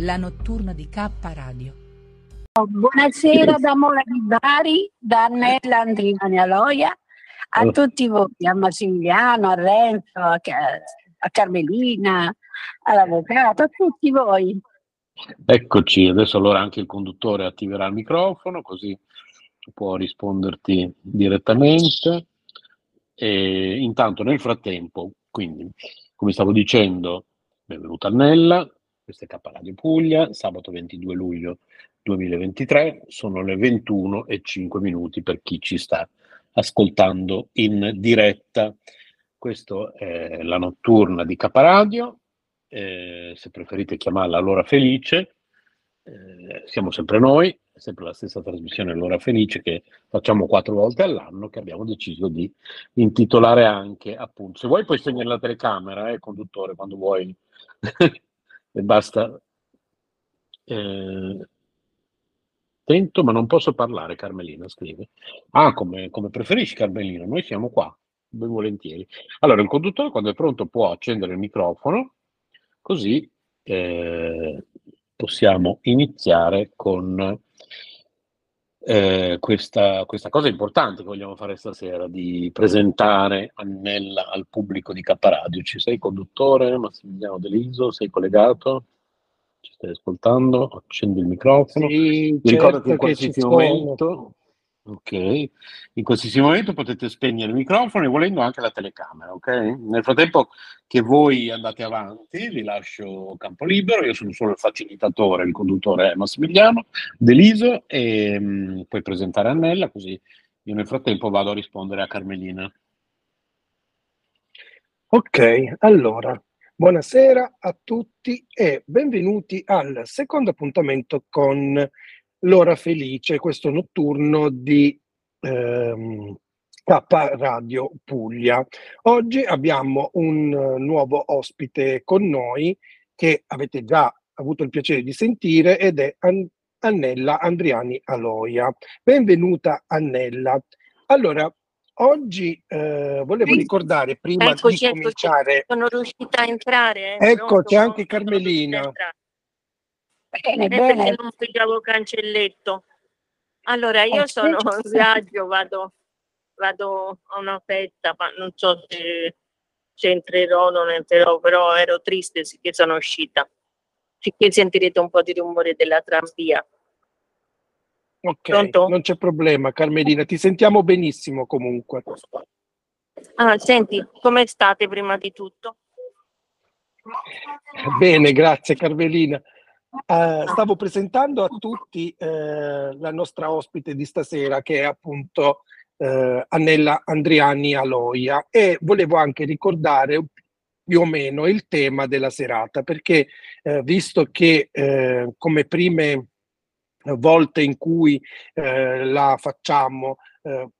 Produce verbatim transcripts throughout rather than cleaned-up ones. la notturna di K Radio. Buonasera da Mola di Bari, da Annella Andriani Aloia, a allora. tutti voi, a Massimiliano, a Renzo, a, Car- a Carmelina, all'avvocato, a tutti voi. Eccoci, adesso allora anche il conduttore attiverà il microfono, così può risponderti direttamente. E intanto nel frattempo, quindi, come stavo dicendo, benvenuta Annella, questa è K Radio Puglia, sabato ventidue luglio duemilaventitré, sono le ventuno e cinque minuti per chi ci sta ascoltando in diretta. Questa è la notturna di K Radio, eh, se preferite chiamarla L'Ora Felice, eh, siamo sempre noi, è sempre la stessa trasmissione L'Ora Felice che facciamo quattro volte all'anno, che abbiamo deciso di intitolare anche, appunto, se vuoi puoi spegnere la telecamera, eh, conduttore, quando vuoi, e basta. Eh, tento ma non posso parlare, Carmelina scrive. Ah, come, come preferisci Carmelina, noi siamo qua, ben volentieri. Allora il conduttore quando è pronto può accendere il microfono, così eh, possiamo iniziare con eh, questa, questa cosa importante che vogliamo fare stasera, di presentare Annella al pubblico di K Radio. Ci sei, conduttore? Massimiliano Deliso, sei collegato? Ci stai ascoltando? Accendi il microfono. Sì, certo, che in qualsiasi momento. Ok, in qualsiasi momento potete spegnere il microfono e volendo anche la telecamera, ok? Nel frattempo che voi andate avanti, vi lascio campo libero, io sono solo il facilitatore, il conduttore è Massimiliano Deliso e mh, puoi presentare Annella, così io nel frattempo vado a rispondere a Carmelina. Ok, allora, buonasera a tutti e benvenuti al secondo appuntamento con L'Ora Felice, questo notturno di ehm, K Radio Puglia. Oggi abbiamo un nuovo ospite con noi che avete già avuto il piacere di sentire ed è An- Annella Andriani Aloia. Benvenuta Annella. Allora, oggi eh, volevo ricordare prima eccoci, di eccoci, cominciare... Sono riuscita a entrare. Eh, ecco, c'è anche Carmelina. Bene, bene. Perché non pigliavo cancelletto. Allora io sono in viaggio, vado, vado a una festa, ma non so se, se entrerò o non entrerò, però ero triste, sicché sono uscita. Sicché sentirete un po' di rumore della tranvia. Ok, pronto? Non c'è problema Carmelina, ti sentiamo benissimo comunque. Ah, senti, come state prima di tutto? Bene, grazie Carmelina. Uh, stavo presentando a tutti uh, la nostra ospite di stasera che è appunto uh, Annella Andriani Aloia e volevo anche ricordare più o meno il tema della serata perché uh, visto che uh, come prime volte in cui uh, la facciamo uh,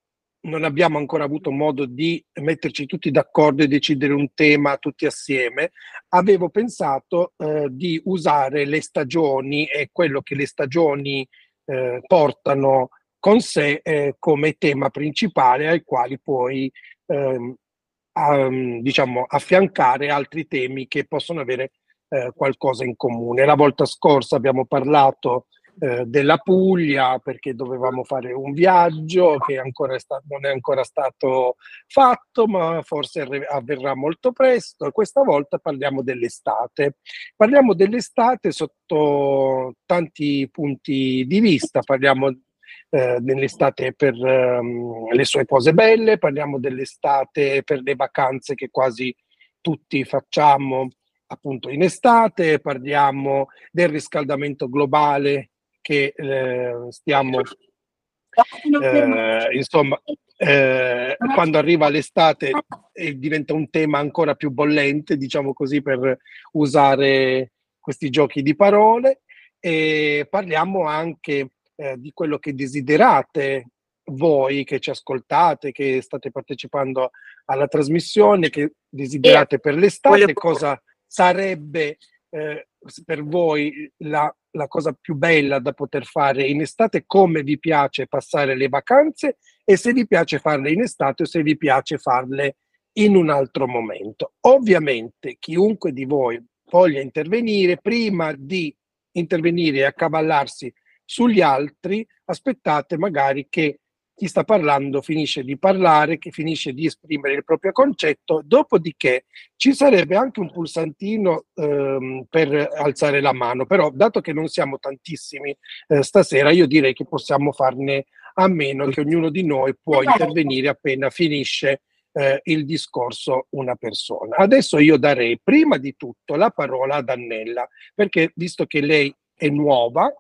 non abbiamo ancora avuto modo di metterci tutti d'accordo e decidere un tema tutti assieme, avevo pensato eh, di usare le stagioni e quello che le stagioni eh, portano con sé eh, come tema principale ai quali puoi ehm, a, diciamo, affiancare altri temi che possono avere eh, qualcosa in comune. La volta scorsa abbiamo parlato della Puglia perché dovevamo fare un viaggio che ancora è sta- non è ancora stato fatto ma forse re- avverrà molto presto. Questa volta parliamo dell'estate parliamo dell'estate sotto tanti punti di vista, parliamo eh, dell'estate per um, le sue cose belle, parliamo dell'estate per le vacanze che quasi tutti facciamo appunto in estate, parliamo del riscaldamento globale che eh, stiamo eh, insomma eh, quando arriva l'estate eh, diventa un tema ancora più bollente, diciamo così, per usare questi giochi di parole, e parliamo anche eh, di quello che desiderate voi che ci ascoltate, che state partecipando alla trasmissione, che desiderate per l'estate, cosa sarebbe eh, per voi la la cosa più bella da poter fare in estate, come vi piace passare le vacanze e se vi piace farle in estate o se vi piace farle in un altro momento. Ovviamente chiunque di voi voglia intervenire, prima di intervenire e accavallarsi sugli altri, aspettate magari che chi sta parlando finisce di parlare, che finisce di esprimere il proprio concetto, dopodiché ci sarebbe anche un pulsantino ehm, per alzare la mano, però dato che non siamo tantissimi eh, stasera, io direi che possiamo farne a meno, che ognuno di noi può intervenire appena finisce eh, il discorso una persona. Adesso io darei prima di tutto la parola ad Annella, perché visto che lei è nuova,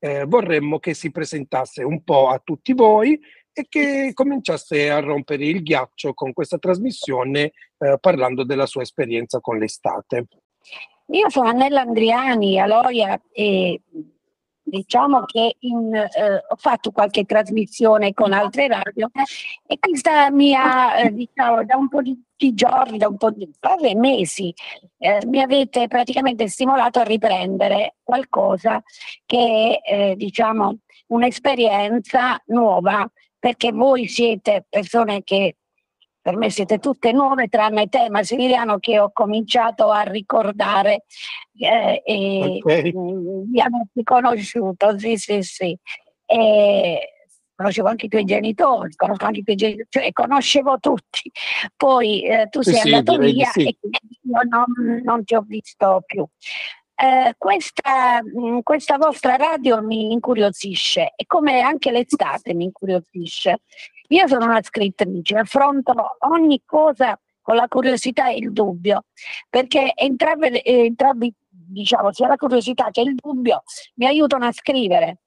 Eh, vorremmo che si presentasse un po' a tutti voi e che cominciasse a rompere il ghiaccio con questa trasmissione eh, parlando della sua esperienza con l'estate. Io sono Annella Andriani, Aloia, e diciamo che in, eh, ho fatto qualche trasmissione con altre radio e questa mia, eh, diciamo, da un po' di giorni, da un po' di quasi mesi, eh, mi avete praticamente stimolato a riprendere qualcosa che è, eh, diciamo, un'esperienza nuova, perché voi siete persone che per me siete tutte nuove, tranne te, Massimiliano, che ho cominciato a ricordare eh, e okay. Mi hanno riconosciuto, sì, sì, sì. E conoscevo anche i tuoi genitori, conosco anche i tuoi genitori, cioè conoscevo tutti. Poi eh, tu sì, sei sì, andato via sì. E io non, non ti ho visto più. Eh, questa, mh, questa vostra radio mi incuriosisce, e come anche l'estate mi incuriosisce. Io sono una scrittrice, affronto ogni cosa con la curiosità e il dubbio, perché entrambi, entrambi diciamo, sia la curiosità che il dubbio mi aiutano a scrivere.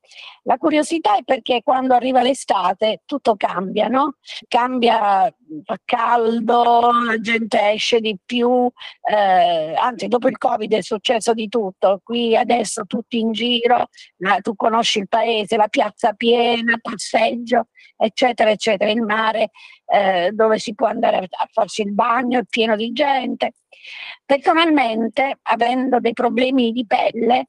La curiosità è perché quando arriva l'estate tutto cambia, no? Cambia, fa caldo, la gente esce di più, eh, anzi dopo il Covid è successo di tutto, qui adesso tutti in giro, eh, tu conosci il paese, la piazza piena, passeggio, eccetera, eccetera, il mare eh, dove si può andare a farsi il bagno è pieno di gente. Personalmente, avendo dei problemi di pelle,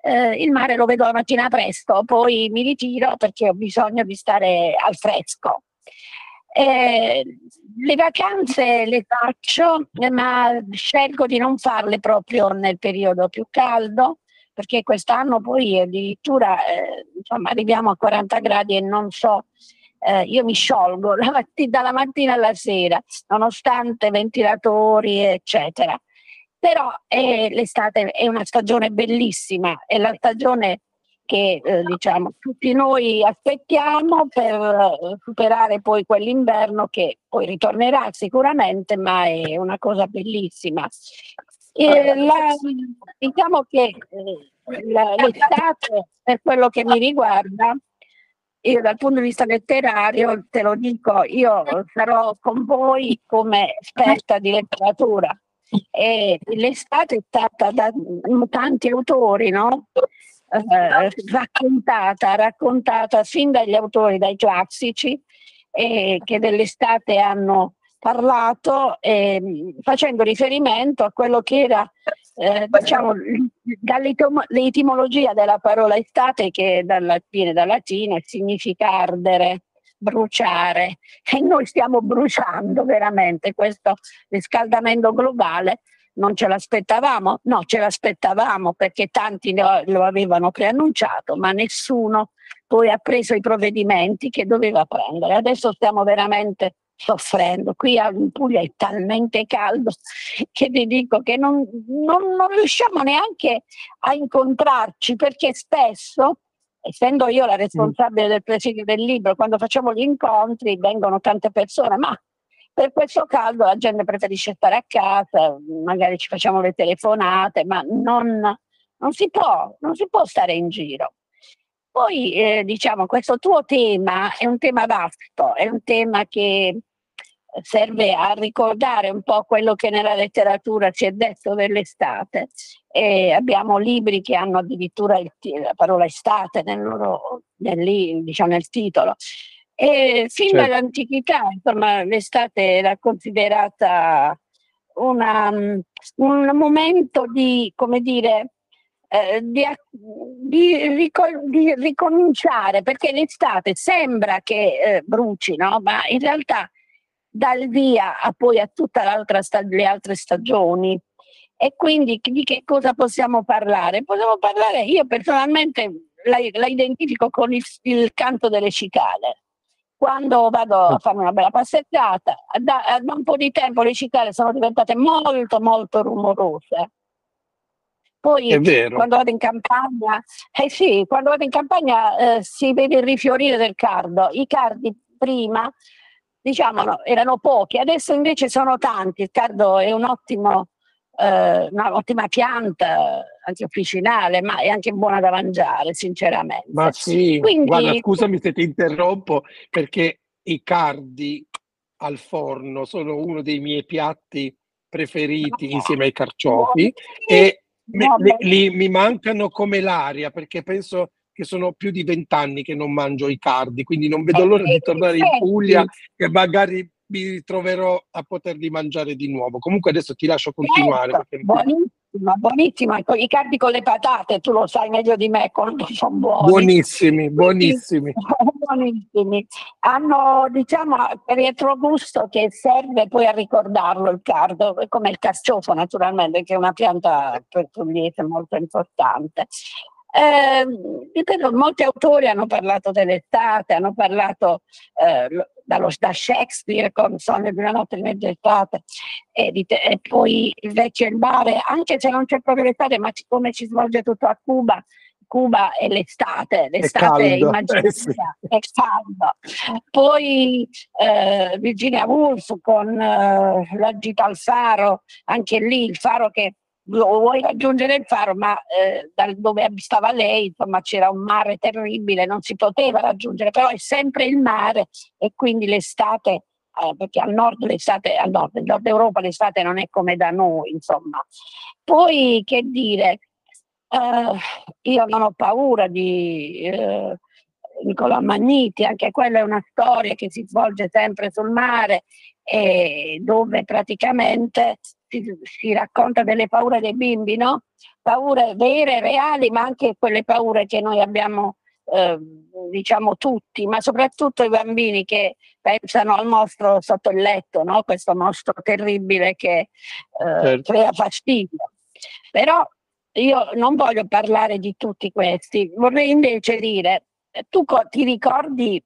Eh, il mare lo vedo la mattina presto, poi mi ritiro perché ho bisogno di stare al fresco. Eh, le vacanze le faccio, ma scelgo di non farle proprio nel periodo più caldo, perché quest'anno poi addirittura eh, insomma, arriviamo a quaranta gradi e non so, eh, io mi sciolgo la matti- dalla mattina alla sera, nonostante ventilatori, eccetera. Però eh, l'estate è una stagione bellissima, è la stagione che eh, diciamo tutti noi aspettiamo per eh, superare poi quell'inverno che poi ritornerà sicuramente, ma è una cosa bellissima. Eh, la, diciamo che eh, la, l'estate, per quello che mi riguarda, io dal punto di vista letterario, te lo dico, io sarò con voi come esperta di letteratura. E l'estate è stata da tanti autori, no? eh, raccontata, raccontata sin dagli autori, dai classici, eh, che dell'estate hanno parlato, eh, facendo riferimento a quello che era eh, diciamo, l'etimologia della parola estate, che dalla, viene dal latino e significa ardere, bruciare, e noi stiamo bruciando veramente. Questo riscaldamento globale non ce l'aspettavamo, no, ce l'aspettavamo perché tanti lo avevano preannunciato, ma nessuno poi ha preso i provvedimenti che doveva prendere. Adesso stiamo veramente soffrendo. Qui in Puglia è talmente caldo che vi dico che non, non, non riusciamo neanche a incontrarci, perché spesso, essendo io la responsabile del presidio del libro, quando facciamo gli incontri vengono tante persone, ma per questo caldo la gente preferisce stare a casa, magari ci facciamo le telefonate, ma non, non si può, non si può stare in giro. Poi eh, diciamo, questo tuo tema è un tema vasto, è un tema che serve a ricordare un po' quello che nella letteratura si è detto dell'estate, e abbiamo libri che hanno addirittura il, la parola estate nel loro nel, diciamo, nel titolo, e fin certo. Dall'antichità insomma, l'estate era considerata una, un momento di, come dire, eh, di, di, ricon, di ricominciare, perché l'estate sembra che eh, bruci, no? Ma in realtà dal via a poi a tutte le altre stagioni E quindi di che cosa possiamo parlare? Possiamo parlare, io personalmente la, la identifico con il, il canto delle cicale. Quando vado a fare una bella passeggiata, da, da un po' di tempo le cicale sono diventate molto molto rumorose. Poi quando vado in campagna, eh sì, quando vado in campagna eh, si vede il rifiorire del cardo. I cardi prima, diciamo, erano pochi, adesso invece sono tanti. Il cardo è un ottimo, eh, un'ottima pianta anche officinale, ma è anche buona da mangiare, sinceramente. Ma sì, quindi, guarda, scusami se ti interrompo, perché i cardi al forno sono uno dei miei piatti preferiti, no, insieme ai carciofi, no, e no, mi, li, mi mancano come l'aria, perché penso che sono più di vent'anni che non mangio i cardi, quindi non vedo l'ora di tornare in Puglia, che magari mi ritroverò a poterli mangiare di nuovo. Comunque adesso ti lascio continuare. Certo, perché... Buonissima, buonissima. I cardi con le patate, tu lo sai meglio di me quanto sono buoni. Buonissimi, buonissimi. Buonissimi. Hanno, diciamo, il retrogusto che serve poi a ricordarlo il cardo, come il carciofo naturalmente, che è una pianta per pugliese molto importante. Eh, ripeto, molti autori hanno parlato dell'estate, hanno parlato eh, dallo, da Shakespeare con Sogno di una notte di mezz'estate e, e poi il vecchio il mare, anche se non c'è proprio l'estate, ma come ci svolge tutto a Cuba, Cuba è l'estate, l'estate immaginaria, è caldo. Poi eh, Virginia Woolf con eh, L'agito al faro, anche lì il faro che vuoi raggiungere il faro, ma eh, da dove abitava lei, insomma, c'era un mare terribile, non si poteva raggiungere, però è sempre il mare e quindi l'estate, eh, perché al nord l'estate, al nord, al nord Europa l'estate non è come da noi, insomma. Poi che dire, eh, io non ho paura di eh, Nicola Magniti, anche quella è una storia che si svolge sempre sul mare e dove praticamente Si, si racconta delle paure dei bimbi, no? Paure vere, reali, ma anche quelle paure che noi abbiamo, eh, diciamo tutti, ma soprattutto i bambini che pensano al mostro sotto il letto, no? Questo mostro terribile che eh, certo. crea fastidio. Però io non voglio parlare di tutti questi, vorrei invece dire, tu ti ricordi,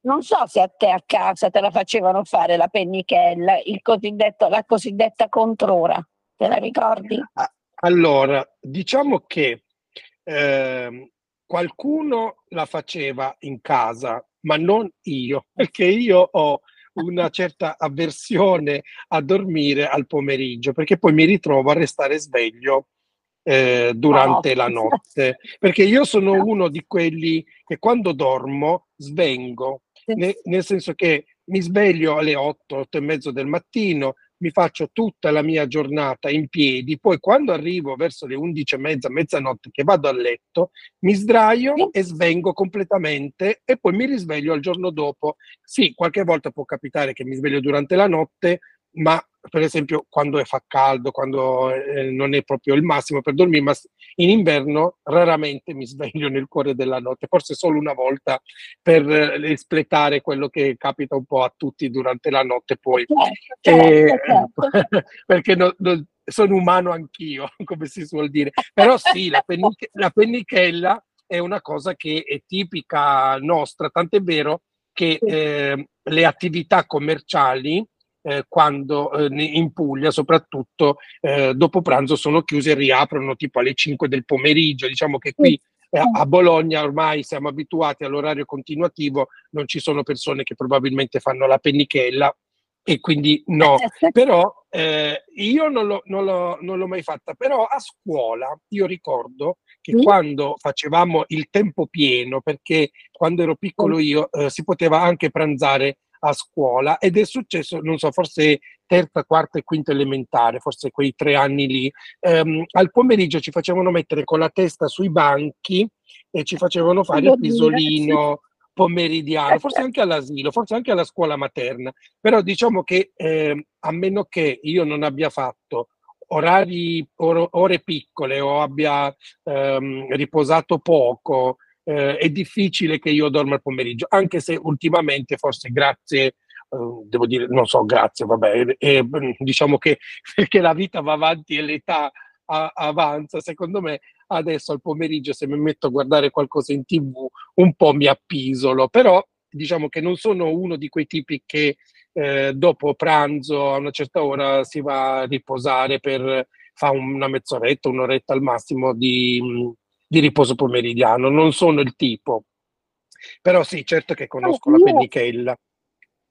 non so se a te a casa te la facevano fare la pennichella, il cosiddetto, la cosiddetta controra, te la ricordi? Allora, diciamo che eh, qualcuno la faceva in casa, ma non io, perché io ho una certa avversione a dormire al pomeriggio, perché poi mi ritrovo a restare sveglio eh, durante oh. la notte, perché io sono no. uno di quelli che quando dormo svengo. Ne, nel senso che mi sveglio alle otto, otto e mezzo del mattino, mi faccio tutta la mia giornata in piedi, poi quando arrivo verso le undici e mezza, mezzanotte, che vado a letto, mi sdraio sì. e svengo completamente e poi mi risveglio al giorno dopo. Sì, qualche volta può capitare che mi sveglio durante la notte, ma per esempio quando fa caldo, quando eh, non è proprio il massimo per dormire, ma in inverno raramente mi sveglio nel cuore della notte, forse solo una volta per eh, espletare quello che capita un po' a tutti durante la notte poi. Certo, eh, certo, certo. Perché no, no, sono umano anch'io, come si suol dire. Però sì, la, penniche- la pennichella è una cosa che è tipica nostra, tant'è vero che eh, le attività commerciali Eh, quando eh, in Puglia soprattutto eh, dopo pranzo sono chiuse e riaprono tipo alle cinque del pomeriggio. Diciamo che qui eh, a Bologna ormai siamo abituati all'orario continuativo, non ci sono persone che probabilmente fanno la pennichella e quindi no, però eh, io non l'ho, non, l'ho, non l'ho mai fatta, però a scuola io ricordo che mm. quando facevamo il tempo pieno, perché quando ero piccolo io eh, si poteva anche pranzare a scuola, ed è successo, non so, forse terza, quarta e quinta elementare, forse quei tre anni lì, ehm, al pomeriggio ci facevano mettere con la testa sui banchi e ci facevano fare il pisolino pomeridiano, forse anche all'asilo, forse anche alla scuola materna, però diciamo che eh, a meno che io non abbia fatto orari, or- ore piccole o abbia ehm, riposato poco, Eh, è difficile che io dorma il pomeriggio, anche se ultimamente forse grazie uh, devo dire, non so, grazie, vabbè, e, diciamo che perché la vita va avanti e l'età a, avanza, secondo me adesso al pomeriggio se mi metto a guardare qualcosa in TV un po' mi appisolo, però diciamo che non sono uno di quei tipi che eh, dopo pranzo a una certa ora si va a riposare per fa una mezz'oretta, un'oretta al massimo di, di riposo pomeridiano, non sono il tipo. Però sì, certo che conosco eh, la pennichella.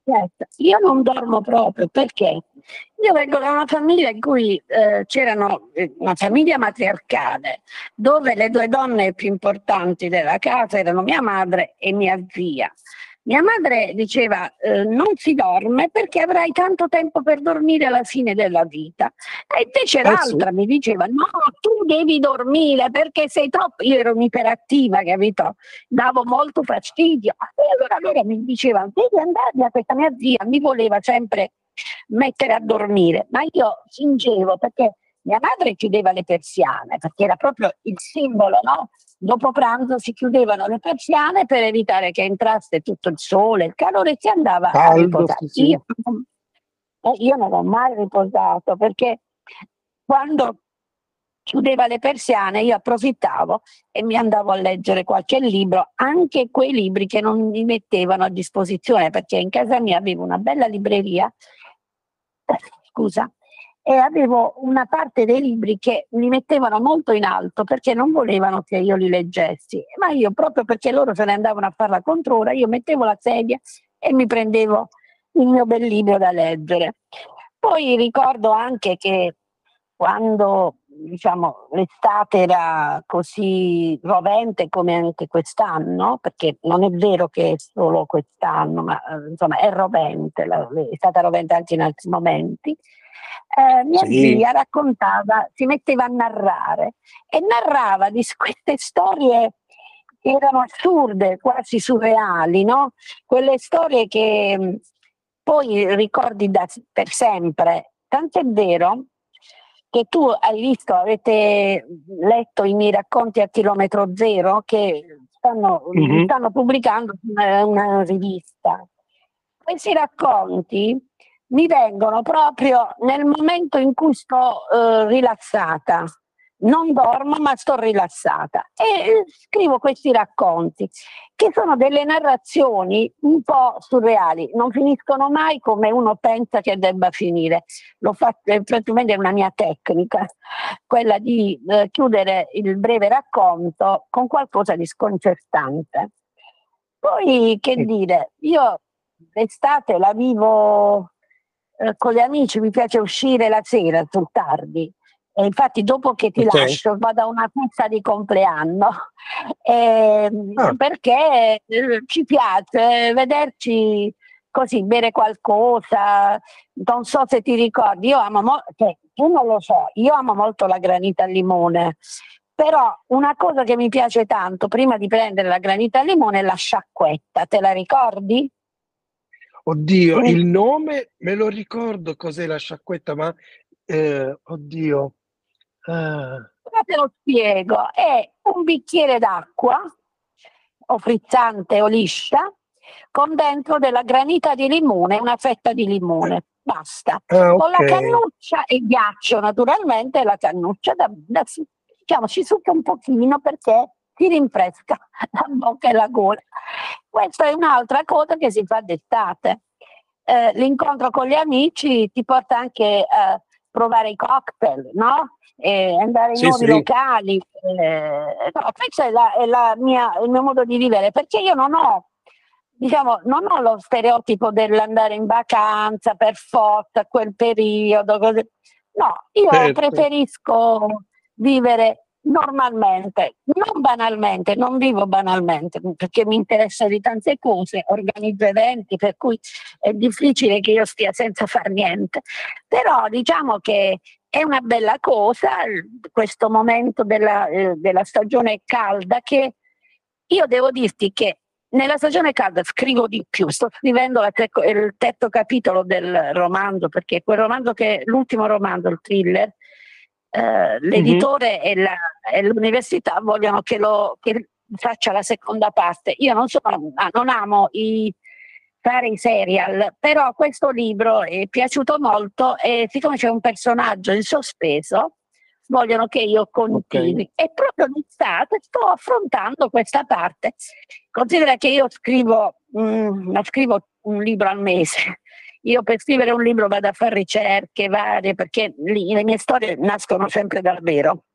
Certo. Io non dormo proprio, perché io vengo da una famiglia in cui eh, c'erano una famiglia matriarcale, dove le due donne più importanti della casa erano mia madre e mia zia. Mia madre diceva eh, non si dorme perché avrai tanto tempo per dormire alla fine della vita, e invece eh l'altra sì. mi diceva no, tu devi dormire perché sei troppo, io ero un'iperattiva, capito? Davo molto fastidio, e allora loro mi dicevano devi andarmi a questa mia zia, mi voleva sempre mettere a dormire, ma io fingevo perché mia madre chiudeva le persiane, perché era proprio il simbolo, no? Dopo pranzo si chiudevano le persiane per evitare che entrasse tutto il sole, il calore, si andava Caldo, a riposare. Sì. Io, io non ho mai riposato, perché quando chiudeva le persiane io approfittavo e mi andavo a leggere qualche libro, anche quei libri che non mi mettevano a disposizione, perché in casa mia avevo una bella libreria, scusa, e avevo una parte dei libri che mi mettevano molto in alto perché non volevano che io li leggessi, ma io proprio perché loro se ne andavano a fare la controra, io mettevo la sedia e mi prendevo il mio bel libro da leggere. Poi ricordo anche che quando, diciamo, l'estate era così rovente come anche quest'anno, perché non è vero che è solo quest'anno, ma insomma è rovente, è stata rovente anche in altri momenti, Eh, mia sì. zia raccontava, si metteva a narrare e narrava di queste storie che erano assurde, quasi surreali, no? Quelle storie che mh, poi ricordi da, per sempre. Tant'è vero che tu hai visto, avete letto i miei racconti a chilometro zero che stanno, mm-hmm. stanno pubblicando una, una rivista. Questi racconti mi vengono proprio nel momento in cui sto eh, rilassata, non dormo ma sto rilassata, e scrivo questi racconti che sono delle narrazioni un po' surreali, non finiscono mai come uno pensa che debba finire. L'ho fatto, è praticamente una mia tecnica, quella di eh, chiudere il breve racconto con qualcosa di sconcertante. Poi che dire, io l'estate la vivo con gli amici, mi piace uscire la sera sul tardi, e infatti dopo che ti okay. lascio vado a una festa di compleanno e, ah. perché ci piace vederci così, bere qualcosa. Non so se ti ricordi, io amo mo- cioè, tu non lo so, io amo molto la granita al limone, però una cosa che mi piace tanto prima di prendere la granita al limone è la sciacquetta, te la ricordi? Oddio, il nome me lo ricordo, cos'è la sciacquetta, ma eh, oddio. Eh. Te lo spiego, è un bicchiere d'acqua, o frizzante o liscia, con dentro della granita di limone, una fetta di limone, basta. Ah, okay. Con la cannuccia e ghiaccio, naturalmente, la cannuccia, da, da, diciamo, ci succhia un pochino perché ti rinfresca la bocca e la gola. Questa è un'altra cosa che si fa d'estate. Eh, l'incontro con gli amici ti porta anche a eh, provare i cocktail, no? E andare in sì, nuovi sì. locali. Eh, no, questo è, la, è la mia, il mio modo di vivere, perché io non ho, diciamo, non ho lo stereotipo dell'andare in vacanza per forza, quel periodo, cose. No, io certo. preferisco vivere normalmente, non banalmente, non vivo banalmente, perché mi interessa di tante cose, organizzo eventi, per cui è difficile che io stia senza far niente, però diciamo che è una bella cosa questo momento della, eh, della stagione calda, che io devo dirti che nella stagione calda scrivo di più, sto scrivendo la te- il terzo capitolo del romanzo, perché quel romanzo che l'ultimo romanzo, il thriller, Uh, l'editore mm-hmm. e, la, e l'università vogliono che, lo, che faccia la seconda parte. Io non, sono, non amo i fare i serial, però questo libro è piaciuto molto e siccome c'è un personaggio in sospeso vogliono che io continui. Okay. E proprio in estate sto affrontando questa parte. Considera che io scrivo, mh, non scrivo un libro al mese. Io per scrivere un libro vado a fare ricerche varie, perché lì, le mie storie nascono sempre dal vero.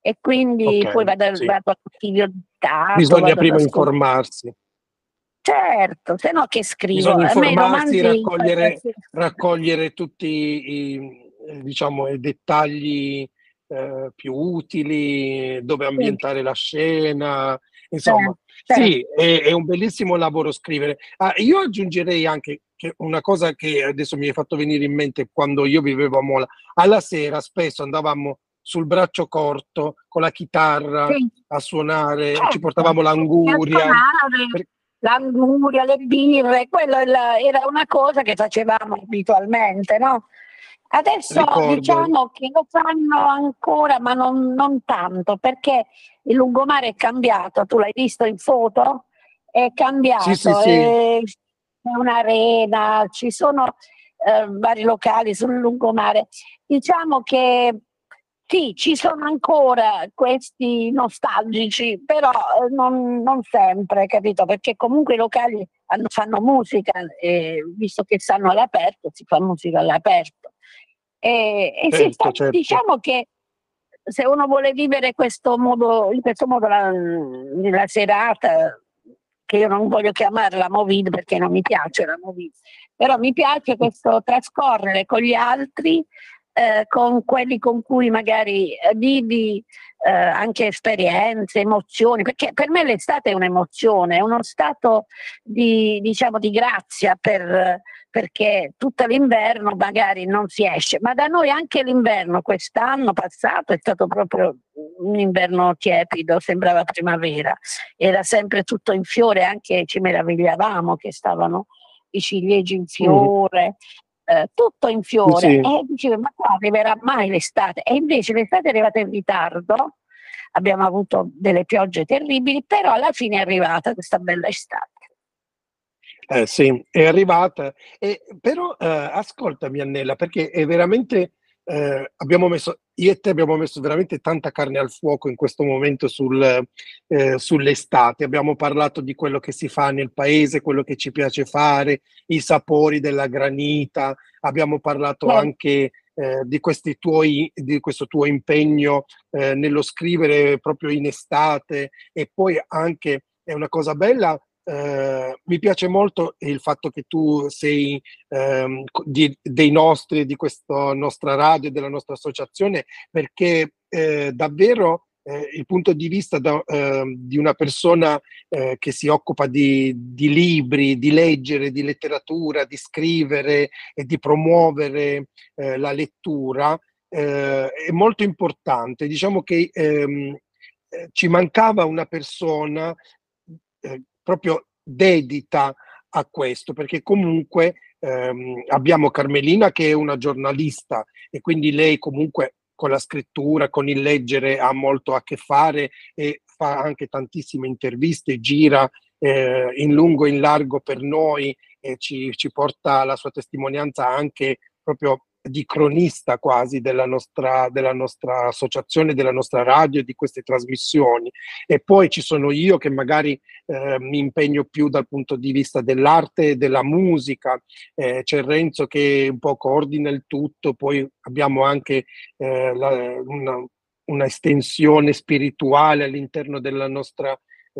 E quindi okay, poi vado, sì. vado all'archivio dato. Bisogna prima informarsi. Certo, se no che scrivo. Bisogna informarsi, raccogliere, raccogliere tutti i... diciamo i dettagli eh, più utili, dove ambientare sì. la scena, insomma, certo, sì, certo. È, è un bellissimo lavoro scrivere. Ah, io aggiungerei anche che una cosa che adesso mi è fatto venire in mente: quando io vivevo a Mola, alla sera spesso andavamo sul braccio corto con la chitarra sì. a suonare, certo. ci portavamo l'anguria. L'anguria, le birre, quello era una cosa che facevamo abitualmente, no? Adesso Ricordo. diciamo che lo fanno ancora, ma non, non tanto, perché il lungomare è cambiato, tu l'hai visto in foto? È cambiato, sì, sì, è, sì. è un'arena, ci sono eh, vari locali sul lungomare. Diciamo che sì, ci sono ancora questi nostalgici, però non, non sempre, capito? Perché comunque i locali hanno, fanno musica, eh, visto che stanno all'aperto, si fa musica all'aperto. E, e certo, si fa, certo. diciamo che se uno vuole vivere questo modo, in questo modo la, la serata, che io non voglio chiamarla movida perché non mi piace la movida, però mi piace questo trascorrere con gli altri, eh, con quelli con cui magari vivi eh, anche esperienze, emozioni, perché per me l'estate è un'emozione, è uno stato di, diciamo, di grazia per... perché tutto l'inverno magari non si esce, ma da noi anche l'inverno quest'anno passato è stato proprio un inverno tiepido, sembrava primavera, era sempre tutto in fiore, anche ci meravigliavamo che stavano i ciliegi in fiore, mm. eh, tutto in fiore, sì. e dicevo ma qua arriverà mai l'estate, e invece l'estate è arrivata in ritardo, abbiamo avuto delle piogge terribili, però alla fine è arrivata questa bella estate. Eh, sì, è arrivata, eh, però eh, ascoltami Annella, perché è veramente, eh, abbiamo messo, io e te abbiamo messo veramente tanta carne al fuoco in questo momento sul, eh, sull'estate, abbiamo parlato di quello che si fa nel paese, quello che ci piace fare, i sapori della granita, abbiamo parlato yeah. anche eh, di, questi tuoi, di questo tuo impegno eh, nello scrivere proprio in estate, e poi anche è una cosa bella. Uh, mi piace molto il fatto che tu sei um, di, dei nostri, di questa nostra radio, della nostra associazione, perché eh, davvero eh, il punto di vista da, eh, di una persona eh, che si occupa di, di libri, di leggere, di letteratura, di scrivere e di promuovere eh, la lettura eh, è molto importante. Diciamo che ehm, ci mancava una persona eh, proprio dedita a questo, perché comunque ehm, abbiamo Carmelina che è una giornalista e quindi lei comunque con la scrittura, con il leggere ha molto a che fare e fa anche tantissime interviste, gira eh, in lungo e in largo per noi e ci, ci porta la sua testimonianza anche proprio di cronista quasi della nostra, della nostra associazione, della nostra radio, di queste trasmissioni. E poi ci sono io che magari eh, mi impegno più dal punto di vista dell'arte e della musica, eh, c'è Renzo che un po' coordina il tutto, poi abbiamo anche eh, la, una, una estensione spirituale all'interno della nostra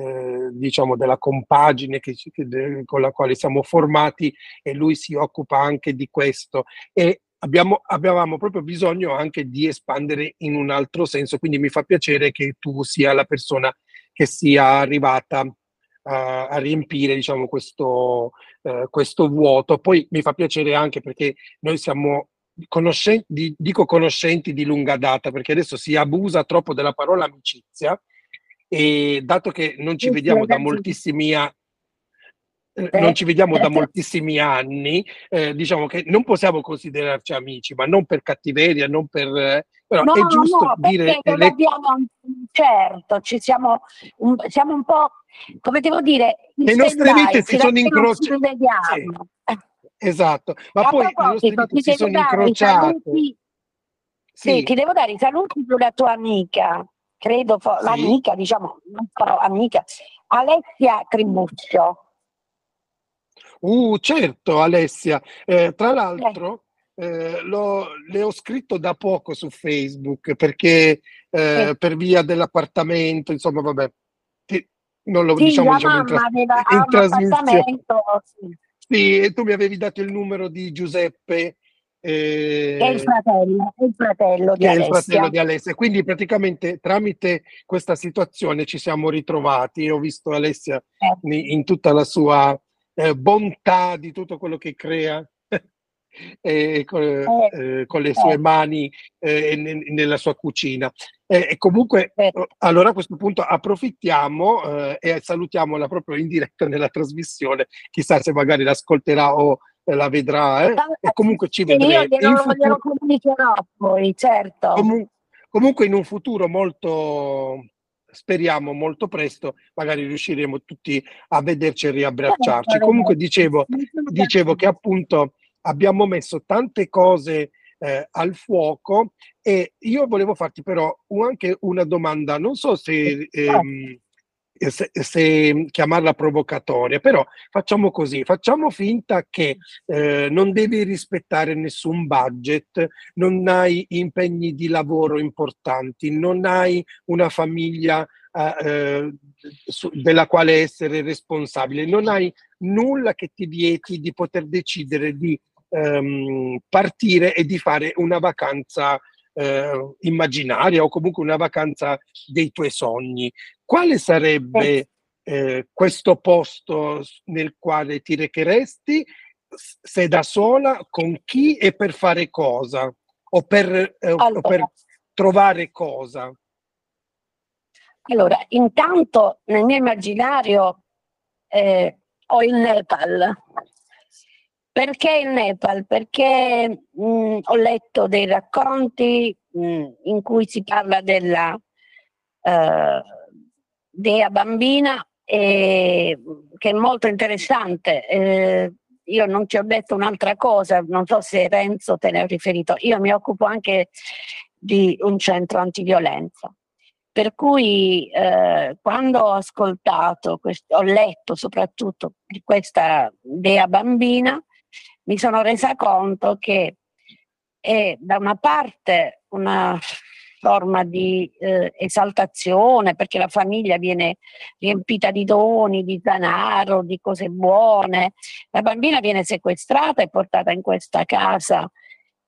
Eh, diciamo della compagine che, che, de, con la quale siamo formati, e lui si occupa anche di questo, e abbiamo, avevamo proprio bisogno anche di espandere in un altro senso, quindi mi fa piacere che tu sia la persona che sia arrivata uh, a riempire, diciamo, questo, uh, questo vuoto. Poi mi fa piacere anche perché noi siamo conoscenti, di, dico conoscenti di lunga data, perché adesso si abusa troppo della parola amicizia, e dato che non ci vediamo da moltissimi anni, eh, non ci vediamo da moltissimi anni, eh, diciamo che non possiamo considerarci amici, ma non per cattiveria, non per eh, però no, è giusto no, dire le... abbiamo, certo, ci siamo, un, siamo un po' come devo dire, le nostre vite si sono incrociate. Esatto, ma poi le nostre vite si sono incrociate. Sì. Sì, ti devo dare i saluti per la tua amica, credo, sì. l'amica, diciamo, però, amica, Alessia Tribuccio. Uh, certo Alessia, eh, tra l'altro eh, le ho scritto da poco su Facebook, perché eh, sì. per via dell'appartamento, insomma, vabbè, ti, non lo sì, diciamo, diciamo in, tras aveva, in trasmissione. Sì. Sì, e tu mi avevi dato il numero di Giuseppe. Eh, che è il fratello, è il fratello di Alessia. È il fratello di Alessia. Quindi praticamente tramite questa situazione ci siamo ritrovati. Ho visto Alessia eh. in tutta la sua eh, bontà di tutto quello che crea eh, con, eh, eh, con le sue eh. mani eh, nella sua cucina. Eh, e comunque, eh. allora a questo punto approfittiamo eh, e salutiamola proprio in diretta nella trasmissione. Chissà se magari l'ascolterà o la vedrà, eh? E comunque ci vedrete. Io glielo, futuro... glielo comunicherò poi, certo. Comun comunque in un futuro molto, speriamo molto presto, magari riusciremo tutti a vederci e riabbracciarci. Certo, comunque dicevo, dicevo che appunto abbiamo messo tante cose eh, al fuoco, e io volevo farti però anche una domanda, non so se... Ehm, Se, se chiamarla provocatoria, però facciamo così, facciamo finta che eh, non devi rispettare nessun budget, non hai impegni di lavoro importanti, non hai una famiglia eh, su, della quale essere responsabile, non hai nulla che ti vieti di poter decidere di ehm, partire e di fare una vacanza Eh, immaginaria, o comunque una vacanza dei tuoi sogni. Quale sarebbe eh, questo posto nel quale ti recheresti, se da sola, con chi e per fare cosa, o per, eh, allora. o per trovare cosa? Allora, intanto nel mio immaginario eh, ho il Nepal. Perché il Nepal? Perché mh, ho letto dei racconti mh, in cui si parla della eh, dea bambina, e, che è molto interessante. Eh, io non ci ho detto un'altra cosa, non so se Renzo te ne ha riferito. Io mi occupo anche di un centro antiviolenza. Per cui eh, quando ho ascoltato, ho letto soprattutto di questa dea bambina, mi sono resa conto che è da una parte una forma di eh, esaltazione, perché la famiglia viene riempita di doni, di denaro, di cose buone. La bambina viene sequestrata e portata in questa casa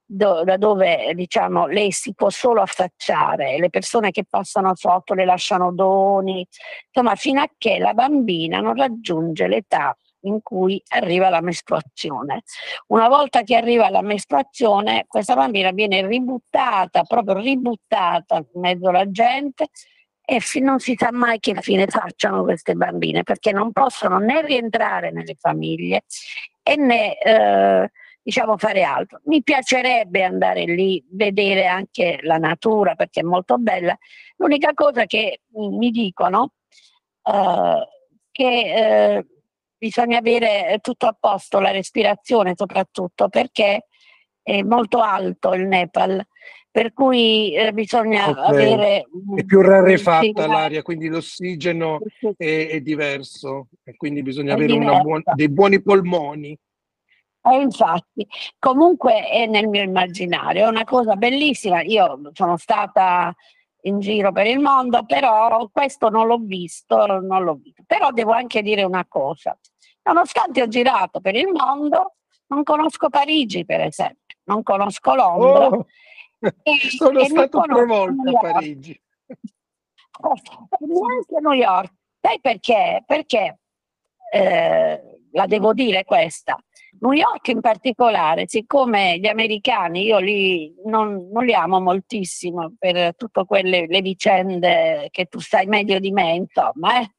do, da dove, diciamo, lei si può solo affacciare. Le persone che passano sotto le lasciano doni, insomma, fino a che la bambina non raggiunge l'età in cui arriva la mestruazione. Una volta che arriva la mestruazione, questa bambina viene ributtata, proprio ributtata in mezzo alla gente, e non si sa mai che fine facciano queste bambine, perché non possono né rientrare nelle famiglie e né eh, diciamo fare altro. Mi piacerebbe andare lì, vedere anche la natura, perché è molto bella. L'unica cosa che mi dicono eh, che eh, bisogna avere tutto a posto, la respirazione soprattutto, perché è molto alto il Nepal, per cui bisogna okay. avere... È più rarefatta l'aria, quindi l'ossigeno è, è diverso, e quindi bisogna è avere una buon, dei buoni polmoni. E infatti, comunque è nel mio immaginario, è una cosa bellissima. Io sono stata in giro per il mondo, però questo non l'ho visto, non l'ho visto. Però devo anche dire una cosa. Nonostante ho girato per il mondo, non conosco Parigi, per esempio, non conosco Londra. Oh, e, sono e stato tre volte a Parigi. Oh, neanche a New York. Sai perché? Perché, eh, la devo dire questa, New York in particolare, siccome gli americani, io li, non, non li amo moltissimo per tutte quelle le vicende che tu sai meglio di me, insomma, eh?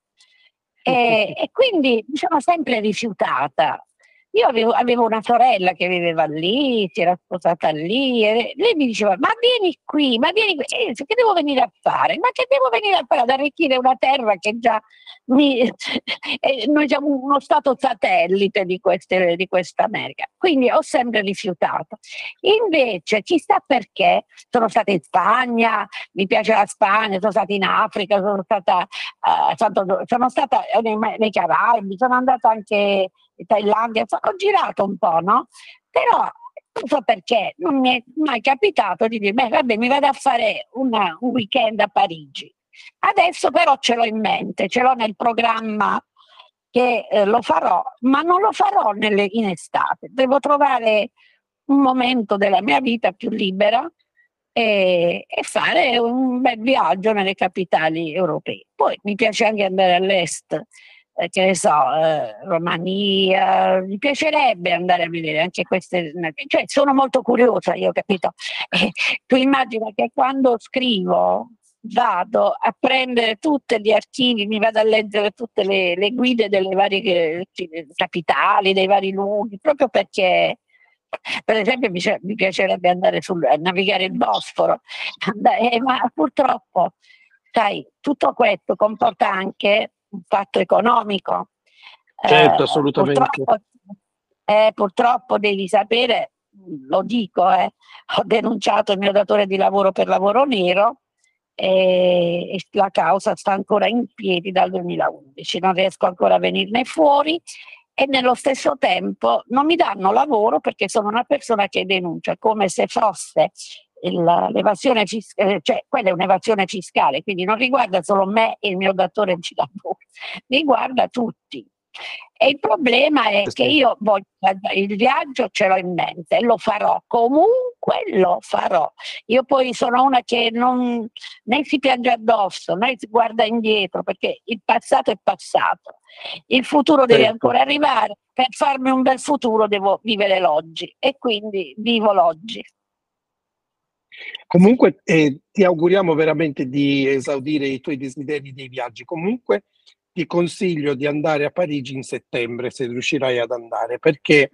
E, e quindi mi sono sempre rifiutata. Io avevo, avevo una sorella che viveva lì, si era sposata lì, e lei mi diceva: ma vieni qui, ma vieni qui, eh, che devo venire a fare? Ma che devo venire a fare? Ad arricchire una terra che già, mi, eh, noi siamo uno stato satellite di queste, di questa America. Quindi ho sempre rifiutato. Invece, chissà perché, sono stata in Spagna, mi piace la Spagna, sono stata in Africa, sono stata, eh, sono, sono stata nei, nei Caraibi, sono andata anche in Thailandia, ho girato un po', no? Però non so perché, non mi è mai capitato di dire: beh, vabbè, mi vado a fare una, un weekend a Parigi. Adesso però ce l'ho in mente, ce l'ho nel programma che eh, lo farò, ma non lo farò nelle, in estate. Devo trovare un momento della mia vita più libera e, e fare un bel viaggio nelle capitali europee. Poi mi piace anche andare all'est. Eh, che ne so, eh, Romania, mi piacerebbe andare a vedere anche queste, cioè sono molto curiosa io, capito? Eh, tu immagina che quando scrivo vado a prendere tutti gli archivi, mi vado a leggere tutte le, le guide delle varie capitali, dei vari luoghi, proprio perché, per esempio, mi, mi piacerebbe andare sul, a navigare il Bosforo, andare, eh, ma purtroppo, sai, tutto questo comporta anche un fatto economico. Certo, eh, assolutamente. Purtroppo, eh, purtroppo devi sapere, lo dico, eh, ho denunciato il mio datore di lavoro per lavoro nero e, e la causa sta ancora in piedi dal duemilaundici, non riesco ancora a venirne fuori e nello stesso tempo non mi danno lavoro perché sono una persona che denuncia, come se fosse l'evasione fiscale, cioè quella è un'evasione fiscale, quindi non riguarda solo me e il mio datore di lavoro, riguarda tutti. E il problema è sì. che io voglio, il viaggio ce l'ho in mente e lo farò, comunque lo farò. Io poi sono una che non né si piange addosso, né si guarda indietro, perché il passato è passato, il futuro deve certo. ancora arrivare. Per farmi un bel futuro devo vivere l'oggi e quindi vivo l'oggi. Comunque eh, ti auguriamo veramente di esaudire i tuoi desideri dei viaggi. Comunque ti consiglio di andare a Parigi in settembre, se riuscirai ad andare, perché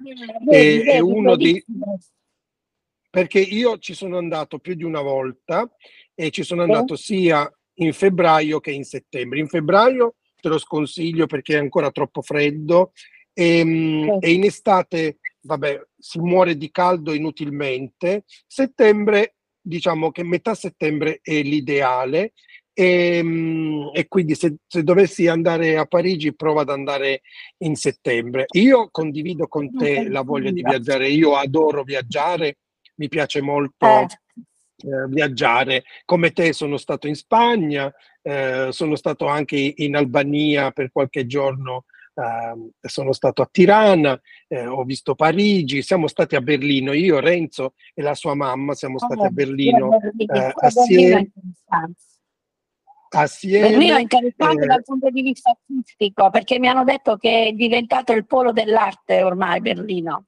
eh, è uno di... Perché io ci sono andato più di una volta e ci sono andato sia in febbraio che in settembre. In febbraio te lo sconsiglio perché è ancora troppo freddo e, mh, e in estate, vabbè, si muore di caldo inutilmente. Settembre, diciamo che metà settembre è l'ideale e, e quindi se, se dovessi andare a Parigi prova ad andare in settembre. Io condivido con te la voglia di viaggiare, io adoro viaggiare, mi piace molto eh, viaggiare, come te sono stato in Spagna, eh, sono stato anche in Albania per qualche giorno, eh, sono stato a Tirana, eh, ho visto Parigi, siamo stati a Berlino, io, Renzo e la sua mamma siamo stati ah, a Berlino, a Berlino eh, assieme. Assieme, Berlino è interessante eh, dal punto di vista artistico, perché mi hanno detto che è diventato il polo dell'arte ormai Berlino.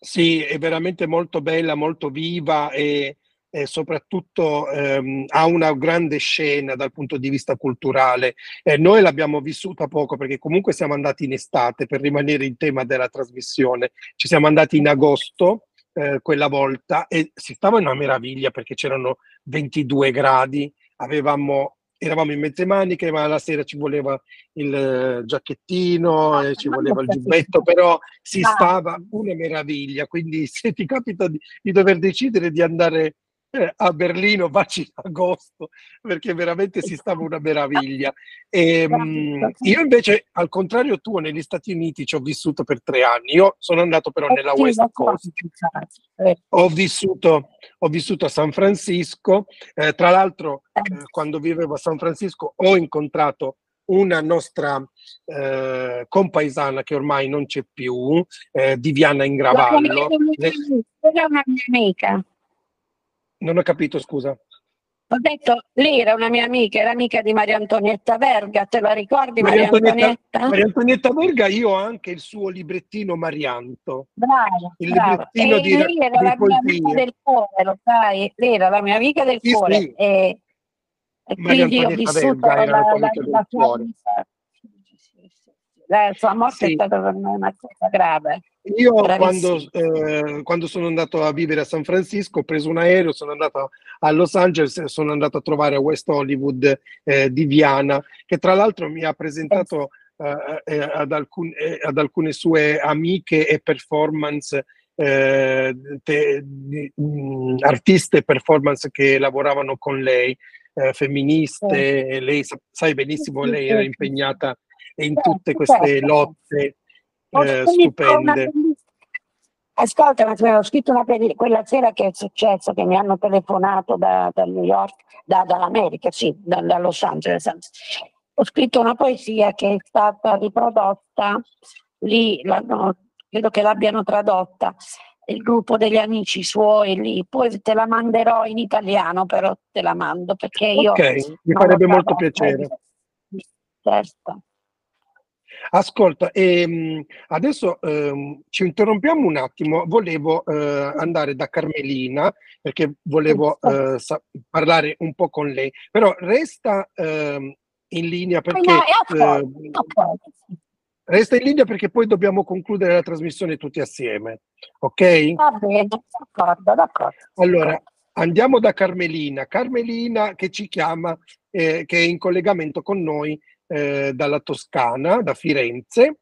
Sì, è veramente molto bella, molto viva e, e soprattutto ehm, ha una grande scena dal punto di vista culturale. Eh, noi l'abbiamo vissuta poco perché comunque siamo andati in estate, per rimanere in tema della trasmissione, ci siamo andati in agosto. Eh, quella volta e si stava in una meraviglia perché c'erano ventidue gradi, avevamo, eravamo in mezze maniche, ma la sera ci voleva il eh, giacchettino, eh, ci voleva il giubbetto, però si stava una meraviglia. Quindi se ti capita di, di dover decidere di andare eh, a Berlino, vacci in agosto, perché veramente si stava una meraviglia. E, mh, io invece, al contrario tuo, negli Stati Uniti ci ho vissuto per tre anni. Io sono andato però nella West Coast, ho vissuto, ho vissuto a San Francisco, eh, tra l'altro eh, quando vivevo a San Francisco ho incontrato una nostra eh, compaesana che ormai non c'è più, eh, Diviana Ingravallo. Era una mia amica. Non ho capito, scusa. Ho detto, lei era una mia amica, era amica di Maria Antonietta Verga, te la ricordi Maria Antonietta? Antonietta? Maria Antonietta Verga, io ho anche il suo librettino Marianto. Bravo, il bravo. librettino e di lei era di la mia amica del cuore, lo sai, lei era la mia amica del sì, cuore. Sì. E, e quindi ho vissuto Verga, la, la, la, la sua morte sì. è stata per me una cosa grave. Io quando, eh, quando sono andato a vivere a San Francisco ho preso un aereo, sono andato a Los Angeles, sono andato a trovare a West Hollywood eh, di Viana, che tra l'altro mi ha presentato eh, ad, alcun, eh, ad alcune sue amiche e performance, eh, te, di, mh, artiste e performance che lavoravano con lei, eh, femministe, eh. Lei sa, sai benissimo, lei era impegnata in tutte queste lotte. Eh, stupende. Ascolta, ma avevo scritto una bellissima, quella sera che è successo, che mi hanno telefonato da, da New York, da, dall'America, sì, da, da Los Angeles. Ho scritto una poesia che è stata riprodotta lì, credo che l'abbiano tradotta il gruppo degli amici suoi lì. Poi te la manderò in italiano, però te la mando perché io. Ok, mi farebbe molto piacere. Certo. Ascolta, ehm, adesso ehm, ci interrompiamo un attimo, volevo eh, andare da Carmelina perché volevo eh, parlare un po' con lei, però resta ehm, in linea perché eh, resta in linea perché poi dobbiamo concludere la trasmissione tutti assieme, ok? Va bene, d'accordo, d'accordo. Allora, andiamo da Carmelina, Carmelina che ci chiama, eh, che è in collegamento con noi Eh, dalla Toscana, da Firenze,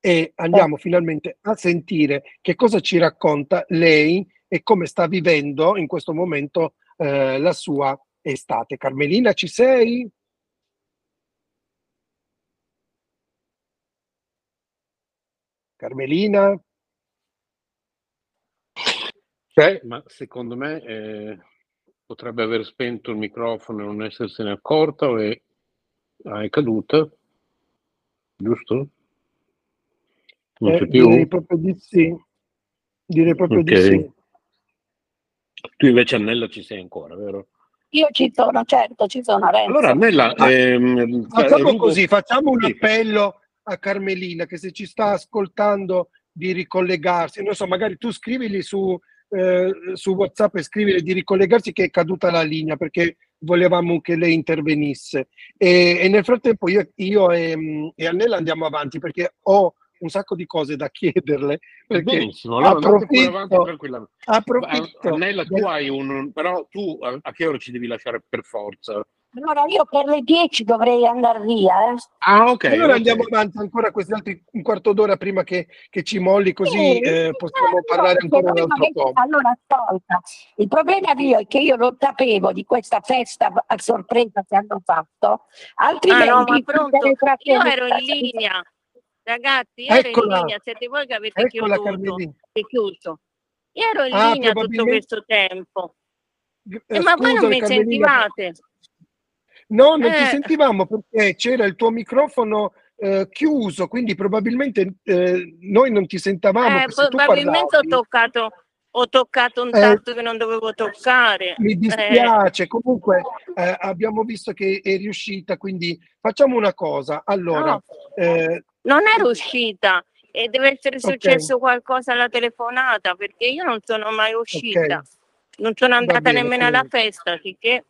e andiamo eh. finalmente a sentire che cosa ci racconta lei e come sta vivendo in questo momento eh, la sua estate. Carmelina, ci sei? Carmelina? C'è, ma secondo me eh, potrebbe aver spento il microfono e non essersene accorta o è... Ah, è caduta, giusto? Non c'è eh, più? Direi proprio di sì. Direi proprio okay. di sì. Tu invece, Annella, ci sei ancora, vero? Io ci sono, certo, ci sono. Renzo. Allora, Annella, ah, ehm, facciamo eh, così: facciamo un appello a Carmelina che se ci sta ascoltando di ricollegarsi. Non so, magari tu scrivili su, eh, su WhatsApp e scrivili di ricollegarsi che è caduta la linea perché volevamo che lei intervenisse e, e nel frattempo io, io e, e Annella andiamo avanti perché ho un sacco di cose da chiederle perché benissimo, allora approfitto, avanti tranquillamente. approfitto Annella tu hai un però tu a, a che ora ci devi lasciare per forza? Allora io per le dieci dovrei andare via eh. Ah ok, allora okay. andiamo avanti ancora questi altri un quarto d'ora prima che, che ci molli così eh, eh, possiamo eh, parlare no, ancora un altro che... po'. Allora ascolta, il problema mio è che io non sapevo di questa festa a sorpresa che hanno fatto, altrimenti ah, no, ma pronto. io ero in linea ragazzi, io eccola, ero in linea, siete voi che avete chiuso, io ero in linea ah, tutto questo tempo eh, eh, ma voi non mi sentivate? No, non eh. ti sentivamo perché c'era il tuo microfono eh, chiuso, quindi probabilmente eh, noi non ti sentavamo. Eh, probabilmente tu ho, toccato, ho toccato un tasto eh, che non dovevo toccare. Mi dispiace, eh. comunque eh, abbiamo visto che è riuscita, quindi facciamo una cosa. Allora, no, eh, non è riuscita e deve essere successo okay. qualcosa alla telefonata perché io non sono mai uscita, okay. non sono andata bene, nemmeno alla festa, sicché...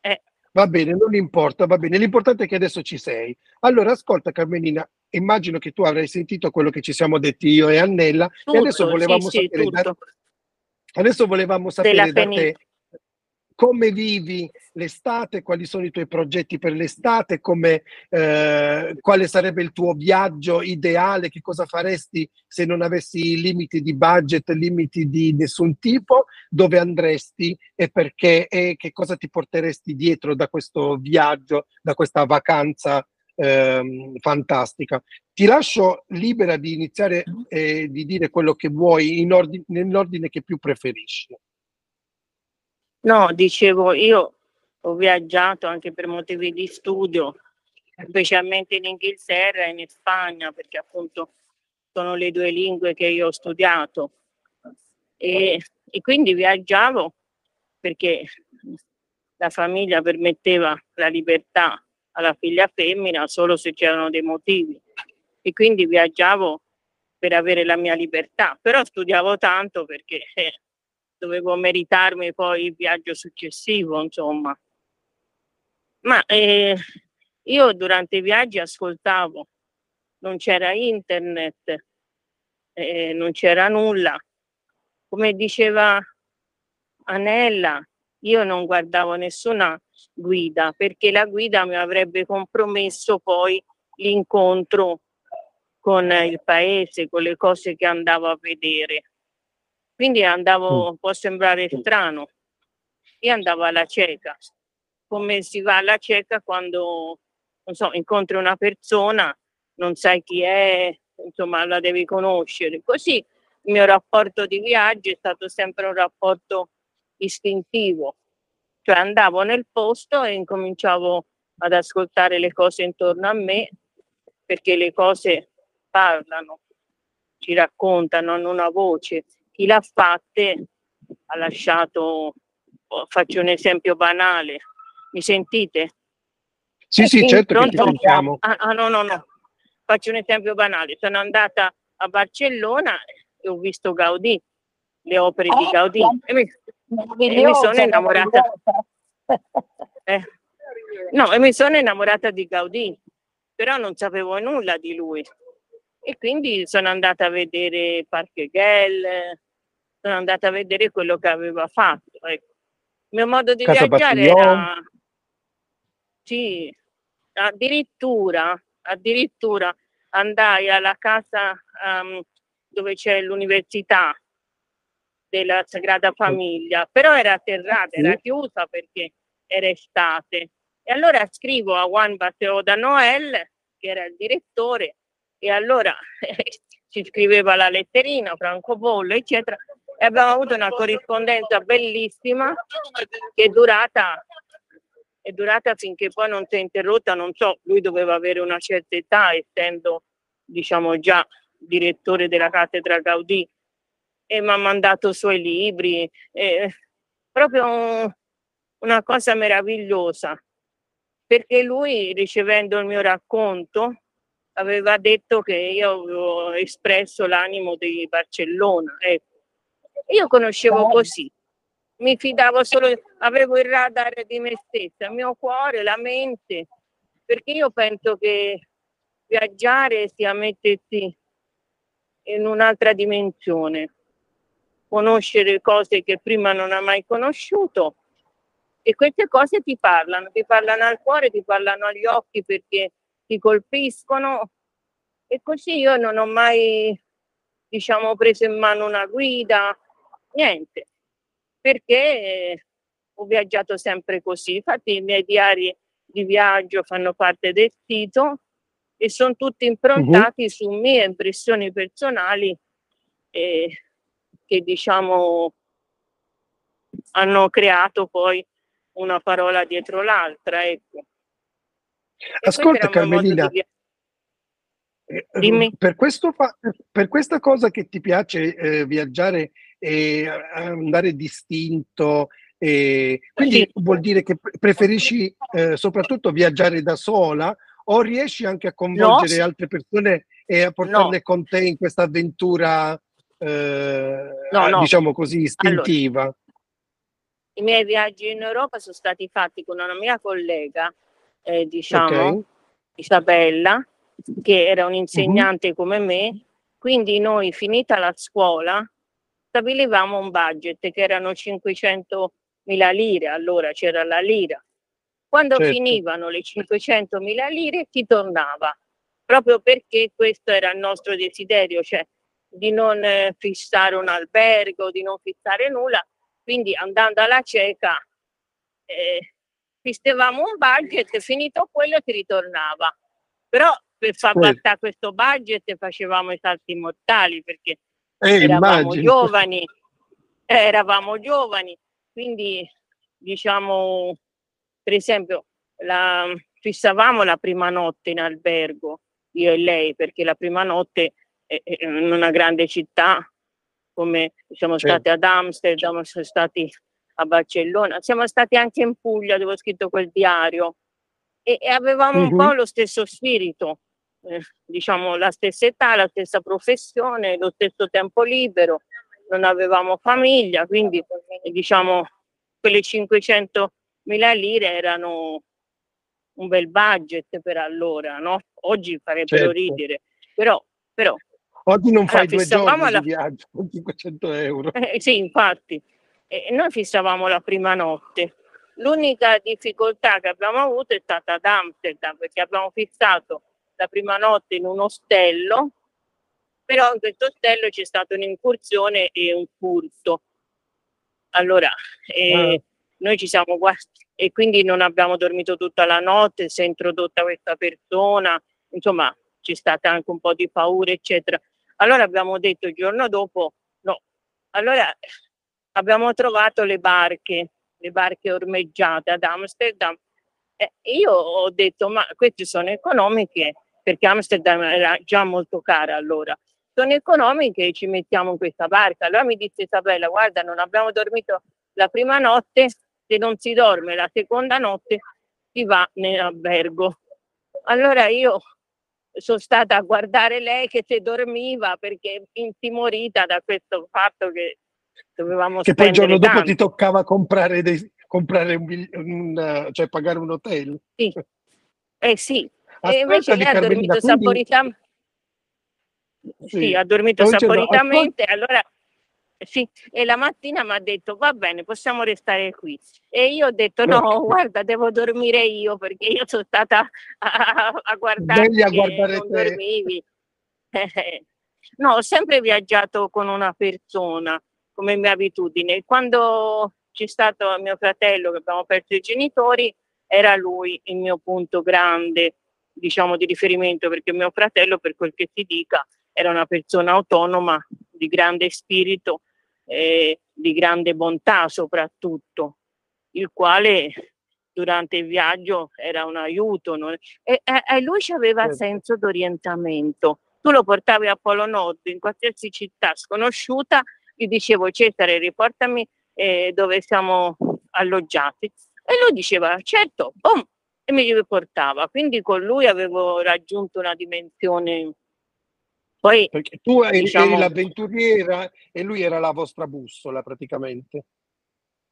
Eh. Va bene, non importa, va bene, l'importante è che adesso ci sei. Allora, ascolta Carmelina, immagino che tu avrai sentito quello che ci siamo detti io e Annella, tutto, e adesso volevamo sì, sapere, sì, da, adesso volevamo sapere da te come vivi l'estate, quali sono i tuoi progetti per l'estate, come, eh, quale sarebbe il tuo viaggio ideale, che cosa faresti se non avessi limiti di budget, limiti di nessun tipo, dove andresti e perché e che cosa ti porteresti dietro da questo viaggio, da questa vacanza eh, fantastica. Ti lascio libera di iniziare eh, di dire quello che vuoi in ordine, nell'ordine che più preferisci. No, dicevo, io ho viaggiato anche per motivi di studio, specialmente in Inghilterra e in Spagna, perché appunto sono le due lingue che io ho studiato. E, e quindi viaggiavo perché la famiglia permetteva la libertà alla figlia femmina solo se c'erano dei motivi. E quindi viaggiavo per avere la mia libertà, però studiavo tanto perché... Eh, dovevo meritarmi poi il viaggio successivo, insomma. Ma eh, io durante i viaggi ascoltavo, non c'era internet, eh, non c'era nulla. Come diceva Anella, io non guardavo nessuna guida, perché la guida mi avrebbe compromesso poi l'incontro con il paese, con le cose che andavo a vedere. Quindi andavo, può sembrare strano, io andavo alla cieca, come si va alla cieca quando, non so, incontri una persona, non sai chi è, insomma la devi conoscere. Così il mio rapporto di viaggio è stato sempre un rapporto istintivo, cioè andavo nel posto e incominciavo ad ascoltare le cose intorno a me, perché le cose parlano, ci raccontano, hanno una voce. Chi l'ha fatte ha lasciato, faccio un esempio banale, mi sentite? Sì, sì, certo che ti sentiamo. Ah, ah, no, no, no, faccio un esempio banale, sono andata a Barcellona e ho visto Gaudì, le opere eh, di Gaudì e mi, e mi sono innamorata, eh, no, e mi sono innamorata di Gaudì, però non sapevo nulla di lui. E quindi sono andata a vedere Parque Güell, sono andata a vedere quello che aveva fatto. Ecco. Il mio modo di Casa viaggiare Bastiglione. Era... Sì, addirittura, addirittura andai alla casa um, dove c'è l'università della Sagrada Famiglia, però era atterrata, era chiusa perché era estate. E allora scrivo a Juan Bateo da Noel, che era il direttore, e allora eh, ci scriveva la letterina, francobollo, eccetera, e abbiamo avuto una corrispondenza bellissima che è durata, è durata finché poi non si è interrotta. Non so, lui doveva avere una certa età, essendo diciamo già direttore della cattedra Gaudì, e mi ha mandato i suoi libri, eh, proprio un, una cosa meravigliosa, perché lui, ricevendo il mio racconto, aveva detto che io avevo espresso l'animo di Barcellona. Ecco. Io conoscevo così, mi fidavo solo, avevo il radar di me stessa, il mio cuore, la mente, perché io penso che viaggiare sia mettersi in un'altra dimensione, conoscere cose che prima non ha mai conosciuto, e queste cose ti parlano, ti parlano al cuore, ti parlano agli occhi, perché ti colpiscono. E così io non ho mai, diciamo, preso in mano una guida, niente, perché ho viaggiato sempre così. Infatti i miei diari di viaggio fanno parte del sito e sono tutti improntati uh-huh. su mie impressioni personali, eh, che diciamo hanno creato poi una parola dietro l'altra, ecco. Ascolta Carmelina, per, questo fa, per questa cosa che ti piace eh, viaggiare e andare distinto, eh, quindi sì. vuol dire che preferisci eh, soprattutto viaggiare da sola, o riesci anche a coinvolgere no. altre persone e a portarle no. con te in questa avventura eh, no, no. diciamo così istintiva? Allora, i miei viaggi in Europa sono stati fatti con una mia collega, Eh, diciamo okay. Isabella, che era un'insegnante uh-huh. come me, quindi noi, finita la scuola, stabilivamo un budget che erano cinquecentomila lire. Allora c'era la lira, quando certo. finivano le cinquecentomila lire si tornava, proprio perché questo era il nostro desiderio, cioè di non eh, fissare un albergo, di non fissare nulla. Quindi andando alla cieca eh, fissavamo un budget, finito quello si ritornava, però per far bastare questo budget facevamo i salti mortali, perché eh, eravamo immagino. giovani, eh, eravamo giovani, quindi diciamo, per esempio, la, fissavamo la prima notte in albergo, io e lei, perché la prima notte eh, in una grande città, come siamo stati eh. ad Amsterdam, siamo stati a Barcellona, siamo stati anche in Puglia, dove ho scritto quel diario, e, e avevamo uh-huh. un po' lo stesso spirito, eh, diciamo la stessa età, la stessa professione, lo stesso tempo libero, non avevamo famiglia, quindi eh, diciamo quelle cinquecentomila lire erano un bel budget per allora, no? Oggi farebbero certo. ridere, però, però Oggi non fai allora, due giorni la... di viaggio con cinquecento euro. Eh, sì, infatti. Eh, noi fissavamo la prima notte. L'unica difficoltà che abbiamo avuto è stata ad Amsterdam, perché abbiamo fissato la prima notte in un ostello, però in questo ostello c'è stata un'incursione e un furto. Allora, eh, ah. noi ci siamo guardati e quindi non abbiamo dormito tutta la notte, si è introdotta questa persona, insomma c'è stata anche un po' di paura, eccetera. Allora abbiamo detto il giorno dopo, no, allora abbiamo trovato le barche, le barche ormeggiate ad Amsterdam. Eh, io ho detto, ma queste sono economiche, perché Amsterdam era già molto cara allora, sono economiche e ci mettiamo in questa barca. Allora mi disse Isabella, guarda, non abbiamo dormito la prima notte, se non si dorme la seconda notte si va nell'albergo. Allora io sono stata a guardare lei che se dormiva, perché intimorita da questo fatto che dovevamo che spendere. Che poi il giorno tanto. dopo ti toccava comprare, dei, comprare un, un, cioè pagare un hotel. Sì, eh sì. Aspetta, e invece lei ha dormito quindi... saporitamente. Sì, sì, ha dormito saporitamente, no. Allora sì, e la mattina mi ha detto va bene, possiamo restare qui, e io ho detto no, no. guarda, devo dormire io, perché io sono stata a, a guardare che non te. dormivi. No, ho sempre viaggiato con una persona come mia abitudine. Quando c'è stato mio fratello che abbiamo perso i genitori, era lui il mio punto grande, diciamo, di riferimento, perché mio fratello, per quel che si dica, era una persona autonoma, di grande spirito, eh, di grande bontà soprattutto, il quale durante il viaggio era un aiuto, non... e, e lui ci aveva senso d'orientamento. Tu lo portavi a Polo Nord, in qualsiasi città sconosciuta, gli dicevo Cesare riportami eh, dove siamo alloggiati, e lui diceva certo, boom, e mi riportava. Quindi con lui avevo raggiunto una dimensione. Poi, perché tu eri, diciamo, eri l'avventuriera e lui era la vostra bussola praticamente.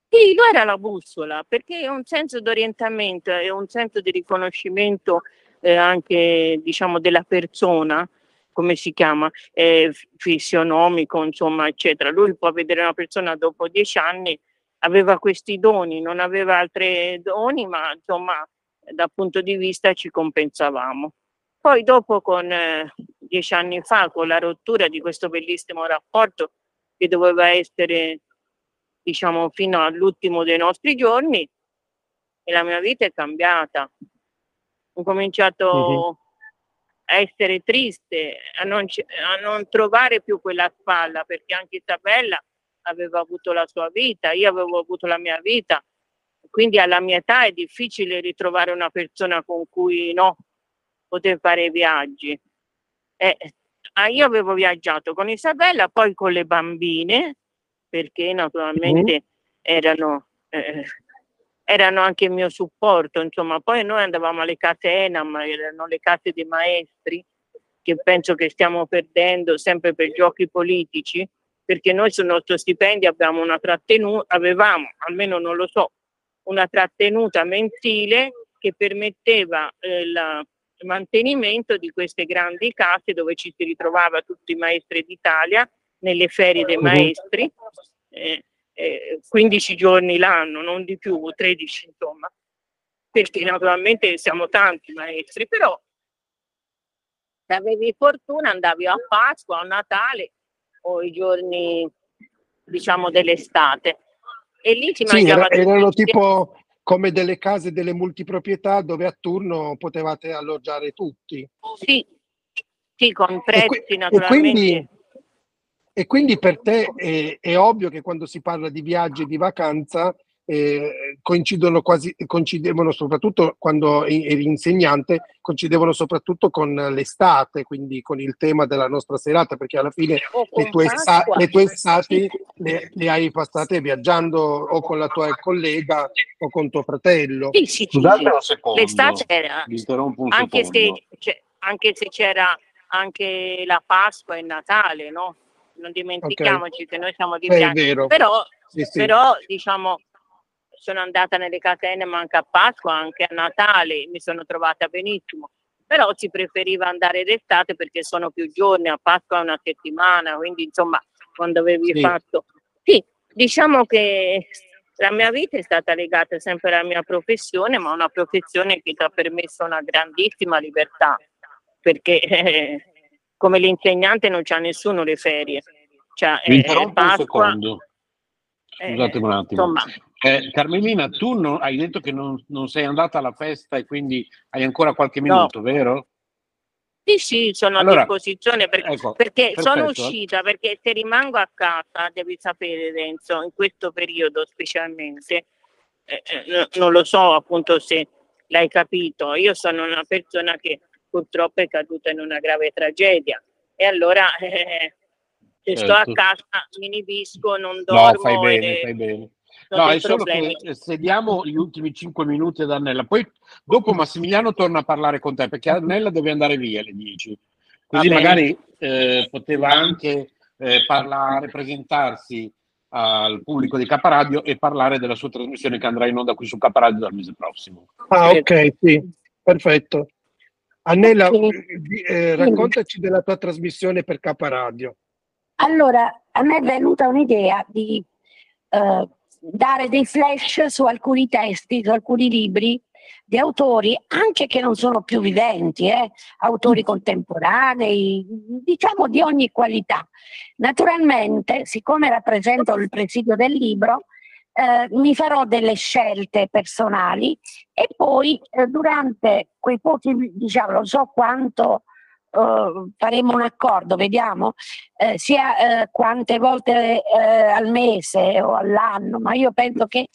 Sì, lui era la bussola, perché è un senso d'orientamento, è un senso di riconoscimento eh, anche, diciamo, della persona, come si chiama, eh, fisionomico, insomma, eccetera. Lui può vedere una persona dopo dieci anni, aveva questi doni, non aveva altri doni, ma insomma dal punto di vista ci compensavamo. Poi dopo, con eh, dieci anni fa, con la rottura di questo bellissimo rapporto che doveva essere, diciamo, fino all'ultimo dei nostri giorni, e la mia vita è cambiata. Ho cominciato mm-hmm. a essere triste, a non, a non trovare più quella spalla, perché anche Isabella aveva avuto la sua vita, io avevo avuto la mia vita, quindi alla mia età è difficile ritrovare una persona con cui, no, poter fare viaggi. Eh, io avevo viaggiato con Isabella, poi con le bambine, perché naturalmente mm. erano, eh, erano anche il mio supporto, insomma. Poi noi andavamo alle case Enam, erano le case dei maestri, che penso che stiamo perdendo sempre per giochi politici, perché noi sul nostro stipendio abbiamo una trattenuta, avevamo, almeno non lo so, una trattenuta mensile che permetteva eh, la mantenimento di queste grandi case dove ci si ritrovava tutti i maestri d'Italia nelle ferie dei maestri, eh, eh, quindici giorni l'anno, non di più, tredici insomma, perché naturalmente siamo tanti maestri, però se avevi fortuna andavi a Pasqua, a Natale o i giorni, diciamo, dell'estate, e lì ci mangiava. Sì, erano tipo come delle case, delle multiproprietà, dove a turno potevate alloggiare tutti. Sì, sì, con prezzi e naturalmente. E quindi, e quindi per te è, è ovvio che quando si parla di viaggi e di vacanza eh, coincidono quasi, coincidevano soprattutto, quando eri insegnante, coincidevano soprattutto con l'estate, quindi con il tema della nostra serata, perché alla fine oh, le, tue sta, le tue estati le, le hai passate viaggiando o con la tua collega o con tuo fratello. Sì, sì, scusate sì, un secondo, l'estate era, un anche, secondo. Se, anche se c'era anche la Pasqua e Natale, no? Non dimentichiamoci okay. che noi siamo di viaggio, però, sì, sì. però diciamo... Sono andata nelle catene, ma anche a Pasqua, anche a Natale, mi sono trovata benissimo. però si preferiva andare d'estate perché sono più giorni, a Pasqua una settimana, quindi insomma quando avevi sì. fatto... Sì, diciamo che la mia vita è stata legata sempre alla mia professione, ma una professione che ti ha permesso una grandissima libertà, perché eh, come l'insegnante non c'ha nessuno le ferie. Cioè, Mi interrompo eh, Pasqua, un secondo, scusate eh, un attimo. Insomma, Eh, Carmelina, tu non, hai detto che non, non sei andata alla festa e quindi hai ancora qualche minuto, no. vero? Sì, sì, sono allora, a disposizione per, ecco, perché perfetto. sono uscita, perché se rimango a casa, devi sapere Renzo, in questo periodo specialmente, eh, eh, non lo so appunto se l'hai capito, io sono una persona che purtroppo è caduta in una grave tragedia e allora eh, se certo. sto a casa mi inibisco, non dormo. No, fai bene, e, fai bene. No, è solo problemi. che sediamo gli ultimi cinque minuti ad Annella, poi dopo Massimiliano torna a parlare con te, perché Annella deve andare via alle dieci, così magari eh, poteva anche eh, parlare, presentarsi al pubblico di Caparadio e parlare della sua trasmissione che andrà in onda qui su Caparadio dal mese prossimo. Ah ok, sì, perfetto. Annella, eh, raccontaci della tua trasmissione per Caparadio. Allora, a me è venuta un'idea di... Uh, dare dei flash su alcuni testi, su alcuni libri di autori anche che non sono più viventi, eh? autori contemporanei, diciamo di ogni qualità. Naturalmente, siccome rappresento il presidio del libro, eh, mi farò delle scelte personali e poi eh, durante quei pochi, diciamo, non so quanto eh, faremo un accordo, vediamo. Eh, sia eh, quante volte eh, al mese o all'anno, ma io penso che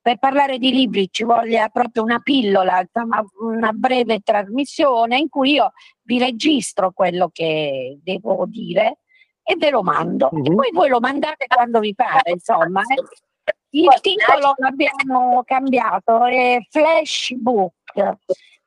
per parlare di libri ci voglia proprio una pillola, una, una breve trasmissione in cui io vi registro quello che devo dire e ve lo mando, mm-hmm. e poi voi lo mandate quando vi pare, insomma. Eh. Il titolo l'abbiamo cambiato, è Flashbook,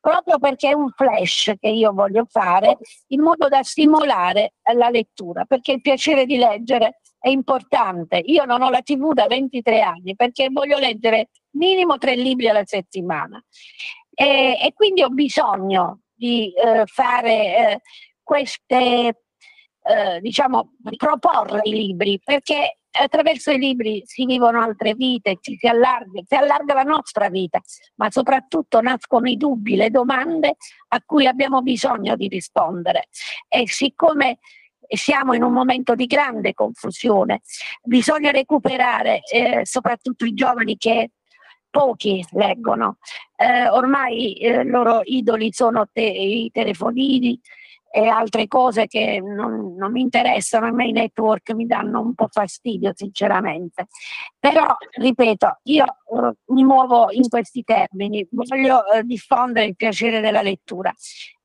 proprio perché è un flash che io voglio fare in modo da stimolare la lettura, perché il piacere di leggere è importante. Io non ho la tivù da ventitré anni perché voglio leggere minimo tre libri alla settimana e, e quindi ho bisogno di eh, fare eh, queste, eh, diciamo, proporre i libri, perché attraverso i libri si vivono altre vite, ci si allarga, si allarga la nostra vita, ma soprattutto nascono i dubbi, le domande a cui abbiamo bisogno di rispondere. E siccome siamo in un momento di grande confusione, bisogna recuperare eh, soprattutto i giovani che pochi leggono. Eh, ormai i eh, loro idoli sono te- i telefonini, e altre cose che non, non mi interessano, a me i network mi danno un po' fastidio sinceramente, però ripeto, io eh, mi muovo in questi termini, voglio eh, diffondere il piacere della lettura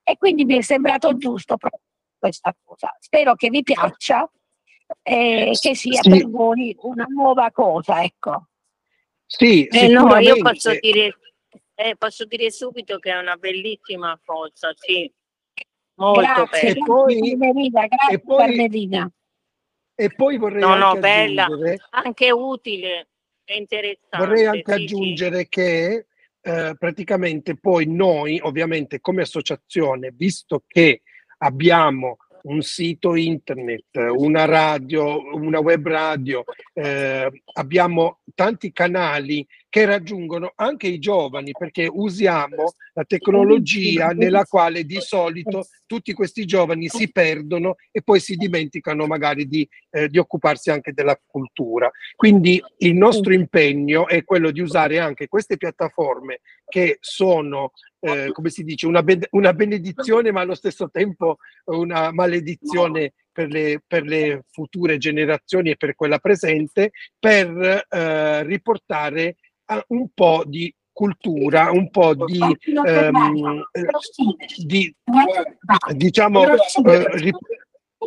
e quindi mi è sembrato giusto proprio questa cosa, spero che vi piaccia e che sia sì. per voi una nuova cosa, ecco. Sì, eh no, io posso dire, eh, posso dire subito che è una bellissima cosa, sì. Molto grazie, bella. Poi, grazie e poi, Carmelina. E poi vorrei no, anche, no, bella, aggiungere, anche utile e interessante. Vorrei anche sì, aggiungere sì. che eh, praticamente poi noi ovviamente come associazione, visto che abbiamo un sito internet, una radio, una web radio, eh, abbiamo tanti canali che raggiungono anche i giovani perché usiamo la tecnologia nella quale di solito tutti questi giovani si perdono e poi si dimenticano magari di, eh, di occuparsi anche della cultura. Quindi il nostro impegno è quello di usare anche queste piattaforme che sono, eh, come si dice, una, ben- una benedizione ma allo stesso tempo una maledizione per le, per le future generazioni e per quella presente, per eh, riportare a un po' di cultura, un po' di, ehm, di diciamo, eh,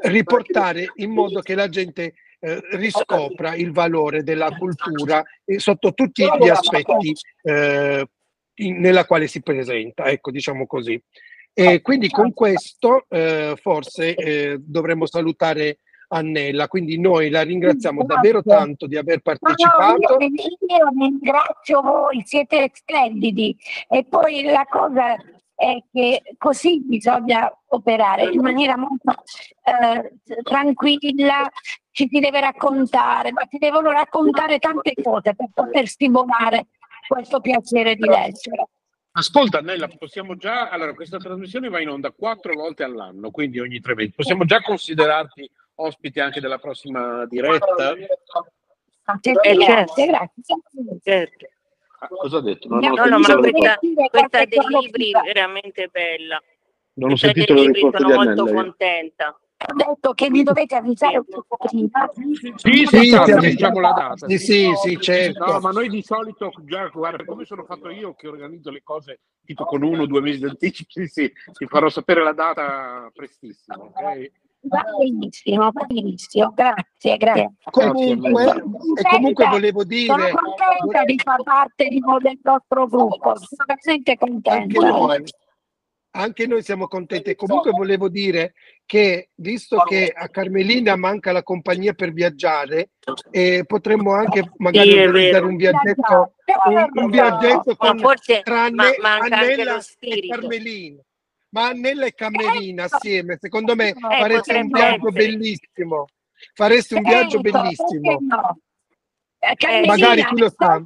riportare in modo che la gente Eh, riscopra il valore della cultura eh, sotto tutti gli aspetti eh, in, nella quale si presenta, ecco, diciamo così. E quindi con questo eh, forse eh, dovremmo salutare Annella, quindi noi la ringraziamo davvero tanto di aver partecipato. No, no, io, io ringrazio voi, siete splendidi e poi la cosa è che così bisogna operare in maniera molto eh, tranquilla, ci si deve raccontare, ma si devono raccontare tante cose per poter stimolare questo piacere di leggere. Ascolta Annella, possiamo già, allora questa trasmissione va in onda quattro volte all'anno, quindi ogni tre mesi, possiamo già considerarti ospite anche della prossima diretta? Eh, certo. Certo. Ah, cosa ho detto? Non no, ho no, ma questa, questa dei libri è veramente bella. Non ho sentito le risposte di Annella. Sono molto contenta. Ho detto che mi dovete avvisare un po' prima. Sì, sì, diciamo la data. Sì, sì, sì, certo. No, ma noi di solito, già, guarda, come sono fatto io che organizzo le cose tipo con uno o due mesi d'anticipo, sì, sì, ti farò sapere la data prestissimo, ok? Va benissimo, va benissimo, grazie, grazie. Comunque, e comunque volevo dire... Sono contenta di far parte di, del nostro gruppo, sono veramente contenta. Anche noi. Anche noi siamo contenti. Comunque volevo dire che, visto che a Carmelina manca la compagnia per viaggiare, eh, potremmo anche magari organizzare un viaggetto, un, un viaggetto con, forse, tra Anne, ma Annella e Carmelina. Ma Annella e Carmelina assieme, secondo me eh, fareste un viaggio essere. bellissimo. Fareste un viaggio ecco, bellissimo. No. Carmelina, magari chi lo sa.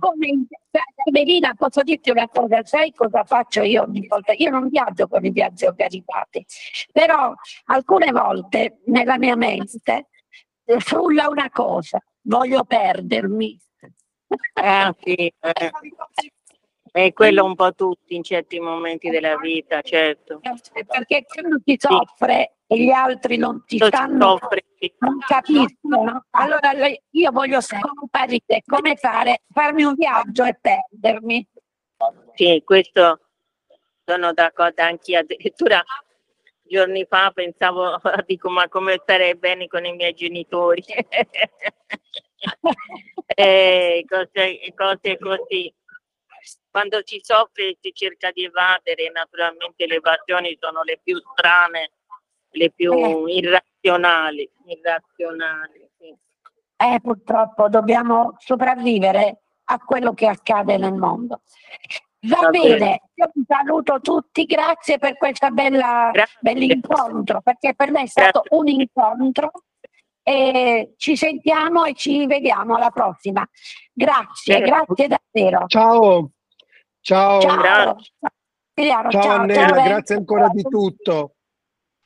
Carmelina, posso dirti una cosa, sai cosa faccio io ogni volta? Io non viaggio con i viaggi organizzati, però alcune volte nella mia mente frulla una cosa, voglio perdermi. Ah, sì. E quello un po' tutti in certi momenti della vita, certo. Perché quando ti soffre e gli altri non ti stanno, non capiscono, allora io voglio scomparire, come fare? Farmi un viaggio e perdermi. Sì, questo sono d'accordo anch'io. Addirittura giorni fa pensavo, dico, ma come starei bene con i miei genitori? eh, cose, cose così. Quando si soffre si cerca di evadere, naturalmente le evasioni sono le più strane, le più eh. irrazionali. irrazionali sì. eh, purtroppo dobbiamo sopravvivere a quello che accade nel mondo. Va, Va bene. bene, io vi saluto tutti, grazie per questo bell'incontro, perché per me è stato grazie. un incontro. E ci sentiamo e ci vediamo alla prossima. Grazie, grazie davvero. Ciao. Ciao. Ciao, grazie. Ciao, ciao Annella, ciao, grazie ancora di tutto.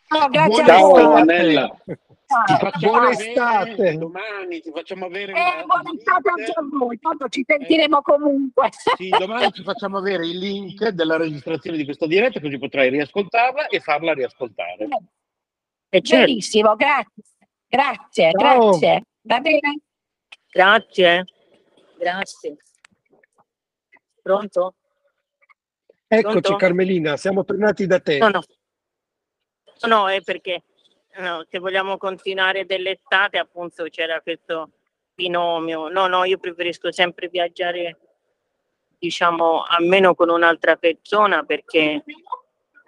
No, grazie ciao, a voi. Annella. Ciao, buona estate. Domani ti facciamo avere eh, buona estate anche a voi, tanto ci sentiremo eh. comunque. Sì, domani ti facciamo avere il link della registrazione di questa diretta, così potrai riascoltarla e farla riascoltare. Eh. Bellissimo, grazie. Grazie, Ciao. grazie, va bene? Grazie, grazie. Pronto? Eccoci Pronto? Carmelina, siamo tornati da te. No, no, no è perché no, se vogliamo continuare dell'estate appunto c'era questo binomio. No, no, io preferisco sempre viaggiare, diciamo, almeno con un'altra persona perché...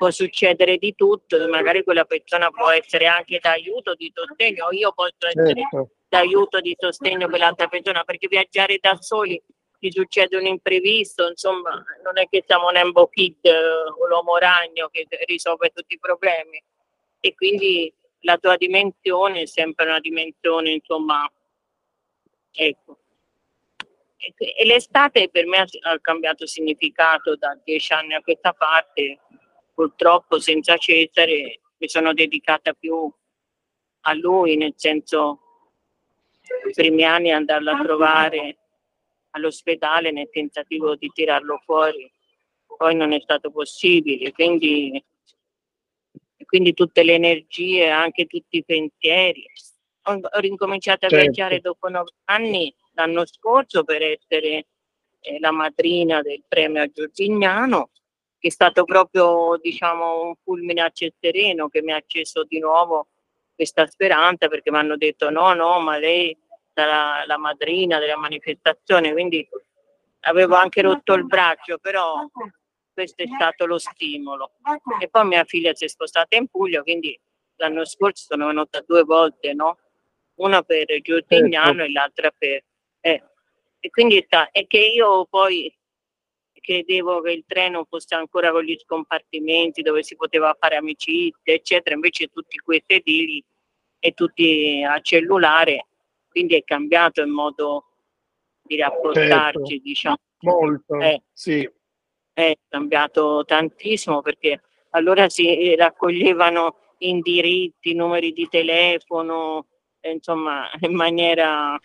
può succedere di tutto, magari quella persona può essere anche d'aiuto, di sostegno, io posso essere certo. d'aiuto, di sostegno per l'altra persona, perché viaggiare da soli ti succede un imprevisto, insomma, non è che siamo Nembo Kid o l'uomo ragno che risolve tutti i problemi, e quindi la tua dimensione è sempre una dimensione, insomma, ecco. E l'estate per me ha cambiato significato da dieci anni a questa parte. Purtroppo senza Cesare mi sono dedicata più a lui, nel senso i primi anni andarlo a trovare all'ospedale nel tentativo di tirarlo fuori, poi non è stato possibile, quindi, quindi tutte le energie, anche tutti i pensieri. Ho, ho ricominciato a certo. viaggiare dopo nove anni l'anno scorso per essere eh, la madrina del premio a Giorgignano, che è stato proprio, diciamo, un fulmine a ciel sereno che mi ha acceso di nuovo questa speranza, perché mi hanno detto no, no, ma lei sarà la madrina della manifestazione, quindi avevo anche rotto il braccio, però questo è stato lo stimolo. E poi mia figlia si è spostata in Puglia, quindi l'anno scorso sono venuta due volte, no? Una per Giordignano e l'altra per... Eh. E quindi è che io poi... credevo che il treno fosse ancora con gli scompartimenti dove si poteva fare amicizia, eccetera, invece tutti quei sedili e tutti a cellulare, quindi è cambiato il modo di rapportarci, certo, diciamo. Molto, eh, sì. È cambiato tantissimo, perché allora si raccoglievano indirizzi, numeri di telefono, insomma, in maniera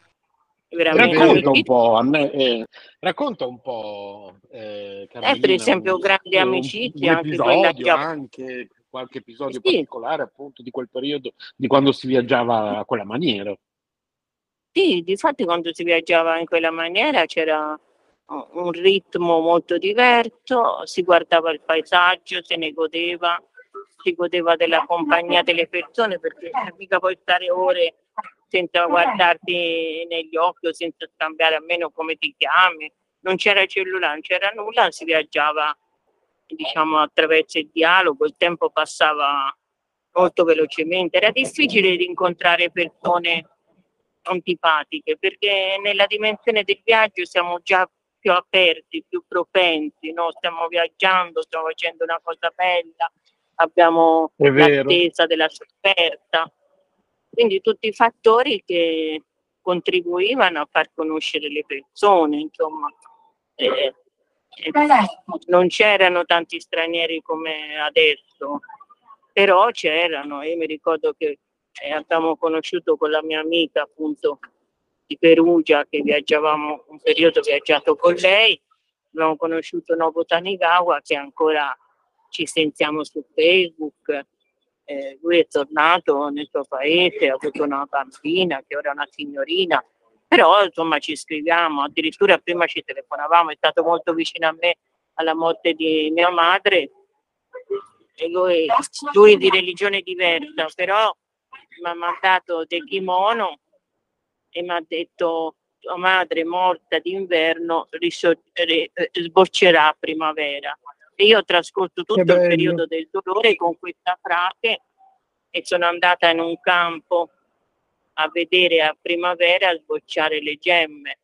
veramente... Racconta un po', Anne, eh, racconta un po', eh, Carolina, eh, per esempio, grandi amicizie, un, un episodio, anche, quella... anche qualche episodio sì. particolare appunto di quel periodo, di quando si viaggiava a quella maniera. Sì, difatti quando si viaggiava in quella maniera c'era un ritmo molto diverso, si guardava il paesaggio, se ne godeva, si godeva della compagnia delle persone, perché mica puoi stare ore senza guardarti negli occhi o senza scambiare almeno come ti chiami, non c'era cellulare, non c'era nulla, si viaggiava diciamo attraverso il dialogo, il tempo passava molto velocemente, era difficile incontrare persone antipatiche, perché nella dimensione del viaggio siamo già più aperti, più propensi, no? Stiamo viaggiando, stiamo facendo una cosa bella, abbiamo l'attesa della scoperta, quindi tutti i fattori che contribuivano a far conoscere le persone, insomma, eh, eh, non c'erano tanti stranieri come adesso, però c'erano. Io mi ricordo che eh, abbiamo conosciuto con la mia amica appunto di Perugia, che viaggiavamo un periodo, viaggiato con lei, abbiamo conosciuto Nobu Tanigawa, che ancora ci sentiamo su Facebook, eh, lui è tornato nel suo paese, ha avuto una bambina che ora è una signorina, però insomma ci scriviamo, addirittura prima ci telefonavamo, è stato molto vicino a me alla morte di mia madre, e lui, lui di religione diversa, però mi ha mandato dei kimono e mi ha detto: tua madre morta d'inverno riso- re- sboccerà a primavera. E io ho trascorso tutto il periodo del dolore con questa frase, e sono andata in un campo a vedere a primavera sbocciare le gemme,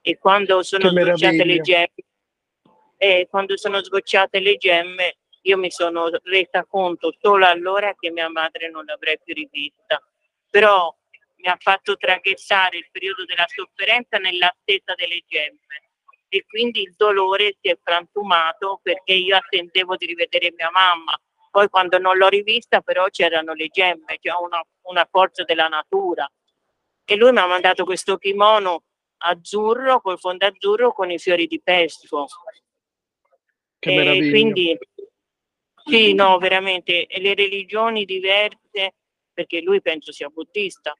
e quando sono sbocciate le gemme e quando sono sbocciate le gemme io mi sono resa conto solo allora che mia madre non l'avrei più rivista, però mi ha fatto traversare il periodo della sofferenza nell'attesa delle gemme, e quindi il dolore si è frantumato, perché io attendevo di rivedere mia mamma, poi quando non l'ho rivista però c'erano le gemme, cioè una, una forza della natura. E lui mi ha mandato questo kimono azzurro, col fondo azzurro, con i fiori di pesco. Che e meraviglia. Quindi sì, no, veramente, le religioni diverse, perché lui penso sia buddista.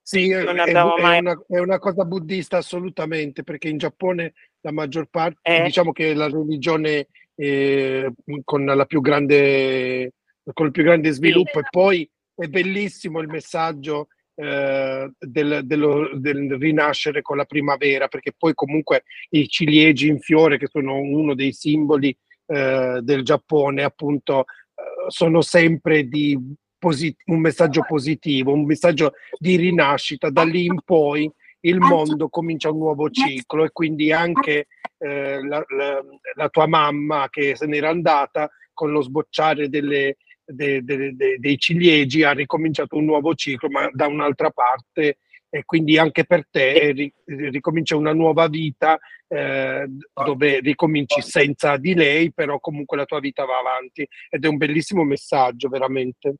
Sì, è, è, mai... una, è una cosa buddista assolutamente, perché in Giappone la maggior parte, eh. diciamo che la religione eh, con la più grande, con il più grande sviluppo, sì. E poi è bellissimo il messaggio eh, del, dello, del rinascere con la primavera, perché poi comunque i ciliegi in fiore, che sono uno dei simboli eh, del Giappone, appunto, eh, sono sempre di Posit- un messaggio positivo, un messaggio di rinascita. Da lì in poi il mondo comincia un nuovo ciclo, e quindi anche eh, la, la, la tua mamma che se n'era andata, con lo sbocciare delle, de, de, de, dei ciliegi ha ricominciato un nuovo ciclo, ma da un'altra parte, e quindi anche per te ric- ricomincia una nuova vita, eh, dove ricominci senza di lei, però comunque la tua vita va avanti, ed è un bellissimo messaggio veramente.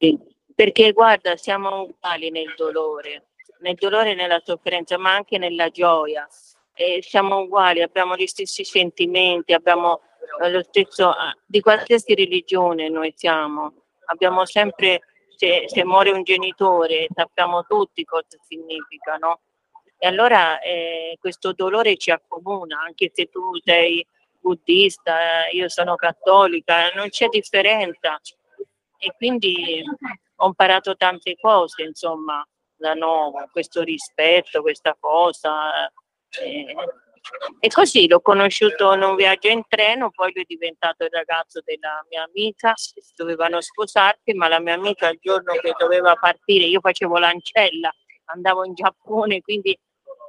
Sì, perché guarda, siamo uguali nel dolore, nel dolore e nella sofferenza, ma anche nella gioia. E siamo uguali, abbiamo gli stessi sentimenti, abbiamo lo stesso, di qualsiasi religione noi siamo. Abbiamo sempre, se, se muore un genitore, sappiamo tutti cosa significa, no? E allora eh, questo dolore ci accomuna, anche se tu sei buddista, io sono cattolica, non c'è differenza. E quindi ho imparato tante cose, insomma, da nuovo, questo rispetto, questa cosa. E, e così l'ho conosciuto in un viaggio in treno, poi lui è diventato il ragazzo della mia amica, dovevano sposarsi, ma la mia amica il giorno che doveva partire, io facevo l'ancella, andavo in Giappone, quindi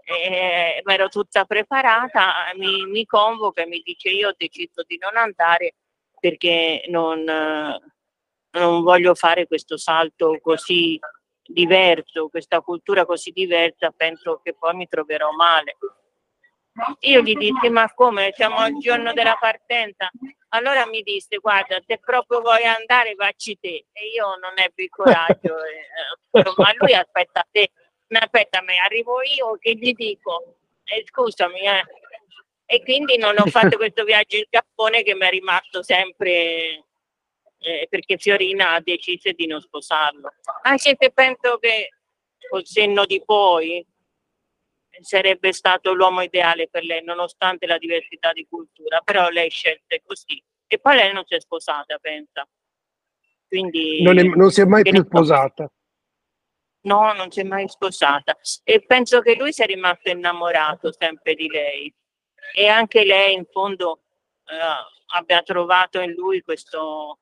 e ero tutta preparata, mi, mi convoca e mi dice: io ho deciso di non andare perché non, non voglio fare questo salto così diverso, questa cultura così diversa, penso che poi mi troverò male. Io gli dissi: ma come, siamo al giorno della partenza? Allora mi disse: guarda, se proprio vuoi andare, vacci te. E io non ebbi il coraggio, eh, ma lui aspetta te. Ma aspetta, me arrivo io, che gli dico? Eh, scusami, eh. E quindi non ho fatto questo viaggio in Giappone che mi è rimasto sempre, eh, perché Fiorina ha deciso di non sposarlo. Anche se penso che col senno di poi sarebbe stato l'uomo ideale per lei, nonostante la diversità di cultura, però lei scelse così. E poi lei non si è sposata, pensa. Quindi, non, è, non si è mai più sposata. No, non si è mai sposata, e penso che lui sia rimasto innamorato sempre di lei, e anche lei in fondo eh, abbia trovato in lui questo,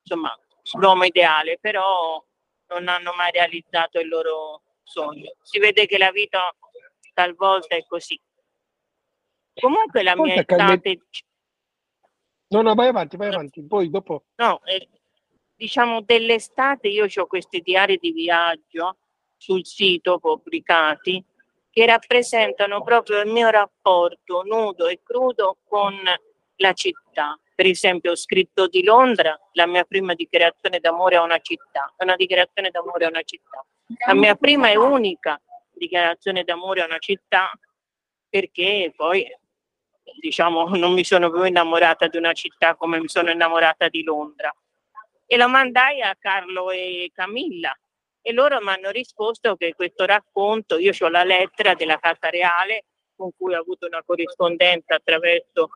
insomma, l'uomo ideale, però non hanno mai realizzato il loro sogno. Si vede che la vita talvolta è così. Comunque la mia estate... No, no, vai avanti, vai avanti, poi dopo... No, eh... diciamo dell'estate io ho questi diari di viaggio sul sito pubblicati che rappresentano proprio il mio rapporto nudo e crudo con la città. Per esempio ho scritto di Londra, la mia prima dichiarazione d'amore a una città, una dichiarazione d'amore a una città. La mia prima e unica dichiarazione d'amore a una città, perché poi diciamo non mi sono più innamorata di una città come mi sono innamorata di Londra. E lo mandai a Carlo e Camilla e loro mi hanno risposto che questo racconto, io ho la lettera della Casa Reale con cui ho avuto una corrispondenza attraverso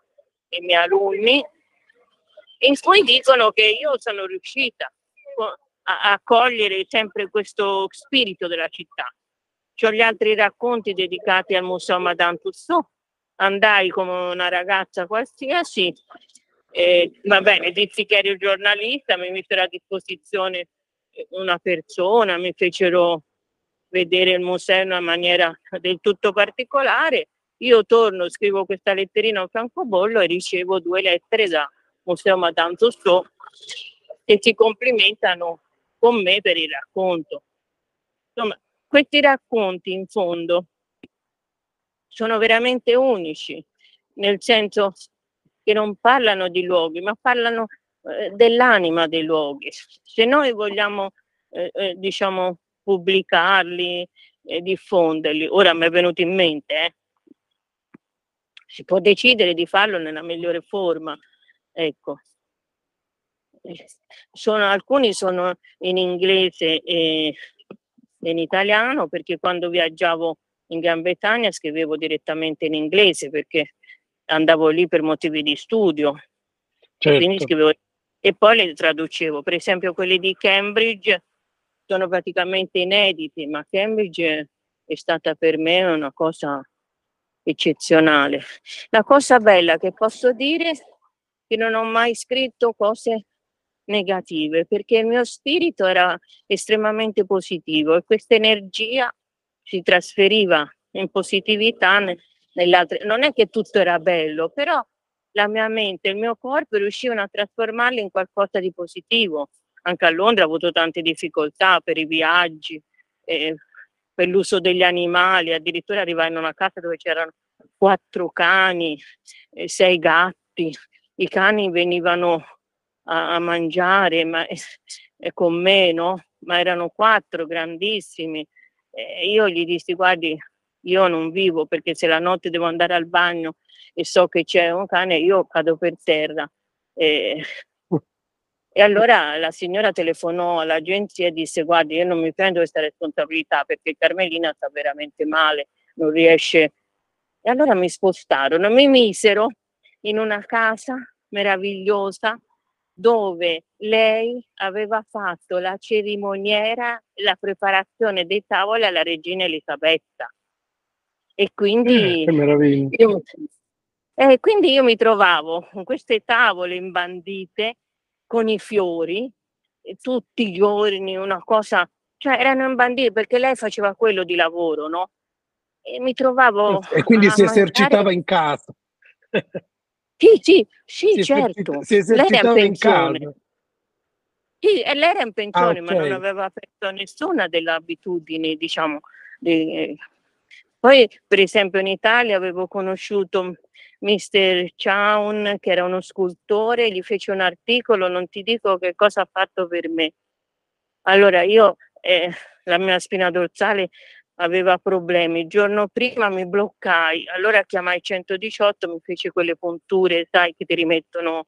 i miei alunni, in cui dicono che io sono riuscita a, a cogliere sempre questo spirito della città. C'ho gli altri racconti dedicati al Museo Madame Tussaud, andai come una ragazza qualsiasi. Eh, va bene, dissi che ero giornalista, mi misero a disposizione una persona, mi fecero vedere il museo in una maniera del tutto particolare. Io torno, scrivo questa letterina a francobollo e ricevo due lettere da Museo Madame Tussaud che si complimentano con me per il racconto. Insomma, questi racconti in fondo sono veramente unici, nel senso che non parlano di luoghi, ma parlano eh, dell'anima dei luoghi. Se noi vogliamo, eh, eh, diciamo, pubblicarli e diffonderli, ora mi è venuto in mente, eh, si può decidere di farlo nella migliore forma. Ecco. Sono, alcuni sono in inglese e in italiano, perché quando viaggiavo in Gran Bretagna scrivevo direttamente in inglese, perché andavo lì per motivi di studio, certo. Quindi scrivevo, e poi le traducevo. Per esempio quelli di Cambridge sono praticamente inediti, ma Cambridge è stata per me una cosa eccezionale. La cosa bella che posso dire è che non ho mai scritto cose negative, perché il mio spirito era estremamente positivo e questa energia si trasferiva in positività. Non è che tutto era bello, però la mia mente, il mio corpo riuscivano a trasformarli in qualcosa di positivo. Anche a Londra ho avuto tante difficoltà per i viaggi, eh, per l'uso degli animali, addirittura arrivai in una casa dove c'erano quattro cani, eh, sei gatti, i cani venivano a, a mangiare ma, eh, con me, no? Ma erano quattro grandissimi, eh, io gli dissi: guardi, io non vivo, perché se la notte devo andare al bagno e so che c'è un cane, io cado per terra. E, e allora la signora telefonò all'agenzia e disse: guardi, io non mi prendo questa responsabilità perché Carmelina sta veramente male, non riesce. E allora mi spostarono, mi misero in una casa meravigliosa dove lei aveva fatto la cerimoniera, la preparazione dei tavoli alla regina Elisabetta. E quindi, eh, io, eh, quindi io mi trovavo con queste tavole imbandite con i fiori tutti i giorni, una cosa, cioè erano imbandite perché lei faceva quello di lavoro, no? e mi trovavo... E quindi si mangiare. Esercitava in casa. Sì, sì, sì, si certo. Si esercitava lei era in casa. Sì, e lei era in pensione, ah, okay. Ma non aveva perso nessuna delle abitudini, diciamo. Di... Poi, per esempio, in Italia avevo conosciuto mister Chaun, che era uno scultore, gli fece un articolo, non ti dico che cosa ha fatto per me. Allora, io, eh, la mia spina dorsale aveva problemi, il giorno prima mi bloccai, allora chiamai centodiciotto, mi fece quelle punture, sai, che ti rimettono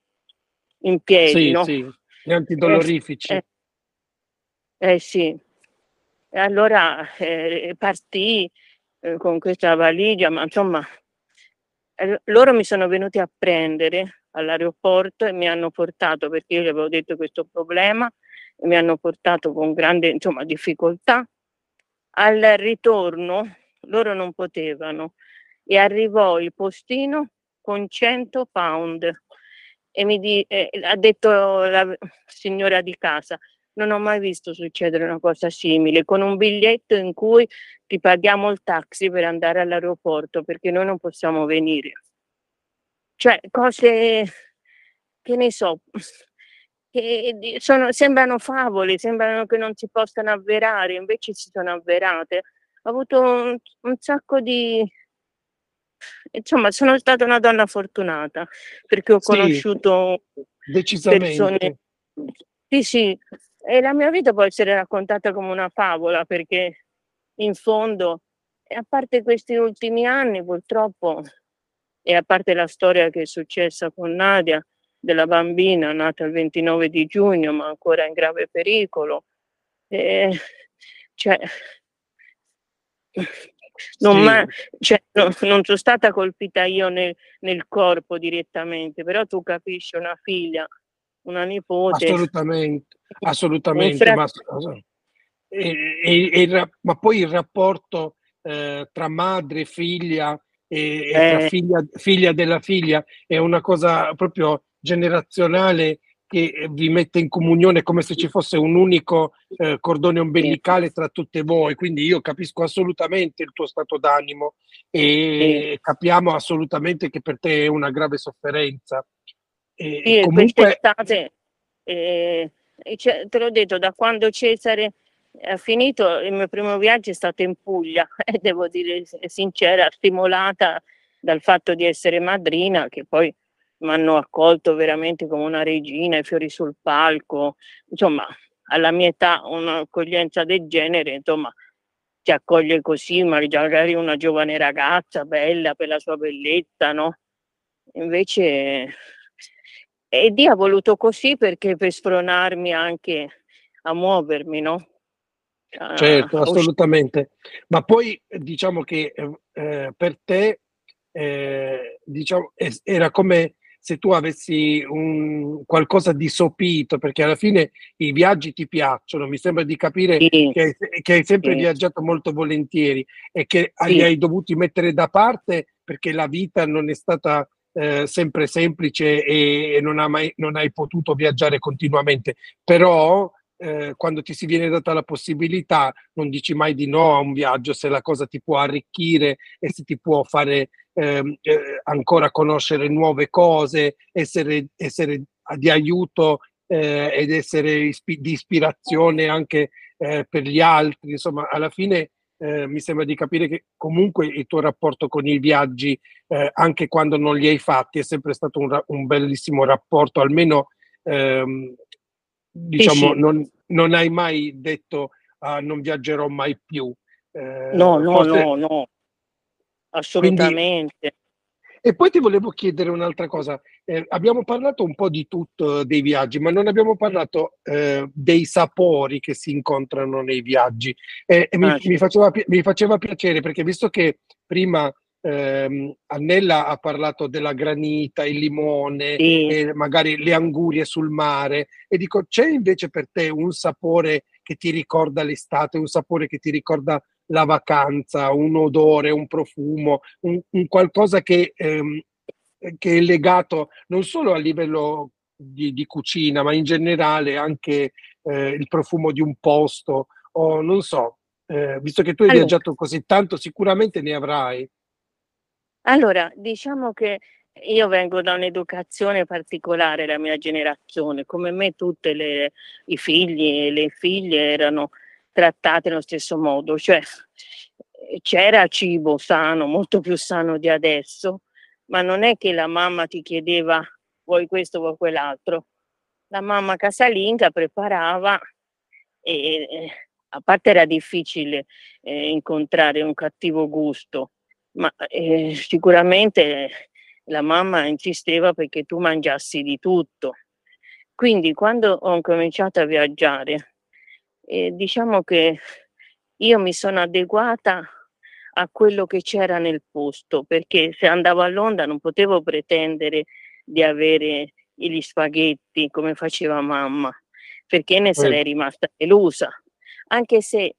in piedi, sì, no? Sì, gli antidolorifici. Eh, eh, eh sì, e allora eh, partii eh, con questa valigia, ma insomma, eh, loro mi sono venuti a prendere all'aeroporto e mi hanno portato, perché io gli avevo detto questo problema, e mi hanno portato con grande, insomma, difficoltà. Al ritorno loro non potevano e arrivò il postino con cento pound e mi di, eh, ha detto la signora di casa, non ho mai visto succedere una cosa simile, con un biglietto in cui ti paghiamo il taxi per andare all'aeroporto perché noi non possiamo venire. Cioè cose che ne so, che sono, sembrano favole, sembrano che non si possano avverare, invece si sono avverate. Ho avuto un, un sacco di... Insomma, sono stata una donna fortunata, perché ho conosciuto sì, decisamente. Persone... Sì, sì, e la mia vita può essere raccontata come una favola, perché in fondo, a parte questi ultimi anni purtroppo, e a parte la storia che è successa con Nadia, della bambina nata il ventinove di giugno ma ancora in grave pericolo, eh, cioè, non, sì. ma, cioè, no, non sono stata colpita io nel, nel corpo direttamente, però tu capisci, una figlia, una nipote, assolutamente, assolutamente, ma, e, e, e, ma poi il rapporto eh, tra madre e figlia e, eh. e tra figlia, figlia della figlia è una cosa proprio generazionale che vi mette in comunione come se ci fosse un unico eh, cordone ombelicale tra tutte voi, quindi io capisco assolutamente il tuo stato d'animo e sì. Capiamo assolutamente che per te è una grave sofferenza e, sì, comunque... quest'estate, eh, te l'ho detto, da quando Cesare ha finito il mio primo viaggio è stato in Puglia e devo dire sincera, stimolata dal fatto di essere madrina, che poi mi hanno accolto veramente come una regina, i fiori sul palco, insomma, alla mia età un'accoglienza del genere, insomma, ti accoglie così, magari una giovane ragazza bella per la sua bellezza, no? Invece, e Dio ha voluto così perché per spronarmi anche a muovermi, no? A, certo, assolutamente. Ma poi diciamo che eh, per te, eh, diciamo, era come... se tu avessi un, qualcosa di sopito, perché alla fine i viaggi ti piacciono, mi sembra di capire sì. che, che hai sempre sì. viaggiato molto volentieri e che sì. li hai dovuti mettere da parte perché la vita non è stata eh, sempre semplice e, e non, ha mai, non hai potuto viaggiare continuamente, però eh, quando ti si viene data la possibilità non dici mai di no a un viaggio se la cosa ti può arricchire e se ti può fare... Eh, eh, ancora conoscere nuove cose, essere, essere di aiuto eh, ed essere ispi- di ispirazione anche eh, per gli altri, insomma alla fine eh, mi sembra di capire che comunque il tuo rapporto con i viaggi eh, anche quando non li hai fatti è sempre stato un, ra- un bellissimo rapporto, almeno ehm, diciamo non, non hai mai detto ah, non viaggerò mai più eh, no no forse... no no assolutamente. Quindi, e poi ti volevo chiedere un'altra cosa, eh, abbiamo parlato un po' di tutto dei viaggi ma non abbiamo parlato eh, dei sapori che si incontrano nei viaggi eh, e mi, ah, sì. mi, faceva, mi faceva piacere perché visto che prima ehm, Annella ha parlato della granita, il limone sì. e magari le angurie sul mare e dico c'è invece per te un sapore che ti ricorda l'estate, un sapore che ti ricorda la vacanza, un odore, un profumo, un, un qualcosa che, ehm, che è legato non solo a livello di, di cucina, ma in generale anche eh, il profumo di un posto, o non so, eh, visto che tu hai allora, viaggiato così tanto, sicuramente ne avrai. Allora, diciamo che io vengo da un'educazione particolare, la mia generazione, come me tutte le, i figli e le figlie erano trattate nello stesso modo, cioè c'era cibo sano, molto più sano di adesso, ma non è che la mamma ti chiedeva vuoi questo, vuoi quell'altro, la mamma casalinga preparava e eh, a parte era difficile eh, incontrare un cattivo gusto, ma eh, sicuramente la mamma insisteva perché tu mangiassi di tutto. Quindi quando ho cominciato a viaggiare, eh, diciamo che io mi sono adeguata a quello che c'era nel posto, perché se andavo a Londra non potevo pretendere di avere gli spaghetti come faceva mamma, perché ne sarei rimasta delusa, anche se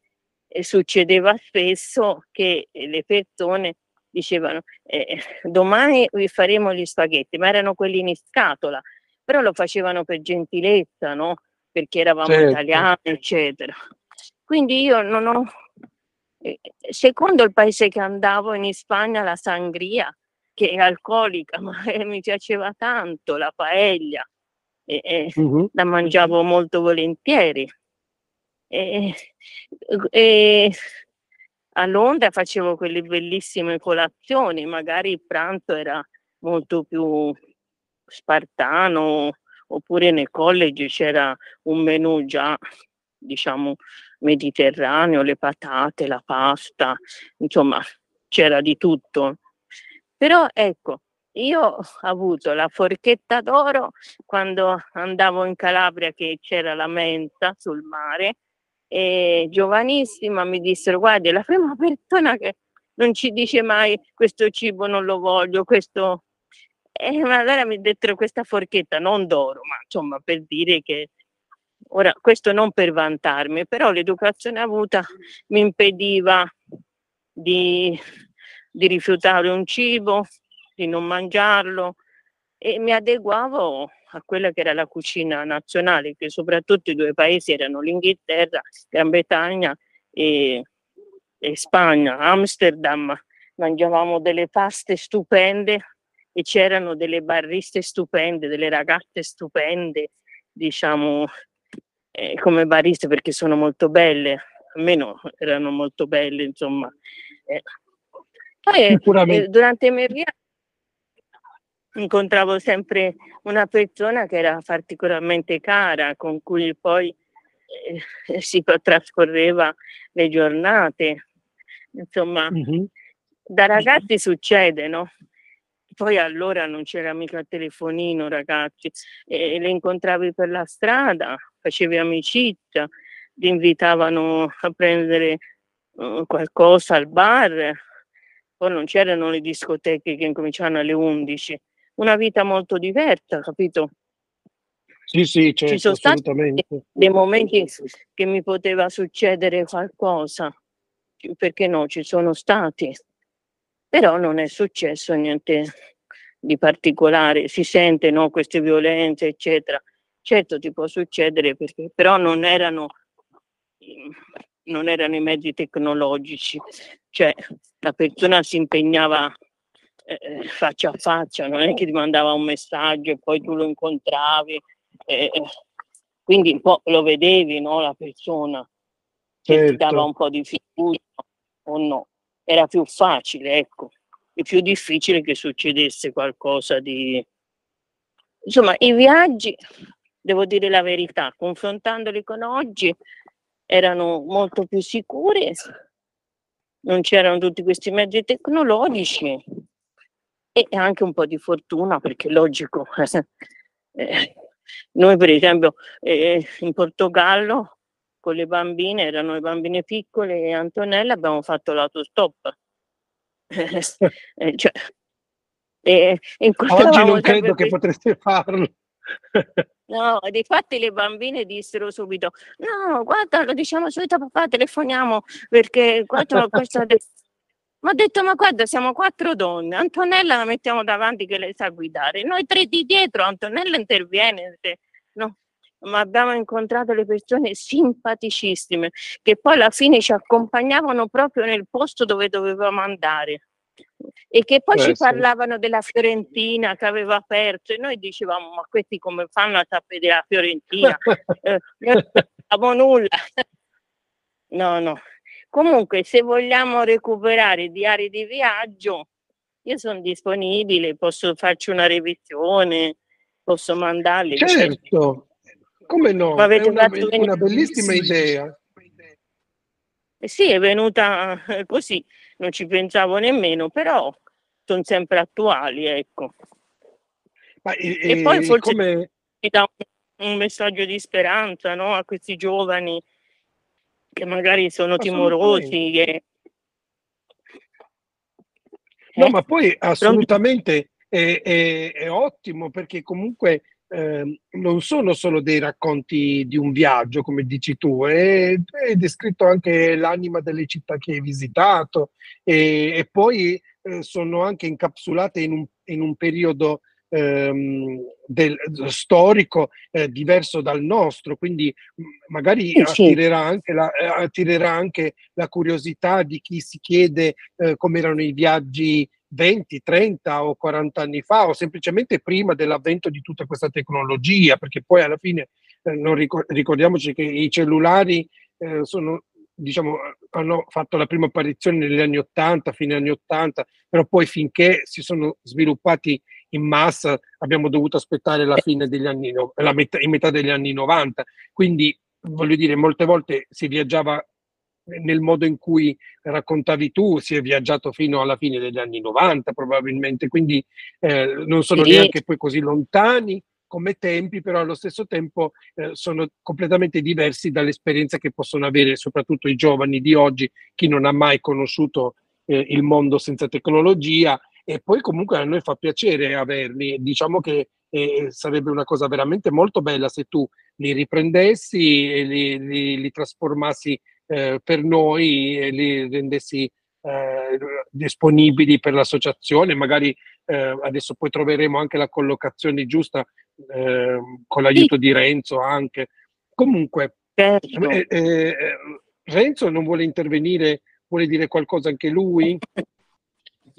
eh, succedeva spesso che le persone dicevano eh, domani vi faremo gli spaghetti, ma erano quelli in scatola, però lo facevano per gentilezza, no? Perché eravamo certo. italiani, eccetera. Quindi io non ho, eh, secondo il paese che andavo, in Spagna la sangria, che è alcolica, ma eh, mi piaceva tanto, la paella, eh, eh, uh-huh. la mangiavo molto volentieri. Eh, eh, A Londra facevo quelle bellissime colazioni, magari il pranzo era molto più spartano, oppure nel college c'era un menù già, diciamo, mediterraneo, le patate, la pasta, insomma, c'era di tutto. Però ecco, io ho avuto la forchetta d'oro quando andavo in Calabria, che c'era la menta sul mare, e giovanissima mi dissero guarda, è la prima persona che non ci dice mai questo cibo non lo voglio, questo, e allora mi dettero questa forchetta, non d'oro, ma insomma per dire che, ora questo non per vantarmi, però l'educazione avuta mi impediva di, di rifiutare un cibo, di non mangiarlo, e mi adeguavo a quella che era la cucina nazionale, che soprattutto i due paesi erano l'Inghilterra, Gran Bretagna e, e Spagna. Amsterdam mangiavamo delle paste stupende e c'erano delle bariste stupende, delle ragazze stupende, diciamo, eh, come bariste, perché sono molto belle, almeno erano molto belle, insomma. Eh. Poi eh, durante i miei viaggi incontravo sempre una persona che era particolarmente cara, con cui poi eh, si trascorreva le giornate. Insomma, mm-hmm. da ragazzi succede, no? Poi allora non c'era mica il telefonino, ragazzi, e le incontravi per la strada, facevi amicizia, ti invitavano a prendere uh, qualcosa al bar, poi non c'erano le discoteche che incominciavano alle undici. Una vita molto diversa, capito? Sì, sì, certo, ci sono stati dei momenti che mi poteva succedere qualcosa, perché no, ci sono stati, però non è successo niente di particolare, si sente, no, queste violenze, eccetera. Certo ti può succedere, perché, però non erano, non erano i mezzi tecnologici, cioè la persona si impegnava Eh, faccia a faccia, non è che ti mandava un messaggio e poi tu lo incontravi, eh, quindi un po' lo vedevi, no, la persona, che certo. ti dava un po' di fiducia o no, era più facile, ecco, è più difficile che succedesse qualcosa di... Insomma, i viaggi, devo dire la verità, confrontandoli con oggi, erano molto più sicuri, non c'erano tutti questi mezzi tecnologici, e anche un po' di fortuna, perché logico, eh, noi per esempio eh, in Portogallo con le bambine, erano le bambine piccole e Antonella, abbiamo fatto l'autostop, eh, eh, cioè, eh, oggi non credo che potreste farlo. No, difatti le bambine dissero subito no, guarda, lo diciamo subito a papà, telefoniamo, perché guarda questa... Ma ho detto, ma guarda, siamo quattro donne, Antonella la mettiamo davanti che lei sa guidare, noi tre di dietro, Antonella interviene, no? ma abbiamo incontrato le persone simpaticissime che poi alla fine ci accompagnavano proprio nel posto dove dovevamo andare e che poi eh, ci parlavano sì. della Fiorentina che aveva aperto e noi dicevamo ma questi come fanno a sapere la Fiorentina? eh, noi non sapevamo nulla. No, no. Comunque se vogliamo recuperare diari di viaggio io sono disponibile, posso farci una revisione, posso mandarli. Certo, come no, ma è una, be- una bellissima sì. idea. Eh sì, è venuta così, non ci pensavo nemmeno, però sono sempre attuali, ecco. Ma, e, e poi forse come... mi dà un, un messaggio di speranza, no? A questi giovani che magari sono timorosi, che... No, eh, ma poi assolutamente è, è, è ottimo perché comunque eh, non sono solo dei racconti di un viaggio, come dici tu, è, è descritto anche l'anima delle città che hai visitato e, e poi eh, sono anche incapsulate in un, in un periodo ehm, del, storico eh, diverso dal nostro, quindi magari sì, attirerà, anche la, attirerà anche la curiosità di chi si chiede eh, come erano i viaggi venti, trenta o quaranta anni fa o semplicemente prima dell'avvento di tutta questa tecnologia, perché poi alla fine eh, non ricor- ricordiamoci che i cellulari eh, sono, diciamo, hanno fatto la prima apparizione negli anni ottanta, fine anni ottanta, però poi finché si sono sviluppati in massa abbiamo dovuto aspettare la fine degli anni la metà, in metà degli anni novanta, quindi voglio dire molte volte si viaggiava nel modo in cui raccontavi tu, si è viaggiato fino alla fine degli anni novanta probabilmente, quindi eh, non sono sì. neanche poi così lontani come tempi, però allo stesso tempo eh, sono completamente diversi dall'esperienza che possono avere soprattutto i giovani di oggi, chi non ha mai conosciuto eh, il mondo senza tecnologia. E poi comunque a noi fa piacere averli, diciamo che eh, sarebbe una cosa veramente molto bella se tu li riprendessi e li, li, li trasformassi eh, per noi e li rendessi eh, disponibili per l'associazione, magari eh, adesso poi troveremo anche la collocazione giusta eh, con l'aiuto sì. di Renzo anche. Comunque certo. eh, eh, Renzo non vuole intervenire, vuole dire qualcosa anche lui?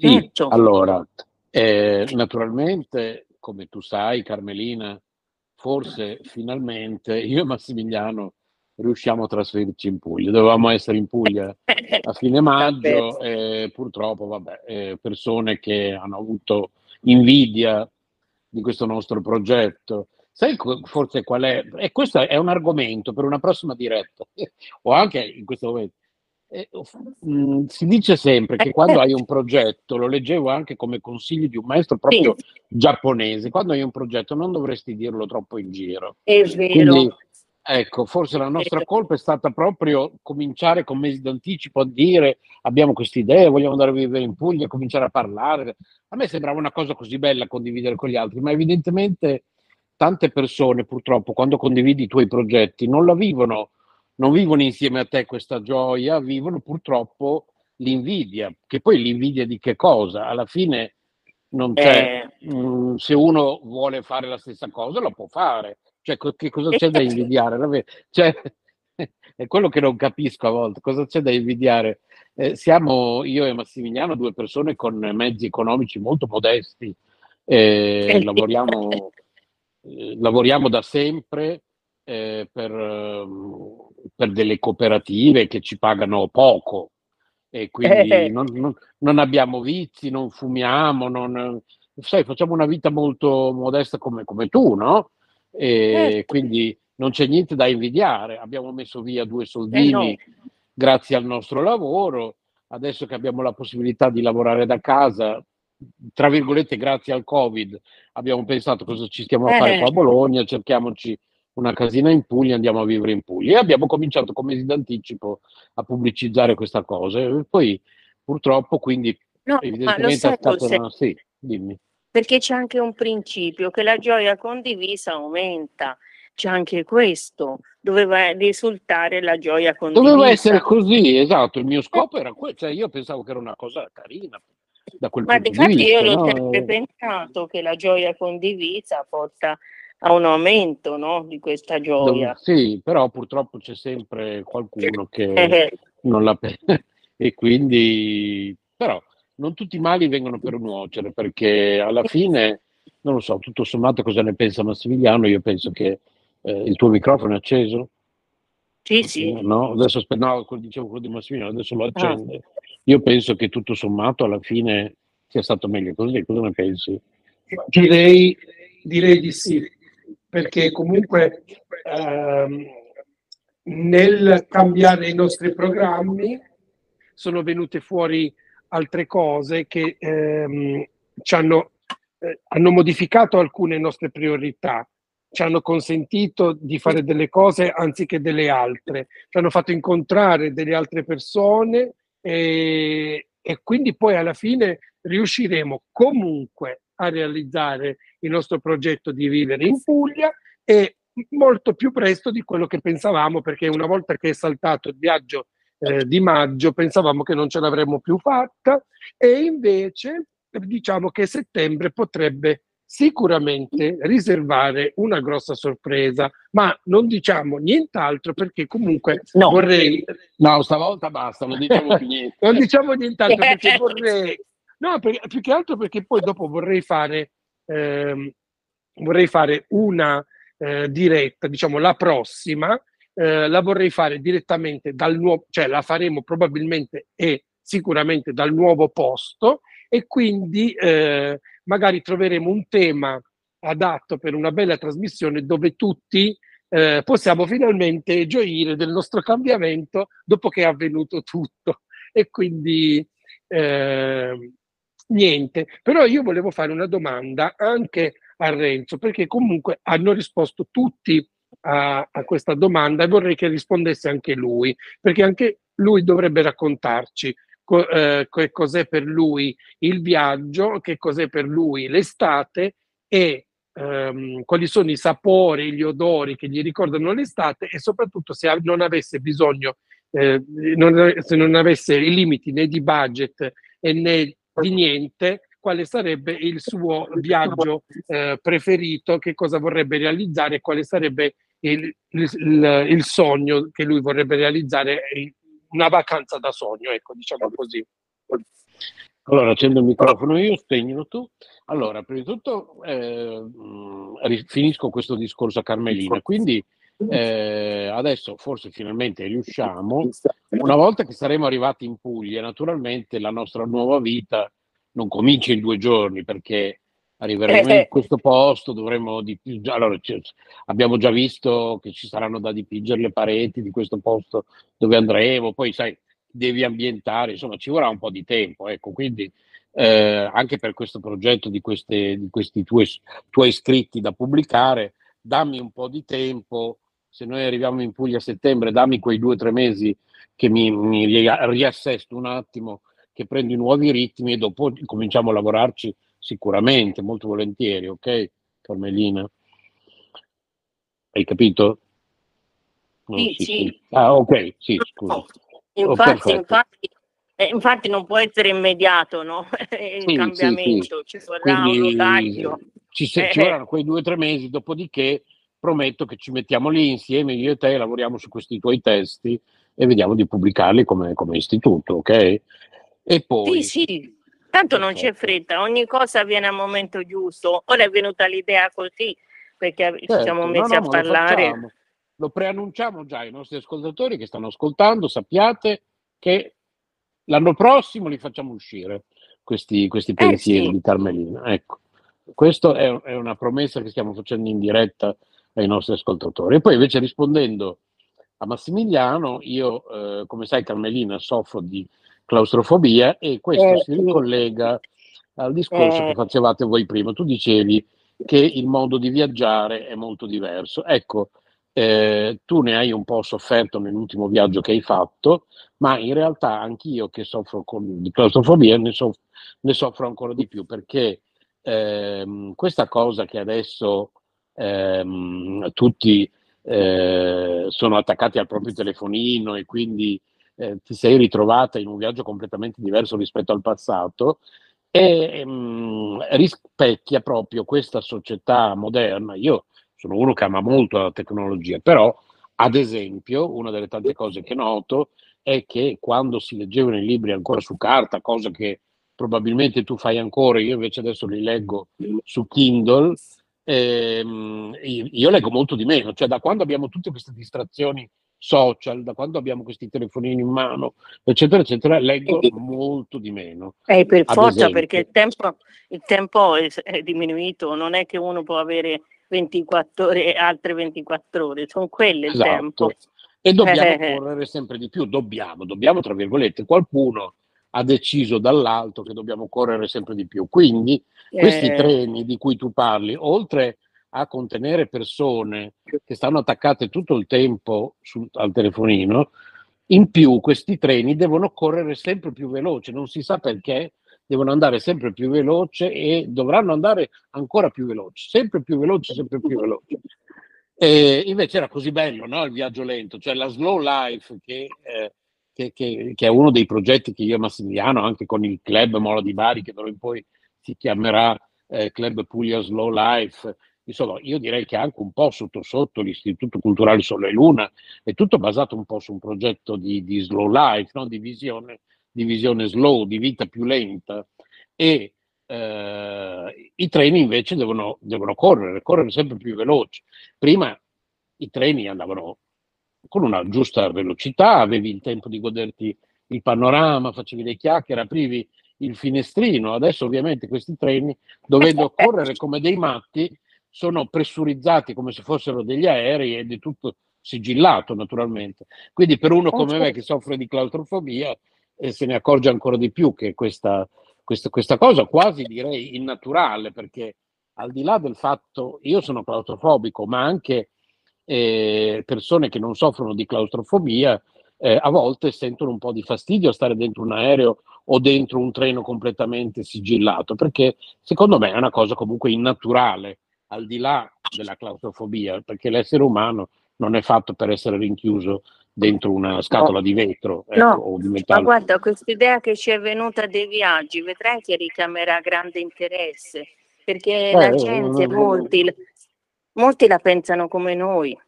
Sì, allora, eh, naturalmente, come tu sai Carmelina, forse finalmente io e Massimiliano riusciamo a trasferirci in Puglia. Dovevamo essere in Puglia a fine maggio e purtroppo, vabbè, eh, persone che hanno avuto invidia di questo nostro progetto. Sai forse qual è? E questo è un argomento per una prossima diretta o anche in questo momento. Eh, mh, si dice sempre che quando hai un progetto, lo leggevo anche come consigli di un maestro proprio sì. giapponese, quando hai un progetto non dovresti dirlo troppo in giro. È vero. Quindi, ecco, forse la nostra colpa è stata proprio cominciare con mesi d'anticipo a dire abbiamo queste idee, vogliamo andare a vivere in Puglia, cominciare a parlare. A me sembrava una cosa così bella condividere con gli altri, ma evidentemente tante persone purtroppo quando condividi i tuoi progetti non la vivono non vivono insieme a te questa gioia, vivono purtroppo l'invidia, che poi l'invidia di che cosa? Alla fine non c'è, eh. mh, se uno vuole fare la stessa cosa lo può fare, cioè che cosa c'è da invidiare? Cioè, è quello che non capisco a volte, cosa c'è da invidiare? Eh, siamo io e Massimiliano due persone con mezzi economici molto modesti, eh, lavoriamo, eh, lavoriamo da sempre, Eh, per, per delle cooperative che ci pagano poco e quindi non, non, non abbiamo vizi, non fumiamo, non, sai, facciamo una vita molto modesta come, come tu, no? E quindi non c'è niente da invidiare, abbiamo messo via due soldini eh no. grazie al nostro lavoro, adesso che abbiamo la possibilità di lavorare da casa, tra virgolette grazie al Covid, abbiamo pensato cosa ci stiamo a fare qua a Bologna, cerchiamoci una casina in Puglia, andiamo a vivere in Puglia e abbiamo cominciato con mesi d'anticipo a pubblicizzare questa cosa e poi purtroppo quindi no, evidentemente è stato una... sì, dimmi. Perché c'è anche un principio che la gioia condivisa aumenta, c'è anche questo, doveva risultare la gioia condivisa, doveva essere così, esatto, il mio scopo era quello, cioè io pensavo che era una cosa carina da quel ma punto di vista, ma infatti io l'ho no? sempre pensato che la gioia condivisa porta a un aumento, no, di questa gioia. Sì, però purtroppo c'è sempre qualcuno che non la pensa e quindi, però non tutti i mali vengono per nuocere, perché alla fine, non lo so, tutto sommato cosa ne pensa Massimiliano, io penso che eh, il tuo microfono è acceso? Sì, sì. No, adesso no, dicevo quello di Massimiliano, adesso lo accende. Ah. Io penso che tutto sommato alla fine sia stato meglio così, cosa ne pensi? Direi, direi di sì, perché comunque ehm, nel cambiare i nostri programmi sono venute fuori altre cose che ehm, ci hanno, eh, hanno modificato alcune nostre priorità, ci hanno consentito di fare delle cose anziché delle altre, ci hanno fatto incontrare delle altre persone e, e quindi poi alla fine riusciremo comunque a realizzare il nostro progetto di vivere in Puglia e molto più presto di quello che pensavamo, perché una volta che è saltato il viaggio eh, di maggio pensavamo che non ce l'avremmo più fatta e invece diciamo che settembre potrebbe sicuramente riservare una grossa sorpresa, ma non diciamo nient'altro perché comunque no. vorrei... No, stavolta basta, non diciamo più niente. Non diciamo nient'altro perché vorrei... No, per, più che altro perché poi dopo vorrei fare, ehm, vorrei fare una eh, diretta, diciamo la prossima, eh, la vorrei fare direttamente dal nuovo, cioè la faremo probabilmente e sicuramente dal nuovo posto e quindi eh, magari troveremo un tema adatto per una bella trasmissione dove tutti eh, possiamo finalmente gioire del nostro cambiamento dopo che è avvenuto tutto e quindi... Eh, Niente, però io volevo fare una domanda anche a Renzo, perché comunque hanno risposto tutti a, a questa domanda e vorrei che rispondesse anche lui, perché anche lui dovrebbe raccontarci co, eh, che cos'è per lui il viaggio, che cos'è per lui l'estate e ehm, quali sono i sapori, gli odori che gli ricordano l'estate e soprattutto se non avesse bisogno, eh, non, se non avesse i limiti né di budget e né di niente, quale sarebbe il suo viaggio eh, preferito, che cosa vorrebbe realizzare, quale sarebbe il, il, il sogno che lui vorrebbe realizzare, una vacanza da sogno, ecco, diciamo così. Allora, accendo il microfono io, spegnilo tu. Allora, prima di tutto eh, finisco questo discorso a Carmelina, quindi eh, adesso forse finalmente riusciamo, una volta che saremo arrivati in Puglia, naturalmente la nostra nuova vita non comincia in due giorni, perché arriveremo in questo posto, dovremo dipingere, allora abbiamo già visto che ci saranno da dipingere le pareti di questo posto dove andremo, poi sai, devi ambientare, insomma ci vorrà un po' di tempo, ecco, quindi eh, anche per questo progetto di, queste, di questi tuoi, tuoi scritti da pubblicare, dammi un po' di tempo. Se noi arriviamo in Puglia a settembre, dammi quei due o tre mesi che mi, mi riassesto un attimo, che prendo i nuovi ritmi e dopo cominciamo a lavorarci sicuramente, molto volentieri, ok Carmelina? Hai capito? Non sì, si, sì. sì. Ah, ok, sì, scusa. Infatti, oh, infatti, eh, infatti non può essere immediato, no? Il sì, cambiamento, sì, sì. ci vorrà Quindi, un taglio. Ci saranno eh. quei due o tre mesi, dopodiché prometto che ci mettiamo lì insieme, io e te, lavoriamo su questi tuoi testi e vediamo di pubblicarli come, come istituto, ok? E poi... Sì, sì, tanto non c'è fretta, ogni cosa avviene al momento giusto. Ora è venuta l'idea così, perché certo, ci siamo messi no, no, a parlare. Lo, facciamo, lo preannunciamo già ai nostri ascoltatori che stanno ascoltando, sappiate che l'anno prossimo li facciamo uscire, questi, questi pensieri eh, sì. di Carmelina, ecco. Questa è, è una promessa che stiamo facendo in diretta ai nostri ascoltatori. E poi invece rispondendo a Massimiliano, io eh, come sai Carmelina soffro di claustrofobia e questo eh, si ricollega al discorso eh. che facevate voi prima. Tu dicevi che il modo di viaggiare è molto diverso. Ecco, eh, tu ne hai un po' sofferto nell'ultimo viaggio che hai fatto, ma in realtà anch'io che soffro con, di claustrofobia ne, soff- ne soffro ancora di più perché Eh, questa cosa che adesso ehm, tutti eh, sono attaccati al proprio telefonino e quindi eh, ti sei ritrovata in un viaggio completamente diverso rispetto al passato e ehm, rispecchia proprio questa società moderna. Io sono uno che ama molto la tecnologia, però ad esempio una delle tante cose che noto è che quando si leggevano i libri ancora su carta, cosa che probabilmente tu fai ancora, io invece adesso li leggo su Kindle, ehm, io leggo molto di meno, cioè da quando abbiamo tutte queste distrazioni social, da quando abbiamo questi telefonini in mano, eccetera, eccetera, leggo molto di meno. Eh, per forza, perché il tempo, il tempo è, è diminuito, non è che uno può avere ventiquattro ore, altre ventiquattro ore, sono quelle il esatto. tempo. E dobbiamo eh, correre sempre di più, dobbiamo, dobbiamo tra virgolette, qualcuno ha deciso dall'alto che dobbiamo correre sempre di più, quindi questi eh, treni di cui tu parli, oltre a contenere persone che stanno attaccate tutto il tempo su, al telefonino, in più questi treni devono correre sempre più veloce, non si sa perché, devono andare sempre più veloce e dovranno andare ancora più veloce, sempre più veloce, sempre più veloce. E invece era così bello, no? Il viaggio lento, cioè la slow life che, eh, che, che, che è uno dei progetti che io e Massimiliano, anche con il club Mola di Bari, che d'ora in poi si chiamerà eh, Club Puglia Slow Life, insomma io direi che anche un po' sotto sotto l'Istituto Culturale Sole e Luna è tutto basato un po' su un progetto di, di slow life, no? di, visione, di visione slow, di vita più lenta, e eh, i treni invece devono, devono correre, correre sempre più veloci. Prima i treni andavano con una giusta velocità, avevi il tempo di goderti il panorama, facevi le chiacchiere, aprivi il finestrino, adesso ovviamente questi treni, dovendo correre come dei matti, sono pressurizzati come se fossero degli aerei e di tutto sigillato naturalmente, quindi per uno come me che soffre di claustrofobia eh, se ne accorge ancora di più che questa, questa, questa cosa quasi direi innaturale, perché al di là del fatto io sono claustrofobico, ma anche eh, persone che non soffrono di claustrofobia eh, a volte sentono un po' di fastidio a stare dentro un aereo o dentro un treno completamente sigillato, perché secondo me è una cosa comunque innaturale al di là della claustrofobia, perché l'essere umano non è fatto per essere rinchiuso dentro una scatola no. di vetro ecco, no. o di metallo. Ma guarda, quest'idea che ci è venuta dei viaggi, vedrai che ricamerà grande interesse, perché eh, la gente, eh, molti, molti la pensano come noi.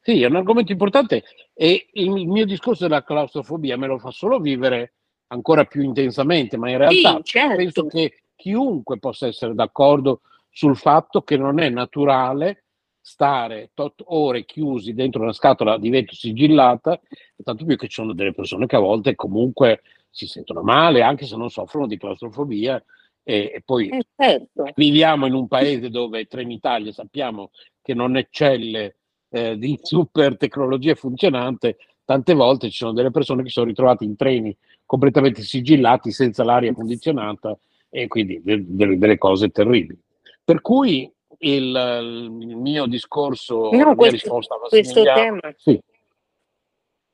Sì, è un argomento importante e il mio discorso della claustrofobia me lo fa solo vivere ancora più intensamente, ma in realtà sì, certo. penso che chiunque possa essere d'accordo sul fatto che non è naturale stare tot ore chiusi dentro una scatola di vetro sigillata, tanto più che ci sono delle persone che a volte comunque si sentono male, anche se non soffrono di claustrofobia, e, e poi eh, certo. viviamo in un paese dove Trenitalia sappiamo che non eccelle eh, di super tecnologia funzionante, tante volte ci sono delle persone che sono ritrovate in treni completamente sigillati, senza l'aria condizionata, e quindi de- de- delle cose terribili. Per cui il, il mio discorso, no, la questo, mia risposta alla questo tema, sì.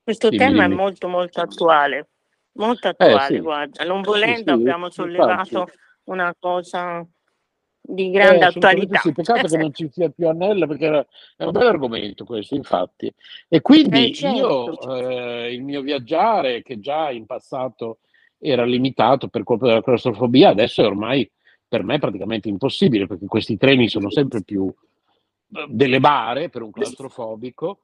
questo sì, tema è molto molto attuale, molto attuale, eh, sì. guarda, non volendo sì, sì, abbiamo sollevato infatti. una cosa di grande eh, attualità. Sì, peccato che non ci sia più Annella, perché era, è un bel argomento questo, infatti. E quindi eh, certo. io, eh, il mio viaggiare, che già in passato era limitato per colpa della claustrofobia, adesso è ormai per me è praticamente impossibile, perché questi treni sono sempre più delle bare per un claustrofobico,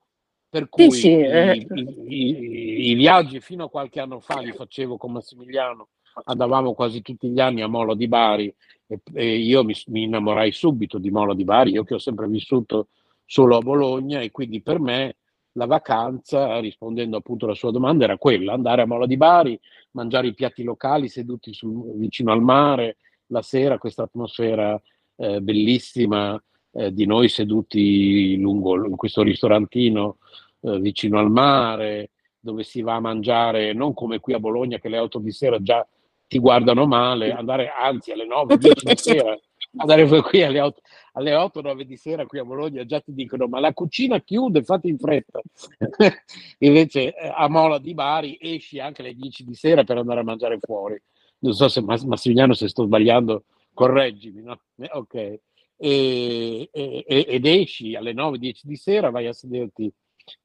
per cui sì, sì. I, i, i viaggi fino a qualche anno fa li facevo con Massimiliano, andavamo quasi tutti gli anni a Mola di Bari e, e io mi, mi innamorai subito di Mola di Bari, io che ho sempre vissuto solo a Bologna, e quindi per me la vacanza, rispondendo appunto alla sua domanda, era quella, andare a Mola di Bari, mangiare i piatti locali seduti sul, vicino al mare, la sera questa atmosfera eh, bellissima eh, di noi seduti lungo in questo ristorantino eh, vicino al mare, dove si va a mangiare non come qui a Bologna che le otto di sera già ti guardano male, andare anzi alle nove dieci di sera, andare qui alle otto nove di sera qui a Bologna già ti dicono ma la cucina chiude, fate in fretta. Invece a Mola di Bari esci anche alle dieci di sera per andare a mangiare fuori. Non so se Massimiliano, se sto sbagliando, correggimi, no? Ok. E, e, ed esci alle nove dieci di sera, vai a sederti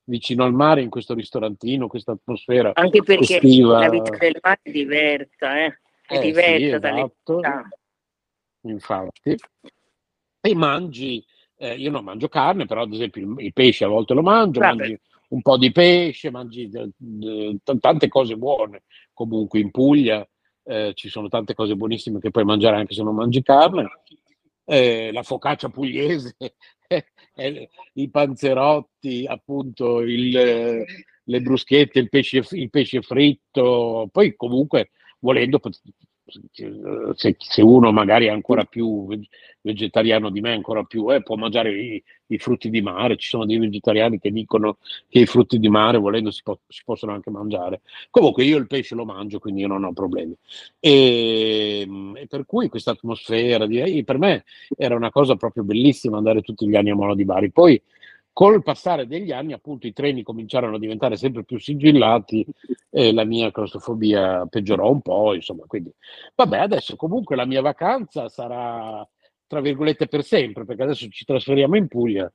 vicino al mare in questo ristorantino, questa atmosfera anche perché estiva. La vita del mare è diversa, eh? È eh, diversa sì, dalle esatto. città. Infatti. E mangi eh, io non mangio carne, però ad esempio il, il pesce a volte lo mangio, Vabbè. mangi un po' di pesce, mangi de, de, t- tante cose buone, comunque in Puglia eh, ci sono tante cose buonissime che puoi mangiare anche se non mangi carne, eh, la focaccia pugliese, eh, i panzerotti, appunto il... Eh, le bruschette, il pesce, il pesce fritto, poi comunque volendo, se, se uno magari è ancora più vegetariano di me, ancora più, eh, può mangiare i, i frutti di mare, ci sono dei vegetariani che dicono che i frutti di mare volendo si, po- si possono anche mangiare. Comunque io il pesce lo mangio, quindi io non ho problemi. E, e per cui questa atmosfera, direi, per me era una cosa proprio bellissima andare tutti gli anni a Molo di Bari. Poi col passare degli anni, appunto, i treni cominciarono a diventare sempre più sigillati e la mia claustrofobia peggiorò un po', insomma, quindi vabbè, adesso comunque la mia vacanza sarà, tra virgolette, per sempre, perché adesso ci trasferiamo in Puglia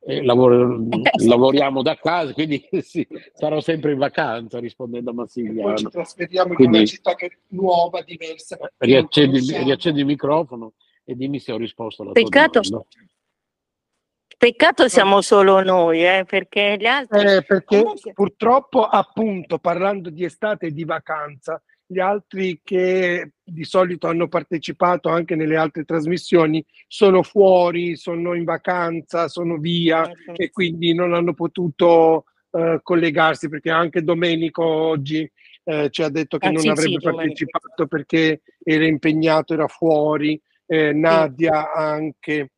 e lavor- lavoriamo da casa, quindi sì, sarò sempre in vacanza, rispondendo a Massigliano. E poi ci trasferiamo in quindi, una città che è nuova, diversa. Riaccendi, riaccendi il microfono e dimmi se ho risposto alla Peccato. tua domanda. Peccato siamo solo noi, eh, perché gli altri... Eh, perché purtroppo, appunto, parlando di estate e di vacanza, gli altri che di solito hanno partecipato anche nelle altre trasmissioni sono fuori, sono in vacanza, sono via uh-huh. e quindi non hanno potuto eh, collegarsi, perché anche Domenico oggi eh, ci ha detto che ah, non sì, avrebbe sì, partecipato Domenico. Perché era impegnato, era fuori, eh, Nadia sì. anche...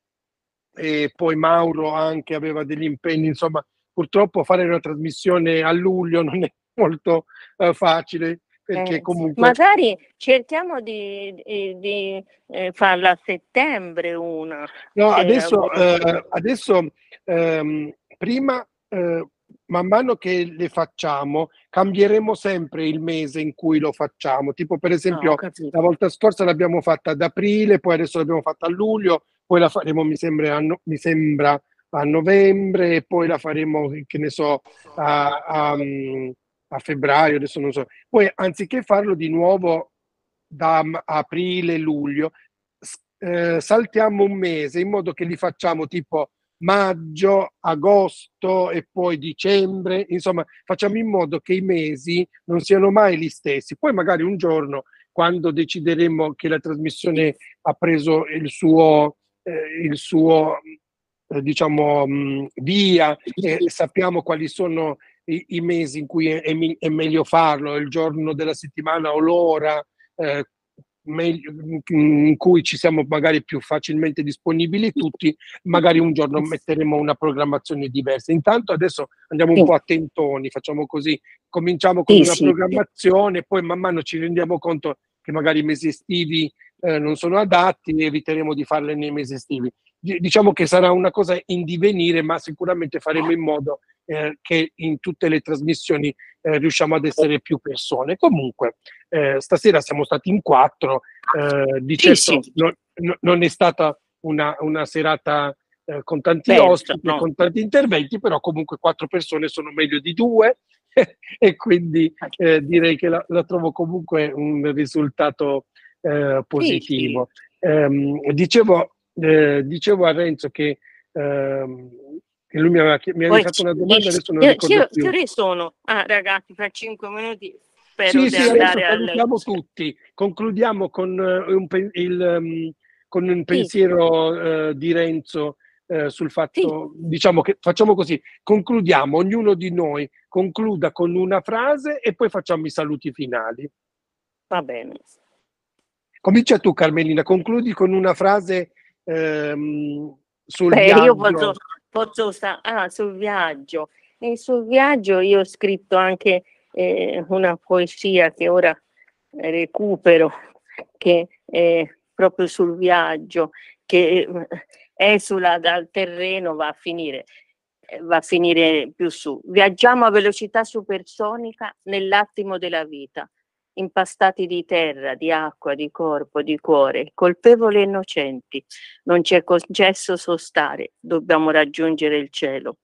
e poi Mauro anche aveva degli impegni, insomma purtroppo fare una trasmissione a luglio non è molto uh, facile, perché eh, comunque magari cerchiamo di, di, di eh, farla a settembre una no se adesso eh, adesso ehm, prima eh, man mano che le facciamo cambieremo sempre il mese in cui lo facciamo, tipo per esempio no, la volta scorsa l'abbiamo fatta ad aprile, poi adesso l'abbiamo fatta a luglio, poi la faremo mi sembra, a, no, mi sembra a novembre e poi la faremo che ne so a, a, a febbraio, adesso non so, poi anziché farlo di nuovo da aprile luglio eh, saltiamo un mese in modo che li facciamo tipo maggio, agosto e poi dicembre, insomma facciamo in modo che i mesi non siano mai gli stessi, poi magari un giorno quando decideremo che la trasmissione ha preso il suo Eh, il suo eh, diciamo mh, via e eh, sappiamo quali sono i, i mesi in cui è, è, è meglio farlo, il giorno della settimana o l'ora eh, meglio, in cui ci siamo magari più facilmente disponibili tutti, magari un giorno metteremo una programmazione diversa. Intanto adesso andiamo un po' a tentoni, facciamo così, cominciamo con una programmazione, poi man mano ci rendiamo conto che magari i mesi estivi Eh, non sono adatti, eviteremo di farle nei mesi estivi. Diciamo che sarà una cosa in divenire, ma sicuramente faremo in modo eh, che in tutte le trasmissioni eh, riusciamo ad essere più persone. Comunque, eh, stasera siamo stati in quattro, eh, di certo sì, sì. Non, non è stata una, una serata eh, con tanti Penso, ospiti, no. con tanti interventi, però comunque quattro persone sono meglio di due e quindi eh, direi che la, la trovo comunque un risultato Eh, positivo. Sì, sì. Eh, dicevo, eh, dicevo a Renzo che, eh, che lui mi aveva, ch- mi aveva fatto una domanda, adesso non ricordo più. Che ore sono? Ah, ragazzi, fra cinque minuti spero sì, di sì, andare a salutiamo tutti. Concludiamo con uh, un, pe- il, um, con un sì. pensiero uh, di Renzo uh, sul fatto, sì. diciamo che facciamo così, concludiamo, ognuno di noi concluda con una frase e poi facciamo i saluti finali. Va bene. Comincia tu, Carmelina, concludi con una frase ehm, sul Beh, viaggio. Io posso, posso sta- ah, sul viaggio. E sul viaggio io ho scritto anche eh, una poesia che ora recupero, che è proprio sul viaggio, che esula dal terreno, va a finire, va a finire più su. Viaggiamo a velocità supersonica nell'attimo della vita. Impastati di terra, di acqua, di corpo, di cuore, colpevoli e innocenti, non ci è concesso sostare, dobbiamo raggiungere il cielo.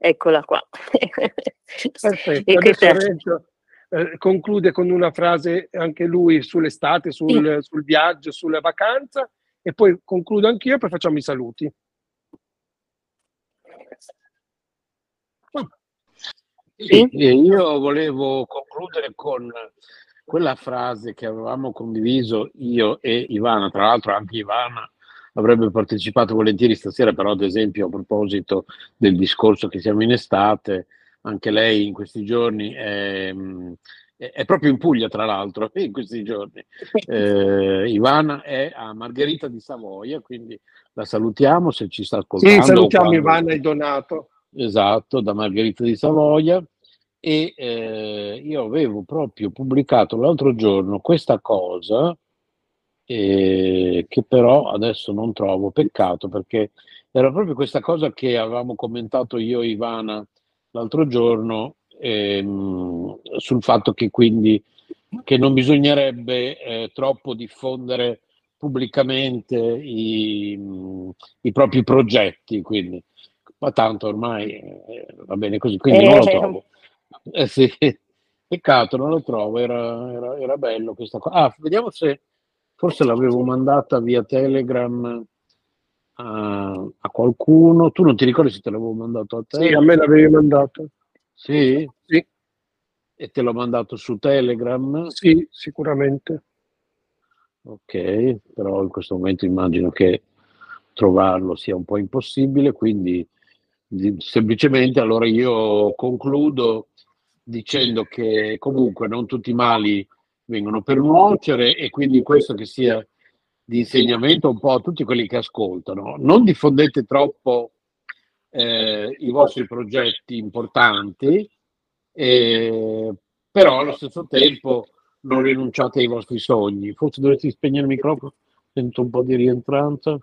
Eccola qua. Perfetto. E adesso Renzo, eh, conclude con una frase anche lui sull'estate, sul, sì. sul viaggio, sulla vacanza, e poi concludo anch'io e poi facciamo i saluti. Sì, Sì? eh, io volevo concludere con quella frase che avevamo condiviso io e Ivana, tra l'altro anche Ivana avrebbe partecipato volentieri stasera, però ad esempio a proposito del discorso che siamo in estate, anche lei in questi giorni è, mh, è- è proprio in Puglia tra l'altro, in questi giorni. Eh, Ivana è a Margherita di Savoia, quindi la salutiamo se ci sta Sì, ascoltando o salutiamo quando. Ivana e Donato. Esatto, da Margherita di Savoia e eh, io avevo proprio pubblicato l'altro giorno questa cosa eh, che però adesso non trovo, peccato perché era proprio questa cosa che avevamo commentato io e Ivana l'altro giorno ehm, sul fatto che quindi che non bisognerebbe eh, troppo diffondere pubblicamente i, mh, i propri progetti, quindi ma tanto ormai eh, va bene così, quindi non Eh, lo trovo. Eh sì, peccato, non lo trovo, era, era- era bello questa cosa. Ah, vediamo se forse l'avevo mandata via Telegram a, a qualcuno. Tu non ti ricordi se te l'avevo mandato a Sì, te? a me l'avevi mandato. Sì, Sì, e te l'ho mandato su Telegram. sì, sicuramente. Ok, però in questo momento immagino che trovarlo sia un po' impossibile, quindi di- semplicemente allora io concludo dicendo che comunque non tutti i mali vengono per nuocere e quindi questo che sia di insegnamento un po' a tutti quelli che ascoltano. Non diffondete troppo eh, i vostri progetti importanti, eh, però allo stesso tempo non rinunciate ai vostri sogni. Forse dovresti spegnere il microfono, sento un po' di rientranza.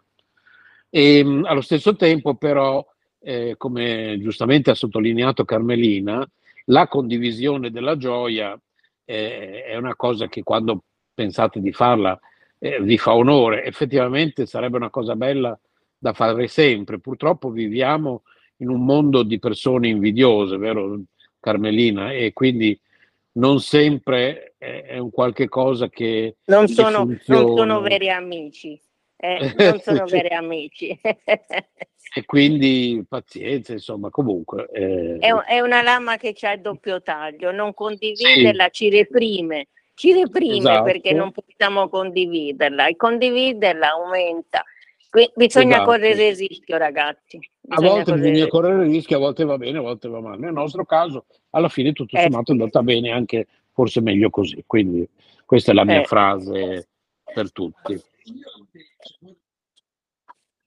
E, mh, allo stesso tempo, però, eh, come giustamente ha sottolineato Carmelina, la condivisione della gioia eh, è una cosa che quando pensate di farla eh, vi fa onore. Effettivamente sarebbe una cosa bella da fare sempre. Purtroppo viviamo in un mondo di persone invidiose, vero Carmelina? E quindi non sempre è, è un qualche cosa che, Non che sono, non sono funziona. veri amici, eh, non sono veri amici. E quindi pazienza, insomma, comunque. È, eh, un- è una lama che ha il doppio taglio, non Sì, condividerla ci reprime, ci reprime perché non esatto, possiamo condividerla e condividerla aumenta. Qui bisogna esatto. correre il rischio, ragazzi, A bisogna volte correre il bisogna rischio. correre rischi, a volte va bene, a volte va male. Nel nostro caso, alla fine, tutto Eh, sommato, è andata bene, anche forse meglio così. Quindi, questa è la mia eh. frase per tutti.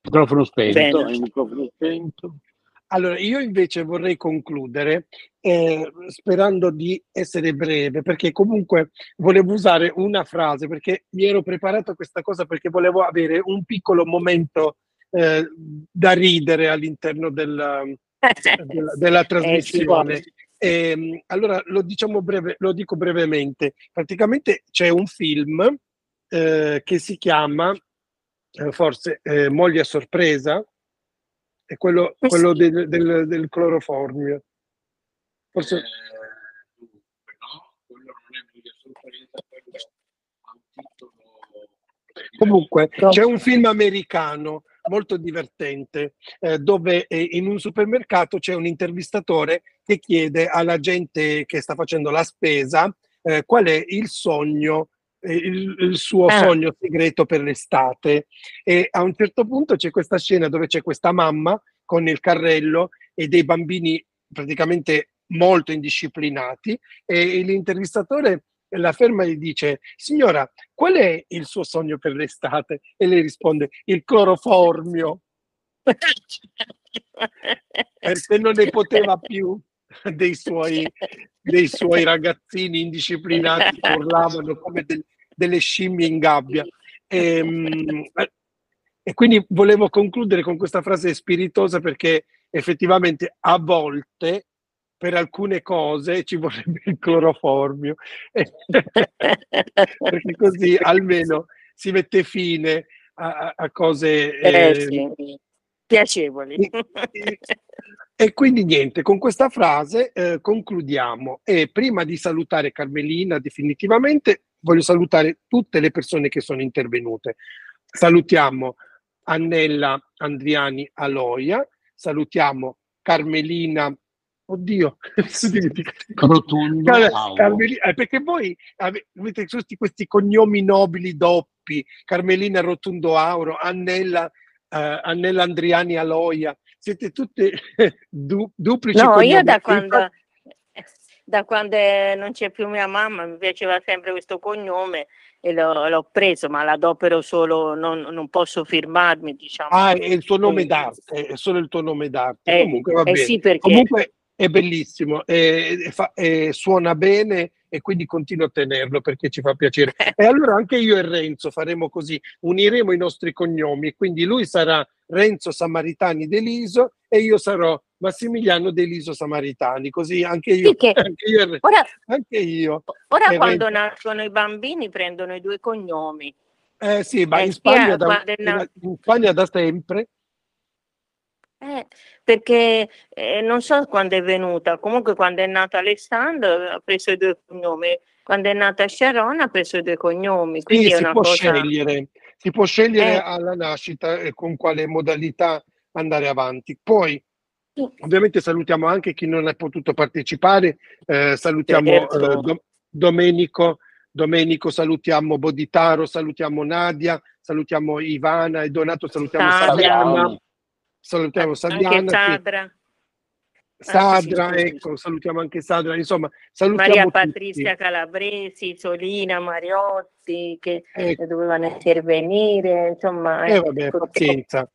Microfono spento, Bene. hai il microfono spento. Allora, io invece vorrei concludere eh, sperando di essere breve, perché comunque volevo usare una frase, perché mi ero preparato a questa cosa perché volevo avere un piccolo momento eh, da ridere all'interno della, della- della Eh, ci vuole. trasmissione. Ehm, allora, lo diciamo breve, lo dico brevemente. Praticamente c'è un film eh, che si chiama eh, forse eh, Moglie a sorpresa, è quello, quello Sì. del, del- del cloroformio. Forse comunque c'è un film americano molto divertente eh, dove eh, in un supermercato c'è un intervistatore che chiede alla gente che sta facendo la spesa eh, qual è il sogno, eh, il, il suo Ah, sogno segreto per l'estate. E a un certo punto c'è questa scena dove c'è questa mamma con il carrello e dei bambini praticamente molto indisciplinati e l'intervistatore la ferma e gli dice: "Signora, qual è il suo sogno per l'estate?" E lei risponde: "Il cloroformio", perché non ne poteva più dei suoi, dei suoi ragazzini indisciplinati che urlavano come del- delle scimmie in gabbia. Ehm, eh, E quindi volevo concludere con questa frase spiritosa perché effettivamente a volte per alcune cose ci vorrebbe il cloroformio, perché così almeno si mette fine a, a- a cose Eh, eh, sì. Piacevoli. e e quindi niente, con questa frase eh, concludiamo. E prima di salutare Carmelina definitivamente, voglio salutare tutte le persone che sono intervenute. Salutiamo Annella Andriani Aloia, salutiamo Carmelina oddio, mi sono dimenticato. Carmelina, perché voi avete tutti questi cognomi nobili doppi, Carmelina Rotundo Auro, Annella, eh, Annella Andriani Aloia, siete tutte du, duplici. No, io da quando, da quando non c'è più mia mamma mi piaceva sempre questo cognome e l'ho, l'ho preso, ma l'adopero solo, non, non posso firmarmi, diciamo. Ah, è il tuo nome d'arte, è solo il tuo nome d'arte. Eh, Comunque va eh bene. Sì, perché... Comunque è bellissimo, è, è fa, è, suona bene e quindi continuo a tenerlo perché ci fa piacere. E allora anche io e Renzo faremo così, uniremo i nostri cognomi, quindi lui sarà Renzo Samaritani Deliso e io sarò Massimiliano Deliso Samaritani, così anche io, sì, anche io, ora, anche io ora quando Renzo. Nascono i bambini prendono i due cognomi, eh sì, ma eh, in, Spagna da, in, in Spagna da sempre, eh, perché eh, non so quando è venuta, comunque quando è nata Alessandra ha preso i due cognomi, quando è nata Sharon ha preso i due cognomi, quindi sì, è si una può cosa... scegliere si può scegliere eh. alla nascita eh, con quale modalità andare avanti. Poi ovviamente salutiamo anche chi non ha potuto partecipare, eh, salutiamo eh, Do- Domenico, Domenico, salutiamo Boditaro, salutiamo Nadia, salutiamo Ivana e Donato, salutiamo Saliana, salutiamo Saliana, Sadra, Sadra, ah, sì, sì, sì. Ecco, salutiamo anche Sadra, insomma, salutiamo Maria Patrizia tutti. Calabresi, Solina, Mariotti che ecco. dovevano intervenire, insomma. E eh, vabbè, pazienza.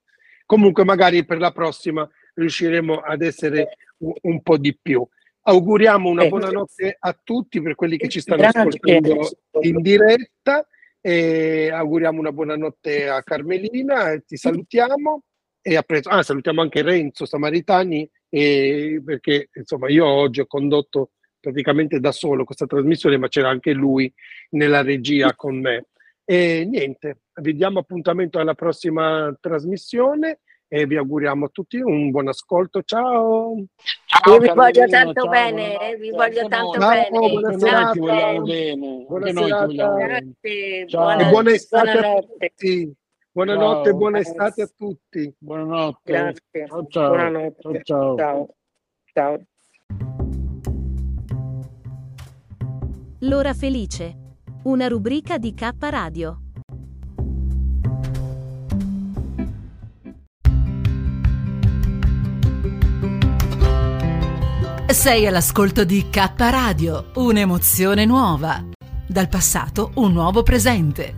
Comunque magari per la prossima riusciremo ad essere un po' di più. Auguriamo una buonanotte a tutti per quelli che ci stanno ascoltando in diretta e auguriamo una buonanotte a Carmelina e ti salutiamo e a presto. Ah, salutiamo anche Renzo Samaritani e perché insomma io oggi ho condotto praticamente da solo questa trasmissione, ma c'era anche lui nella regia con me. E niente, vi diamo appuntamento alla prossima trasmissione e vi auguriamo a tutti un buon ascolto. Ciao, ciao, io vi voglio tanto ciao, bene, eh, vi voglio tanto ciao, bene. Buonasera, ti vogliamo bene. Buonasera, buonanotte, buona estate a tutti. Buonanotte, buona estate a tutti. Buonanotte. Grazie. Ciao, ciao. Buonanotte. Ciao, ciao. Ciao. L'ora felice, una rubrica di K Radio. Sei all'ascolto di K Radio, un'emozione nuova. Dal passato un nuovo presente.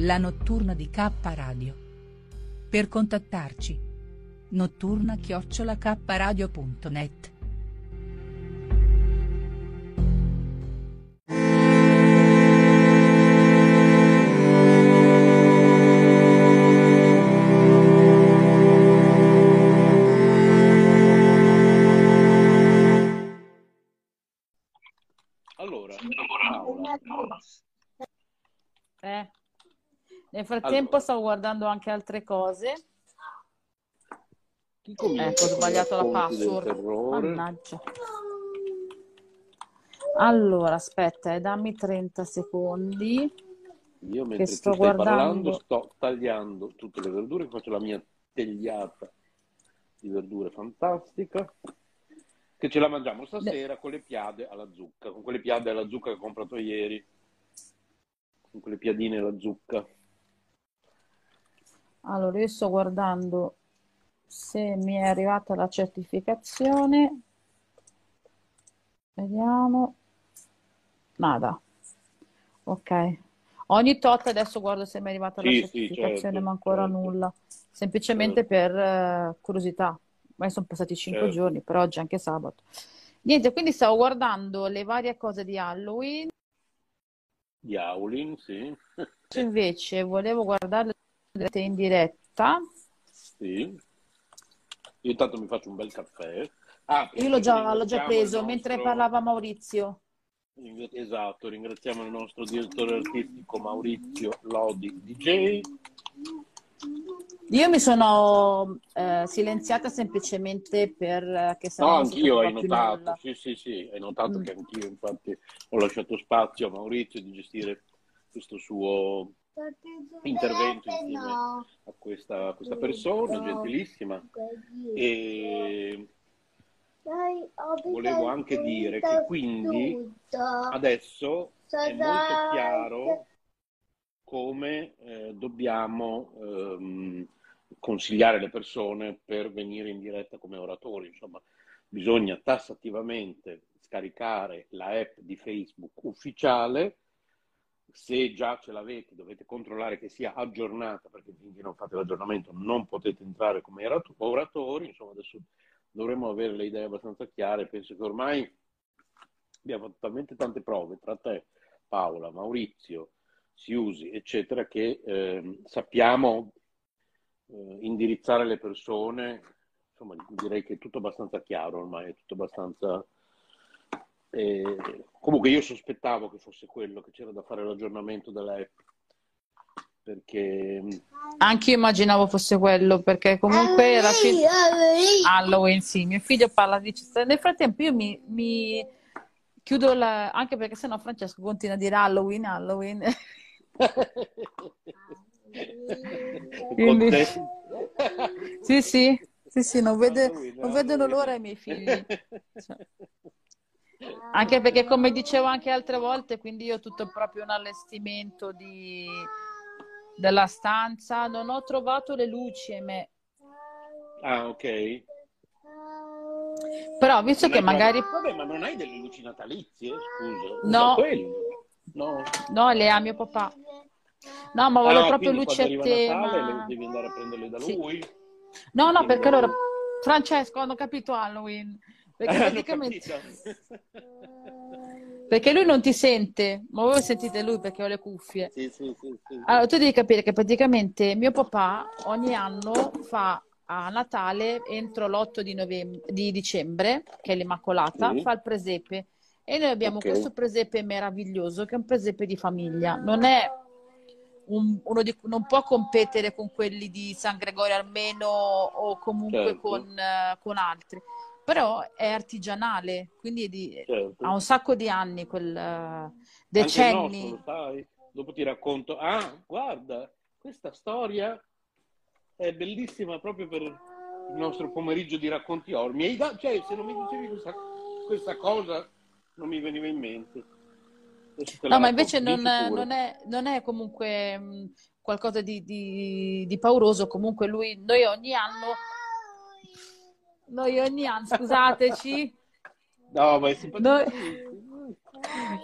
La notturna di K Radio. Per contattarci notturna chiocciola k radio punto net. Allora, allora. Eh. Nel frattempo allora. Stavo guardando anche altre cose. Chi ecco, ho sbagliato la password. Mannaggia. Allora, aspetta, eh, dammi trenta secondi. Io mentre che sto guardando parlando, sto tagliando tutte le verdure, faccio la mia tagliata di verdure fantastica. Che ce la mangiamo stasera Beh. con le piade alla zucca, con quelle piade alla zucca che ho comprato ieri. Con quelle piadine alla zucca. Allora, io sto guardando se mi è arrivata la certificazione. Vediamo. Nada. Ok. Ogni tot adesso guardo se mi è arrivata sì, la certificazione, sì, certo, ma ancora certo. nulla. Semplicemente certo. per uh, curiosità. Ma sono passati cinque certo. giorni, però oggi è anche sabato. Niente, quindi stavo guardando le varie cose di Halloween. Di Aulin, sì. Se invece volevo guardarlo in diretta... Sì. Io intanto mi faccio un bel caffè. Ah, io l'ho già, l'ho già preso, nostro... mentre parlava Maurizio. Esatto, ringraziamo il nostro direttore artistico Maurizio Lodi D J. Io mi sono eh, silenziata semplicemente per che no, anch'io hai notato, sì, sì, sì, hai notato mm. che anch'io infatti ho lasciato spazio a Maurizio di gestire questo suo intervento insieme no. a questa, questa persona gentilissima. E volevo anche dire che quindi adesso è molto chiaro come eh, dobbiamo ehm, consigliare le persone per venire in diretta come oratori. Insomma, bisogna tassativamente scaricare la app di Facebook ufficiale. Se già ce l'avete, dovete controllare che sia aggiornata, perché finché non fate l'aggiornamento non potete entrare come oratori. Insomma, adesso dovremmo avere le idee abbastanza chiare. Penso che ormai abbiamo fatto talmente tante prove tra te, Paola, Maurizio, Siusi, eccetera, che eh, sappiamo eh, indirizzare le persone. Insomma, direi che è tutto abbastanza chiaro ormai, è tutto abbastanza... Eh, comunque io sospettavo che fosse quello, che c'era da fare l'aggiornamento dell'app, perché... Anche io immaginavo fosse quello, perché comunque era Halloween, sì, mio figlio parla di... Nel frattempo io mi... mi... chiudo la... anche perché sennò Francesco continua a dire Halloween, Halloween. Quindi... sì, sì, sì, sì, non, vede... Halloween, non Halloween. vedono l'ora i miei figli. Cioè... Anche perché, come dicevo anche altre volte, quindi io ho tutto proprio un allestimento di... della stanza, non ho trovato le luci e me. Ah, ok. Però visto non che magari... Vabbè, ma non hai delle luci natalizie? Scusa. No. No. No, le ha mio papà. No, ma volevo ah, proprio luci a tema. Natale, devi andare a prenderle da sì. lui? No, no, quindi... perché allora... Francesco, hanno capito Halloween. Perché praticamente... perché lui non ti sente, ma voi sentite lui perché ho le cuffie. Sì, sì, sì, sì. Allora, tu devi capire che praticamente mio papà ogni anno fa... a Natale, entro l'otto di, novembre, di dicembre, che è l'Immacolata, sì. fa il presepe, e noi abbiamo okay. questo presepe meraviglioso, che è un presepe di famiglia, non è un, uno di, non può competere con quelli di San Gregorio Armeno o comunque certo. con, eh, con altri, però è artigianale, quindi è di, certo. ha un sacco di anni, quel, eh, decenni. Anche il nostro, lo sai. Dopo ti racconto, ah guarda, questa storia è bellissima proprio per il nostro pomeriggio di racconti ormi. Cioè, se non mi dicevi questa, questa cosa, non mi veniva in mente. No, ma invece non, non, è, non è comunque mh, qualcosa di, di, di pauroso. Comunque lui, noi ogni anno... Noi ogni anno, scusateci. No, ma è simpatico. Noi,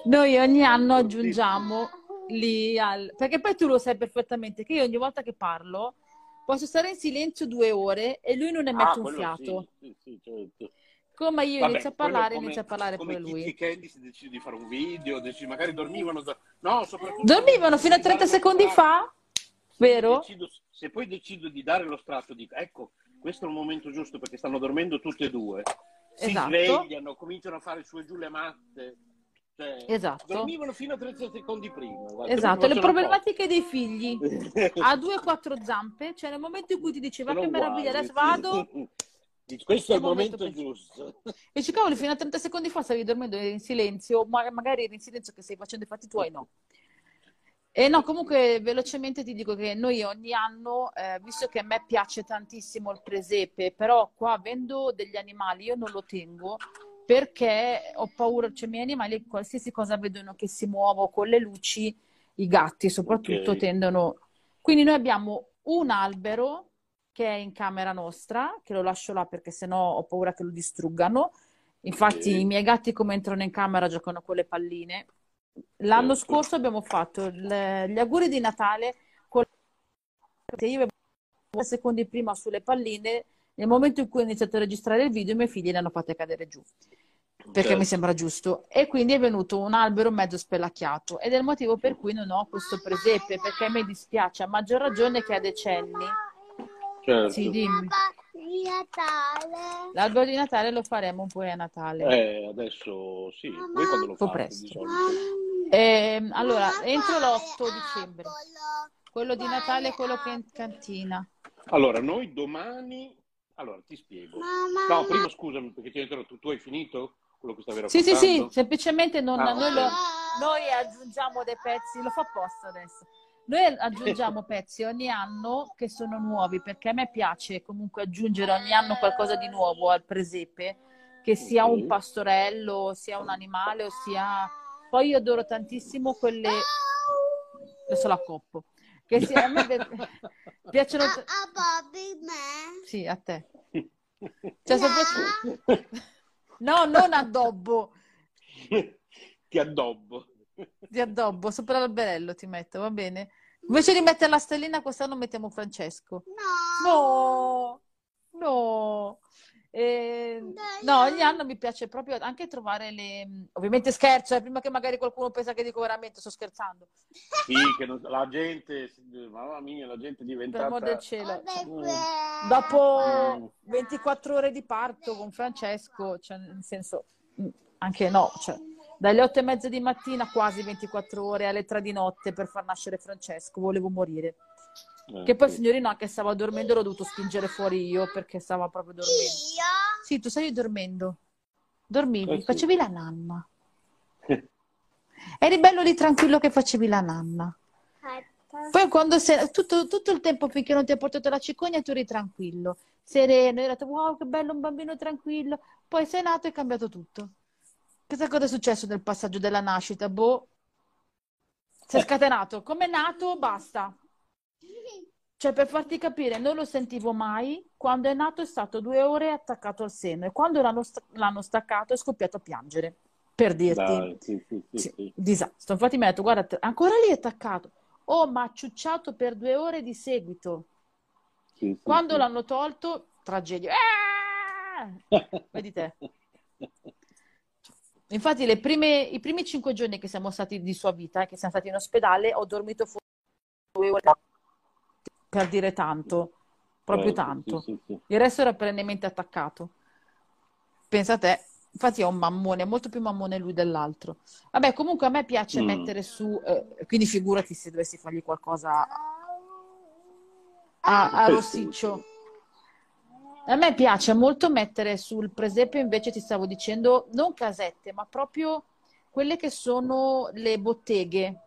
noi ogni anno aggiungiamo lì al... Perché poi tu lo sai perfettamente, che io ogni volta che parlo... Posso stare in silenzio due ore e lui non ne mette ah, un fiato. Sì, sì, sì, certo. Come io Vabbè, inizio a parlare, come, inizio a parlare pure lui. Come Candy si decide di fare un video, decide, magari dormivano... No, soprattutto... Dormivano fino a trenta secondi fa, vero? Decido, se poi decido di dare lo strato, dico, ecco, questo è il momento giusto perché stanno dormendo tutte e due. Si esatto. svegliano, cominciano a fare su e giù le matte. Cioè, esatto. dormivano fino a trenta secondi prima. Guarda, esatto, le problematiche dei figli a due o quattro zampe, cioè nel momento in cui ti diceva che meraviglia, adesso vado, questo è il momento, momento giusto, e dici cavolo, fino a trenta secondi fa stavi dormendo in silenzio, ma magari eri in silenzio che stai facendo i fatti tuoi. No, e no, comunque velocemente ti dico che noi ogni anno, eh, visto che a me piace tantissimo il presepe, però qua avendo degli animali io non lo tengo perché ho paura, cioè i miei animali qualsiasi cosa vedono che si muovo con le luci, i gatti soprattutto okay. tendono, quindi noi abbiamo un albero che è in camera nostra, che lo lascio là perché sennò ho paura che lo distruggano, infatti okay. i miei gatti come entrano in camera giocano con le palline. L'anno certo. scorso abbiamo fatto le, gli auguri di Natale con io secondi prima sulle palline. Nel momento in cui ho iniziato a registrare il video, i miei figli le hanno fatte cadere giù. perché certo. mi sembra giusto, e quindi è venuto un albero mezzo spellacchiato, ed è il motivo per cui non ho questo presepe, perché mi dispiace a maggior ragione che a decenni certo. sì, dimmi. L'albero di Natale lo faremo poi a Natale, eh, adesso sì, voi quando lo fate? Presto. Di eh, allora entro l'otto dicembre, quello di Natale è quello che è in cantina. Allora noi domani, allora ti spiego, no, prima scusami perché ti ho interrotto, tu hai finito? Quello che stavi raccontando? Sì, sì, sì, semplicemente non, ah, noi, okay. lo, noi aggiungiamo dei pezzi, lo fa apposta adesso. Noi aggiungiamo pezzi ogni anno che sono nuovi, perché a me piace comunque aggiungere ogni anno qualcosa di nuovo al presepe, che sia okay. un pastorello, sia un animale, o sia... Poi io adoro tantissimo quelle... Adesso la coppo. Che sia... a me piacciono... A, a Bobby, me? Sì, a te. Cioè, se piace... No, non addobbo. Ti addobbo. Di addobbo, sopra l'alberello ti metto, va bene? Invece di mettere la stellina quest'anno mettiamo Francesco. No! No! No! Eh, no, ogni anno mi piace proprio anche trovare le... Ovviamente scherzo, eh, prima che magari qualcuno pensa che dico veramente, sto scherzando. Sì, che non... la gente, mamma mia, la gente è diventata... Per amor del cielo. Mm. Dopo ventiquattro ore di parto con Francesco, cioè nel senso, anche no, cioè... Dalle otto e mezza di mattina, quasi ventiquattro ore, alle tre di notte per far nascere Francesco. Volevo morire. Eh, che poi il signorino anche stava dormendo, l'ho dovuto spingere fuori io perché stava proprio dormendo. Io? Sì, tu stavi dormendo. Dormivi, eh sì. facevi la nanna. Eri bello lì tranquillo che facevi la nanna. Poi quando sei... Tutto, tutto il tempo finché non ti ha portato la cicogna tu eri tranquillo, sereno. Eri detto, wow, che bello, un bambino tranquillo. Poi sei nato e è cambiato tutto. Chissà cosa è successo nel passaggio della nascita, boh, si è scatenato, come è nato basta, cioè per farti capire non lo sentivo mai, quando è nato è stato due ore attaccato al seno e quando l'hanno st- staccato è scoppiato a piangere, per dirti. Dai, sì, sì, sì, sì. Sì, disastro, infatti mi ha detto guarda ancora lì è attaccato, oh ma ha ciucciato per due ore di seguito, sì, sì, quando sì. l'hanno tolto tragedia, ah! Vedi te. Infatti le prime, i primi cinque giorni che siamo stati di sua vita, che siamo stati in ospedale, ho dormito fuori due ore, per dire tanto, proprio eh, tanto. Sì, sì, sì. Il resto era perennemente attaccato. Pensa a te, infatti è un mammone, è molto più mammone lui dell'altro. Vabbè, comunque a me piace mm. mettere su, eh, quindi figurati se dovessi fargli qualcosa a, a rossiccio. A me piace molto mettere sul presepe, invece ti stavo dicendo, non casette, ma proprio quelle che sono le botteghe.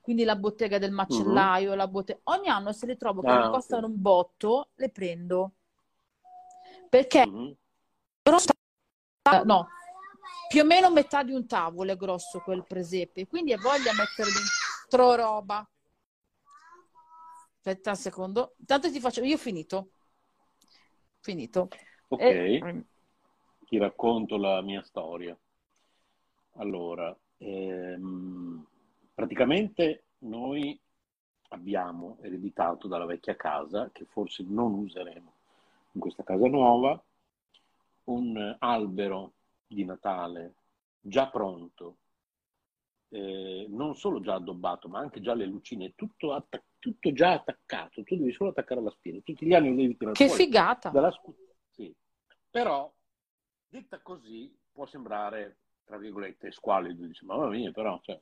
Quindi la bottega del macellaio, uh-huh. la botte... Ogni anno se le trovo che ah, mi costano okay. un botto, le prendo. Perché uh-huh. grosso... no, più o meno metà di un tavolo è grosso quel presepe, quindi è voglia mettere dentro roba. Aspetta un secondo. Tanto ti faccio... Io ho finito. Finito. Ok, e... ti racconto la mia storia. Allora, ehm, praticamente noi abbiamo ereditato dalla vecchia casa, che forse non useremo in questa casa nuova, un albero di Natale già pronto, eh, non solo già addobbato, ma anche già le lucine, tutto attaccato. Tutto già attaccato, tu devi solo attaccare la spina, tutti gli anni lo devi tirare fuori. Che figata! Dalla scu- sì. Però, detta così, può sembrare, tra virgolette, squallido, dice, mamma mia, però, cioè...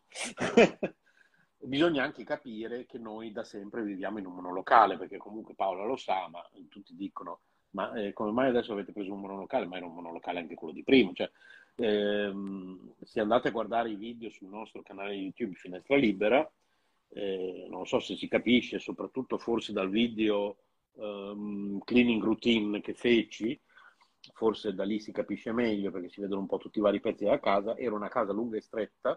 Bisogna anche capire che noi da sempre viviamo in un monolocale, perché comunque Paola lo sa, ma tutti dicono, ma eh, come mai adesso avete preso un monolocale? Ma era un monolocale anche quello di prima, cioè... Ehm, se andate a guardare i video sul nostro canale YouTube Finestra Libera, Eh, non so se si capisce, soprattutto forse dal video um, cleaning routine che feci, forse da lì si capisce meglio perché si vedono un po' tutti i vari pezzi della casa. Era una casa lunga e stretta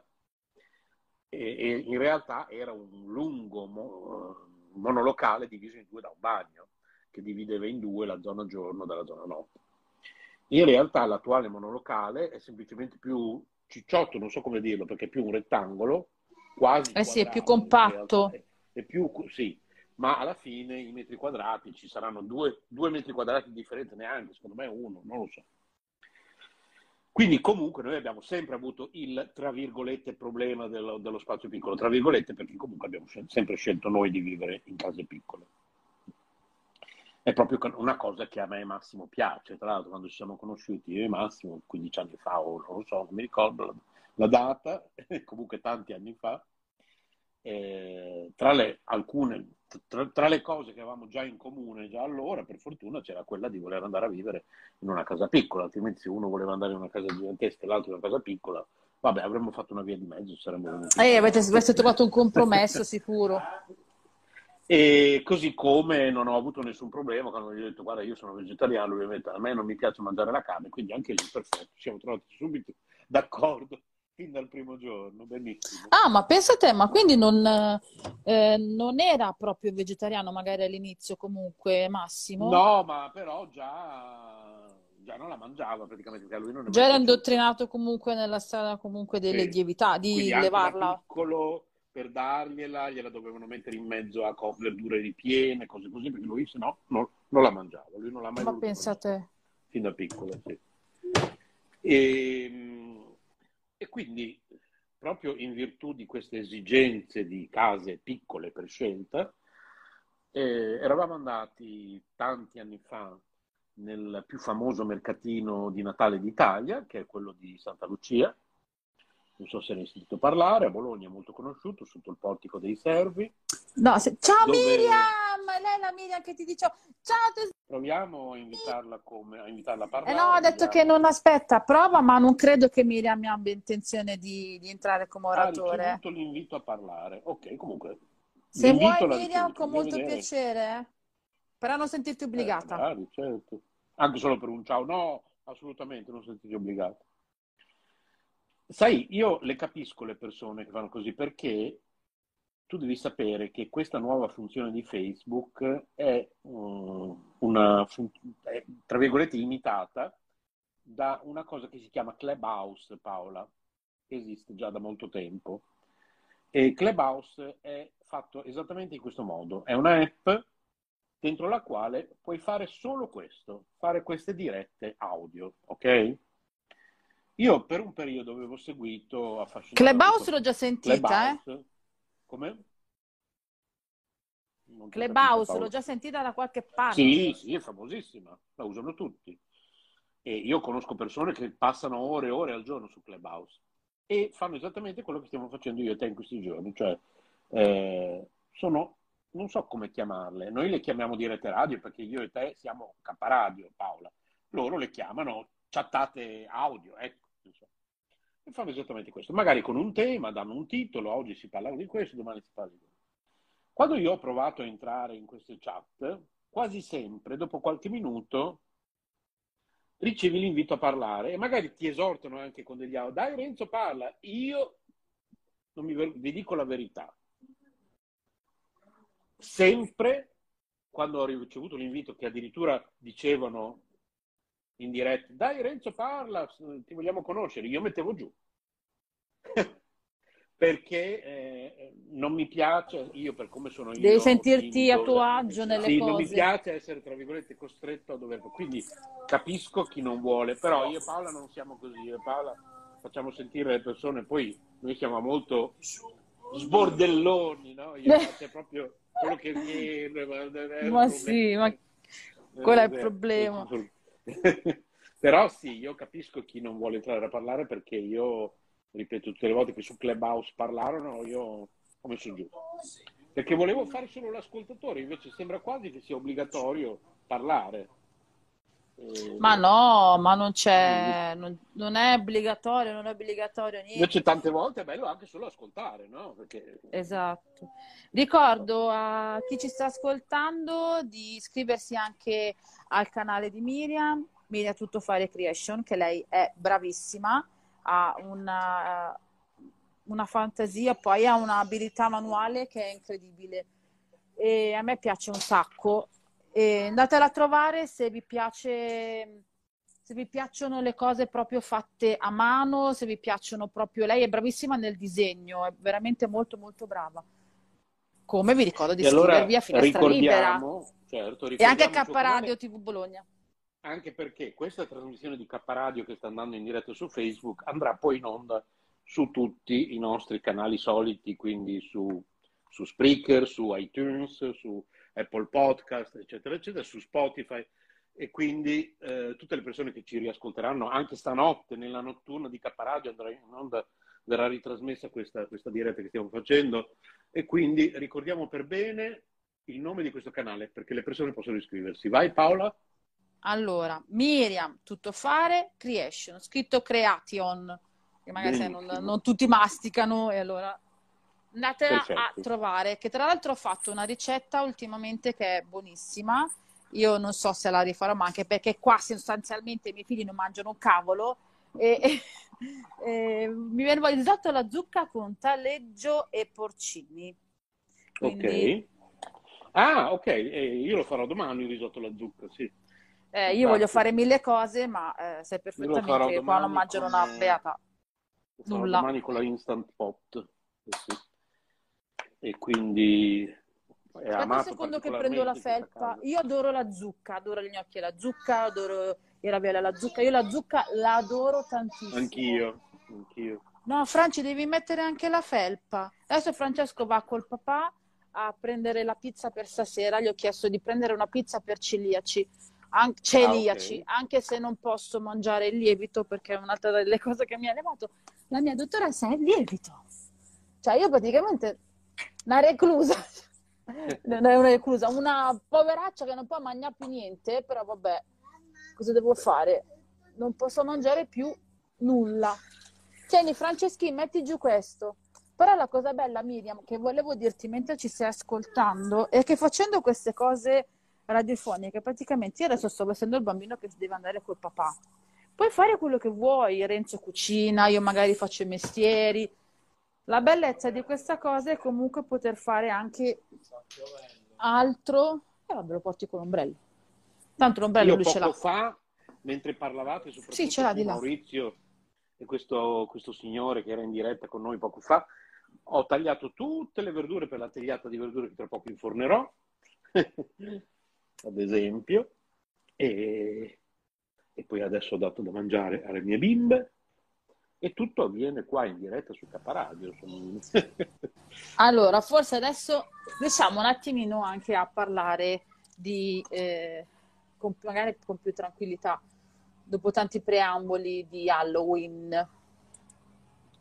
e, e in realtà era un lungo mo- monolocale diviso in due da un bagno che divideva in due la zona giorno dalla zona notte. In realtà l'attuale monolocale è semplicemente più cicciotto, non so come dirlo, perché è più un rettangolo quasi eh sì, è più compatto, è più, sì, ma alla fine i metri quadrati ci saranno due, due metri quadrati di differenza, neanche, secondo me uno, non lo so. Quindi comunque noi abbiamo sempre avuto il, tra virgolette, problema dello, dello spazio piccolo, tra virgolette, perché comunque abbiamo sempre scelto noi di vivere in case piccole. È proprio una cosa che a me e Massimo piace. Tra l'altro, quando ci siamo conosciuti, io e Massimo, quindici anni fa, o non lo so, non mi ricordo la, la data, comunque tanti anni fa, eh, tra, le, alcune, tra, tra le cose che avevamo già in comune già allora, per fortuna, c'era quella di voler andare a vivere in una casa piccola, altrimenti se uno voleva andare in una casa gigantesca e l'altro in una casa piccola, vabbè, avremmo fatto una via di mezzo, saremmo venuti. Eh, avete, avete trovato un compromesso sicuro. E così come non ho avuto nessun problema quando gli ho detto guarda, io sono vegetariano, ovviamente a me non mi piace mangiare la carne, quindi anche lì perfetto, ci siamo trovati subito d'accordo fin dal primo giorno, benissimo. Ah, ma pensa te, ma quindi non, eh, non era proprio vegetariano magari all'inizio comunque Massimo? No, ma però già, già non la mangiava praticamente, perché lui non ne già era indottrinato comunque nella strada comunque delle sì. lievità, di quindi levarla piccolo. Per dargliela, gliela dovevano mettere in mezzo a verdure ripiene, cose così, perché lui se no non, non la mangiava. Lui non l'ha mai Ma voluto pensate. Mangiare, fin da piccolo, sì. E, e quindi, proprio in virtù di queste esigenze di case piccole per scelta, eh, eravamo andati tanti anni fa nel più famoso mercatino di Natale d'Italia, che è quello di Santa Lucia. Non so se ne hai sentito parlare, a Bologna è molto conosciuto, sotto il portico dei Servi. No, se... Ciao dove... Miriam! Lei è la Miriam che ti dicevo. Ciao, tes... Proviamo a invitarla, come... a invitarla a parlare. Eh no, ha detto Miriam... che non aspetta, prova, ma non credo che Miriam abbia intenzione di, di entrare come oratore. Ha ricevuto l'invito a parlare. Ok, comunque. Se vuoi Miriam, con molto vedere. piacere. Però non sentirti obbligata. Eh, bravi, certo. Anche solo per un ciao. No, assolutamente, non sentirti obbligata. Sai, io le capisco le persone che fanno così, perché tu devi sapere che questa nuova funzione di Facebook è, um, una, è tra virgolette imitata da una cosa che si chiama Clubhouse, Paola, che esiste già da molto tempo. E Clubhouse è fatto esattamente in questo modo. È una app dentro la quale puoi fare solo questo, fare queste dirette audio, ok? Io per un periodo avevo seguito affascinato... Clubhouse l'ho già sentita, Clubhouse. eh? Come? Clubhouse l'ho già sentita da qualche parte. Sì, sì, è famosissima, la usano tutti. E io conosco persone che passano ore e ore al giorno su Clubhouse e fanno esattamente quello che stiamo facendo io e te in questi giorni, cioè eh, sono, non so come chiamarle, noi le chiamiamo dirette radio perché io e te siamo caparadio, Paola, loro le chiamano chattate audio, ecco. E fanno esattamente questo, magari con un tema, danno un titolo, oggi si parlava di questo, domani si parla di questo. Quando io ho provato a entrare in queste chat, quasi sempre, dopo qualche minuto, ricevi l'invito a parlare e magari ti esortano anche con degli audio. Dai Renzo, parla, io non mi ver- vi dico la verità. Sempre, quando ho ricevuto l'invito che addirittura dicevano in diretta, dai Renzo parla, ti vogliamo conoscere, io mettevo giù perché eh, non mi piace, io per come sono io devi sentirti timido, a tuo agio nelle sì, cose, non mi piace essere tra virgolette costretto a dover, quindi capisco chi non vuole, però io e Paola non siamo così, io e Paola facciamo sentire le persone, poi noi siamo molto sbordelloni, no? Io faccio proprio quello che viene, ma sì, ma quello è il problema. Però sì, io capisco chi non vuole entrare a parlare, perché io ripeto, tutte le volte che su Clubhouse parlarono io ho messo giù perché volevo fare solo l'ascoltatore, invece sembra quasi che sia obbligatorio parlare. eh, ma no, ma non c'è, non, non è obbligatorio, non è obbligatorio niente, invece tante volte è bello anche solo ascoltare, no? Perché... esatto, ricordo a chi ci sta ascoltando di iscriversi anche al canale di Miriam, Miriam Tutto Fare Creation, che lei è bravissima, ha una, una fantasia, poi ha un'abilità manuale che è incredibile e a me piace un sacco. E andatela a trovare se vi piace, se vi piacciono le cose proprio fatte a mano, se vi piacciono proprio, lei è bravissima nel disegno, è veramente molto molto brava. Come vi ricordo di iscrivervi allora, a Finestra Libera. Certo, e anche a K Radio T V Bologna. anche perché questa trasmissione di K Radio che sta andando in diretta su Facebook andrà poi in onda su tutti i nostri canali soliti, quindi su, su Spreaker, su iTunes, su Apple Podcast, eccetera, eccetera, su Spotify, e quindi eh, tutte le persone che ci riascolteranno anche stanotte, nella notturna di K Radio andrà in onda, verrà ritrasmessa questa, questa diretta che stiamo facendo, e quindi ricordiamo per bene il nome di questo canale perché le persone possono iscriversi. Vai Paola? Allora, Miriam, tuttofare, creation, scritto creation, che magari non, non tutti masticano, e allora andatela a trovare, che tra l'altro ho fatto una ricetta ultimamente che è buonissima, io non so se la rifarò, ma anche perché qua sostanzialmente i miei figli non mangiano un cavolo, e, e, e mi viene voglia di risotto alla zucca con taleggio e porcini. Quindi... ok. Ah, ok, eh, io lo farò domani il risotto alla zucca, sì. Eh, io voglio fare mille cose, ma eh, sai perfettamente che qua non mangiano con... una beata nulla. Domani con la Instant Pot. Eh sì. E quindi è amato. Aspetta un secondo che prendo la felpa. Io adoro la zucca, adoro gli gnocchi alla zucca, adoro i ravioli alla zucca. Io la zucca la adoro tantissimo. Anch'io, anch'io. No, Franci, devi mettere anche la felpa. Adesso Francesco va col papà a prendere la pizza per stasera. Gli ho chiesto di prendere una pizza per celiaci. An- celiaci, ah, okay. Anche se non posso mangiare il lievito, perché è un'altra delle cose che mi ha levato la mia dottoressa è il lievito, cioè io praticamente una reclusa non è una reclusa, una poveraccia che non può mangiare più niente, però vabbè, cosa devo fare? Non posso mangiare più nulla. Tieni Franceschini, metti giù questo. Però la cosa bella, Miriam, che volevo dirti mentre ci stai ascoltando, è che facendo queste cose radiofoniche, praticamente io adesso sto essendo il bambino che deve andare col papà, puoi fare quello che vuoi, Renzo cucina, io magari faccio i mestieri. La bellezza di questa cosa è comunque poter fare anche altro. E eh, vabbè, lo porti con l'ombrello, tanto l'ombrello io lui ce l'ha. Poco fa, mentre parlavate, soprattutto sì, ce l'ha di là. Maurizio e questo, questo signore che era in diretta con noi poco fa, ho tagliato tutte le verdure per la tagliata di verdure che tra poco infornerò ad esempio, e, e poi adesso ho dato da mangiare alle mie bimbe, e tutto avviene qua in diretta su K Radio. Sono... allora, forse adesso riusciamo un attimino anche a parlare di eh, con, magari con più tranquillità, dopo tanti preamboli di Halloween.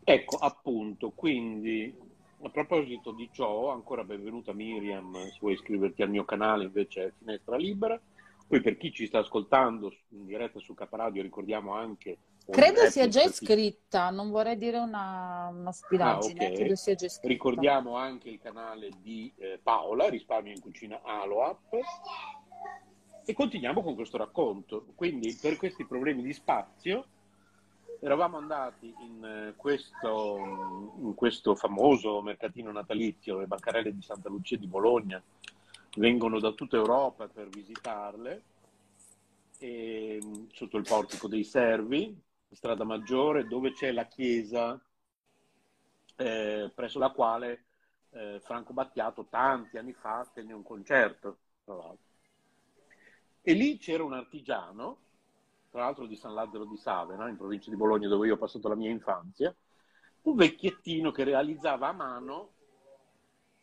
Ecco, appunto, quindi... A proposito di ciò, ancora benvenuta Miriam, se vuoi iscriverti al mio canale invece è Finestra Libera. Poi per chi ci sta ascoltando in diretta su K Radio ricordiamo anche... Credo sia già iscritta, chi... non vorrei dire una, una spiragine, ah, okay. Credo sia già iscritta. Ricordiamo anche il canale di eh, Paola, Risparmio in Cucina Aloap, e continuiamo con questo racconto. Quindi per questi problemi di spazio eravamo andati in questo, in questo famoso mercatino natalizio, le bancarelle di Santa Lucia di Bologna vengono da tutta Europa per visitarle, e, sotto il portico dei Servi, in strada Maggiore, dove c'è la chiesa eh, presso la quale eh, Franco Battiato tanti anni fa tenne un concerto, tra l'altro. E lì c'era un artigiano, tra l'altro di San Lazzaro di Savena, in provincia di Bologna, dove io ho passato la mia infanzia, un vecchiettino che realizzava a mano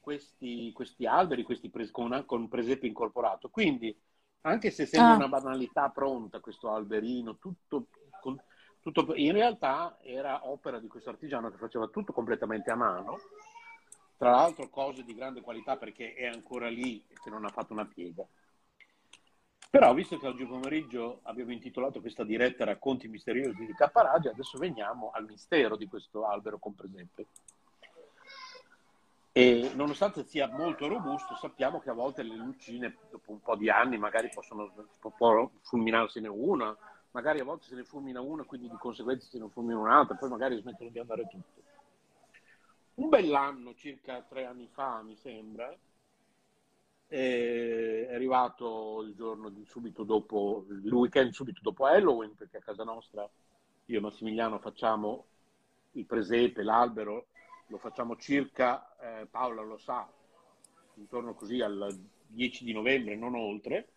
questi, questi alberi, questi pres- con, una, con presepe incorporato. Quindi, anche se sembra ah. una banalità pronta questo alberino, tutto, con, tutto, in realtà era opera di questo artigiano che faceva tutto completamente a mano, tra l'altro cose di grande qualità perché è ancora lì che non ha fatto una piega. Però visto che oggi pomeriggio abbiamo intitolato questa diretta Racconti misteriosi di K Radio, adesso veniamo al mistero di questo albero con presepe. E nonostante sia molto robusto, sappiamo che a volte le lucine dopo un po' di anni magari possono può fulminarsene una, magari a volte se ne fulmina una, quindi di conseguenza se ne fulmina un'altra, poi magari smettono di andare tutte. Un bell'anno, circa tre anni fa mi sembra, è arrivato il giorno di subito dopo il weekend subito dopo Halloween, perché a casa nostra io e Massimiliano facciamo il presepe, l'albero lo facciamo circa eh, Paola lo sa, intorno così al dieci di novembre, non oltre,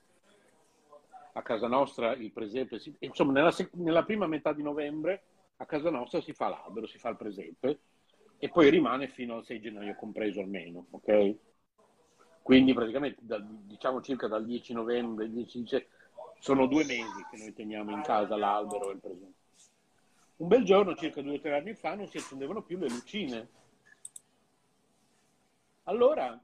a casa nostra il presepe, si, insomma nella, nella prima metà di novembre a casa nostra si fa l'albero, si fa il presepe e poi rimane fino al sei gennaio compreso almeno, ok? Quindi praticamente da, diciamo circa dal dieci novembre, dieci, sono due mesi che noi teniamo in casa l'albero e il presepe. Un bel giorno, circa due o tre anni fa, non si accendevano più le lucine. Allora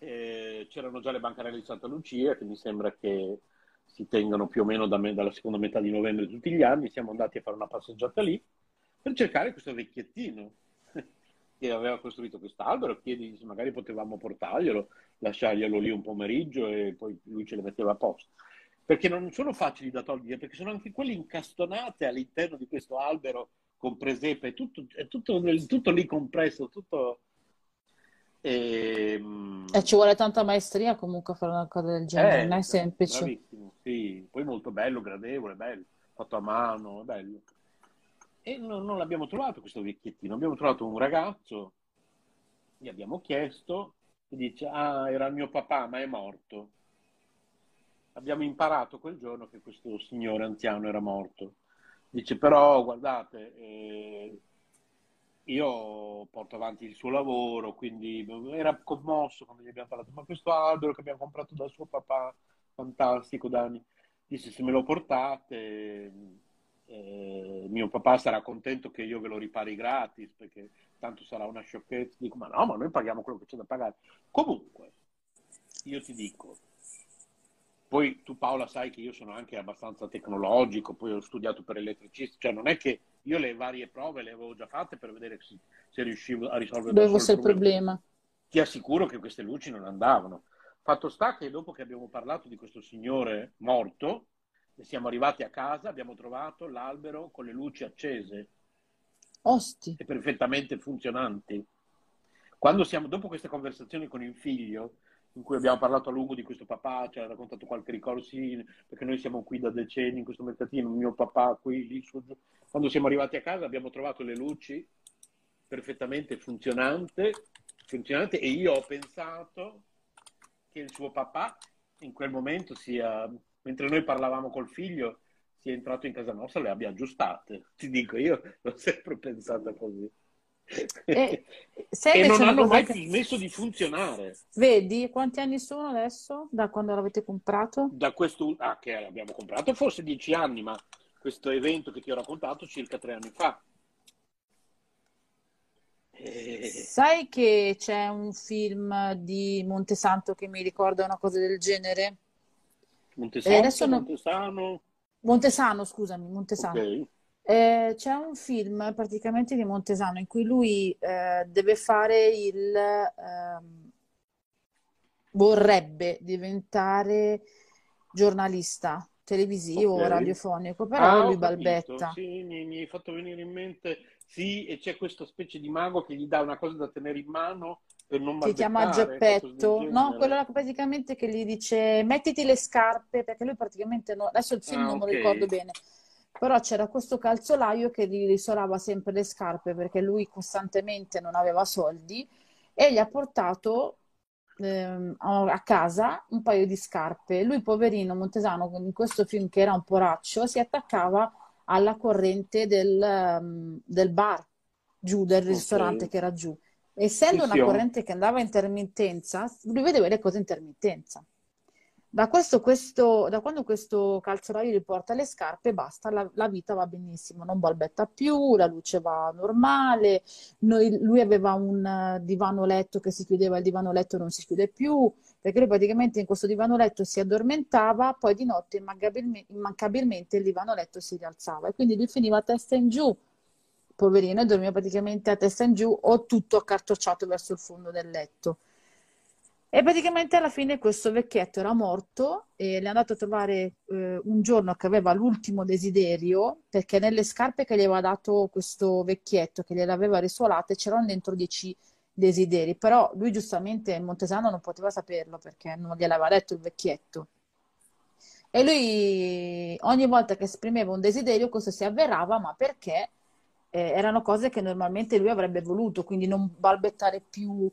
eh, c'erano già le bancarelle di Santa Lucia, che mi sembra che si tengano più o meno da me, dalla seconda metà di novembre tutti gli anni. Siamo andati a fare una passeggiata lì per cercare questo vecchiettino che aveva costruito quest'albero. Chiedi se magari potevamo portarglielo, lasciarglielo lì un pomeriggio e poi lui ce le metteva a posto. Perché non sono facili da togliere, perché sono anche quelli incastonati all'interno di questo albero con presepe, è tutto, è tutto, tutto lì compresso, tutto... E... e ci vuole tanta maestria comunque a fare una cosa del genere, eh, non è semplice. Bravissimo, sì. Poi molto bello, gradevole, bello, fatto a mano, bello. E non, non l'abbiamo trovato questo vecchiettino, abbiamo trovato un ragazzo, gli abbiamo chiesto, e dice, ah, era mio papà ma è morto. Abbiamo imparato quel giorno che questo signore anziano era morto. Dice, però guardate, eh, io porto avanti il suo lavoro, quindi era commosso quando gli abbiamo parlato, ma questo albero che abbiamo comprato da suo papà, fantastico Dani, dice, se me lo portate eh, mio papà sarà contento che io ve lo ripari gratis, perché tanto sarà una sciocchezza. Dico, ma no, ma noi paghiamo quello che c'è da pagare. Comunque, io ti dico, poi tu Paola sai che io sono anche abbastanza tecnologico, poi ho studiato per elettricista, cioè non è che io le varie prove le avevo già fatte per vedere se, se riuscivo a risolvere da solo il problema. problema. Ti assicuro che queste luci non andavano. Fatto sta che dopo che abbiamo parlato di questo signore morto, siamo arrivati a casa, abbiamo trovato l'albero con le luci accese. Osti. E perfettamente funzionanti. Quando siamo, dopo queste conversazioni con il figlio, in cui abbiamo parlato a lungo di questo papà, ci ha raccontato qualche ricordo, sì, perché noi siamo qui da decenni in questo mercatino, mio papà qui, lì, su, giù. Quando siamo arrivati a casa abbiamo trovato le luci perfettamente funzionante, funzionante e io ho pensato che il suo papà in quel momento sia, mentre noi parlavamo col figlio, sia entrato in casa nostra e le abbia aggiustate. Ti dico, io l'ho sempre pensata così. E, e non hanno mai che... smesso di funzionare. Vedi quanti anni sono adesso da quando l'avete comprato? Da questo ah, che abbiamo comprato forse dieci anni, ma questo evento che ti ho raccontato circa tre anni fa. E... sai che c'è un film di Montesanto che mi ricorda una cosa del genere? Montesanto, eh, adesso non... Montesano Montesano scusami Montesano okay. Eh, c'è un film praticamente di Montesano in cui lui eh, deve fare il ehm, vorrebbe diventare giornalista televisivo o okay. radiofonico, però ah, lui balbetta. Sì, mi, mi hai fatto venire in mente, sì, e c'è questa specie di mago che gli dà una cosa da tenere in mano per non balbettare. Si chiama Geppetto, no? Quello là praticamente che gli dice mettiti le scarpe, perché lui praticamente no, adesso il film ah, non okay. me lo ricordo bene. Però c'era questo calzolaio che gli risolava sempre le scarpe perché lui costantemente non aveva soldi e gli ha portato ehm, a casa un paio di scarpe. Lui, poverino, Montesano, in questo film che era un poraccio, si attaccava alla corrente del, del bar, giù, del okay. ristorante che era giù. Essendo sì, una corrente che andava a intermittenza, lui vedeva le cose a intermittenza. Da, questo, questo, da quando questo calzolaio gli porta le scarpe, basta, la, la vita va benissimo, non balbetta più, la luce va normale, noi, lui aveva un divano letto che si chiudeva, il divano letto non si chiude più, perché lui praticamente in questo divano letto si addormentava, poi di notte immancabilmente, immancabilmente il divano letto si rialzava e quindi lui finiva a testa in giù, poverino, e dormiva praticamente a testa in giù o tutto accartocciato verso il fondo del letto. E praticamente alla fine questo vecchietto era morto e le è andato a trovare eh, un giorno che aveva l'ultimo desiderio, perché nelle scarpe che gli aveva dato questo vecchietto, che gliel'aveva risuolate, c'erano dentro dieci desideri. Però lui giustamente, Montesano, non poteva saperlo perché non gliel'aveva detto il vecchietto. E lui ogni volta che esprimeva un desiderio questo si avverava, ma perché eh, erano cose che normalmente lui avrebbe voluto, quindi non balbettare più,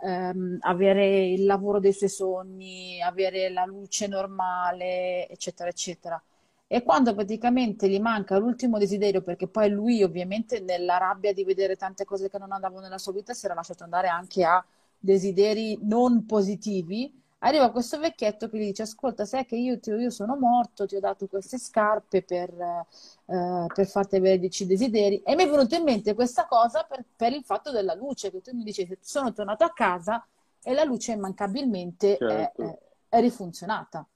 ehm, avere il lavoro dei suoi sogni, avere la luce normale, eccetera, eccetera. E quando praticamente gli manca l'ultimo desiderio, perché poi lui ovviamente nella rabbia di vedere tante cose che non andavano nella sua vita si era lasciato andare anche a desideri non positivi, arriva questo vecchietto che gli dice: ascolta, sai che io, ti, io sono morto, ti ho dato queste scarpe per, eh, per farti avere dieci desideri. E mi è venuto in mente questa cosa per, per il fatto della luce, che tu mi dici: sono tornato a casa e la luce immancabilmente certo. è, è rifunzionata.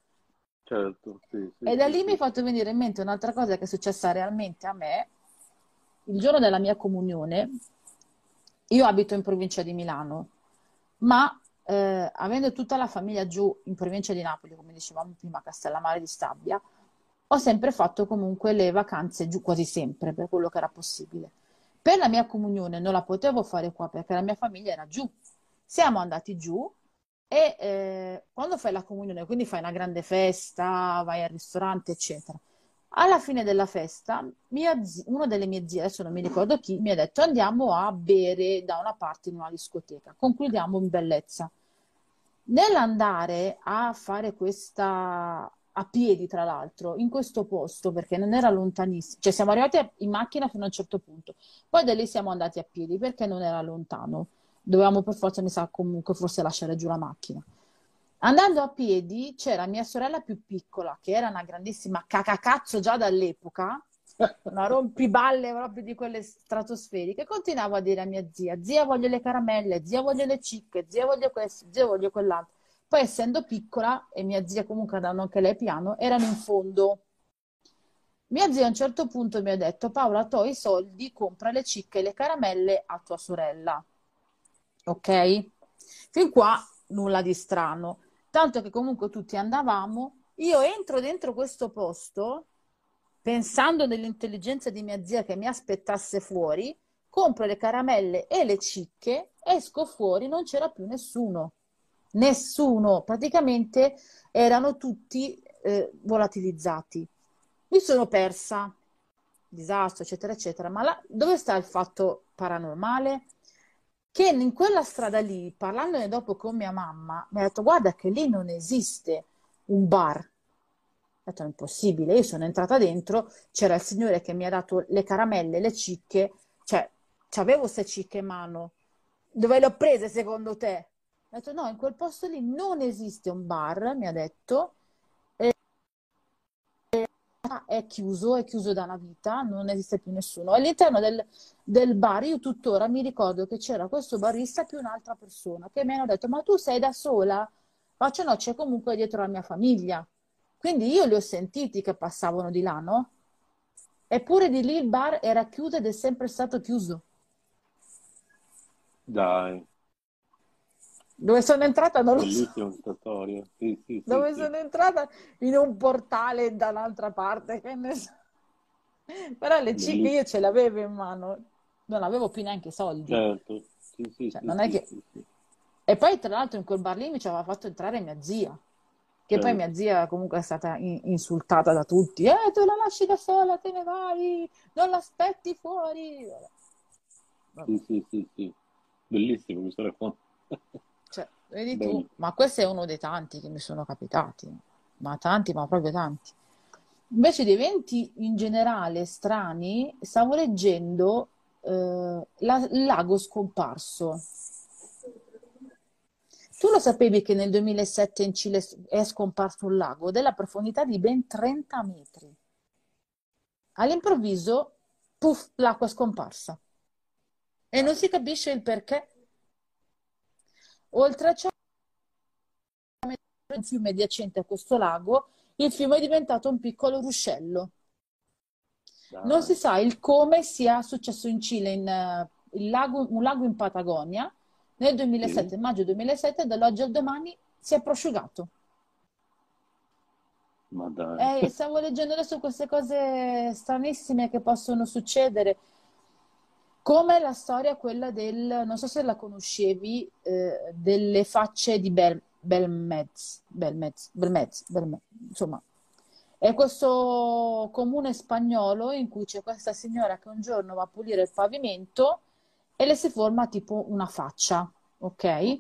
Certo, sì, sì, e da lì sì. mi è fatto venire in mente un'altra cosa che è successa realmente a me. Il giorno della mia comunione, io abito in provincia di Milano, ma eh, avendo tutta la famiglia giù in provincia di Napoli, come dicevamo prima, Castellammare di Stabia, ho sempre fatto comunque le vacanze giù, quasi sempre, per quello che era possibile. Per la mia comunione non la potevo fare qua perché la mia famiglia era giù. Siamo andati giù. E eh, quando fai la comunione, quindi fai una grande festa, vai al ristorante, eccetera, alla fine della festa mia zi- una delle mie zie, adesso non mi ricordo chi, mi ha detto: andiamo a bere da una parte in una discoteca, concludiamo in bellezza. Nell'andare a fare questa, a piedi tra l'altro, in questo posto, perché non era lontanissimo, cioè siamo arrivati in macchina fino a un certo punto, poi da lì siamo andati a piedi perché non era lontano. Dovevamo per forza, mi sa, comunque forse lasciare giù la macchina. Andando a piedi c'era mia sorella più piccola, che era una grandissima cacacazzo già dall'epoca, una rompiballe proprio di quelle stratosferiche, continuavo a dire a mia zia: zia, voglio le caramelle, zia, voglio le cicche, zia, voglio questo, zia, voglio quell'altro. Poi, essendo piccola, e mia zia comunque andando anche lei piano, erano in fondo. Mia zia a un certo punto mi ha detto: Paola, tu hai i soldi, compra le cicche e le caramelle a tua sorella. Ok? Fin qua nulla di strano, tanto che comunque tutti andavamo. Io entro dentro questo posto pensando nell'intelligenza di mia zia che mi aspettasse fuori, compro le caramelle e le cicche, esco fuori, non c'era più nessuno, nessuno, praticamente erano tutti eh, volatilizzati. Mi sono persa, disastro, eccetera, eccetera. Ma la... dove sta il fatto paranormale? Che in quella strada lì, parlandone dopo con mia mamma, mi ha detto: guarda che lì non esiste un bar. Ho detto: è impossibile. Io sono entrata dentro, c'era il signore che mi ha dato le caramelle, le cicche, cioè avevo queste cicche in mano. Dove le ho prese secondo te? Ho detto: no, in quel posto lì non esiste un bar, mi ha detto, e è chiuso, è chiuso da una vita, non esiste più nessuno. All'interno del, del bar, io tuttora mi ricordo che c'era questo barista più un'altra persona che mi hanno detto: ma tu sei da sola? Faccio: no, c'è comunque dietro la mia famiglia. Quindi io li ho sentiti che passavano di là, no? Eppure di lì il bar era chiuso ed è sempre stato chiuso. Dai. Dove sono entrata non lo so. Sì, sì, Dove sì, sono sì. entrata in un portale da un'altra parte, che ne so. Però le cicche io ce l'avevo in mano, non avevo più neanche soldi. Certo. Sì, sì, cioè, sì, non sì, è che... sì, sì. E poi tra l'altro in quel bar lì mi ci aveva fatto entrare mia zia, che certo. poi mia zia comunque è stata in- insultata da tutti. Eh, tu la lasci da sola, te ne vai, non l'aspetti fuori. Vabbè. Vabbè. Sì, sì, sì, sì. Bellissimo questo racconto. Cioè, vedi tu, ma questo è uno dei tanti che mi sono capitati, ma tanti, ma proprio tanti. Invece dei eventi in generale strani, stavo leggendo eh, la, Lago Scomparso. Tu lo sapevi che nel duemilasette in Cile è scomparso un lago della profondità di ben trenta metri? All'improvviso, puff, l'acqua è scomparsa. E non si capisce il perché. Oltre a ciò, il fiume adiacente a questo lago, il fiume è diventato un piccolo ruscello. Non si sa il come sia successo in Cile, in, uh, il lago, un lago in Patagonia, nel duemilasette, sì. maggio duemilasette, dall'oggi al domani si è prosciugato. Ma dai. Eh, stavo leggendo adesso queste cose stranissime che possono succedere. Come la storia quella del, non so se la conoscevi, eh, delle facce di Bel, Belmez, Belmez, Belmez, Belmez, insomma. È questo comune spagnolo in cui c'è questa signora che un giorno va a pulire il pavimento e le si forma tipo una faccia, ok?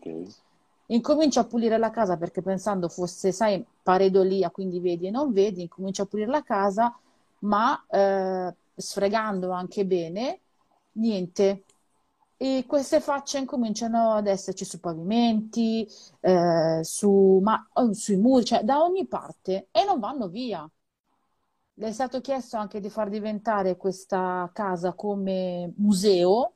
Ok. Incomincio a pulire la casa perché pensando fosse, sai, pareidolia, quindi vedi e non vedi, incomincio a pulire la casa, ma eh, sfregando anche bene, niente. E queste facce incominciano ad esserci sui pavimenti, eh, su, ma, sui muri, cioè da ogni parte, e non vanno via. Le è stato chiesto anche di far diventare questa casa come museo,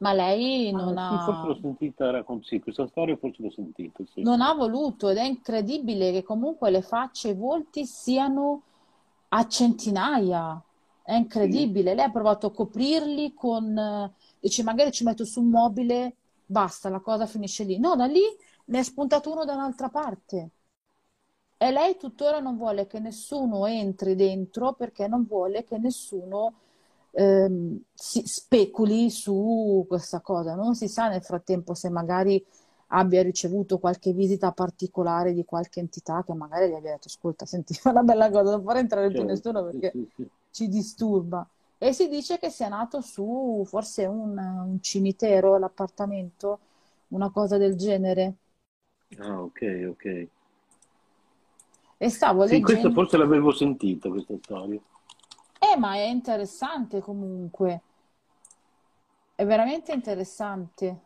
ma lei non ah, sì, ha... Forse l'ho sentita, raccont- sì, questa storia forse l'ho sentita. Sì. Non ha voluto, ed è incredibile che comunque le facce e i volti siano a centinaia. È incredibile. Sì. Lei ha provato a coprirli con... Dice, magari ci metto su un mobile, basta, la cosa finisce lì. No, da lì ne è spuntato uno da un'altra parte. E lei tuttora non vuole che nessuno entri dentro perché non vuole che nessuno... Ehm, si speculi su questa cosa. Non si sa nel frattempo se magari abbia ricevuto qualche visita particolare di qualche entità che magari gli abbia detto: ascolta, senti, fa una bella cosa, non far entrare certo, più nessuno perché sì, sì, sì. ci disturba. E si dice che sia nato su forse un, un cimitero, l'appartamento, una cosa del genere. Ah, ok, ok. E stavo sì, leggendo... Questo forse l'avevo sentito, questa storia. Eh, ma è interessante comunque, è veramente interessante.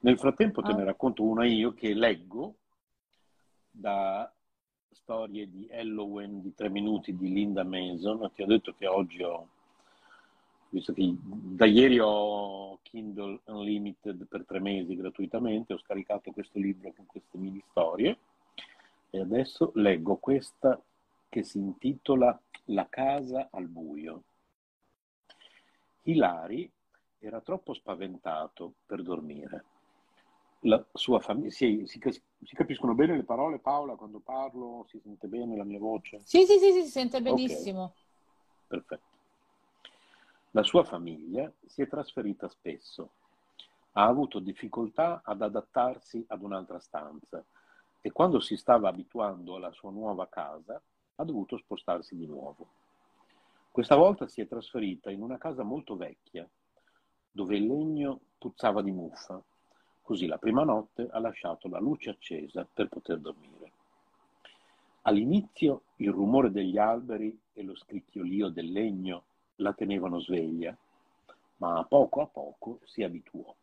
Nel frattempo te ah. ne racconto una io che leggo da Storie di Halloween di tre minuti di Linda Mason. Ti ho detto che oggi ho, visto che da ieri ho Kindle Unlimited per tre mesi gratuitamente, ho scaricato questo libro con queste mini storie e adesso leggo questa che si intitola La casa al buio. Hilary era troppo spaventato per dormire. La sua famiglia si, si, si capiscono bene le parole, Paola, quando parlo? Si sente bene la mia voce? Sì, sì, sì, sì, si sente benissimo. Okay. Perfetto. La sua famiglia si è trasferita spesso. Ha avuto difficoltà ad adattarsi ad un'altra stanza e quando si stava abituando alla sua nuova casa ha dovuto spostarsi di nuovo. Questa volta si è trasferita in una casa molto vecchia, dove il legno puzzava di muffa, così la prima notte ha lasciato la luce accesa per poter dormire. All'inizio il rumore degli alberi e lo scricchiolio del legno la tenevano sveglia, ma a poco a poco si abituò.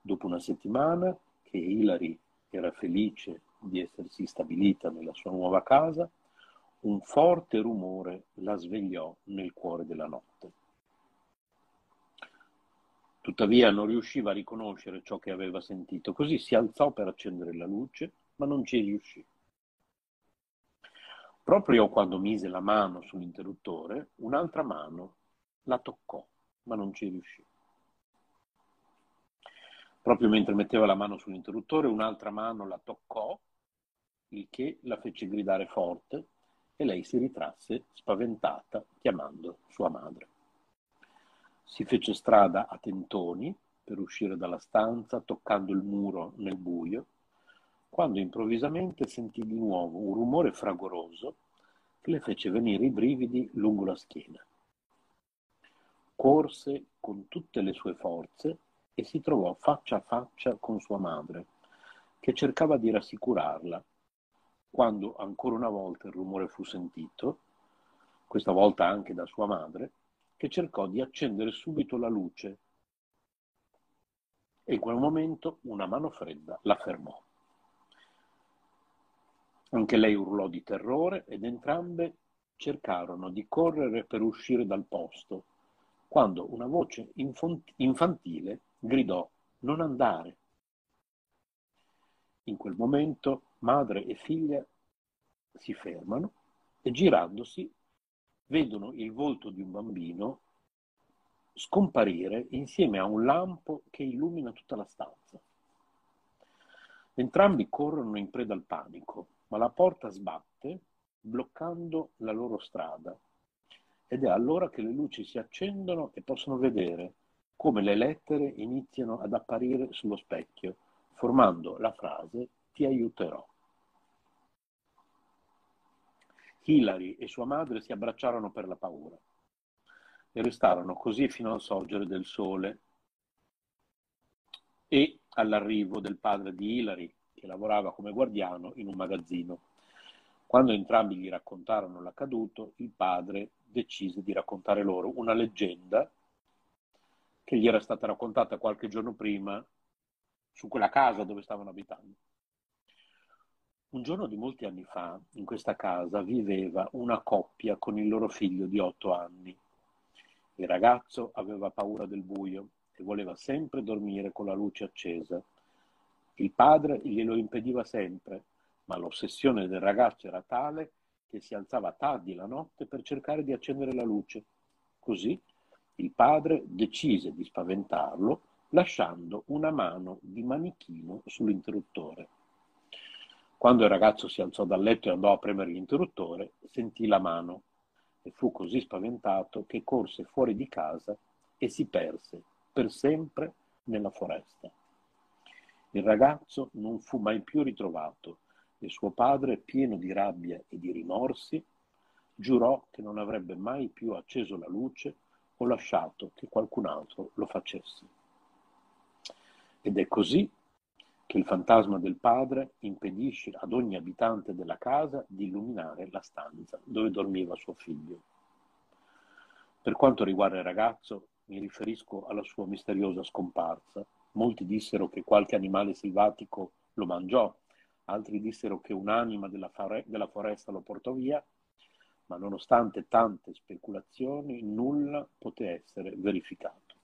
Dopo una settimana che Hilary era felice di essersi stabilita nella sua nuova casa, un forte rumore la svegliò nel cuore della notte. Tuttavia non riusciva a riconoscere ciò che aveva sentito, così si alzò per accendere la luce, ma non ci riuscì. Proprio quando mise la mano sull'interruttore, un'altra mano la toccò, ma non ci riuscì. Proprio mentre metteva la mano sull'interruttore, un'altra mano la toccò, il che la fece gridare forte e lei si ritrasse spaventata chiamando sua madre. Si fece strada a tentoni per uscire dalla stanza, toccando il muro nel buio, quando improvvisamente sentì di nuovo un rumore fragoroso che le fece venire i brividi lungo la schiena. Corse con tutte le sue forze e si trovò faccia a faccia con sua madre, che cercava di rassicurarla, quando ancora una volta il rumore fu sentito, questa volta anche da sua madre, che cercò di accendere subito la luce. E in quel momento una mano fredda la fermò. Anche lei urlò di terrore ed entrambe cercarono di correre per uscire dal posto, quando una voce infant- infantile gridò: non andare. In quel momento madre e figlia si fermano e girandosi vedono il volto di un bambino scomparire insieme a un lampo che illumina tutta la stanza. Entrambi corrono in preda al panico, ma la porta sbatte bloccando la loro strada ed è allora che le luci si accendono e possono vedere come le lettere iniziano ad apparire sullo specchio, formando la frase «Ti aiuterò». Hilary e sua madre si abbracciarono per la paura e restarono così fino al sorgere del sole. e all'arrivo del padre di Hilary, che lavorava come guardiano in un magazzino. Quando entrambi gli raccontarono l'accaduto, il padre decise di raccontare loro una leggenda che gli era stata raccontata qualche giorno prima su quella casa dove stavano abitando. Un giorno di molti anni fa, in questa casa viveva una coppia con il loro figlio di otto anni. Il ragazzo aveva paura del buio e voleva sempre dormire con la luce accesa. Il padre glielo impediva sempre, ma l'ossessione del ragazzo era tale che si alzava tardi la notte per cercare di accendere la luce. Così il padre decise di spaventarlo lasciando una mano di manichino sull'interruttore. Quando il ragazzo si alzò dal letto e andò a premere l'interruttore, sentì la mano e fu così spaventato che corse fuori di casa e si perse per sempre nella foresta. Il ragazzo non fu mai più ritrovato e suo padre, pieno di rabbia e di rimorsi, giurò che non avrebbe mai più acceso la luce o lasciato che qualcun altro lo facesse. Ed è così che il fantasma del padre impedisce ad ogni abitante della casa di illuminare la stanza dove dormiva suo figlio. Per quanto riguarda il ragazzo, mi riferisco alla sua misteriosa scomparsa. Molti dissero che qualche animale selvatico lo mangiò, altri dissero che un'anima della, della foresta lo portò via, ma nonostante tante speculazioni nulla poté essere verificato.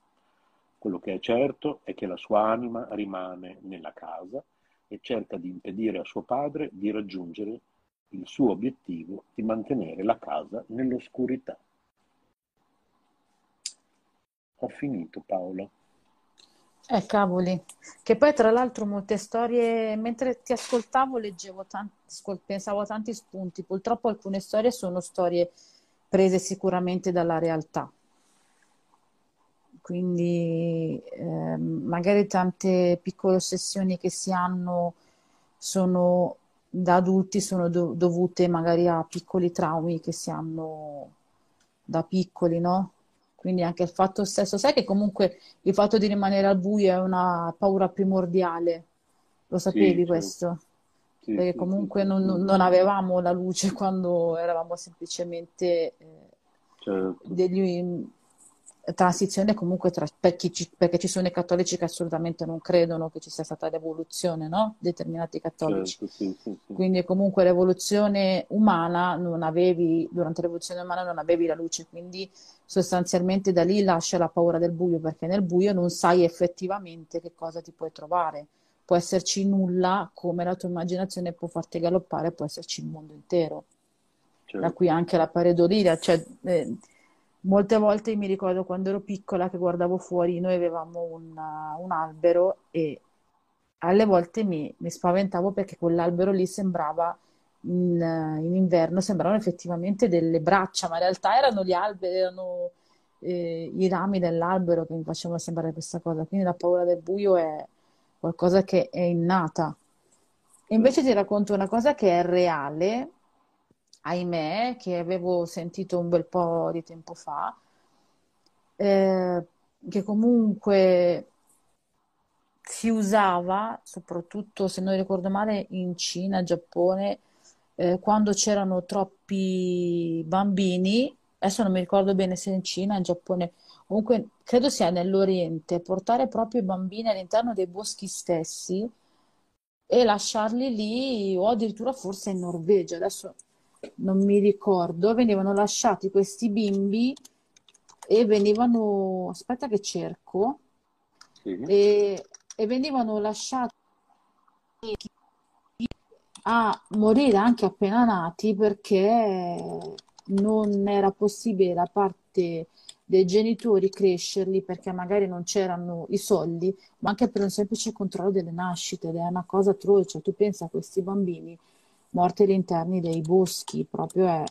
Quello che è certo è che la sua anima rimane nella casa e cerca di impedire a suo padre di raggiungere il suo obiettivo di mantenere la casa nell'oscurità. Ho finito, Paola. Eh, cavoli. Che poi tra l'altro molte storie, mentre ti ascoltavo, leggevo tanti, pensavo a tanti spunti. Purtroppo alcune storie sono storie prese sicuramente dalla realtà. Quindi eh, magari tante piccole ossessioni che si hanno sono, da adulti sono do- dovute magari a piccoli traumi che si hanno da piccoli, no? Quindi anche il fatto stesso, sai che comunque il fatto di rimanere al buio è una paura primordiale, lo sapevi sì, questo? Sì, Perché comunque sì, non, non avevamo la luce quando eravamo semplicemente eh, certo. degli... transizione comunque tra, per chi ci, perché ci sono i cattolici che assolutamente non credono che ci sia stata l'evoluzione, no? Determinati cattolici. Certo, sì, sì, sì. Quindi comunque l'evoluzione umana non avevi, durante l'evoluzione umana non avevi la luce, quindi sostanzialmente da lì nasce la paura del buio, perché nel buio non sai effettivamente che cosa ti puoi trovare. Può esserci nulla, come la tua immaginazione può farti galoppare, può esserci il mondo intero. Certo. Da qui anche la pareidolia, cioè... Eh, molte volte mi ricordo quando ero piccola che guardavo fuori, noi avevamo un, un albero e alle volte mi, mi spaventavo perché quell'albero lì sembrava, in, in inverno, sembravano effettivamente delle braccia, ma in realtà erano gli alberi, erano eh, i rami dell'albero che mi facevano sembrare questa cosa. Quindi la paura del buio è qualcosa che è innata. E invece ti racconto una cosa che è reale, ahimè, che avevo sentito un bel po' di tempo fa, eh, che comunque si usava, soprattutto se non ricordo male, in Cina, Giappone, eh, quando c'erano troppi bambini, adesso non mi ricordo bene se in Cina, in Giappone, comunque credo sia nell'Oriente, portare proprio i bambini all'interno dei boschi stessi e lasciarli lì, o addirittura forse in Norvegia, adesso... non mi ricordo, venivano lasciati questi bimbi e venivano, aspetta che cerco, sì. e, e venivano lasciati a morire anche appena nati perché non era possibile da parte dei genitori crescerli, perché magari non c'erano i soldi, ma anche per un semplice controllo delle nascite, ed è una cosa atroce. Tu pensa a questi bambini morte all'interno dei boschi, proprio è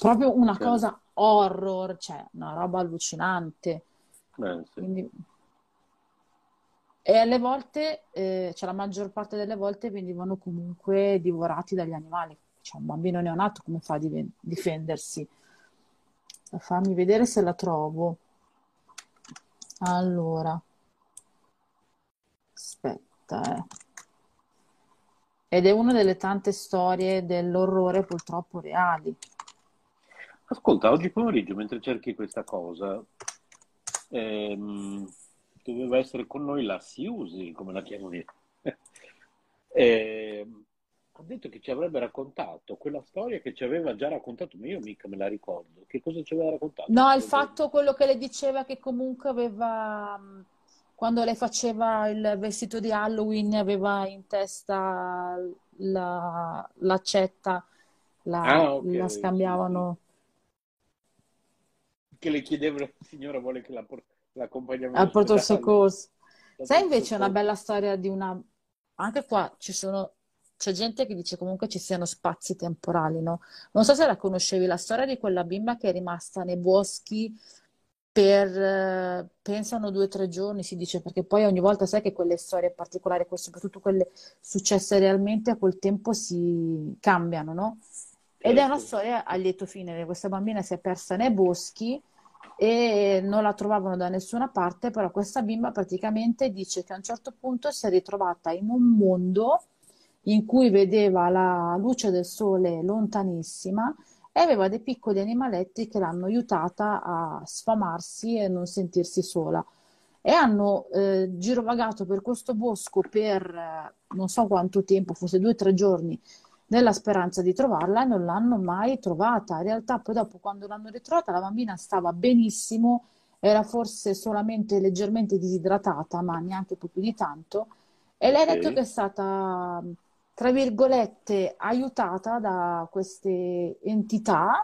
proprio una certo. cosa horror, cioè una roba allucinante. Beh, sì. Quindi... e alle volte, eh, cioè la maggior parte delle volte venivano comunque divorati dagli animali, cioè un bambino neonato come fa a diven- difendersi? Fammi vedere se la trovo. Allora, ed è una delle tante storie dell'orrore purtroppo reali. Ascolta, oggi pomeriggio mentre cerchi questa cosa ehm, doveva essere con noi la Siusi, come la chiamo io, eh, ha detto che ci avrebbe raccontato quella storia che ci aveva già raccontato, ma io mica me la ricordo. Che cosa ci aveva raccontato? No, il fatto, quello che le diceva, che comunque aveva, quando lei faceva il vestito di Halloween, aveva in testa la, l'accetta, la, ah, okay. La scambiavano. Che le chiedevano, signora vuole che la l'accompagniamo al pronto soccorso. Sai invece una bella storia di una... Anche qua ci sono... C'è gente che dice comunque ci siano spazi temporali, no? Non so se la conoscevi, la storia di quella bimba che è rimasta nei boschi per, pensano, due o tre giorni, si dice, perché poi ogni volta sai che quelle storie particolari, soprattutto quelle successe realmente, col tempo si cambiano, no? Ed è una storia a lieto fine. Questa bambina si è persa nei boschi e non la trovavano da nessuna parte, però questa bimba praticamente dice che a un certo punto si è ritrovata in un mondo in cui vedeva la luce del sole lontanissima e aveva dei piccoli animaletti che l'hanno aiutata a sfamarsi e non sentirsi sola, e hanno eh, girovagato per questo bosco per eh, non so quanto tempo, forse due o tre giorni, nella speranza di trovarla, e non l'hanno mai trovata. In realtà poi dopo, quando l'hanno ritrovata, la bambina stava benissimo, era forse solamente leggermente disidratata, ma neanche più di tanto, e lei ha detto okay. Che è stata, tra virgolette, aiutata da queste entità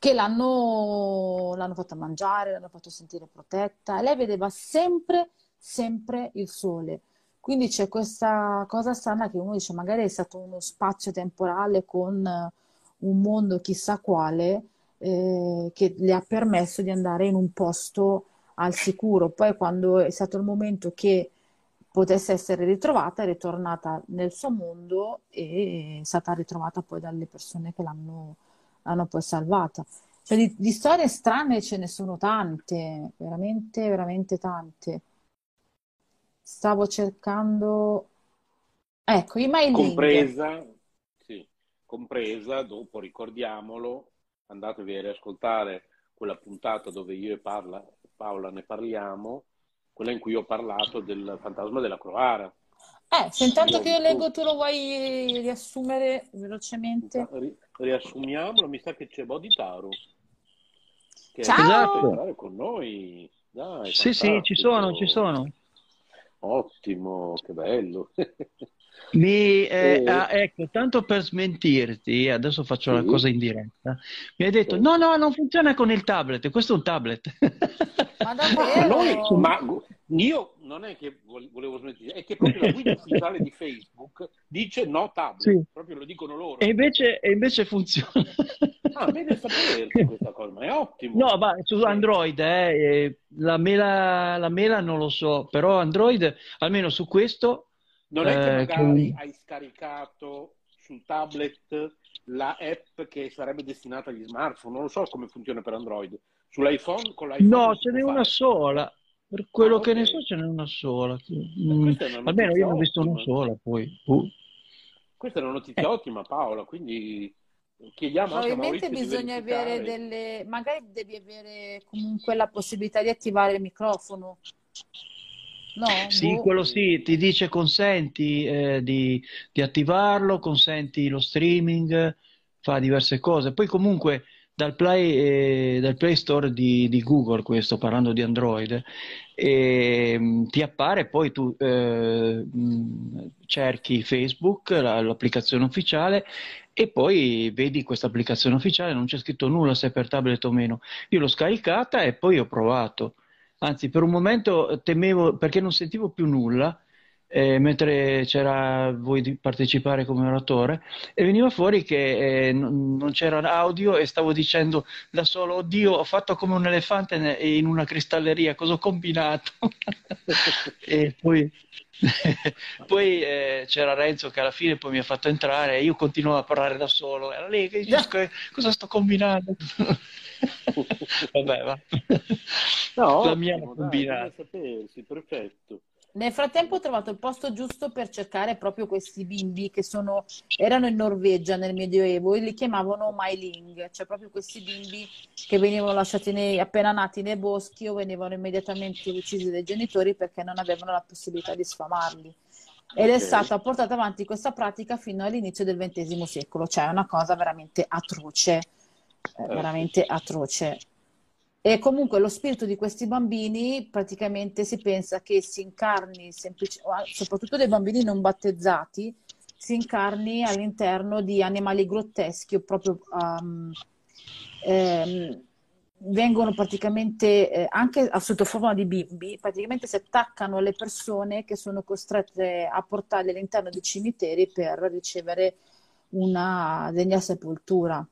che l'hanno, l'hanno fatta mangiare, l'hanno fatto sentire protetta. Lei vedeva sempre, sempre il sole. Quindi c'è questa cosa strana che uno dice magari è stato uno spazio temporale con un mondo chissà quale eh, che le ha permesso di andare in un posto al sicuro. Poi quando è stato il momento che potesse essere ritrovata, è ritornata nel suo mondo e è stata ritrovata poi dalle persone che l'hanno, l'hanno poi salvata. Cioè di, di storie strane ce ne sono tante, veramente, veramente tante. Stavo cercando... Ecco, i mailing. Compresa, sì, compresa, dopo ricordiamolo, andatevi a riascoltare quella puntata dove io e Paola, Paola ne parliamo, quella in cui ho parlato del fantasma della Croara. Eh, se intanto io, che io leggo, tu lo vuoi riassumere velocemente? Ri, riassumiamolo, mi sa che c'è Bodhitaru. Che ciao! È esatto. Parlare con noi. Dai, sì, fantastico. Sì, ci sono, ci sono. Ottimo, che bello. Mi, eh, eh. Ah, ecco, tanto per smentirti, adesso faccio sì. Una cosa in diretta. Mi hai detto, sì. no, no, non funziona con il tablet, questo è un tablet. Ma davvero? Ma io non è che volevo smettere, è che proprio la guida ufficiale di Facebook dice no tablet, sì. Proprio lo dicono loro. E invece, e invece funziona. Ah, bene sapere questa cosa, ma è ottimo. No, ma su Android, eh, la, mela, la mela non lo so, però Android, almeno su questo... Non è che magari eh, che... hai scaricato sul tablet la app che sarebbe destinata agli smartphone, non lo so come funziona per Android. Sull'iPhone con l'iPhone? No, ce n'è una sola. Per quello ah, okay. Che ne so, ce n'è una sola. Mm. Almeno io ne ho visto una sola, poi. Uh. Questa è una notizia eh. ottima, Paola, quindi chiediamo anche a Maurizio di verificare. Probabilmente bisogna avere delle... Magari devi avere comunque la possibilità di attivare il microfono. No, sì, boh. Quello sì, ti dice consenti eh, di, di attivarlo, consenti lo streaming, fa diverse cose. Poi comunque dal Play, eh, dal Play Store di, di Google, questo parlando di Android, eh, ti appare, poi tu eh, cerchi Facebook, la, l'applicazione ufficiale, e poi vedi questa applicazione ufficiale, non c'è scritto nulla se è per tablet o meno. Io l'ho scaricata e poi ho provato. Anzi, per un momento temevo, perché non sentivo più nulla, eh, mentre c'era voi di partecipare come oratore, e veniva fuori che eh, n- non c'era audio e stavo dicendo da solo, oddio, ho fatto come un elefante ne- in una cristalleria, cosa ho combinato? E poi, poi eh, c'era Renzo che alla fine poi mi ha fatto entrare e io continuavo a parlare da solo. Era lei che dice, cosa sto combinando? Vabbè, va. No, la mia ottimo, dai, combinata. Sapersi, perfetto. Nel frattempo ho trovato il posto giusto per cercare proprio questi bimbi che sono, erano in Norvegia nel Medioevo e li chiamavano myling, cioè proprio questi bimbi che venivano lasciati nei, appena nati nei boschi o venivano immediatamente uccisi dai genitori perché non avevano la possibilità di sfamarli. Ed okay. è stata portata avanti questa pratica fino all'inizio del ventesimo secolo, cioè è una cosa veramente atroce, veramente atroce. E comunque lo spirito di questi bambini praticamente si pensa che si incarni, semplici, soprattutto dei bambini non battezzati, si incarni all'interno di animali grotteschi o proprio um, ehm, vengono praticamente eh, anche sotto forma di bimbi, praticamente si attaccano alle persone che sono costrette a portarli all'interno di cimiteri per ricevere una degna sepoltura.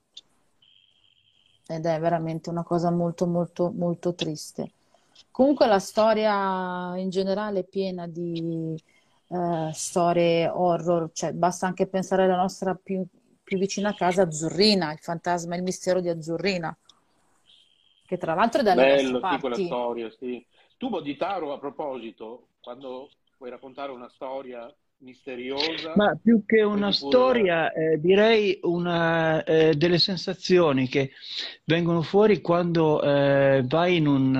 Ed è veramente una cosa molto, molto, molto triste. Comunque la storia in generale è piena di eh, storie horror, cioè basta anche pensare alla nostra più, più vicina a casa, Azzurrina, il fantasma e il mistero di Azzurrina, che tra l'altro è dalle Bello, parti. Sì, quella storia, sì. Tu, Boditaro, a proposito, quando vuoi raccontare una storia misteriosa. Ma più che una storia, eh, direi una, eh, delle sensazioni che vengono fuori quando eh, vai in, un,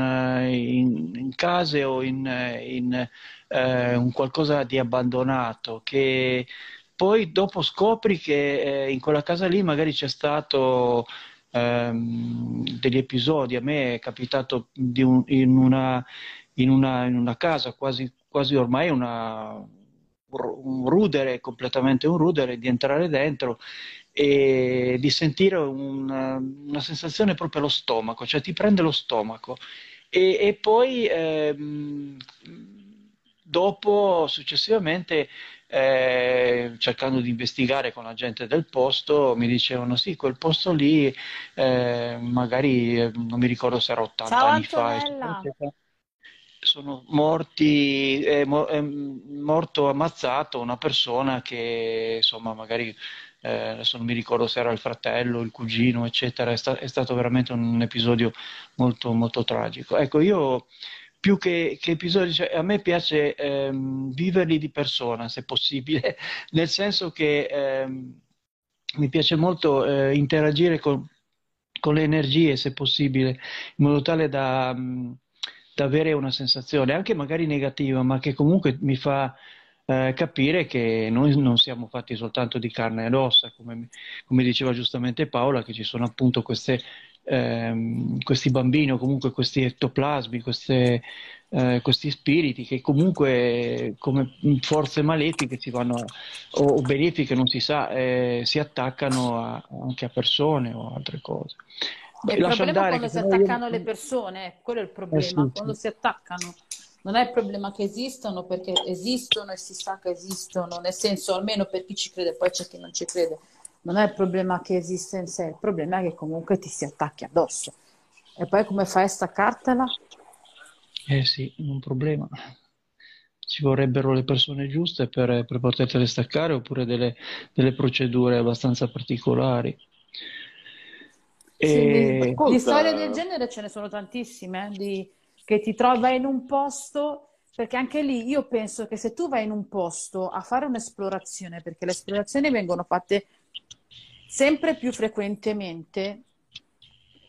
in, in case o in, in eh, un qualcosa di abbandonato, che poi dopo scopri che eh, in quella casa lì magari c'è stato ehm, degli episodi. A me è capitato di un, in, una, in, una, in una casa quasi, quasi ormai una... un rudere, completamente un rudere, di entrare dentro e di sentire una, una sensazione proprio allo stomaco, cioè ti prende lo stomaco e, e poi ehm, dopo successivamente eh, cercando di investigare con la gente del posto mi dicevano sì, quel posto lì eh, magari non mi ricordo se era ottanta Ciao, anni Antonella. fa sono morti, è morto ammazzato una persona che insomma magari eh, adesso non mi ricordo se era il fratello, il cugino eccetera, è, sta è stato veramente un episodio molto molto tragico. Ecco, io più che, che episodi, cioè, a me piace ehm, viverli di persona se possibile, nel senso che ehm, mi piace molto eh, interagire con, con le energie se possibile, in modo tale da mh, avere una sensazione anche magari negativa, ma che comunque mi fa eh, capire che noi non siamo fatti soltanto di carne ed ossa, come, come diceva giustamente Paola, che ci sono appunto queste, ehm, questi bambini o comunque questi ectoplasmi, queste, eh, questi spiriti che comunque come forze malefiche si vanno, o, o benefiche non si sa, eh, si attaccano a, anche a persone o altre cose. Beh, il problema è quando si attaccano io... le persone, quello è il problema, eh sì, sì. Quando si attaccano non è il problema che esistono, perché esistono e si sa che esistono, nel senso almeno per chi ci crede, poi c'è chi non ci crede, non è il problema che esiste in sé, il problema è che comunque ti si attacchi addosso e poi come fai a staccartela? Eh sì, un problema. Ci vorrebbero le persone giuste per, per potertele staccare, oppure delle, delle procedure abbastanza particolari. E... Sì, di storie del genere ce ne sono tantissime, eh, di, che ti trovi in un posto, perché anche lì io penso che se tu vai in un posto a fare un'esplorazione, perché le esplorazioni vengono fatte sempre più frequentemente,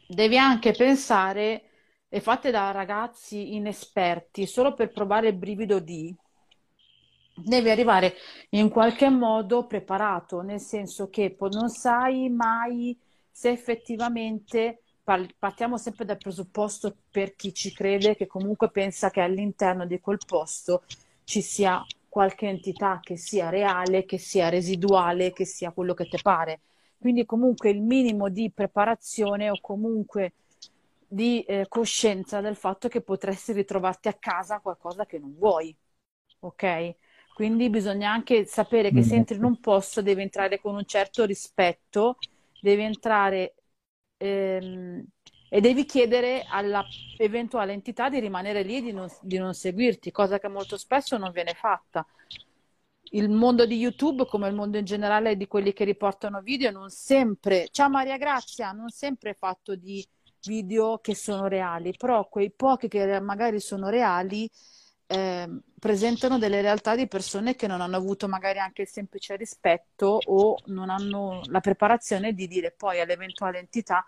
devi anche pensare, e fatte da ragazzi inesperti solo per provare il brivido di, devi arrivare in qualche modo preparato, nel senso che non sai mai se effettivamente, partiamo sempre dal presupposto per chi ci crede, che comunque pensa che all'interno di quel posto ci sia qualche entità che sia reale, che sia residuale, che sia quello che te pare. Quindi comunque il minimo di preparazione o comunque di eh, coscienza del fatto che potresti ritrovarti a casa qualcosa che non vuoi, ok? Quindi bisogna anche sapere che se entri in un posto devi entrare con un certo rispetto, devi entrare ehm, e devi chiedere alla eventuale entità di rimanere lì e di non, di non seguirti, cosa che molto spesso non viene fatta. Il mondo di YouTube, come il mondo in generale di quelli che riportano video, non sempre, ciao Maria Grazia, non sempre è fatto di video che sono reali, però quei pochi che magari sono reali eh, presentano delle realtà di persone che non hanno avuto magari anche il semplice rispetto o non hanno la preparazione di dire poi all'eventuale entità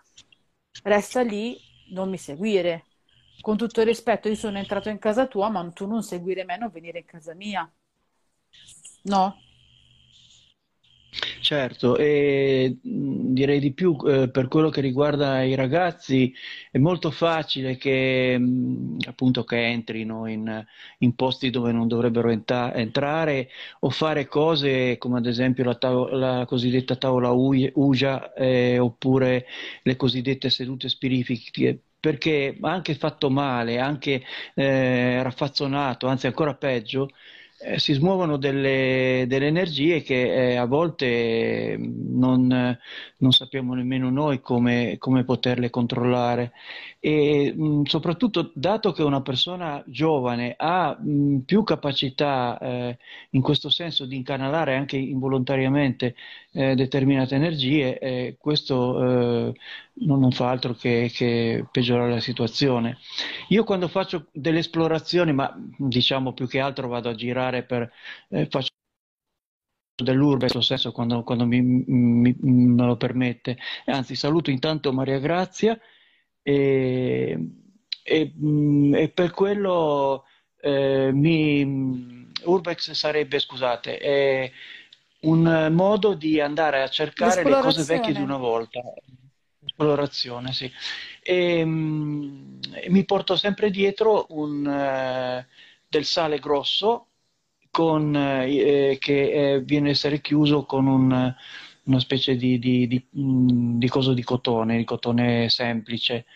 resta lì, non mi seguire. Con tutto il rispetto, io sono entrato in casa tua, ma tu non seguire me, non venire in casa mia. No? Certo, e direi di più, eh, per quello che riguarda i ragazzi è molto facile che, mh, appunto, che entrino in, in posti dove non dovrebbero entrare o fare cose come ad esempio la, la cosiddetta tavola Ouija, eh, oppure le cosiddette sedute spiritiche, perché anche fatto male, anche eh, raffazzonato, anzi ancora peggio, si smuovono delle, delle energie che eh, a volte non, non sappiamo nemmeno noi come, come poterle controllare. E mh, soprattutto, dato che una persona giovane ha mh, più capacità eh, in questo senso di incanalare anche involontariamente eh, determinate energie, eh, questo eh, non, non fa altro che, che peggiorare la situazione. Io quando faccio delle esplorazioni, ma diciamo più che altro vado a girare per eh, faccio dell'urbe, in questo senso, quando, quando mi, mi, me lo permette. Anzi, saluto intanto Maria Grazia e, e, e per quello eh, mi, Urbex sarebbe, scusate, è un modo di andare a cercare le cose vecchie di una volta. Esplorazione, sì. E, mm, mi porto sempre dietro un, eh, del sale grosso, con, eh, che eh, viene a essere chiuso con un, una specie di, di, di, di coso di cotone, di cotone semplice.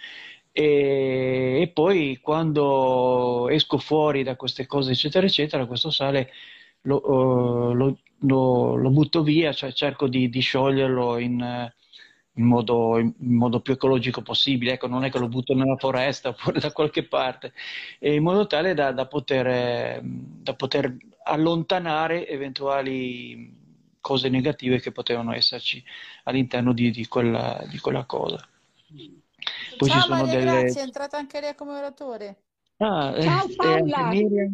E, e poi quando esco fuori da queste cose, eccetera, eccetera, questo sale lo, uh, lo, lo, lo butto via, cioè cerco di, di scioglierlo in, in, modo, in modo più ecologico possibile. Ecco, non è che lo butto nella foresta oppure da qualche parte, e in modo tale da, da poter... Da poter allontanare eventuali cose negative che potevano esserci all'interno di, di, quella, di quella cosa. Poi ciao, ci sono Maria, delle... grazie, è entrata anche lei come oratore. Ah, ciao, eh, Paola! Eh,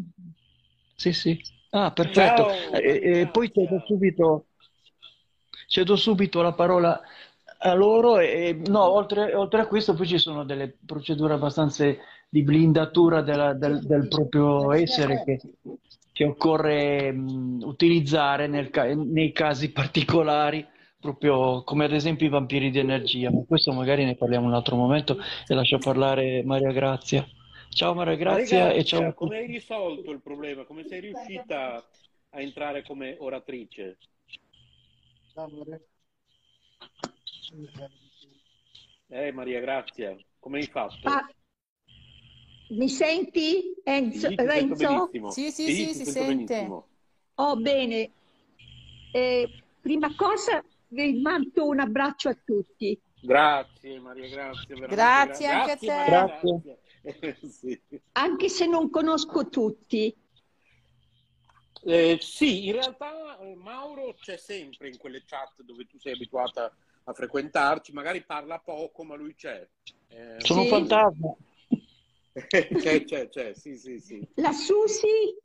sì, sì. Ah, perfetto. Ciao. Eh, eh, poi cedo subito, cedo subito la parola a loro. E, no, oltre, oltre a questo poi ci sono delle procedure abbastanza di blindatura della, del, del proprio essere che... che occorre mh, utilizzare nel ca nei casi particolari, proprio come ad esempio i vampiri di energia, ma questo magari ne parliamo un altro momento e lascio parlare Maria Grazia. Ciao Maria Grazia, Maria Grazia, e ciao. Come hai risolto il problema? Come sei riuscita a entrare come oratrice? Eh Maria Grazia, come hai fatto? Ah. Mi senti, Enzo? Sì, Renzo? Sì, sì, sì, sì, si sente. Benissimo. Oh, bene. Eh, prima cosa, vi mando un abbraccio a tutti. Grazie, Maria, grazie. Grazie, grazie anche grazie, a te. Grazie. Grazie. Sì. Anche se non conosco tutti. Eh, sì, in realtà eh, Mauro c'è sempre in quelle chat dove tu sei abituata a frequentarci. Magari parla poco, ma lui c'è. Eh, Sono sì. un fantasma. C'è, c'è, c'è, sì, sì, sì. La Susi?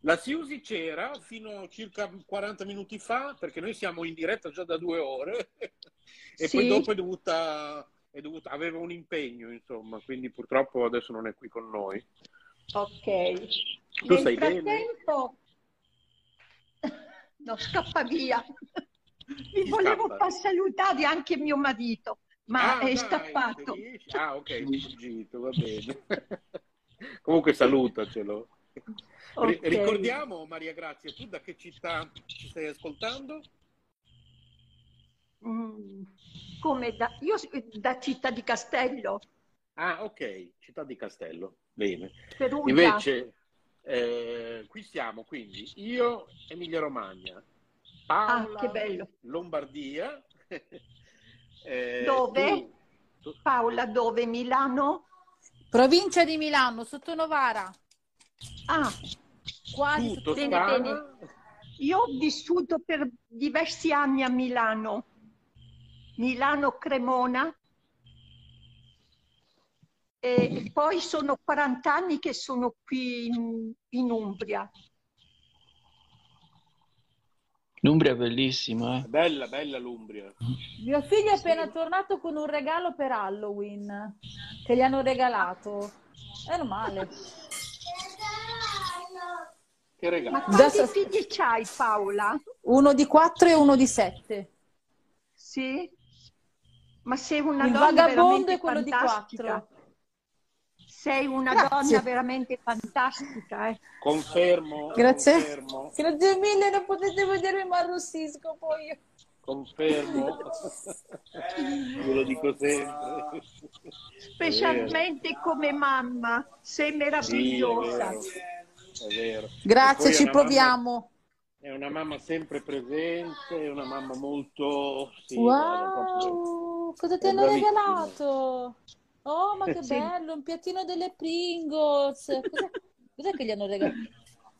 La Susi c'era fino a circa quaranta minuti fa, perché noi siamo in diretta già da due ore e sì. Poi dopo è dovuta, è dovuta, aveva un impegno, insomma, quindi purtroppo adesso non è qui con noi. Ok. Tu stai bene? Nel frattempo... No, scappa via. Vi volevo far salutare anche mio marito. Ma ah, è dai, scappato. Ah, ok, è fuggito, va bene. Comunque salutacelo. Okay. Ricordiamo, Maria Grazia, tu da che città ci stai ascoltando? Mm, come da... Io da Città di Castello. Ah, ok, Città di Castello, bene. Perugia. Invece, eh, qui siamo, quindi, io Emilia Romagna, Paola, ah, che bello. Lombardia... Eh, dove? Tu, tu, Paola, dove? Milano? Provincia di Milano, sotto Novara. Ah, quasi sotto Novara. Bene, bene. Io ho vissuto per diversi anni a Milano. Milano Cremona. E poi sono quaranta anni che sono qui in, in Umbria. L'Umbria è bellissima. Eh? Bella, bella l'Umbria. Mio figlio è appena tornato con un regalo per Halloween che gli hanno regalato. Meno male. Che regalo? Ma quanti Adesso... figli c'hai, Paola? Uno di quattro e uno di sette. Sì? Ma sei una Il donna veramente quello fantastica. Di quattro. Sei una Grazie. Donna veramente fantastica. Eh. Confermo. Grazie. Confermo. Grazie mille, non potete vedermi ma arrossisco poi. Confermo. eh, ve lo dico sempre. Specialmente come mamma. Sei meravigliosa. Sì, è vero. È vero. Grazie, ci proviamo. Mamma... È una mamma sempre presente, è una mamma molto... Sì, wow, proprio... cosa ti hanno regalato? Oh, ma che sì. bello, un piattino delle Pringles. Cos'è che gli hanno regalato?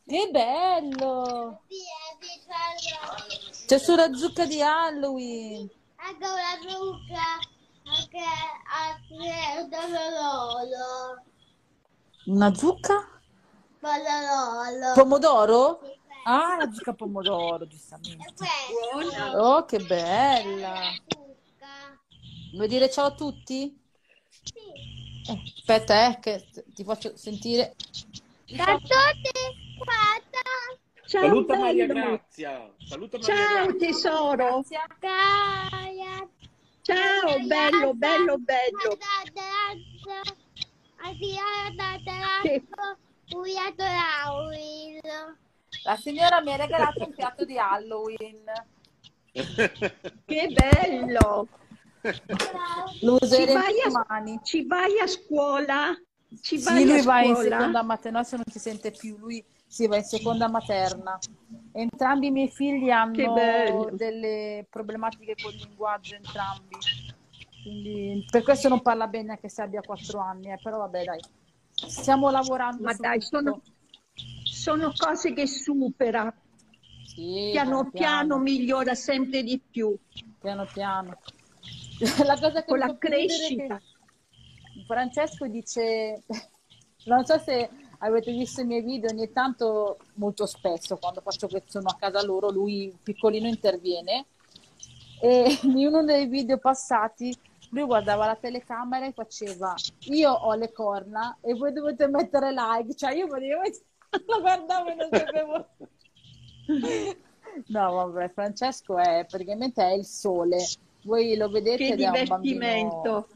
Che bello! C'è sulla zucca di Halloween. Anche una zucca, anche pomodoro. Una zucca? Pomodoro. Pomodoro? Ah, la zucca pomodoro, giustamente. Oh, che bella! Vuoi dire ciao a tutti? Sì. Eh, aspetta, eh, che ti faccio sentire. Ciao a tutti, guarda. Ciao, saluta bello. Maria Grazia. Saluta Maria Ciao Grazia. Tesoro. Ciao, Ciao bello, bello, bello, bello. Sì. La signora mi ha regalato un piatto di Halloween. Che bello. Lo useremo domani. Ci vai a scuola? Ci vai sì, lui a va scuola? in seconda materna, se non si sente più, lui si va in seconda materna. Entrambi i miei figli hanno delle problematiche col linguaggio, entrambi. Quindi, per questo non parla bene anche se abbia quattro anni, eh, però vabbè dai, stiamo lavorando. Ma dai, sono, sono cose che supera. Sì, piano, piano piano migliora sempre di più. Piano piano. La cosa che con la crescita che Francesco dice, non so se avete visto i miei video, ogni tanto, molto spesso quando faccio che sono a casa loro, lui piccolino interviene e in uno dei video passati lui guardava la telecamera e faceva: io ho le corna e voi dovete mettere like, cioè io volevo, lo guardavo e non sapevo. No vabbè, Francesco è praticamente è il sole. Voi lo vedete ed è un bambino,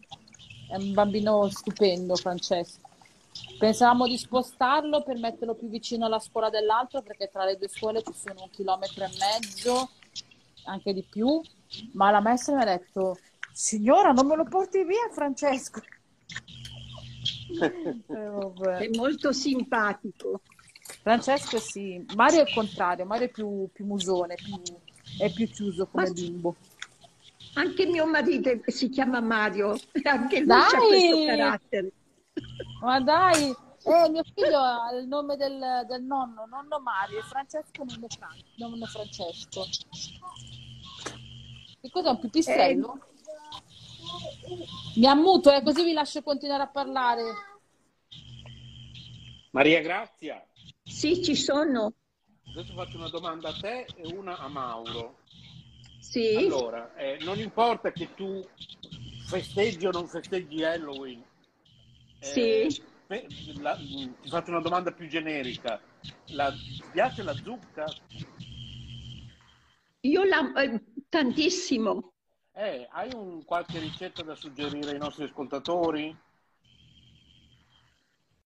è un bambino stupendo, Francesco. Pensavamo di spostarlo per metterlo più vicino alla scuola dell'altro, perché tra le due scuole ci sono un chilometro e mezzo, anche di più, ma la maestra mi ha detto: signora, non me lo porti via Francesco. È molto simpatico Francesco, sì. Mario è il contrario, Mario è più, più musone, più, è più chiuso come ma... bimbo. Anche mio marito si chiama Mario, anche lui ha questo carattere. Ma dai, eh, mio figlio ha il nome del, del nonno, nonno Mario, Francesco nonno, Fran, nonno Francesco. Che cos'è, un pipistrello? Eh. Mi ammuto, eh, così vi lascio continuare a parlare. Maria Grazia. Sì, ci sono. Adesso faccio una domanda a te e una a Mauro. Sì. Allora, eh, non importa che tu festeggi o non festeggi Halloween, eh, sì. fe la, ti faccio una domanda più generica, la, ti piace la zucca? Io la eh, tantissimo. Eh, hai un, qualche ricetta da suggerire ai nostri ascoltatori?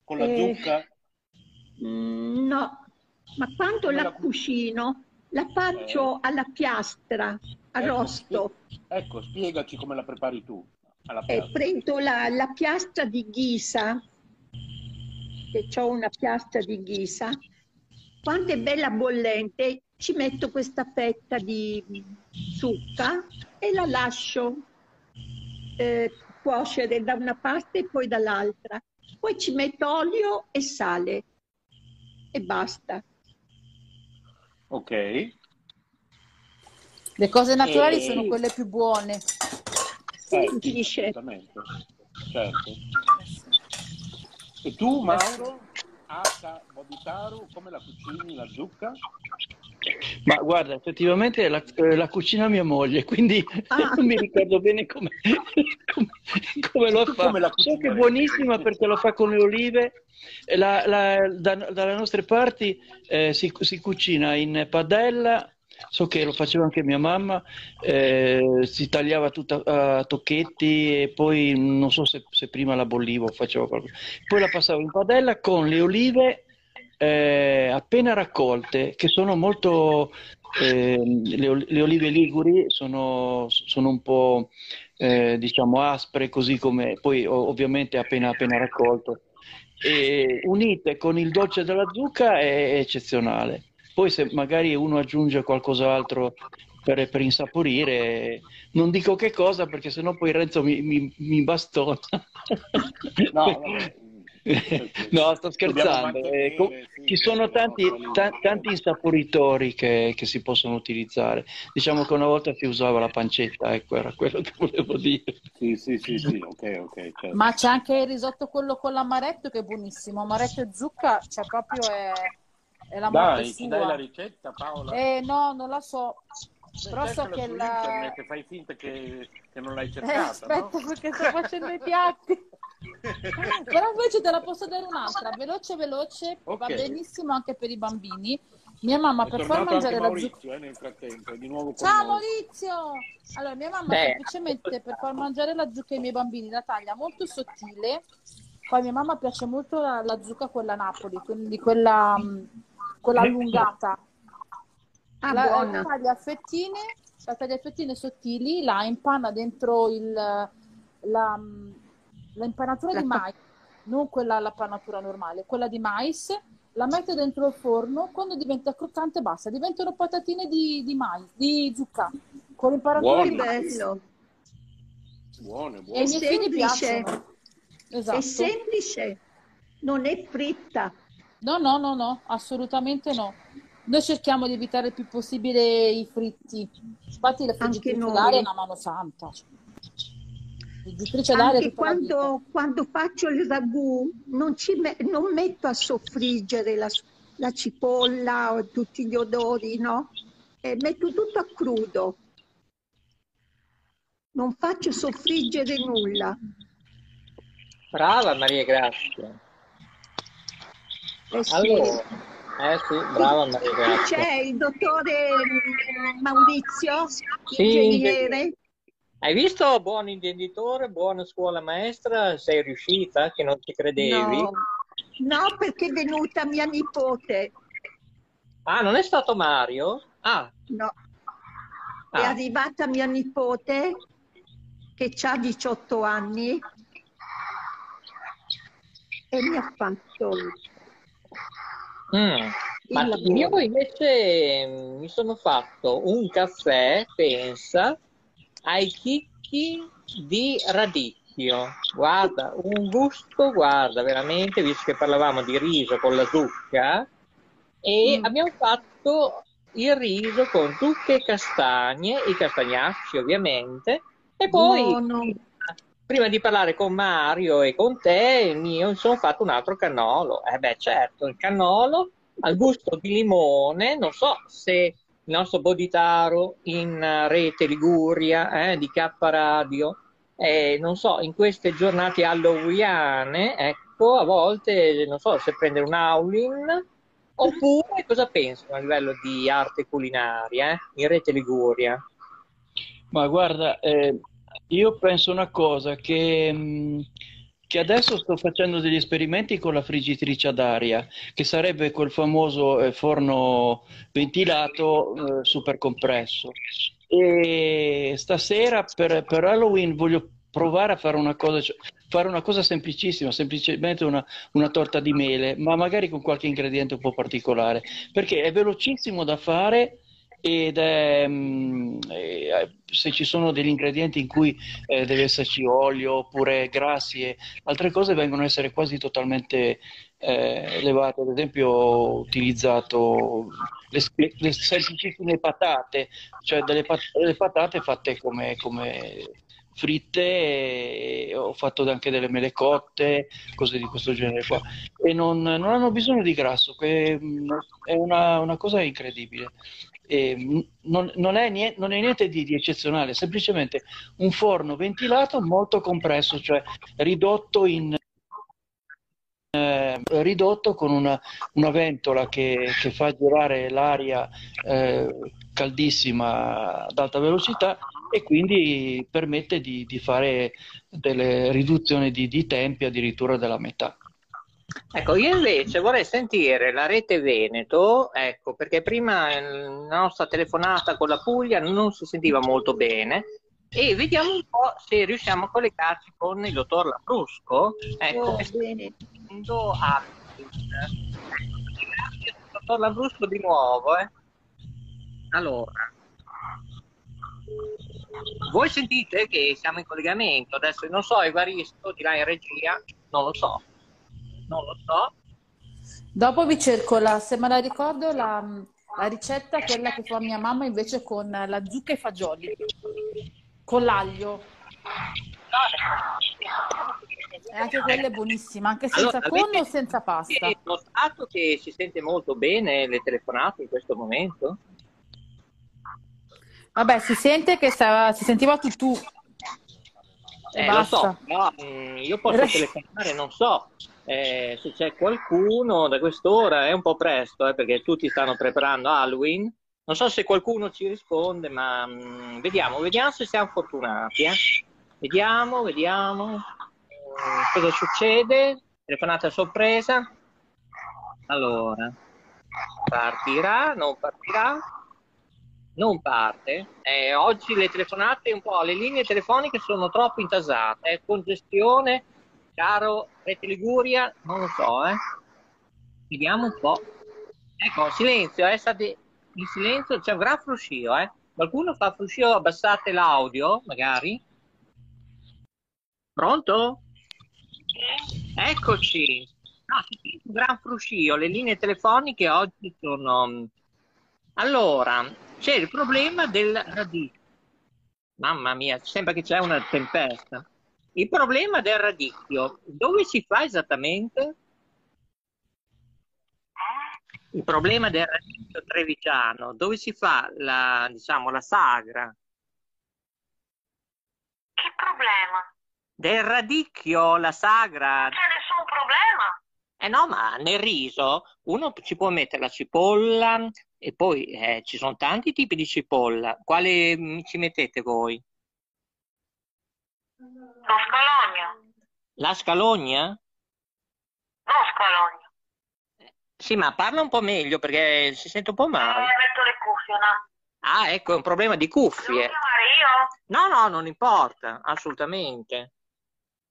Con la eh, zucca? No, ma quanto Come la, la cucino? La faccio eh. alla piastra, arrosto. Ecco, ecco, spiegaci come la prepari tu. Alla eh, prendo la, la piastra di ghisa, che ho una piastra di ghisa. Quando è bella bollente ci metto questa fetta di zucca e la lascio eh, cuocere da una parte e poi dall'altra. Poi ci metto olio e sale e basta. Ok. Le cose naturali e... sono quelle più buone. Sì, certo, certo. E tu, Mauro, H. Boditaru, come la cucini la zucca? Ma guarda, effettivamente la, la cucina mia moglie, quindi ah. non mi ricordo bene come, come, come lo fa. Come la so che è buonissima perché lo fa con le olive. La, la, da, dalle nostre parti eh, si, si cucina in padella, so che lo faceva anche mia mamma, eh, si tagliava tutto a tocchetti e poi non so se, se prima la bollivo, facevo qualcosa. Poi la passavo in padella con le olive eh, appena raccolte, che sono molto... Eh, le, le olive liguri sono, sono un po' eh, diciamo aspre, così come poi ovviamente appena appena raccolto. E unite con il dolce della zucca è eccezionale. Poi se magari uno aggiunge qualcos'altro per, per insaporire, non dico che cosa perché sennò poi Renzo mi, mi, mi bastona. No, no, sto scherzando. Eh, sì, ci sono tanti, ta tanti insaporitori che, che si possono utilizzare. Diciamo che una volta si usava la pancetta, ecco, era quello che volevo dire. Sì, sì, sì, sì. Okay, okay, certo. Ma c'è anche il risotto quello con l'amaretto che è buonissimo. Amaretto e zucca, cioè proprio è... È la morte sua. Dai, ti dai la ricetta, Paola? Eh, no, non la so. Però so che la... internet, fai finta che, che non l'hai cercata, eh, aspetta, no? Perché sto facendo i piatti. Però invece te la posso dare un'altra, veloce veloce, okay. Va benissimo anche per i bambini. Mia mamma è per far mangiare la zucca... Eh, nel frattempo, è di nuovo con Ciao noi. Maurizio! Allora, mia mamma Beh. semplicemente per far mangiare la zucca ai miei bambini la taglia molto sottile. Poi mia mamma piace molto la, la zucca quella Napoli, quindi quella... quella allungata, ah, la, buona. La taglia a fettine, la taglia a fettine sottili, la impanna dentro il, la, la impanatura la... di mais, non quella la panatura normale, quella di mais, la mette dentro il forno, quando diventa croccante basta, diventano patatine di, di mais, di zucca, con l'impanatura di mais. Buone, buone. E i miei figli piacciono. Esatto. È semplice, non è fritta. No, no, no, no, assolutamente no. Noi cerchiamo di evitare il più possibile i fritti. Infatti la friggitrice d'aria è una mano santa. Friggitrice d'aria anche quando, quando faccio il ragù non, ci me non metto a soffriggere la, la cipolla o tutti gli odori, no? E metto tutto a crudo. Non faccio soffriggere nulla. Brava Maria Grazia. Eh sì. Allora, eh sì, brava Maria Grazia. C'è il dottore Maurizio, sì, ingegnere. Hai visto? Buon intenditore, buona scuola maestra, sei riuscita, che non ci credevi. No, no, perché è venuta mia nipote. Ah, non è stato Mario? Ah. No, ah. È arrivata mia nipote che ha diciotto anni e mi ha fatto... Mm. Ma io invece mi sono fatto un caffè, pensa, ai chicchi di radicchio. Guarda, un gusto, guarda, veramente, visto che parlavamo di riso con la zucca, e mm. abbiamo fatto il riso con zucche e castagne, i castagnacci ovviamente, e poi... No, no. Prima di parlare con Mario e con te, io mi sono fatto un altro cannolo. Eh beh, certo, il cannolo al gusto di limone. Non so se il nostro Boditaro in rete Liguria, eh, di K Radio, eh, non so, in queste giornate halloweeniane, ecco, a volte, non so, se prendere un Aulin, oppure cosa pensano a livello di arte culinaria, eh, in rete Liguria? Ma guarda... Eh... Io penso una cosa, che, che adesso sto facendo degli esperimenti con la friggitrice ad aria, che sarebbe quel famoso eh, forno ventilato eh, super compresso. E stasera per, per Halloween voglio provare a fare una cosa, cioè, fare una cosa semplicissima, semplicemente una, una torta di mele, ma magari con qualche ingrediente un po' particolare, perché è velocissimo da fare. Ed è, se ci sono degli ingredienti in cui eh, deve esserci olio oppure grassi e altre cose vengono a essere quasi totalmente eh, levate. Ad esempio ho utilizzato le, le semplicissime patate, cioè delle pat- le patate fatte come, come fritte e ho fatto anche delle mele cotte, cose di questo genere qua, e non, non hanno bisogno di grasso, che è una, una cosa incredibile. E non, non, è niente, non è niente di, di eccezionale, semplicemente un forno ventilato molto compresso, cioè ridotto in eh, ridotto con una, una ventola che, che fa girare l'aria eh, caldissima ad alta velocità, e quindi permette di, di fare delle riduzioni di, di tempi addirittura della metà. Ecco, io invece vorrei sentire la Rete Veneto, ecco, perché prima la nostra telefonata con la Puglia non si sentiva molto bene, e vediamo un po' se riusciamo a collegarci con il dottor Labrusco. Ecco, oh, bene. Ecco, grazie al dottor Labrusco di nuovo. Eh. Allora, voi sentite che siamo in collegamento, adesso non so, Evaristo di là in regia, non lo so. Non lo so. Dopo vi cerco, la, se me la ricordo, la, la ricetta, quella che fa mia mamma invece con la zucca e fagioli, con l'aglio. E anche quella è buonissima, anche senza allora, tonno o senza pasta. Avete notato che si sente molto bene le telefonate in questo momento? Vabbè, si sente che stava, si sentiva tutù. Eh, lo so, no, io posso telefonare, non so. Eh, se c'è qualcuno da quest'ora è un po' presto, eh, perché tutti stanno preparando Halloween. Non so se qualcuno ci risponde, ma mh, vediamo, vediamo se siamo fortunati. Eh. Vediamo, vediamo eh, cosa succede. Telefonata a sorpresa. Allora, partirà, non partirà, non parte. Eh, oggi le telefonate, un po' le linee telefoniche sono troppo intasate, eh, congestione. Caro Rete Liguria, non lo so, eh. Vediamo un po'. Ecco, silenzio, eh. State in silenzio, c'è un gran fruscio, eh. Qualcuno fa fruscio, abbassate l'audio, magari. Pronto? Eccoci. No, c'è un gran fruscio, le linee telefoniche oggi sono... Allora, c'è il problema del radice. Mamma mia, sembra che c'è una tempesta. Il problema del radicchio, dove si fa esattamente? Il problema del radicchio trevigiano, dove si fa la, diciamo, la sagra? Che problema? Del radicchio, la sagra. Non c'è nessun problema? Eh no, ma nel riso uno ci può mettere la cipolla e poi eh, ci sono tanti tipi di cipolla. Quale mh, ci mettete voi? La scalogna. La scalogna? No, scalogna. Sì, ma parla un po' meglio perché si sente un po' male. Eh, metto le cuffie, no? Ah, ecco, è un problema di cuffie. Devo chiamare io? No, no, non importa, assolutamente.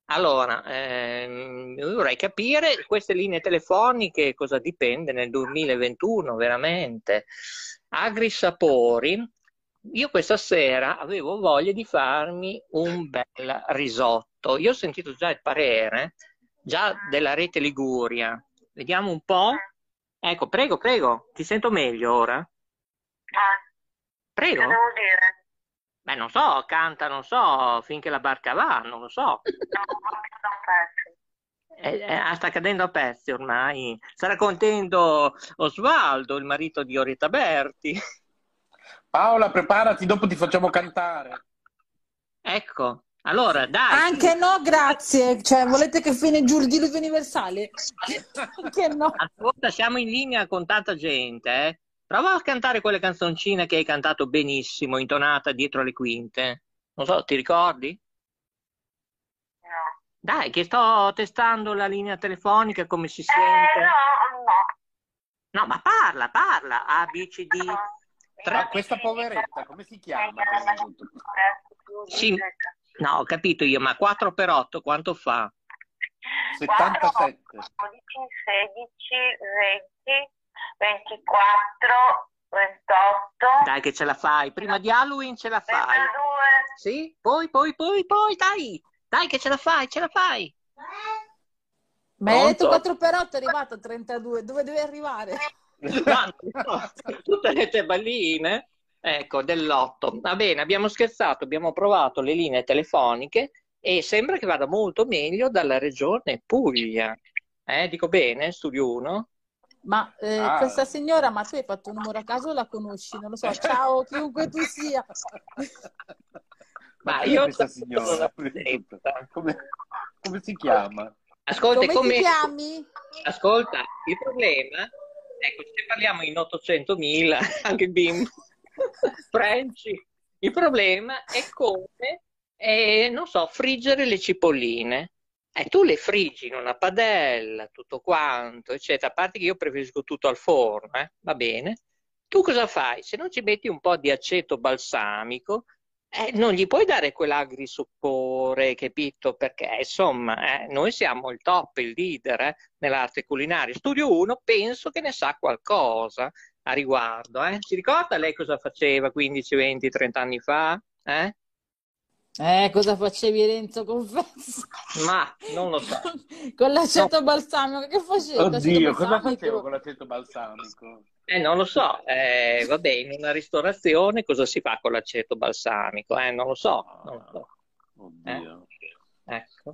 Allora, ehm, vorrei capire queste linee telefoniche cosa dipende nel duemilaventuno, veramente. Agrisapori. Io questa sera avevo voglia di farmi un bel risotto. Io ho sentito già il parere, già della Rete Liguria. Vediamo un po'. Ecco, prego, prego. Ti sento meglio ora? Eh. Prego. Che devo dire? Beh, non so, canta, non so, finché la barca va, non lo so. Eh, eh, sta cadendo a pezzi ormai. Sarà contento Osvaldo, il marito di Orietta Berti. Paola, preparati, dopo ti facciamo cantare. Ecco, allora dai. Anche sì. No, grazie. Cioè, volete che fine giù il diluvio universale? Anche no. Ascolta, siamo in linea con tanta gente. Eh. Prova a cantare quelle canzoncine che hai cantato benissimo, intonata dietro le quinte. Non so, ti ricordi? No. Dai, che sto testando la linea telefonica, come si sente? Eh, no, no. No, ma parla, parla. A, B, C, D. No. Ma questa poveretta, come si chiama? Sì, no, ho capito io, ma quattro per otto quanto fa? settantasette. quattordici, sedici, venti, ventiquattro, ventotto. Dai che ce la fai, prima di Halloween ce la fai. trentadue. Sì, poi, poi, poi, poi, dai, dai che ce la fai, ce la fai. Ma hai detto quattro per otto, è arrivato a trentadue, dove deve arrivare? No, no, tutte le tabelline, Ecco, dell'otto. Va bene, abbiamo scherzato, abbiamo provato le linee telefoniche e sembra che vada molto meglio dalla regione Puglia. Eh, dico bene, studio uno. Ma eh, ah. questa signora, ma tu hai fatto un numero a caso, la conosci? Non lo so, ciao, chiunque tu sia. Ma, ma io... questa signora? Come, come si chiama? Ascolta, come, come ti chiami? Ascolta, il problema... Ecco, se parliamo in ottocentomila, anche il bimbo. Franci, il problema è come, eh, non so, friggere le cipolline. Eh, tu le friggi in una padella, tutto quanto, eccetera. A parte che io preferisco tutto al forno, eh? Va bene. Tu cosa fai? Se non ci metti un po' di aceto balsamico, eh, non gli puoi dare quell'agrisoppore, capito? Perché, insomma, eh, noi siamo il top, il leader eh, nell'arte culinaria. Studio uno, penso che ne sa qualcosa a riguardo, eh? Si ricorda lei cosa faceva quindici, venti, trenta anni fa? Eh? Eh, cosa facevi, Renzo? Confesso. Ma non lo so. Con l'aceto no. balsamico, che facevi? Oddio, cosa facevo con l'aceto balsamico? Eh, non lo so. Eh, vabbè, in una ristorazione cosa si fa con l'aceto balsamico? Eh, non lo so. Non lo so. Oddio. Eh? Ecco.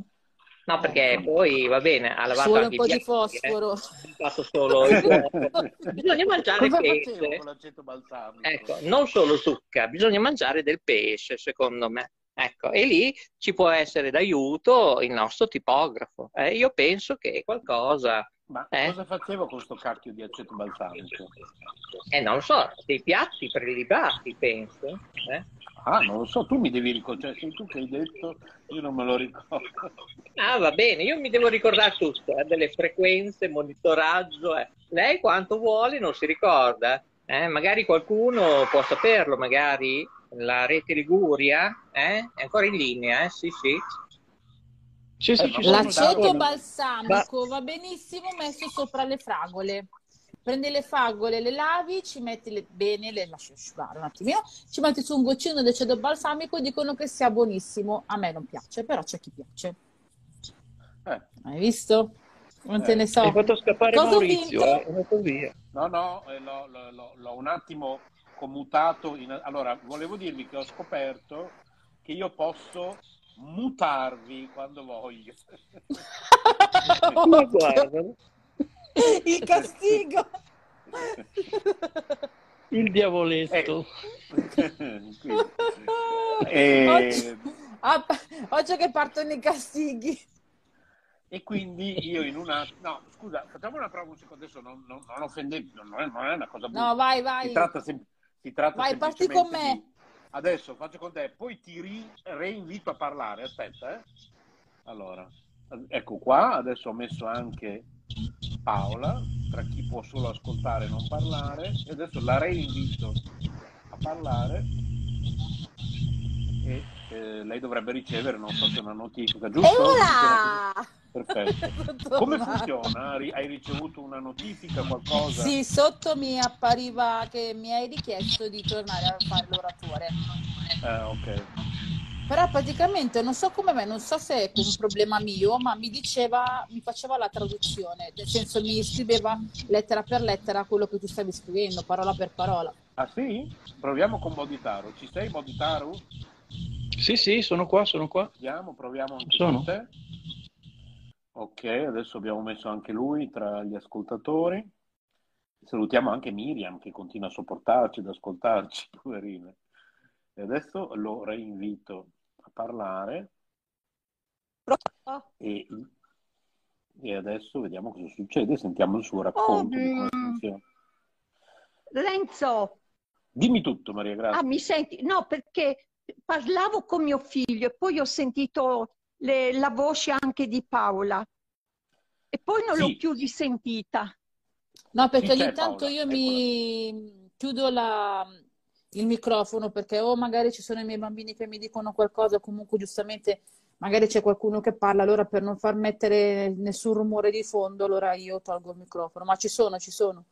No, perché poi va bene, ha lavato solo anche un po' di fosforo. Eh. Ha fatto solo il fosforo. Bisogna mangiare cosa pesce. Con l'aceto balsamico? Ecco, non solo zucca, bisogna mangiare del pesce, secondo me. Ecco, e lì ci può essere d'aiuto il nostro tipografo. Eh, io penso che qualcosa... Ma eh? cosa facevo con questo cacchio di aceto balsamico? Eh, non lo so, dei piatti prelibati, penso. Eh? Ah, non lo so, tu mi devi ricordare, sei tu che hai detto, io non me lo ricordo. Ah, va bene, io mi devo ricordare tutto, eh, delle frequenze, monitoraggio. Eh. Lei quanto vuole non si ricorda. Eh? Magari qualcuno può saperlo, magari... La rete Liguria eh? È ancora in linea, eh? Sì, sì. Ci, ci, ci l'aceto balsamico va benissimo messo sopra le fragole. Prendi le fragole, le lavi, ci metti le... bene, le lasci asciugare un attimino, ci metti su un goccino di aceto balsamico e dicono che sia buonissimo. A me non piace, però c'è chi piace. Eh. Hai visto? Non eh. te ne so. Hai fatto scappare cosa Maurizio, eh? No, no, eh, l'ho, l'ho, l'ho un attimo... mutato in... Allora, volevo dirvi che ho scoperto che io posso mutarvi quando voglio. Oh, il castigo! Il diavoletto. Eh. E... oggi... Ah, oggi che partono i castighi. E quindi io in una... No, scusa, facciamo una prova un secondo. Adesso non, non, non offendevi, non, non è una cosa buona. No, vai, vai. Si tratta sempre... Si tratta vai, parti con me. Di... Adesso faccio con te, poi ti ri... reinvito a parlare. Aspetta, eh. Allora, ecco qua. Adesso ho messo anche Paola, tra chi può solo ascoltare e non parlare. E adesso la reinvito a parlare. E eh, lei dovrebbe ricevere, non so se è una notifica, giusto? Perfetto. Come funziona? Hai ricevuto una notifica, qualcosa? Sì, sotto mi appariva che mi hai richiesto di tornare a fare l'oratore. Eh, ok. Però praticamente non so come me, non so se è un problema mio, ma mi diceva, mi faceva la traduzione, nel senso mi scriveva lettera per lettera quello che tu stavi scrivendo, parola per parola. Ah sì? Proviamo con Bodhitaru. Ci sei, Bodhitaru? Sì, sì, sono qua, sono qua. Andiamo, proviamo anche sono. con te. Ok, adesso abbiamo messo anche lui tra gli ascoltatori. Salutiamo anche Miriam che continua a sopportarci, ad ascoltarci, poverina. E adesso lo reinvito a parlare. E, e adesso vediamo cosa succede, sentiamo il suo racconto oh, di come funziona. Renzo! Dimmi tutto, Maria Grazia. Ah, mi senti? No, perché parlavo con mio figlio e poi ho sentito... Le, la voce anche di Paola e poi non sì. l'ho più risentita. No, perché ogni tanto io mi chiudo la, il microfono perché o magari ci sono i miei bambini che mi dicono qualcosa, comunque giustamente magari c'è qualcuno che parla, allora per non far mettere nessun rumore di fondo allora io tolgo il microfono, ma ci sono, ci sono.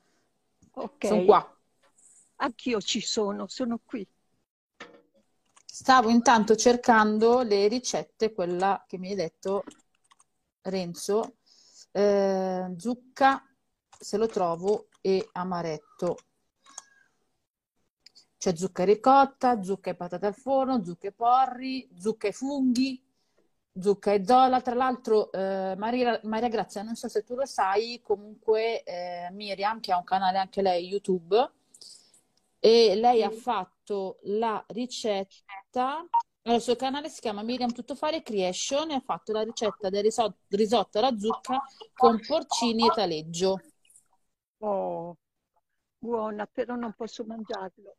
Okay. Sono qua. Anch'io ci sono, sono qui. Stavo intanto cercando le ricette, quella che mi hai detto Renzo, eh, zucca, se lo trovo, e amaretto. C'è zucca ricotta, zucca e patate al forno, zucca e porri, zucca e funghi, zucca e zola. Tra l'altro, eh, Maria, Maria Grazia, non so se tu lo sai, comunque eh, Miriam, che ha un canale anche lei, YouTube, e lei sì. ha fatto la ricetta, allora, il suo canale si chiama Miriam Tuttofare Creation e ha fatto la ricetta del risotto, risotto alla zucca con porcini e taleggio. Oh, buona, però non posso mangiarlo.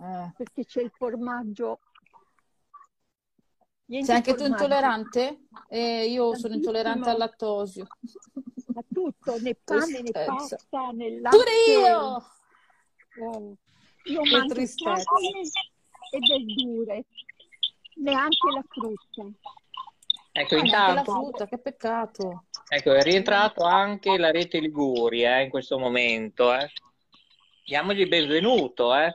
Eh. Perché c'è il formaggio. Niente, sei anche formaggio. Tu intollerante? Eh, io sono intollerante al lattosio. A tutto, né pane, né pasta, né latte. Pure io! Oh. Io che mangio carne e verdure, neanche la frutta. Ecco, eh, intanto, la frutta, che peccato. Ecco, è rientrato anche la rete Liguria eh, in questo momento. Eh. Diamogli il benvenuto, eh.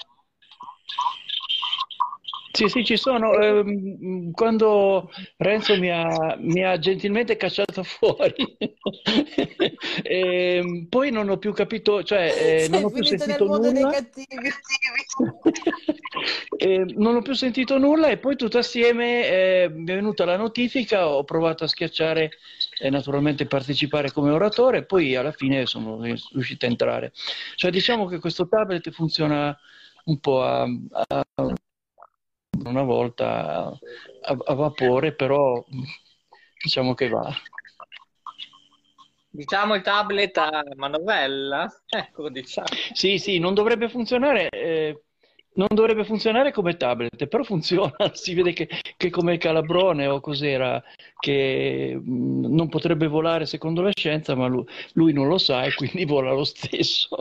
Sì, sì, ci sono. Eh, quando Renzo mi ha, mi ha gentilmente cacciato fuori, e poi non ho più capito, cioè eh, non ho più sentito nulla. Sei finito nel mondo dei cattivi. eh, non ho più sentito nulla e poi tutto assieme eh, mi è venuta la notifica, ho provato a schiacciare e naturalmente partecipare come oratore e poi alla fine sono riuscito a entrare. Cioè diciamo che questo tablet funziona un po' a... a una volta a, a vapore, però diciamo che va. Diciamo il tablet a manovella? Ecco, diciamo. Sì, sì, non dovrebbe funzionare, eh, non dovrebbe funzionare come tablet, però funziona, si vede che, che come Calabrone o cos'era, che mh, non potrebbe volare secondo la scienza, ma lui, lui non lo sa e quindi vola lo stesso.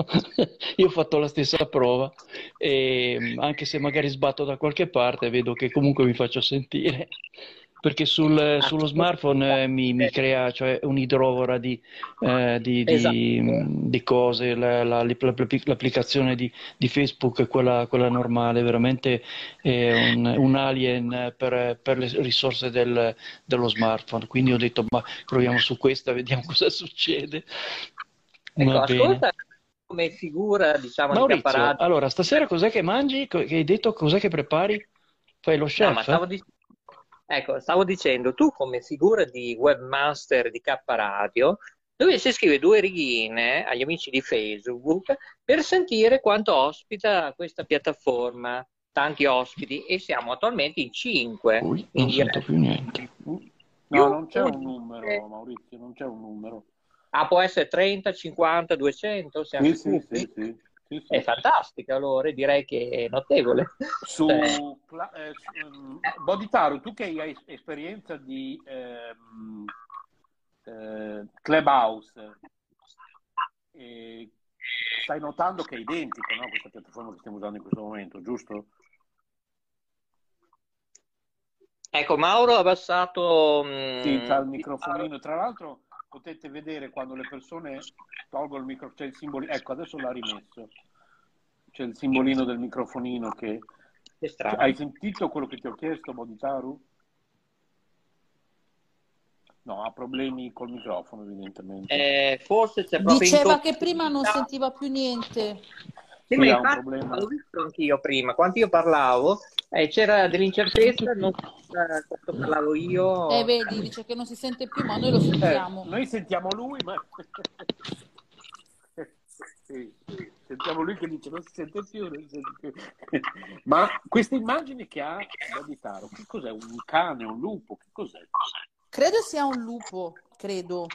Io ho fatto la stessa prova, e, anche se magari sbatto da qualche parte, vedo che comunque mi faccio sentire, perché sul, sullo smartphone eh, mi, mi crea cioè, un'idrovora di, eh, di, di, esatto. di cose, la, la, l'applicazione di, di Facebook, quella, quella normale, veramente è un, un alien per, per le risorse del, dello smartphone, quindi ho detto ma proviamo su questa, vediamo cosa succede. Ecco, ascolta come figura, diciamo, Maurizio, di Caparati. Allora, stasera cos'è che mangi? Che hai detto cos'è che prepari? Fai lo chef? No, ma stavo dicendo... Ecco, stavo dicendo, tu come figura di webmaster di K Radio dovresti scrivere due righine agli amici di Facebook per sentire quanto ospita questa piattaforma, tanti ospiti, e siamo attualmente in cinque. Ui, non sento più niente. No, non c'è un numero, Maurizio, non c'è un numero. Ah, può essere trenta, cinquanta, duecento? Siamo sì, sì, sì, sì. È fantastica, allora direi che è notevole. Su, eh, su Boditaro, tu che hai esperienza di ehm, eh, Clubhouse, eh, stai notando che è identica, no? Questa piattaforma che stiamo usando in questo momento, giusto? Ecco, Mauro ha abbassato mh, sì, c'ha il microfonino, tra l'altro. Potete vedere quando le persone tolgono il microfono, c'è il simbolino, ecco adesso l'ha rimesso, c'è il simbolino del microfonino che... È strano. Hai sentito quello che ti ho chiesto, Boditaru? No, ha problemi col microfono evidentemente. Eh, forse c'è proprio... Diceva che prima non sentiva più niente. Sì, ma infatti l'ho visto anch'io prima, quando io parlavo eh, c'era dell'incertezza, non quanto parlavo io. Eh vedi, dice che non si sente più, ma noi lo sentiamo. Eh, noi sentiamo lui, ma... sì, sì. Sentiamo lui che dice non si sente più, non si sente più. Ma questa immagine che ha Boditaro, che cos'è? Un cane, un lupo? Che cos'è? Credo sia un lupo, credo.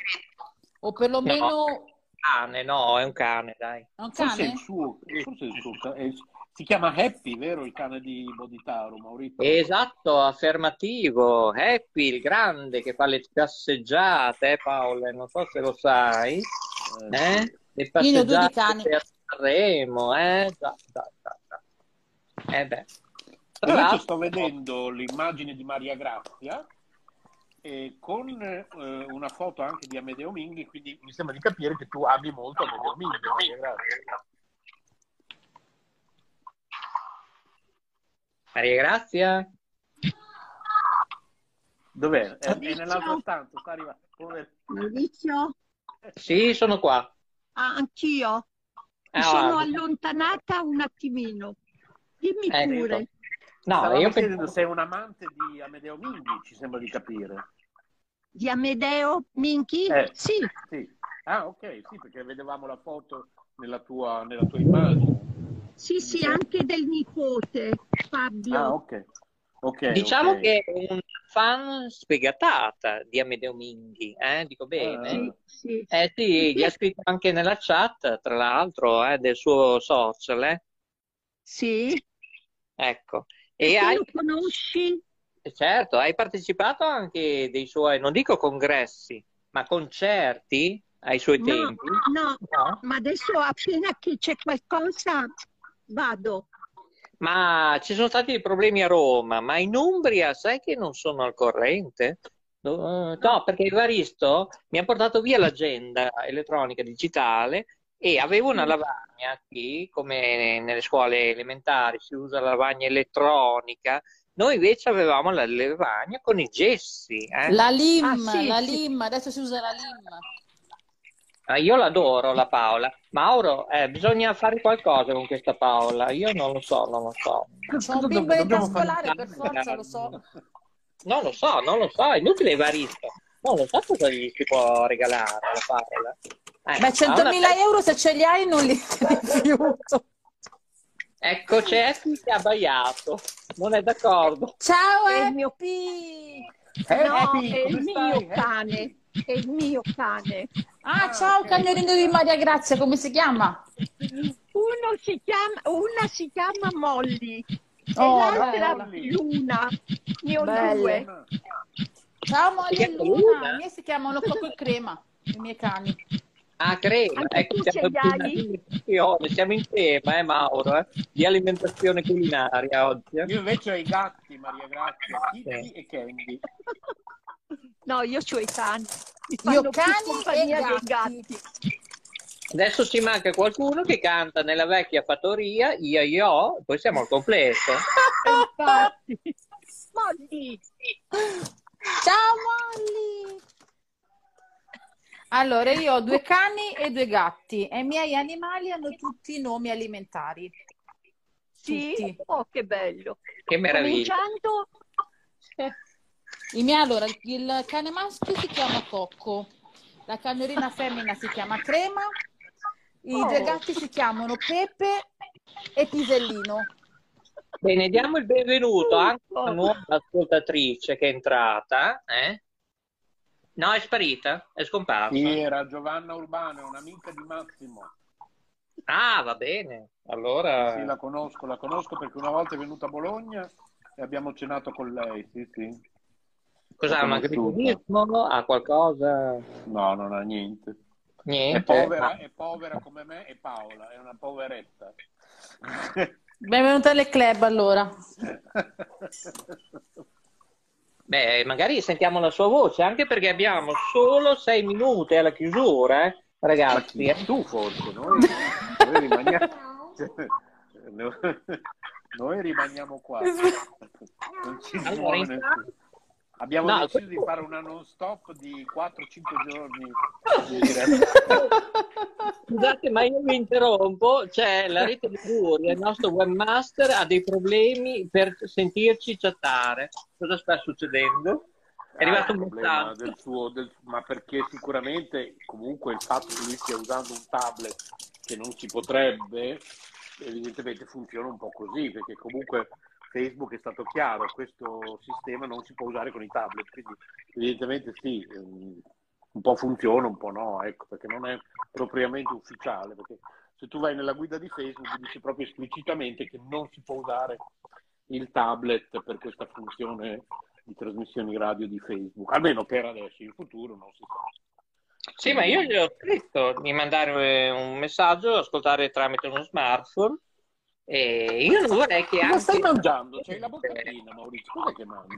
O perlomeno... No. Cane, no, è un cane, dai. È un cane? Forse è il suo, forse è il suo è, si chiama Happy, vero il cane di Boditaro, Maurizio? Esatto, affermativo. Happy, il grande che fa le passeggiate, eh, Paolo, non so se lo sai. Eh? Le passeggiate per Sanremo, eh? Da, da, da, da. Eh beh. Tra l'altro sto vedendo l'immagine di Maria Grazia. E con eh, una foto anche di Amedeo Minghi, quindi mi sembra di capire che tu ami molto Amedeo Minghi. Grazie. Maria Grazia. Dov'è? È, è nell'altro stanza, sta arrivando. Maurizio? Sì, sono qua. Ah, anch'io. mi ah, sono allontanata un attimino. Dimmi eh, pure. No, Stavo io pensando che sei un amante di Amedeo Minghi, ci sembra di capire. Di Amedeo Minghi? Eh, sì. sì. Ah, ok, sì, perché vedevamo la foto nella tua, nella tua immagine. Sì, sì, anche del nipote, Fabio. Ah, ok. Okay, diciamo okay. che è una fan sfegatata di Amedeo Minghi, eh? Dico bene? Uh, sì, sì. Eh sì, gli ha scritto anche nella chat, tra l'altro, eh, del suo social. Eh? Sì. Ecco. E, e hai... lo conosci? Certo, hai partecipato anche dei suoi, non dico congressi, ma concerti ai suoi no, tempi? No, no, ma adesso appena che c'è qualcosa vado. Ma ci sono stati problemi a Roma, ma in Umbria sai che non sono al corrente? No, perché Evaristo mi ha portato via l'agenda elettronica digitale e avevo una lavagna qui, come nelle scuole elementari si usa la lavagna elettronica, noi invece avevamo la lavagna con i gessi. Eh? La LIM, ah, sì, la sì. LIM, adesso si usa la LIM. Ah, io l'adoro la Paola. Mauro, eh, bisogna fare qualcosa con questa Paola. Io non lo so, non lo so. C'è un bimbo in tascolare, per forza, lo so. Non lo so, non lo so. È inutile Evaristo. Non lo so cosa gli si può regalare la Paola. Eh, Ma centomila una... euro se ce li hai non li rifiuto. Ecco, c'è chi si è abbaiato. Non è d'accordo. Ciao, è il mio P. Eh, no, P. è il mio stai? cane. È il mio cane. Ah, ah ciao okay. Cagnolino di Maria Grazia, come si chiama? Uno si chiama una si chiama Molly oh, e l'altra Molly. Luna. Ne ho due. Ciao Molly e Luna. I miei si chiamano Coco e Crema, i miei cani. Ah, Crema, ecco, siamo, in siamo in tema, eh Mauro, eh? Di alimentazione culinaria oggi. Eh? Io invece ho i gatti, Maria Grazia, Kitty e Candy. No, io ho i cani. Io cani e gatti. gatti. Adesso ci manca qualcuno che canta nella vecchia fattoria, io io, poi siamo al completo. Infatti. Molly. Ciao Molly. Allora, io ho due cani e due gatti e i miei animali hanno tutti i nomi alimentari. Sì? Tutti. Oh, che bello. Che meraviglia. Cominciando... I miei, allora, il cane maschio si chiama Cocco, la cagnolina femmina si chiama Crema, i oh. due gatti si chiamano Pepe e Pisellino. Bene, diamo il benvenuto anche alla nuova ascoltatrice che è entrata. Eh? No, è sparita, è scomparsa. Sì, era Giovanna Urbano, un'amica di Massimo. Ah, va bene, allora... Sì, la conosco, la conosco perché una volta è venuta a Bologna e abbiamo cenato con lei, sì, sì. Cos'ha, un agriturismo? Ha qualcosa? No, non ha niente. Niente? È povera, ah. è povera come me e Paola, è una poveretta. Benvenuta alle club, allora. Beh, magari sentiamo la sua voce, anche perché abbiamo solo sei minuti alla chiusura, eh? Ragazzi. Ma chi, eh? Tu forse, noi, noi, rimaniamo... noi rimaniamo qua. Non ci allora, Abbiamo no, deciso di fare una non stop di quattro cinque giorni. Scusate, ma io mi interrompo. C'è la rete di Curia, il nostro webmaster ha dei problemi per sentirci chattare. Cosa sta succedendo? È arrivato ah, un problema del suo, del, ma perché sicuramente comunque il fatto che lui stia usando un tablet che non si potrebbe, evidentemente funziona un po' così, perché comunque Facebook è stato chiaro, questo sistema non si può usare con i tablet, quindi evidentemente sì, un po' funziona, un po' no, ecco, perché non è propriamente ufficiale, perché se tu vai nella guida di Facebook dice proprio esplicitamente che non si può usare il tablet per questa funzione di trasmissioni radio di Facebook, almeno per adesso, in futuro non si può. Sì, ma io gli ho scritto di mandare un messaggio, ascoltare tramite uno smartphone. E io non vorrei che anche... Ma stai mangiando? C'hai la boccatina, Maurizio. Cos'è che mangi?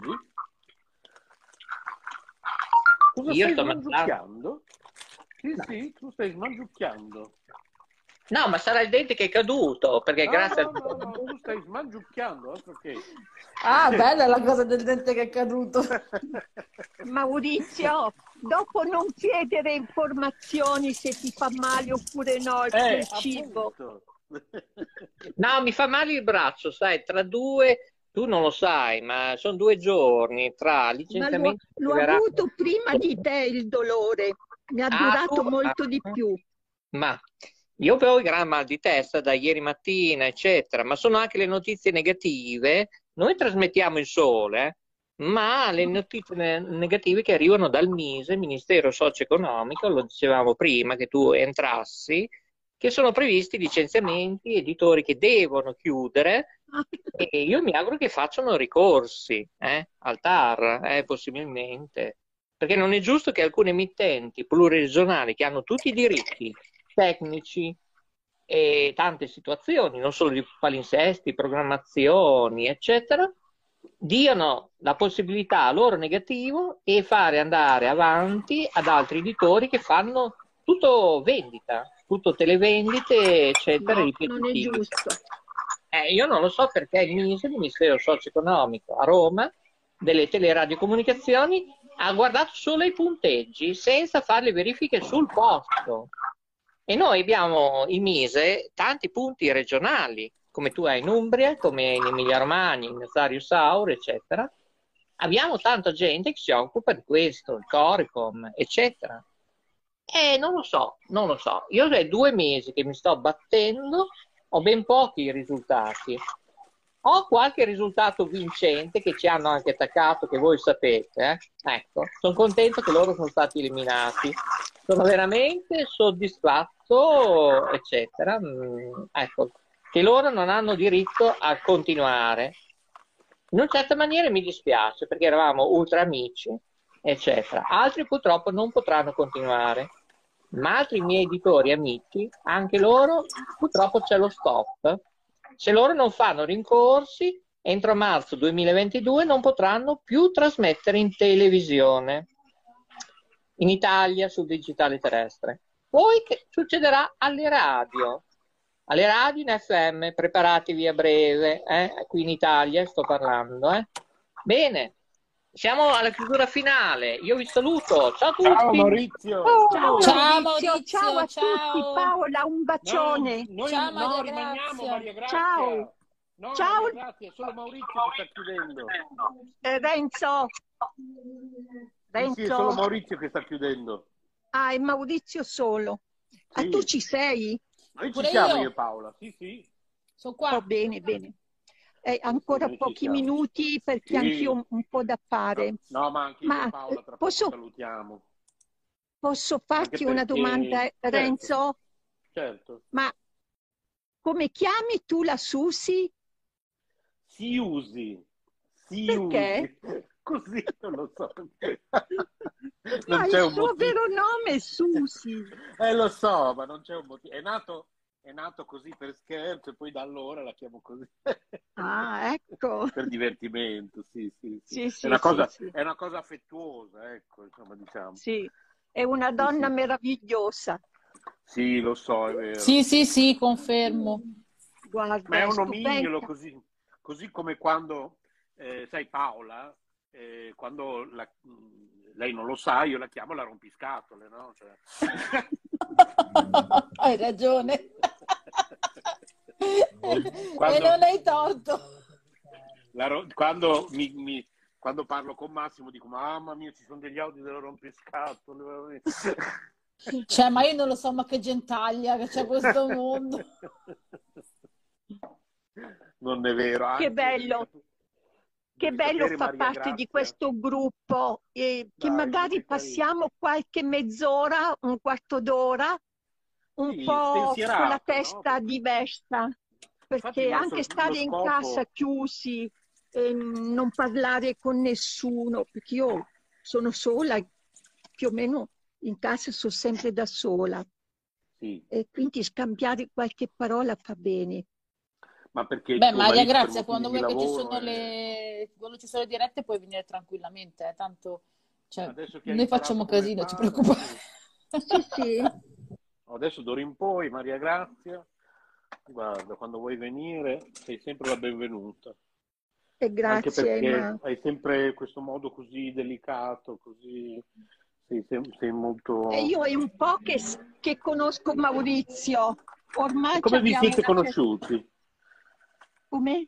Cosa io stai sto mangiando? Sì, no. sì, tu stai smangiucchiando. No, ma sarà il dente che è caduto, perché no, grazie no, a... No, no, tu stai smangiucchiando, altro che... Ah, bella la cosa del dente che è caduto. Maurizio, dopo non chiedere informazioni se ti fa male oppure no il eh, cibo. Appunto. No, mi fa male il braccio, sai, tra due... Tu non lo sai, ma sono due giorni tra licenziamento... L'ho avuto prima di te il dolore, mi ha ah, durato tu... molto ah, di più. Ma... Io però ho il gran mal di testa da ieri mattina, eccetera, ma sono anche le notizie negative. Noi trasmettiamo il sole, ma le notizie negative che arrivano dal MISE, Ministero Socio-Economico, lo dicevamo prima che tu entrassi, che sono previsti licenziamenti, editori che devono chiudere, e io mi auguro che facciano ricorsi eh, al T A R, eh, possibilmente, perché non è giusto che alcune emittenti pluriregionali che hanno tutti i diritti tecnici e tante situazioni, non solo di palinsesti, programmazioni, eccetera, diano la possibilità a loro negativo e fare andare avanti ad altri editori che fanno tutto vendita, tutto televendite, eccetera. No, non è giusto. Eh, io non lo so perché il MISE, il Ministero Socio-Economico a Roma, delle teleradiocomunicazioni, ha guardato solo i punteggi senza fare le verifiche sul posto. E noi abbiamo in MISE tanti punti regionali, come tu hai in Umbria, come in Emilia-Romagna, in Nazario Sauro, eccetera. Abbiamo tanta gente che si occupa di questo, il Coricom, eccetera. E non lo so, non lo so. Io è due mesi che mi sto battendo, ho ben pochi risultati. Ho qualche risultato vincente che ci hanno anche attaccato, che voi sapete. Eh? Ecco, sono contento che loro sono stati eliminati. Sono veramente soddisfatto, eccetera. Ecco, che loro non hanno diritto a continuare. In una certa maniera mi dispiace, perché eravamo ultra amici, eccetera. Altri purtroppo non potranno continuare. Ma altri miei editori amici, anche loro, purtroppo c'è lo stop. Se loro non fanno rincorsi, entro marzo duemilaventidue non potranno più trasmettere in televisione in Italia sul digitale terrestre. Poi che succederà alle radio? Alle radio in F M, preparatevi a breve, eh? Qui in Italia sto parlando. Eh? Bene, siamo alla chiusura finale, io vi saluto, ciao a tutti. Ciao Maurizio. Oh, ciao, ciao Maurizio, ciao a ciao. tutti. Paola, un bacione. No, noi ciao, no, Maria rimaniamo Maria Grazia. Ciao. No, ciao. Maria Grazia, solo Maurizio che sta chiudendo. Eh, Renzo. Renzo. Sì, sì, è solo Maurizio che sta chiudendo. Ah, è Maurizio solo. Sì. Ah, tu ci sei? Noi ci siamo io. io Paola, sì sì. Sono qua. Oh, bene, bene. Eh, ancora pochi minuti perché sì. anch'io un po' da fare. No, ma anche ma io, Paola, tra posso, salutiamo. Posso farti una domanda, certo. Renzo? Certo. Ma come chiami tu la Susi? Si usi. Si perché? Usi. Così non lo so. Non no, c'è il un suo motivo. Vero nome è Susi. Eh, lo so, ma non c'è un motivo. È nato... È nato così per scherzo e poi da allora la chiamo così. Ah, ecco. Per divertimento, sì, sì. sì. sì, sì, è, una sì, cosa, sì. è una cosa affettuosa, ecco, insomma, diciamo. Sì, è una donna sì, sì. meravigliosa. Sì, lo so, è vero. Sì, sì, sì, confermo. Guarda, ma è un omignolo così, così come quando, eh, sai Paola, eh, quando la, lei non lo sa, io la chiamo la rompiscatole, no? Cioè... Hai ragione. Quando, e non hai torto. La, quando, mi, mi, quando parlo con Massimo dico mamma mia ci sono degli audio della rompiscatole. Cioè ma io non lo so, ma che gentaglia che c'è questo mondo. Non è vero. Anche, che bello. Che bello far parte di questo gruppo e che Dai, magari passiamo qualche mezz'ora, un quarto d'ora, un sì, po' con la testa no? diversa, perché Infatti, anche stare in scopo... casa chiusi, e non parlare con nessuno, perché io sono sola, più o meno in casa sono sempre da sola, sì. e quindi scambiare qualche parola fa bene. Ma perché Beh, Maria, grazie. Quando vuoi lavoro, che ci sono eh... le quando ci sono le dirette puoi venire tranquillamente, eh. tanto cioè, noi facciamo casino, non ci preoccupare. Sì, sì. adesso d'ora in poi, Maria Grazia, guarda, quando vuoi venire sei sempre la benvenuta. E grazie. Anche perché ma... hai sempre questo modo così delicato, così... Sei, sei molto... E io è un po' che, che conosco Maurizio. Ormai come vi siete una... conosciuti? Come?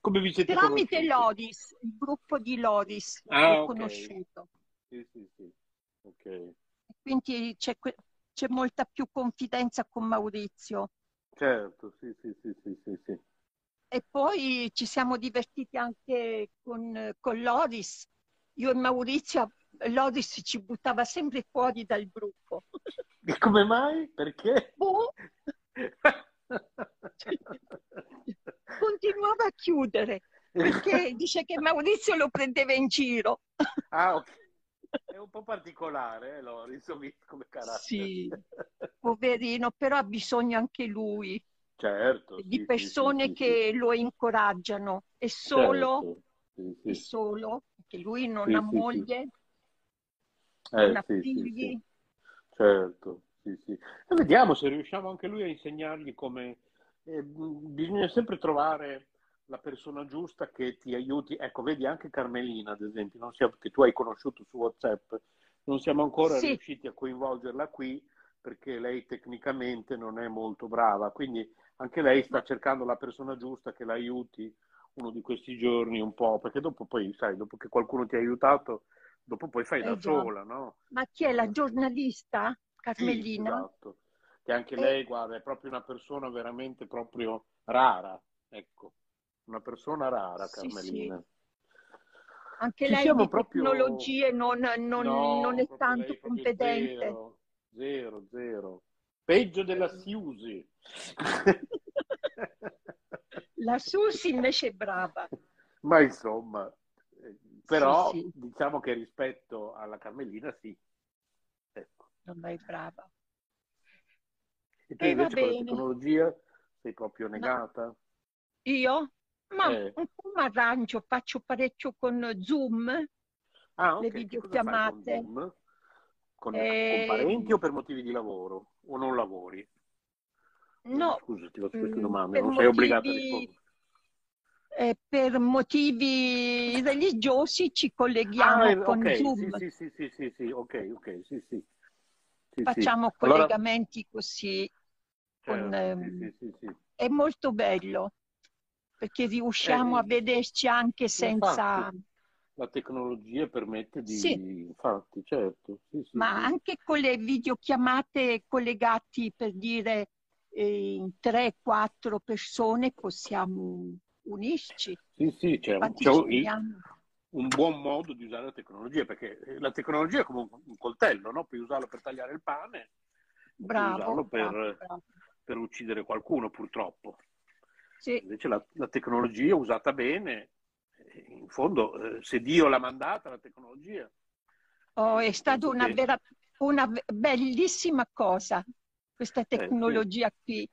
Come vi siete Tramite conosciuti? Lodis, il gruppo di Lodis ah, l'ho okay. conosciuto. Sì, sì, sì. Okay. Quindi c'è molta più confidenza con Maurizio. Certo, sì, sì, sì, sì, sì, sì. E poi ci siamo divertiti anche con, con Lodis. Io e Maurizio, Lodis ci buttava sempre fuori dal gruppo. E come mai? Perché? Boh. Continuava a chiudere, perché dice che Maurizio lo prendeva in giro. Ah, ok. È un po' particolare, eh, Lodis, come carattere. Sì, poverino, però ha bisogno anche lui. Certo, di sì, persone sì, sì, che sì. lo incoraggiano. È solo, certo, sì, sì. È solo, perché lui non sì, ha sì, moglie, sì. non eh, ha sì, figli. Sì, sì. Certo, sì, sì. E vediamo se riusciamo anche lui a insegnargli come... Eh, bisogna sempre trovare la persona giusta che ti aiuti. Ecco, vedi anche Carmelina, ad esempio, non siamo, che tu hai conosciuto su WhatsApp, non siamo ancora sì. riusciti a coinvolgerla qui, perché lei tecnicamente non è molto brava, quindi... Anche lei sta cercando la persona giusta che la aiuti uno di questi giorni un po', perché dopo poi, sai, dopo che qualcuno ti ha aiutato, dopo poi fai eh da già. sola, no? Ma chi è la giornalista, Carmelina? Sì, esatto, che anche eh. lei, guarda, è proprio una persona veramente proprio rara, ecco, una persona rara, Carmelina. Sì, sì. Anche Ci lei di proprio... tecnologie non, non, no, non è tanto competente. Zero, zero, zero. Peggio della Siusi. La Susi invece è brava. Ma insomma, però sì, sì. diciamo che rispetto alla Carmelina sì. Ecco. Non è brava. E tu eh, invece con la tecnologia sei proprio negata? No. Io? Ma eh. un po' mi arrangio, faccio parecchio con Zoom, ah, okay. le videochiamate. Con, eh... con parenti o per motivi di lavoro? O non lavori? No. Scusa, ti faccio questa domanda, non sei obbligata a rispondere. Eh, per motivi religiosi ci colleghiamo ah, con okay. Zoom. Sì, sì, sì, sì, sì, ok, ok, sì, sì. sì Facciamo sì. collegamenti allora... così. Con, eh, ehm... sì, sì, sì. È molto bello, perché riusciamo eh, a vederci anche senza... Infatti. La tecnologia permette di... Sì. Infatti, certo. Sì, sì, Ma sì. anche con le videochiamate collegati, per dire, eh, tre, quattro persone possiamo unirci. Sì, sì, c'è un, un buon modo di usare la tecnologia, perché la tecnologia è come un, un coltello, no? Puoi usarlo per tagliare il pane, bravo, puoi usarlo per, bravo, bravo. per uccidere qualcuno, purtroppo. Sì. Invece la, la tecnologia usata bene... In fondo, se Dio l'ha mandata, la tecnologia... Oh, è stata una, vera, una bellissima cosa, questa tecnologia eh, sì. qui.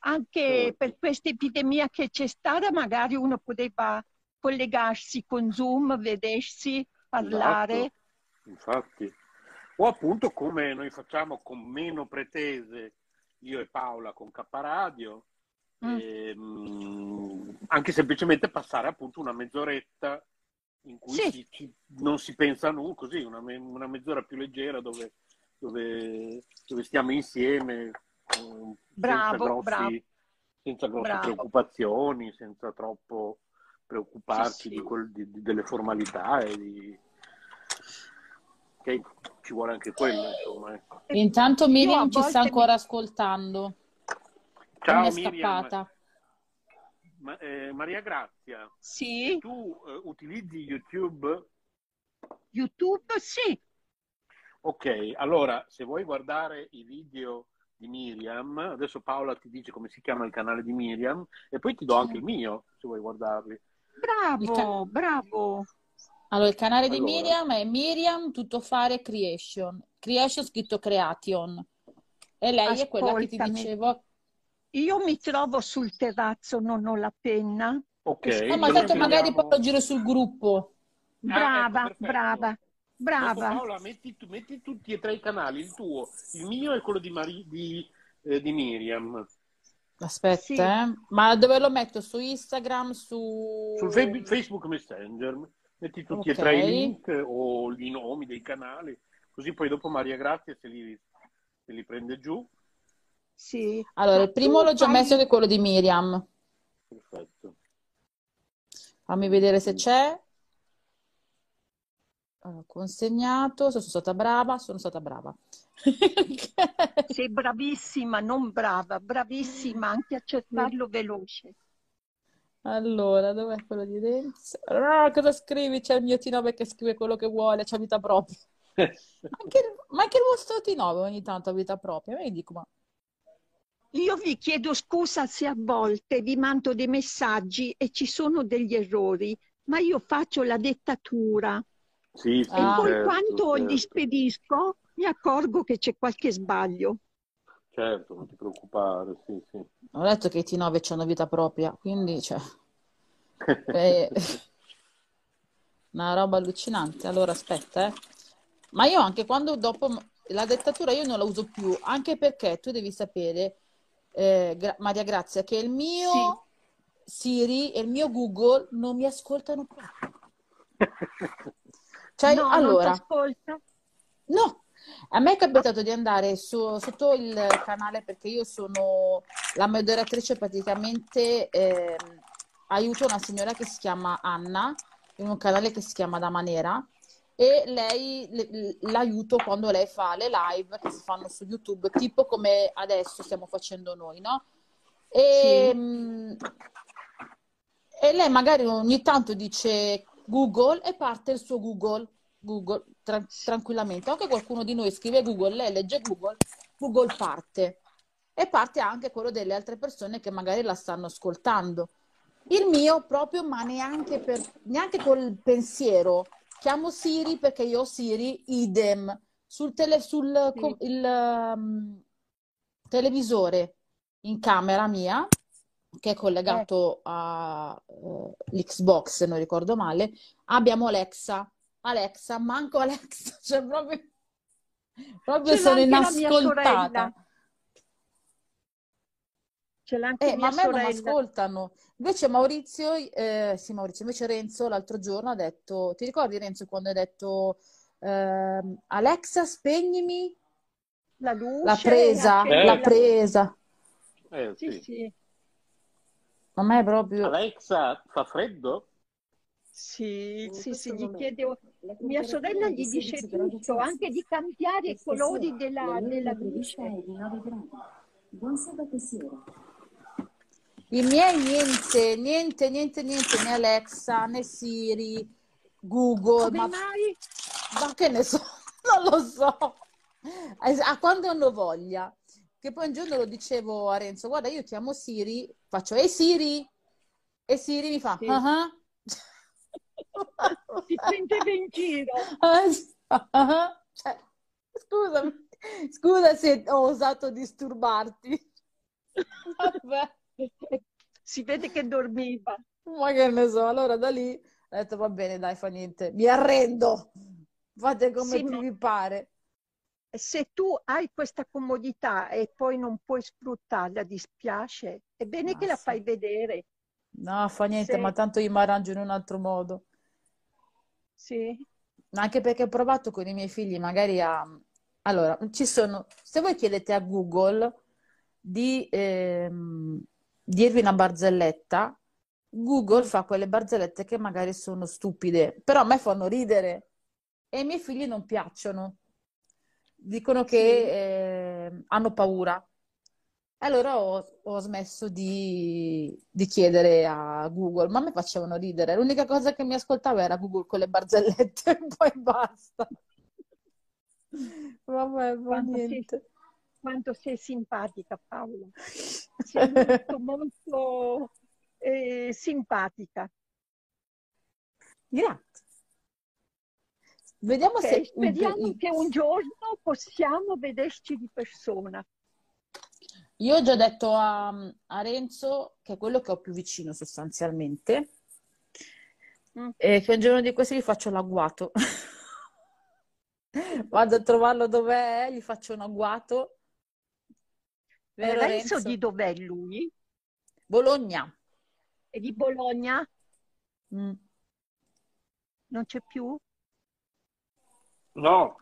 Anche eh. per questa epidemia che c'è stata, magari uno poteva collegarsi con Zoom, vedersi, parlare. Esatto. Infatti. O appunto come noi facciamo con meno pretese, io e Paola con K Radio... E, mm. anche semplicemente passare appunto una mezz'oretta in cui sì. si, ci, non si pensa a nulla, così una, me, una mezz'ora più leggera dove, dove, dove stiamo insieme eh, bravo, senza, grossi, bravo. senza grosse bravo. preoccupazioni, senza troppo preoccuparci sì, sì. Di quel, di, di, delle formalità e di... che ci vuole anche quello insomma, eh. Intanto Miriam ci sta ancora mi... ascoltando. Ciao è Miriam, scappata. Ma, eh, Maria Grazia, sì? tu eh, utilizzi YouTube? YouTube sì. Ok, allora se vuoi guardare i video di Miriam, adesso Paola ti dice come si chiama il canale di Miriam e poi ti do anche il mio se vuoi guardarli. Bravo, bravo. Allora il canale allora. di Miriam è Miriam Tuttofare Creation, Creation scritto Creation e lei Ascoltami. è quella che ti dicevo. Io mi trovo sul terrazzo, non ho la penna. Ok. No, ma tanto magari poi lo giro sul gruppo. Brava, ah, ecco, brava. Brava. Dopo, Paola, metti, tu, metti tutti e tre i canali, il tuo, il mio e quello di, Mari, di, eh, di Miriam. Aspetta, sì. eh. Ma dove lo metto? Su Instagram? Su Sul Facebook Messenger. Metti tutti okay. e tre i link o i nomi dei canali, così poi dopo Maria Grazia se li, se li prende giù. Sì. Allora, ma il primo l'ho già fai... messo, che è quello di Miriam. Perfetto. Fammi vedere se c'è. Allora, consegnato, sono stata brava, sono stata brava. Sei bravissima, non brava, bravissima anche a cercarlo veloce. Allora, dov'è quello di Renzi? Ah, cosa scrivi? C'è il mio T nove che scrive quello che vuole, c'ha vita propria. Anche, ma anche il vostro T nove ogni tanto ha vita propria. Ma io dico, ma... Io vi chiedo scusa se a volte vi mando dei messaggi e ci sono degli errori, ma io faccio la dettatura. Sì, sì, ah, e poi certo, quando certo. li spedisco mi accorgo che c'è qualche sbaglio. Certo, non ti preoccupare, sì, sì. Ho detto che i T nove c'hanno vita propria, quindi cioè... Beh, una roba allucinante. Allora aspetta, eh. Ma io anche quando dopo la dettatura io non la uso più, anche perché tu devi sapere, eh, Gra- Maria Grazia, che il mio sì. Siri e il mio Google non mi ascoltano proprio. Cioè, no, allora, no, a me è capitato di andare su, sotto il canale, perché io sono la moderatrice praticamente, eh, aiuto una signora che si chiama Anna, in un canale che si chiama Dama Nera, e lei l'aiuto quando lei fa le live che si fanno su YouTube, tipo come adesso stiamo facendo noi, no? E, sì. mh, e lei magari ogni tanto dice... Google e parte il suo Google, Google tra tranquillamente. Anche qualcuno di noi scrive Google, lei legge Google, Google parte. E parte anche quello delle altre persone che magari la stanno ascoltando. Il mio proprio, ma neanche, per, neanche col pensiero. Chiamo Siri perché io ho Siri, idem. Sul, tele, sul sì. il, um, televisore in camera mia, che è collegato all'Xbox, uh, se non ricordo male, abbiamo Alexa. Alexa, manco Alexa, cioè proprio, proprio sono inascoltata. Ce l'ha anche eh, mia ma a me sorella. Non ascoltano. Invece Maurizio, eh, sì Maurizio, invece Renzo l'altro giorno ha detto, ti ricordi Renzo quando hai detto eh, Alexa spegnimi la luce? La presa, eh. la presa. Eh, sì, sì. sì. A me è proprio... Alexa, fa freddo? Sì, sì, sì, gli chiedevo... Mia sorella gli dice tutto, anche di cambiare i colori della, della luce. Buon sabato sera. I miei niente, niente, niente, niente, né Alexa, né Siri, Google... Come ma... mai? Ma che ne so, non lo so. A quando hanno voglia. Che poi un giorno lo dicevo a Renzo, guarda, io chiamo Siri, faccio, ehi Siri, e Siri mi fa, sì. uh-huh. Ti prendeva in giro. Uh-huh. Cioè, scusami, scusa se ho osato disturbarti. Vabbè. Si vede che dormiva. Ma che ne so, allora da lì ho detto, va bene, dai, fa niente, mi arrendo, fate come sì, vi ma... pare. Se tu hai questa comodità e poi non puoi sfruttarla, dispiace, è bene ah, che la sì. fai vedere. No, fa niente, sì. ma tanto io mi arrangio in un altro modo. Sì. Anche perché ho provato con i miei figli, magari a... Allora, ci sono... Se voi chiedete a Google di ehm, dirvi una barzelletta, Google fa quelle barzellette che magari sono stupide, però a me fanno ridere e i miei figli non piacciono. Dicono che sì. eh, hanno paura. Allora ho, ho smesso di, di chiedere a Google, ma mi facevano ridere. L'unica cosa che mi ascoltava era Google con le barzellette, e poi basta. Vabbè, va quanto niente. Sei, quanto sei simpatica, Paola. Sei molto, molto eh, simpatica. Grazie. Vediamo okay, se... Speriamo che un giorno possiamo vederci di persona. Io ho già detto a, a Renzo, che è quello che ho più vicino sostanzialmente, mm. e che un giorno di questi gli faccio l'agguato. Vado a trovarlo dov'è, gli faccio un agguato. Vero, Renzo? Renzo di dov'è lui? Bologna. È di Bologna? Mm. Non c'è più? No.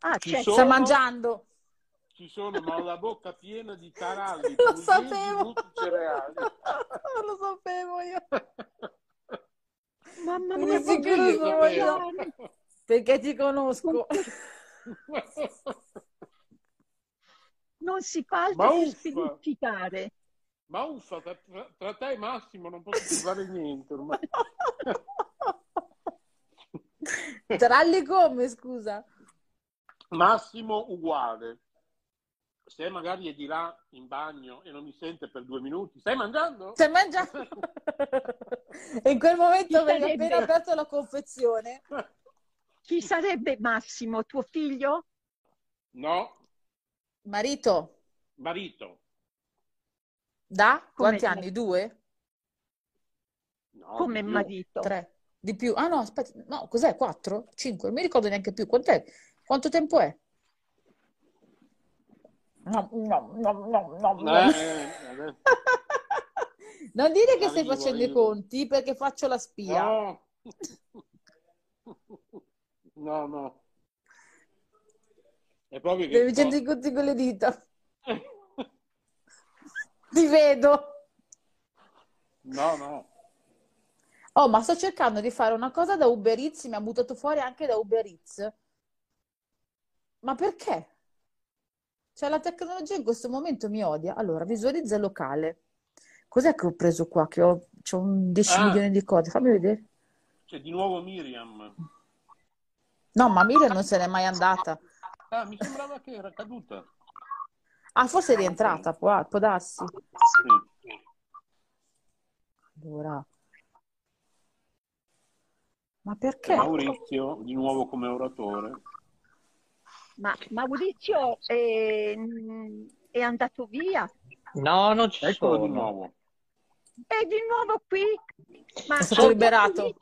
Ah, c'è. Sono... Sta mangiando. Ci sono, ma ho la bocca piena di taralli. Lo sapevo. Cereali. Lo sapevo io. Mamma mia, che sono io. Perché ti conosco. Non si fa altro che significare. Ma uffa, tra, tra te e Massimo non posso fare niente ormai. Tralli come, scusa? Massimo uguale. Se magari è di là in bagno e non mi sente per due minuti, stai mangiando? Stai mangiando? E in quel momento avevi appena aperto la confezione. Chi sarebbe Massimo? Tuo figlio? No. Marito? Marito. Da? Quanti Come... anni? Due? No, come marito? Tre. Di più? Ah no, aspetta, no, cos'è? Quattro? Cinque? Non mi ricordo neanche più. Quant'è? Quanto tempo è? No, no, no, no, no. no. Eh, eh, non dire che stai facendo i conti, perché faccio la spia. No, no. no. È proprio che... Devi fare i conti con le dita. Ti vedo. No, no. Oh, ma sto cercando di fare una cosa da Uber Eats, mi ha buttato fuori anche da Uber Eats. Ma perché? Cioè, la tecnologia in questo momento mi odia. Allora, visualizza il locale. Cos'è che ho preso qua? Che ho c'ho un dieci milioni di cose. Fammi vedere. C'è di nuovo Miriam. No, ma Miriam non se n'è mai andata. Ah, mi sembrava che era caduta. Ah, forse è rientrata, può, può darsi. Sì. Allora. Ma perché? Maurizio, di nuovo come oratore. Ma Maurizio è, è andato via? No, non ci ecco sono. Di nuovo. È di nuovo qui? Ma è stato liberato.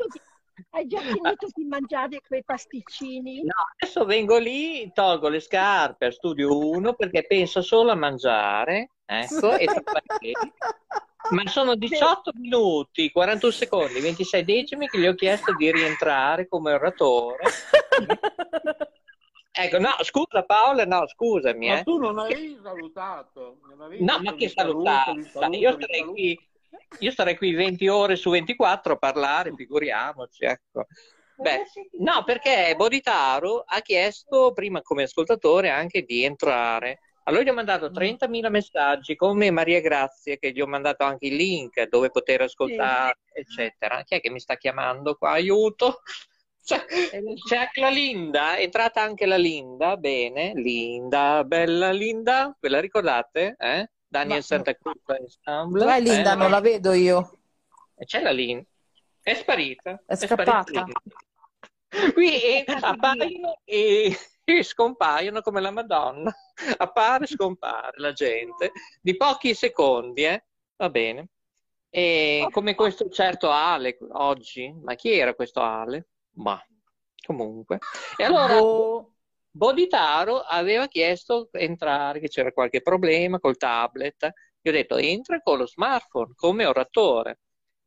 Hai già finito di mangiare quei pasticcini? No, adesso vengo lì, tolgo le scarpe a studio uno perché penso solo a mangiare, ecco, e ma sono diciotto minuti, quarantuno secondi, ventisei decimi che gli ho chiesto di rientrare come oratore. Ecco, no, scusa Paola, no, scusami. Ma eh. tu non hai salutato. Non avevi no, ma che salutato? Saluto, saluto, Io sarei qui... Io starei qui venti ore su ventiquattro a parlare, figuriamoci, ecco. Beh, no, perché Boritaro ha chiesto prima come ascoltatore anche di entrare. Allora gli ho mandato trentamila messaggi, come Maria Grazia, che gli ho mandato anche il link dove poter ascoltare, sì. eccetera. Chi è che mi sta chiamando qua? Aiuto! C'è, c'è anche la Linda, è entrata anche la Linda, bene. Linda, bella Linda, ve la ricordate? Eh? Daniel Santa Cruz Ensemble. Dov'è Linda? Eh, non la vedo io. C'è la Linda. È sparita. È, è scappata. Qui appaiono e, e scompaiono come la Madonna. Appare e scompare la gente. Di pochi secondi, eh? Va bene. E come questo certo Ale oggi. Ma chi era questo Ale? Ma comunque. E allora... Oh. Boritaro aveva chiesto di entrare, che c'era qualche problema col tablet. Io ho detto entra con lo smartphone come oratore,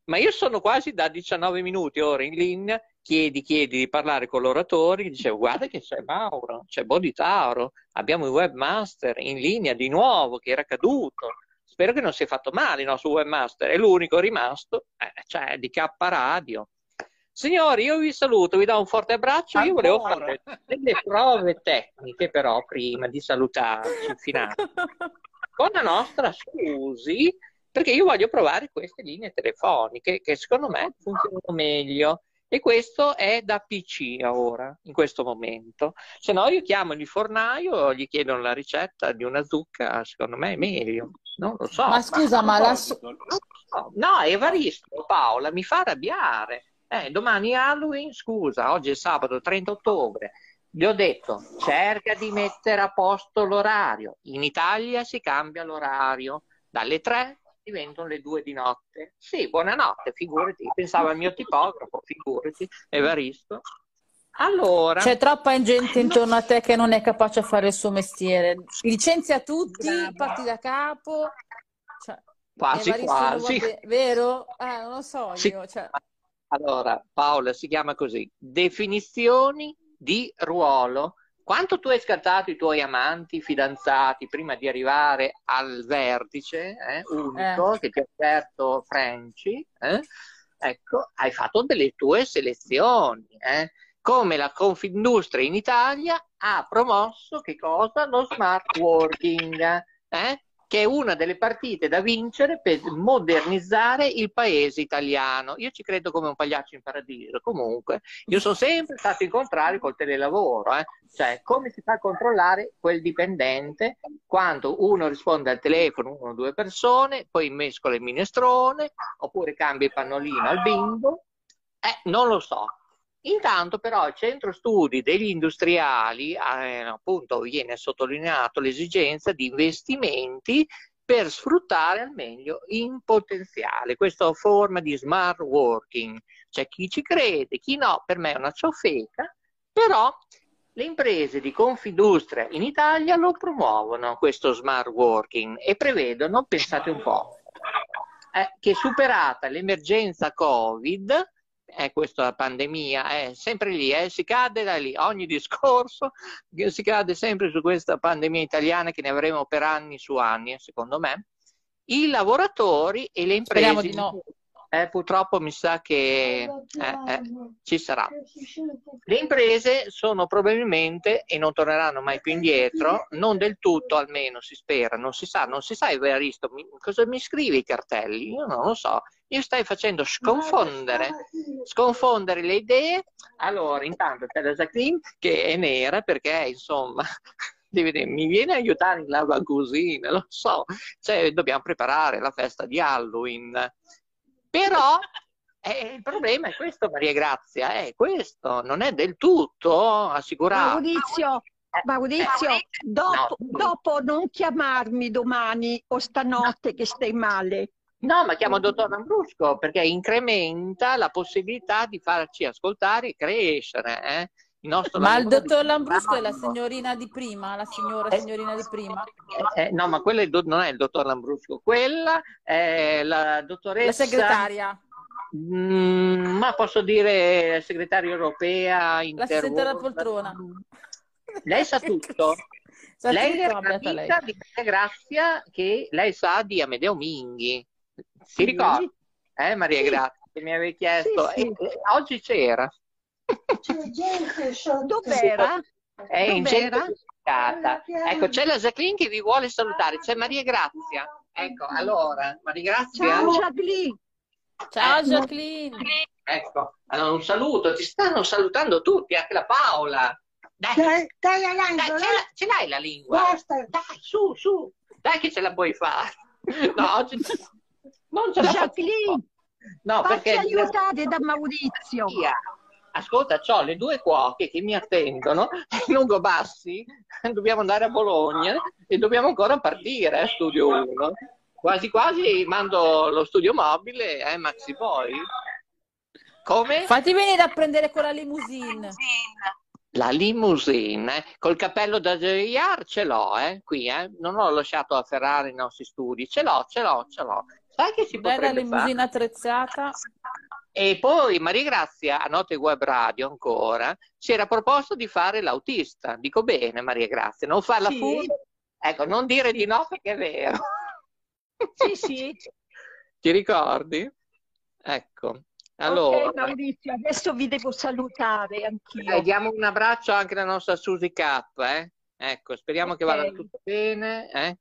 ma io sono quasi da diciannove minuti ora in linea, chiedi chiedi di parlare con l'oratore, dicevo guarda che c'è Mauro, c'è Boritaro, abbiamo il webmaster in linea di nuovo che era caduto, spero che non si è fatto male il nostro webmaster, è l'unico rimasto, eh, cioè di K Radio. Signori, io vi saluto, vi do un forte abbraccio. Ancora. Io volevo fare delle prove tecniche, però, prima di salutarci in finale. Con la nostra Susi, perché io voglio provare queste linee telefoniche che secondo me funzionano meglio. E questo è da P C ora, in questo momento. Se no, io chiamo il fornaio, gli chiedo la ricetta di una zucca, secondo me è meglio. Non lo so. Ma scusa, ma, ma la. No, Evaristo, Paola, mi fa arrabbiare. Eh, domani Halloween, scusa, oggi è sabato trenta ottobre, gli ho detto cerca di mettere a posto l'orario, in Italia si cambia l'orario, dalle tre diventano le due di notte, sì buonanotte, figurati, pensava il mio tipografo, figurati, Evaristo, Allora, c'è troppa gente intorno a te che non è capace a fare il suo mestiere. Licenzia tutti, brava, parti da capo. Cioè, quasi, quasi. Solo, vero? Eh, non lo so sì. io. Cioè. Allora, Paola, si chiama così. Definizioni di ruolo. Quanto tu hai scartato i tuoi amanti, fidanzati, prima di arrivare al vertice, eh, unico, eh. che ti ha offerto Franci, eh? Ecco, hai fatto delle tue selezioni, eh? Come la Confindustria in Italia ha promosso che cosa? Lo smart working, eh? Che è una delle partite da vincere per modernizzare il paese italiano. Io ci credo come un pagliaccio in paradiso, comunque. Io sono sempre stato in contrario col telelavoro, eh? Cioè come si fa a controllare quel dipendente quando uno risponde al telefono, uno o due persone, poi mescola il minestrone, oppure cambia il pannolino al bimbo, eh, non lo so. Intanto però il centro studi degli industriali eh, appunto viene sottolineato l'esigenza di investimenti per sfruttare al meglio in potenziale questa forma di smart working. C'è chi ci crede, chi no, per me è una ciofeca, però le imprese di Confindustria in Italia lo promuovono questo smart working e prevedono, pensate un po', eh, che superata l'emergenza Covid, Eh, questa pandemia è eh, sempre lì, eh, si cade da lì, ogni discorso si cade sempre su questa pandemia italiana che ne avremo per anni su anni, secondo me i lavoratori e le imprese. Speriamo di no. eh, purtroppo mi sa che eh, eh, ci sarà. Le imprese sono probabilmente, e non torneranno mai più indietro, non del tutto, almeno si spera, non si sa, non si sa Evaristo, mi, cosa mi scrivi i cartelli? Io non lo so. Mi stai facendo sconfondere, sconfondere le idee. Allora, intanto c'è la Jacqueline che è nera perché, insomma, deve, mi viene a aiutare in lavagusina, lo so, cioè, dobbiamo preparare la festa di Halloween. Però eh, il problema è questo, Maria Grazia, è questo, non è del tutto assicurato. Maurizio, Maurizio eh, eh, dopo, no. dopo non chiamarmi domani o stanotte no. che stai male. No, ma chiamo il dottor Lambrusco perché incrementa la possibilità di farci ascoltare e crescere. Eh? Il nostro ma il dottor Lambrusco è la signorina di prima, la signora eh, signorina di prima. Eh, eh, no, ma quella è non è il dottor Lambrusco, quella è la dottoressa... La segretaria. Mm, ma posso dire segretaria europea... La assistente della poltrona. Lei sa tutto? Sa lei è la vita di Grazia che lei sa di Amedeo Minghi. Si ricorda, eh, Maria sì. Grazia, che mi avevi chiesto, sì, sì. E, e, oggi c'era. Dov'era? È in centro giudicata. Ecco, c'è la Jacqueline che vi vuole salutare, c'è Maria Grazia. Ecco, allora, Maria Grazia. Ciao Jacqueline. Ciao eh, Jacqueline. Ecco, allora un saluto, ti stanno salutando tutti, anche la Paola. Dai, dai, dai, dai, dai, ce l'hai la lingua? Dai, su, su, dai che ce la puoi fare. No, oggi... Non ce la Jacqueline, no, facci perché... aiutate da Maurizio. Ascolta, ho le due cuoche che mi attendono in Lungobassi, dobbiamo andare a Bologna e dobbiamo ancora partire a eh, Studio uno. Quasi quasi mando lo studio mobile a eh, Maxi Boy. Come? Fatti venire a prendere quella limousine. La limousine, eh. Col cappello da J R ce l'ho, eh, qui, eh. Non ho lasciato afferrare i nostri studi, ce l'ho, ce l'ho, ce l'ho. Sai che si bella limousine attrezzata. E poi Maria Grazia a Note Web Radio ancora si era proposto di fare l'autista. Dico bene Maria Grazia, non farla sì. fuga. Ecco, non dire di no perché è vero. Sì, sì. Ti ricordi? Ecco. Allora, okay, Maurizio, adesso vi devo salutare anch'io. Eh, diamo un abbraccio anche alla nostra Susi K. Eh? Ecco, speriamo okay. che vada tutto bene. Eh?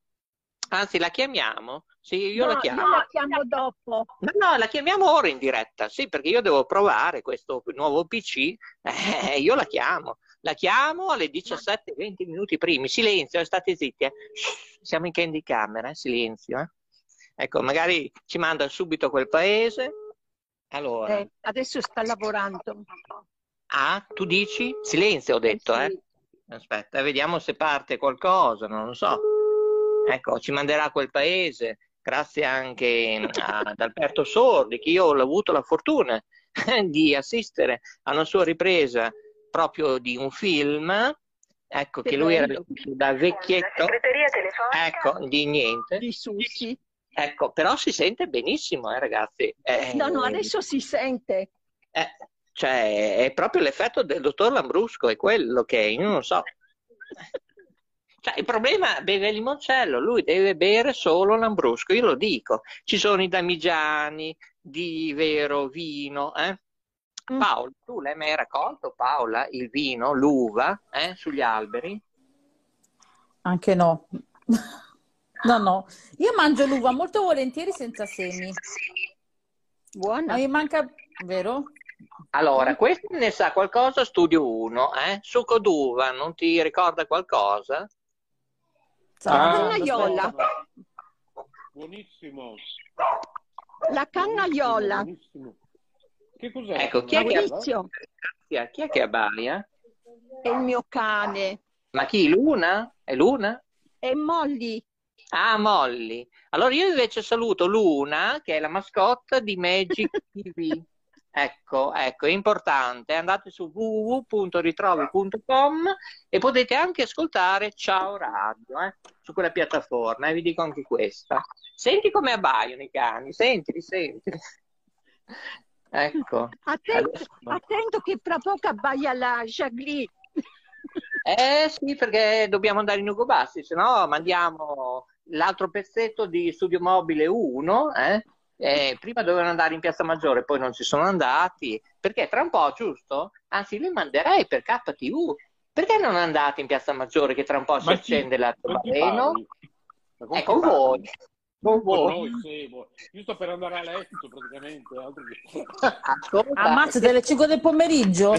Anzi, la chiamiamo? Sì, io no, la chiamo. Io la chiamo dopo. No, no, la chiamiamo ora in diretta, sì, perché io devo provare questo nuovo P C, eh, io la chiamo. La chiamo alle diciassette e venti minuti primi. Silenzio, eh, state zitti. Eh. Siamo in candy camera, eh. Silenzio. Eh. Ecco, magari ci manda subito quel paese. Allora. Eh, adesso sta lavorando. Ah, tu dici? Silenzio, ho detto, eh. Sì. eh. Aspetta, vediamo se parte qualcosa, non lo so. Ecco, ci manderà quel paese, grazie anche ad Alberto Sordi, che io ho avuto la fortuna di assistere alla sua ripresa proprio di un film, ecco, sì, che lui era da vecchietto, ecco, di niente, di sushi. Ecco, però si sente benissimo, eh, ragazzi. Eh, no, no, adesso si sente. Eh, cioè, è proprio l'effetto del dottor Lambrusco, è quello che io non so. Cioè, il problema beve il limoncello, lui deve bere solo Lambrusco, io lo dico. Ci sono i damigiani di vero vino, eh? Paolo, tu l'hai mai raccolto, Paola, il vino, l'uva, eh, sugli alberi? Anche no. No, no. Io mangio l'uva molto volentieri senza semi. Buona. Ma mi manca, vero? Allora, questo ne sa qualcosa, studio uno, eh? Succo d'uva, non ti ricorda qualcosa? Ah, cannaiola. Buonissimo. La cannaiola. Buonissimo. Che cos'è? Ecco, chi è, che chi è che abbaia? È il mio cane. Ma chi? Luna? È Luna? È Molly. Ah, Molly. Allora io invece saluto Luna, che è la mascotte di Magic ti vu. Ecco, ecco, è importante. Andate su w w w punto ritrovi punto com e potete anche ascoltare Ciao Radio, eh, su quella piattaforma. E eh, vi dico anche questa. Senti come abbaiano i cani, senti, senti. Ecco. Attento, attento che fra poco abbaia la Jagli. Eh sì, perché dobbiamo andare in Ugo Bassi, se no mandiamo l'altro pezzetto di Studio Mobile uno. Eh? Eh, prima dovevano andare in Piazza Maggiore, poi non ci sono andati. Perché tra un po', giusto? Anzi, li manderei per K T V. Perché non andate in Piazza Maggiore che tra un po' si accende l'arcobaleno? È con voi. Con voi. Io sto per andare a letto praticamente. Ammazza, delle cinque del pomeriggio.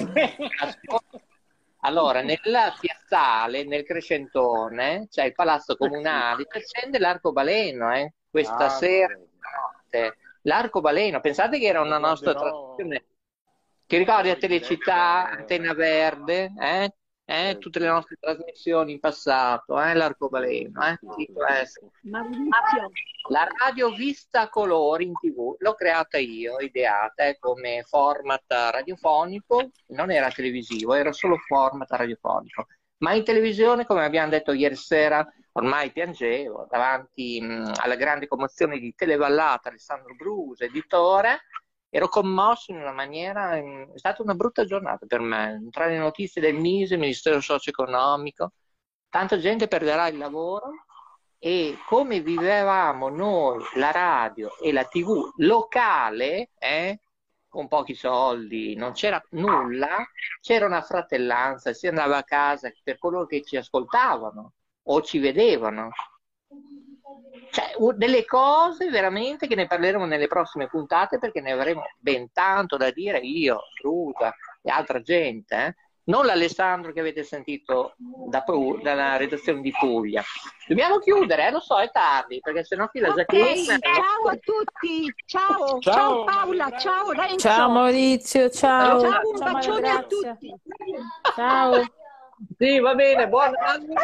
Allora, nella piazzale, nel Crescentone, c'è il palazzo comunale, si accende l'arcobaleno, eh? Questa ah, sera, notte. L'arcobaleno, pensate che era una nostra tradizione. Ti ricordi a Telecittà, Antena Verde, eh? Eh, tutte le nostre trasmissioni in passato, eh, l'arcobaleno, eh, la radio vista a colori in tv l'ho creata io, ideata eh, come format radiofonico, non era televisivo, era solo format radiofonico, ma in televisione, come abbiamo detto ieri sera, ormai piangevo davanti mh, alla grande commozione di Televallata, Alessandro Brusa, editore. Ero commosso in una maniera, è stata una brutta giornata per me, tra le notizie del MISE, Ministero Socio-Economico, tanta gente perderà il lavoro e come vivevamo noi la radio e la tv locale, eh, con pochi soldi, non c'era nulla, c'era una fratellanza, si andava a casa per coloro che ci ascoltavano o ci vedevano. Cioè, delle cose veramente che ne parleremo nelle prossime puntate, perché ne avremo ben tanto da dire io, Ruta e altra gente, eh? Non l'Alessandro che avete sentito da, dalla redazione di Puglia. Dobbiamo chiudere, eh? Lo so, è tardi, perché sennò qui la okay, Giacchina... Ciao a tutti, ciao, ciao, ciao Paola, Maurizio. Ciao Renzo. Ciao Maurizio, ciao. Ciao, ciao un ciao, bacione a tutti. Ciao. Sì, va bene, buon anno.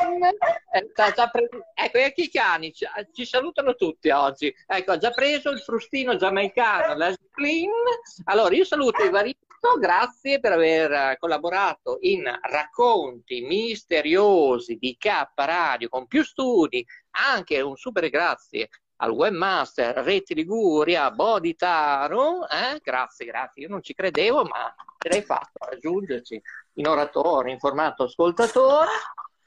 Ecco, e anche i cani ci salutano tutti oggi. Ecco, ha già preso il frustino giamaicano, la Jacqueline. Allora, io saluto Evaristo, grazie per aver collaborato in Racconti Misteriosi di K Radio con più studi. Anche un super grazie al webmaster Rete Liguria, Boditaro. Eh? Grazie, grazie. Io non ci credevo, ma ce l'hai fatto a raggiungerci. In oratore, in formato ascoltatore,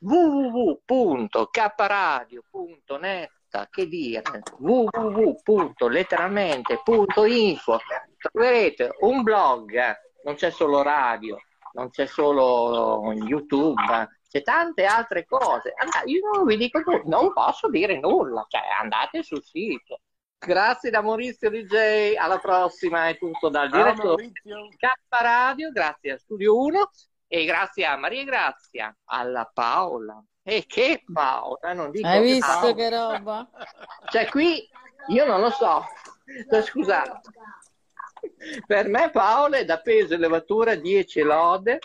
w w w punto k radio punto net, che dire, w w w punto letteralmente punto info, troverete un blog, non c'è solo radio, non c'è solo YouTube, c'è tante altre cose. Andate, io non vi dico, non posso dire nulla, cioè andate sul sito. Grazie da Maurizio di jay, alla prossima, è tutto dal direttore K Radio, grazie a Studio uno. E grazie a Maria Grazia, alla Paola. E che Paola, non dico. Hai che visto Paola. Che roba? Cioè qui, io non lo so. Scusate. Per me Paola è da peso e levatura dieci lode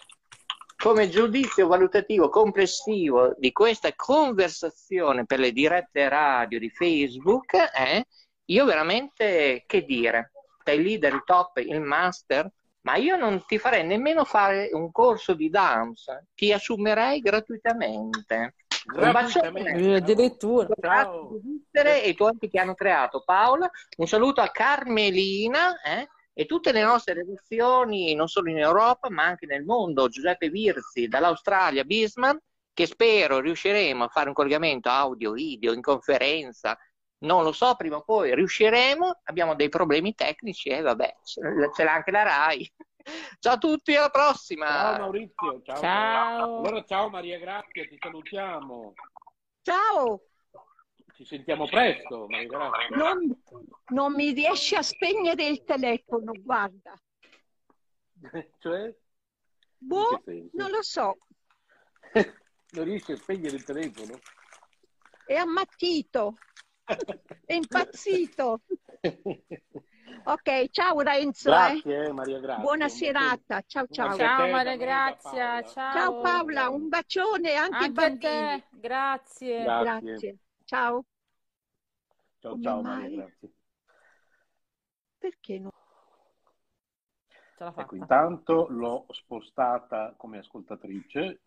come giudizio valutativo complessivo di questa conversazione per le dirette radio di Facebook. Eh? Io veramente, che dire, tra i leader, il top, il master... ma io non ti farei nemmeno fare un corso di danza, ti assumerei gratuitamente. Gratuitamente. Addirittura. Ciao. E i tuoi che hanno creato, Paola, un saluto a Carmelina, eh? E tutte le nostre relazioni, non solo in Europa, ma anche nel mondo. Giuseppe Virzi, dall'Australia, Bismarck, che spero riusciremo a fare un collegamento audio, video, in conferenza, non lo so, prima o poi riusciremo, abbiamo dei problemi tecnici e eh, vabbè, ce l'ha anche la RAI. Ciao a tutti, alla prossima! Ciao Maurizio, ciao! Ciao, allora, ciao Maria Grazia, ti salutiamo! Ciao! Ci sentiamo presto, Maria Grazia! Non, non mi riesci a spegnere il telefono, guarda! Cioè? Boh, non lo so! Non riesci a spegnere il telefono? È ammattito! È impazzito. Ok, ciao Renzo, grazie, eh. Maria Grazia, buona serata, ciao ciao, ciao te, Maria Grazia, ciao. Ciao Paola, un bacione anche, anche a te, grazie. Grazie, grazie, ciao ciao. Come ciao mai? Maria Grazia, perché no? Ecco, intanto l'ho spostata come ascoltatrice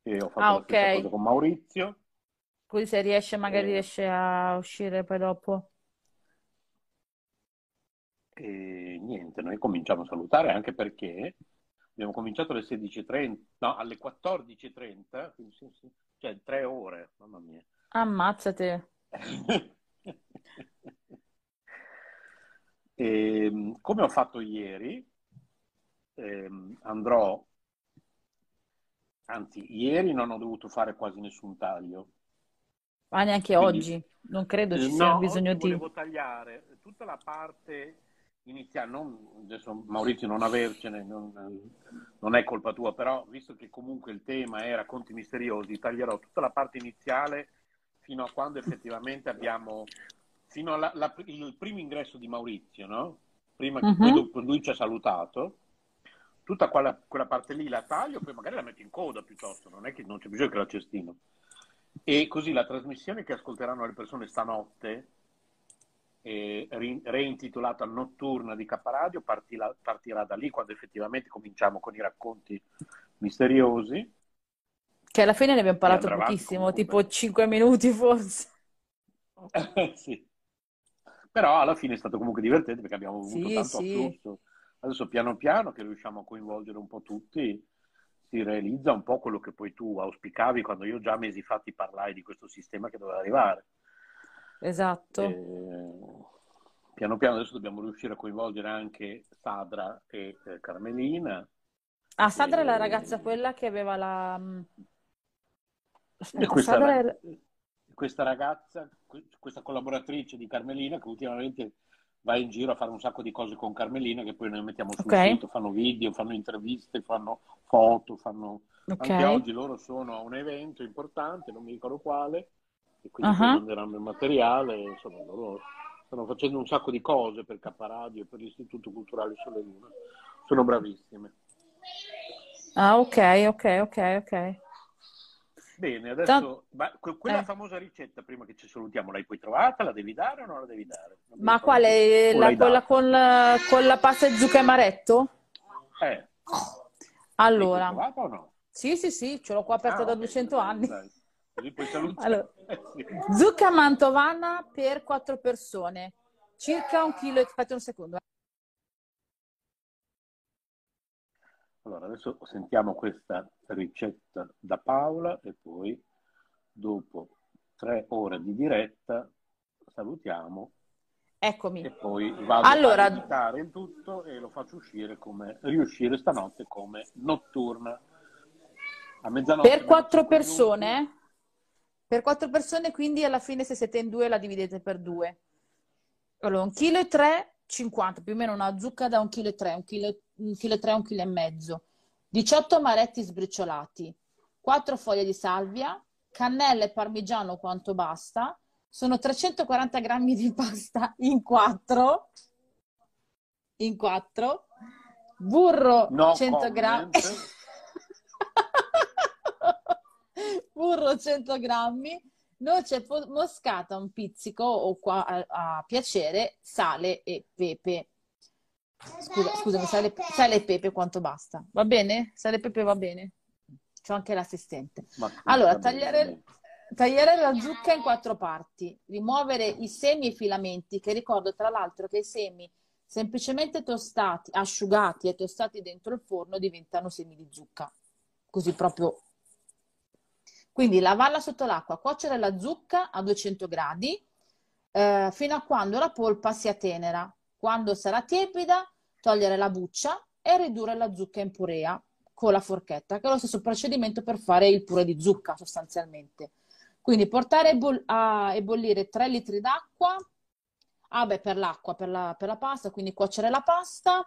e ho fatto ah, la okay. stessa cosa con Maurizio. Così se riesce, magari eh, riesce a uscire poi dopo. E niente, noi cominciamo a salutare, anche perché abbiamo cominciato alle sedici e trenta, no, alle quattordici e trenta, quindi sì, sì, cioè tre ore, mamma mia. Ammazzate! E, come ho fatto ieri, ehm, andrò, anzi, ieri non ho dovuto fare quasi nessun taglio. Ma ah, neanche quindi, oggi, non credo ci sia no, bisogno di... volevo tagliare tutta la parte iniziale, non, adesso Maurizio non avercene, non, non è colpa tua, però visto che comunque il tema era conti misteriosi, taglierò tutta la parte iniziale fino a quando effettivamente abbiamo, fino al primo ingresso di Maurizio, no? Prima che uh-huh. lui, lui ci ha salutato. Tutta quella, quella parte lì la taglio, poi magari la metto in coda piuttosto, non è che non c'è bisogno che la cestino. E così la trasmissione che ascolteranno le persone stanotte, eh, reintitolata Notturna di K-Radio, partirà, partirà da lì, quando effettivamente cominciamo con i racconti misteriosi. Che alla fine ne abbiamo parlato pochissimo, avanti, tipo cinque minuti forse. Sì. Però alla fine è stato comunque divertente perché abbiamo avuto sì, tanto sì. afflusso. Adesso piano piano che riusciamo a coinvolgere un po' tutti, si realizza un po' quello che poi tu auspicavi quando io già mesi fa ti parlai di questo sistema che doveva arrivare. Esatto. E, piano piano adesso dobbiamo riuscire a coinvolgere anche Sadra e eh, Carmelina. Ah, Sadra e... è la ragazza quella che aveva la... Questa, Sadra era... questa ragazza, questa collaboratrice di Carmelina che ultimamente va in giro a fare un sacco di cose con Carmelina che poi noi mettiamo sul okay. sito, fanno video, fanno interviste, fanno foto, fanno okay. anche oggi loro sono a un evento importante, non mi ricordo quale, e quindi uh-huh. manderanno il materiale, insomma loro stanno facendo un sacco di cose per K-Radio e per l'Istituto Culturale Sole Luna, sono bravissime. Ah ok, ok, ok, ok. Bene, adesso ma quella eh. famosa ricetta, prima che ci salutiamo, l'hai poi trovata? La devi dare o non la devi dare? Non ma quale? La, quella con la, con la pasta di zucca e amaretto? Eh. Allora. L'hai trovata o no? Sì, sì, sì, ce l'ho qua aperta ah, da duecento okay. anni. Dai. Così puoi salutare. Allora, zucca mantovana per quattro persone, circa un chilo. Aspetta un secondo. Allora, adesso sentiamo questa ricetta da Paola e poi dopo tre ore di diretta salutiamo. Eccomi. E poi vado allora... a editare il tutto e lo faccio uscire come riuscire stanotte come Notturna. A mezzanotte. Per quattro persone? Minuti. Per quattro persone, quindi alla fine se siete in due la dividete per due. Allora, un chilo e tre, cinquanta, più o meno una zucca da un chilo e tre, un chilo e un chilo e tre, un chilo e mezzo, diciotto amaretti sbriciolati, quattro foglie di salvia, cannella e parmigiano quanto basta, sono trecentoquaranta grammi di pasta in quattro, in quattro, burro no cento grammi, burro cento grammi, noce moscata un pizzico o qua a, a piacere, sale e pepe. Scusa, scusami, sale, sale e pepe quanto basta? Va bene? Sale e pepe va bene? C'ho anche l'assistente. Allora, tagliare, tagliare la zucca in quattro parti, rimuovere i semi e i filamenti, che ricordo tra l'altro che i semi semplicemente tostati, asciugati e tostati dentro il forno diventano semi di zucca. Così proprio. Quindi lavarla sotto l'acqua, cuocere la zucca a duecento gradi eh, fino a quando la polpa sia tenera. Quando sarà tiepida, togliere la buccia e ridurre la zucca in purea con la forchetta, che è lo stesso procedimento per fare il purè di zucca sostanzialmente. Quindi portare a bollire tre litri d'acqua, ah beh, per l'acqua, per la, per la pasta, quindi cuocere la pasta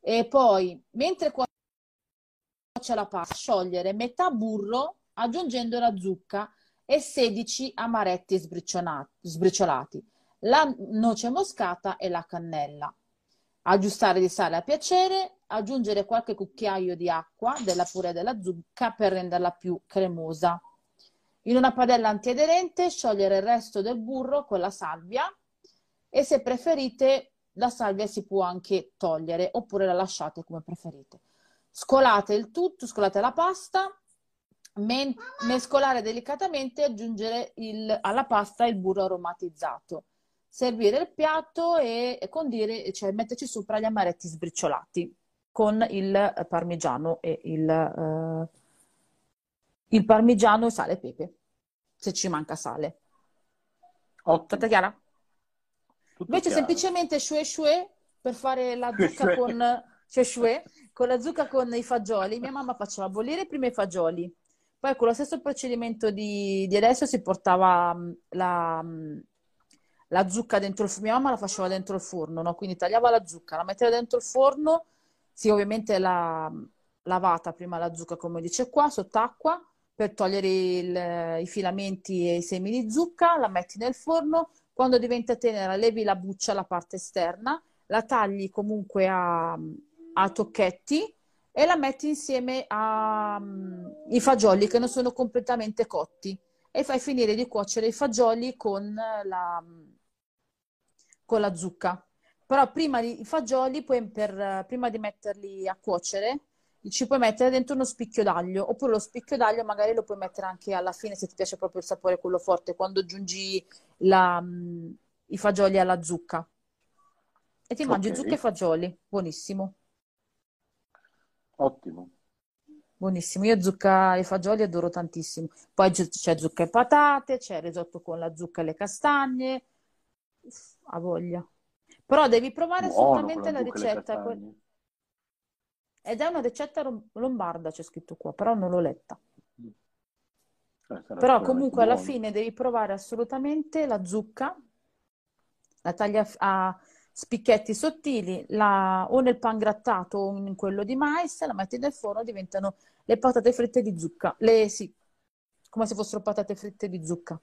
e poi, mentre cuoce la pasta, sciogliere metà burro aggiungendo la zucca e sedici amaretti sbriciolati, la noce moscata e la cannella. Aggiustare di sale a piacere, aggiungere qualche cucchiaio di acqua della purea della zucca per renderla più cremosa. In una padella antiaderente sciogliere il resto del burro con la salvia e se preferite la salvia si può anche togliere oppure la lasciate come preferite. Scolate il tutto, scolate la pasta, men- mescolare delicatamente e aggiungere il, alla pasta il burro aromatizzato. Servire il piatto e condire, cioè metterci sopra gli amaretti sbriciolati con il parmigiano e il, eh, il parmigiano e sale e pepe, se ci manca sale. Ottimo. Tutta chiara? Tutto Invece chiaro. Semplicemente shue shue per fare la zucca con, shue shue, con la zucca con i fagioli. Mia mamma faceva bollire prima i fagioli, poi con lo stesso procedimento di, di adesso si portava la... la zucca dentro il forno. Mia mamma la faceva dentro il forno, no? Quindi tagliava la zucca, la metteva dentro il forno, sì, ovviamente la lavata prima la zucca, come dice qua, sott'acqua, per togliere il, i filamenti e i semi di zucca, la metti nel forno, quando diventa tenera levi la buccia, la parte esterna, la tagli comunque a, a tocchetti e la metti insieme ai fagioli che non sono completamente cotti e fai finire di cuocere i fagioli con la... con la zucca, però prima di, i fagioli puoi per, prima di metterli a cuocere ci puoi mettere dentro uno spicchio d'aglio, oppure lo spicchio d'aglio magari lo puoi mettere anche alla fine se ti piace proprio il sapore quello forte, quando aggiungi la, i fagioli alla zucca e ti mangi okay. Zucca e fagioli, buonissimo, ottimo, buonissimo. Io zucca e fagioli adoro tantissimo, poi c'è zucca e patate, c'è risotto con la zucca e le castagne. A voglia, però devi provare. Buono, assolutamente la ricetta ed è una ricetta lombarda, c'è scritto qua, però non l'ho letta. Eh, però comunque alla buono. Fine devi provare assolutamente la zucca, la taglia a spicchietti sottili, la, o nel pangrattato o in quello di mais, la metti nel forno, diventano le patate fritte di zucca, le, sì, come se fossero patate fritte di zucca.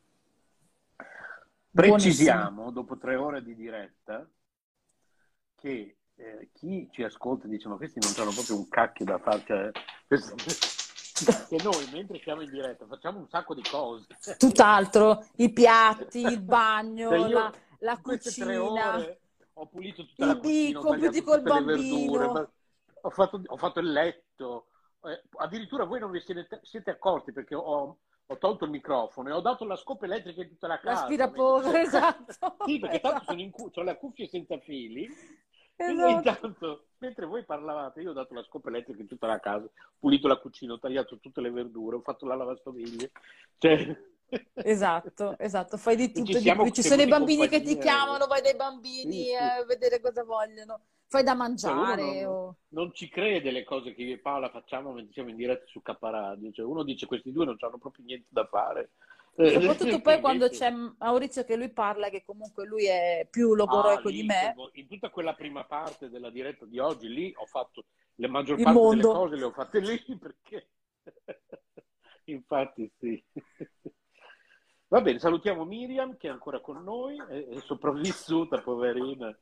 Precisiamo, buonissimo. Dopo tre ore di diretta, che eh, chi ci ascolta dice ma questi non hanno proprio un cacchio da farci, eh. Che noi mentre siamo in diretta facciamo un sacco di cose. Tutt'altro, i piatti, il bagno, io, la, la cucina. Tre ore ho pulito tutta la cucina, ho tagliato tutte le verdure, ho fatto, ho fatto il letto. Eh, addirittura voi non vi siete, siete accorti perché ho... ho tolto il microfono e ho dato la scopa elettrica in tutta la casa. L'aspirapolvere, esatto. Sì, perché esatto. Tanto sono in cu- ho la cuffia senza fili. Esatto. E intanto, mentre voi parlavate, io ho dato la scopa elettrica in tutta la casa, ho pulito la cucina, ho tagliato tutte le verdure, ho fatto la lavastoviglie. Cioè... Esatto, esatto. Fai di tutto. Ci, di ci sono i bambini che ti chiamano, vai dai bambini sì, sì. a vedere cosa vogliono. Fai da mangiare. Cioè non, o... non ci crede le cose che io e Paola facciamo mentre siamo in diretta su Kappa Radio. Cioè uno dice questi due non hanno proprio niente da fare. Soprattutto poi quando c'è Maurizio che lui parla, che comunque lui è più logoroico ah, di me. In tutta quella prima parte della diretta di oggi, lì ho fatto la maggior parte delle cose le ho fatte lì perché... Infatti sì. Va bene, salutiamo Miriam che è ancora con noi, è, è sopravvissuta, poverina.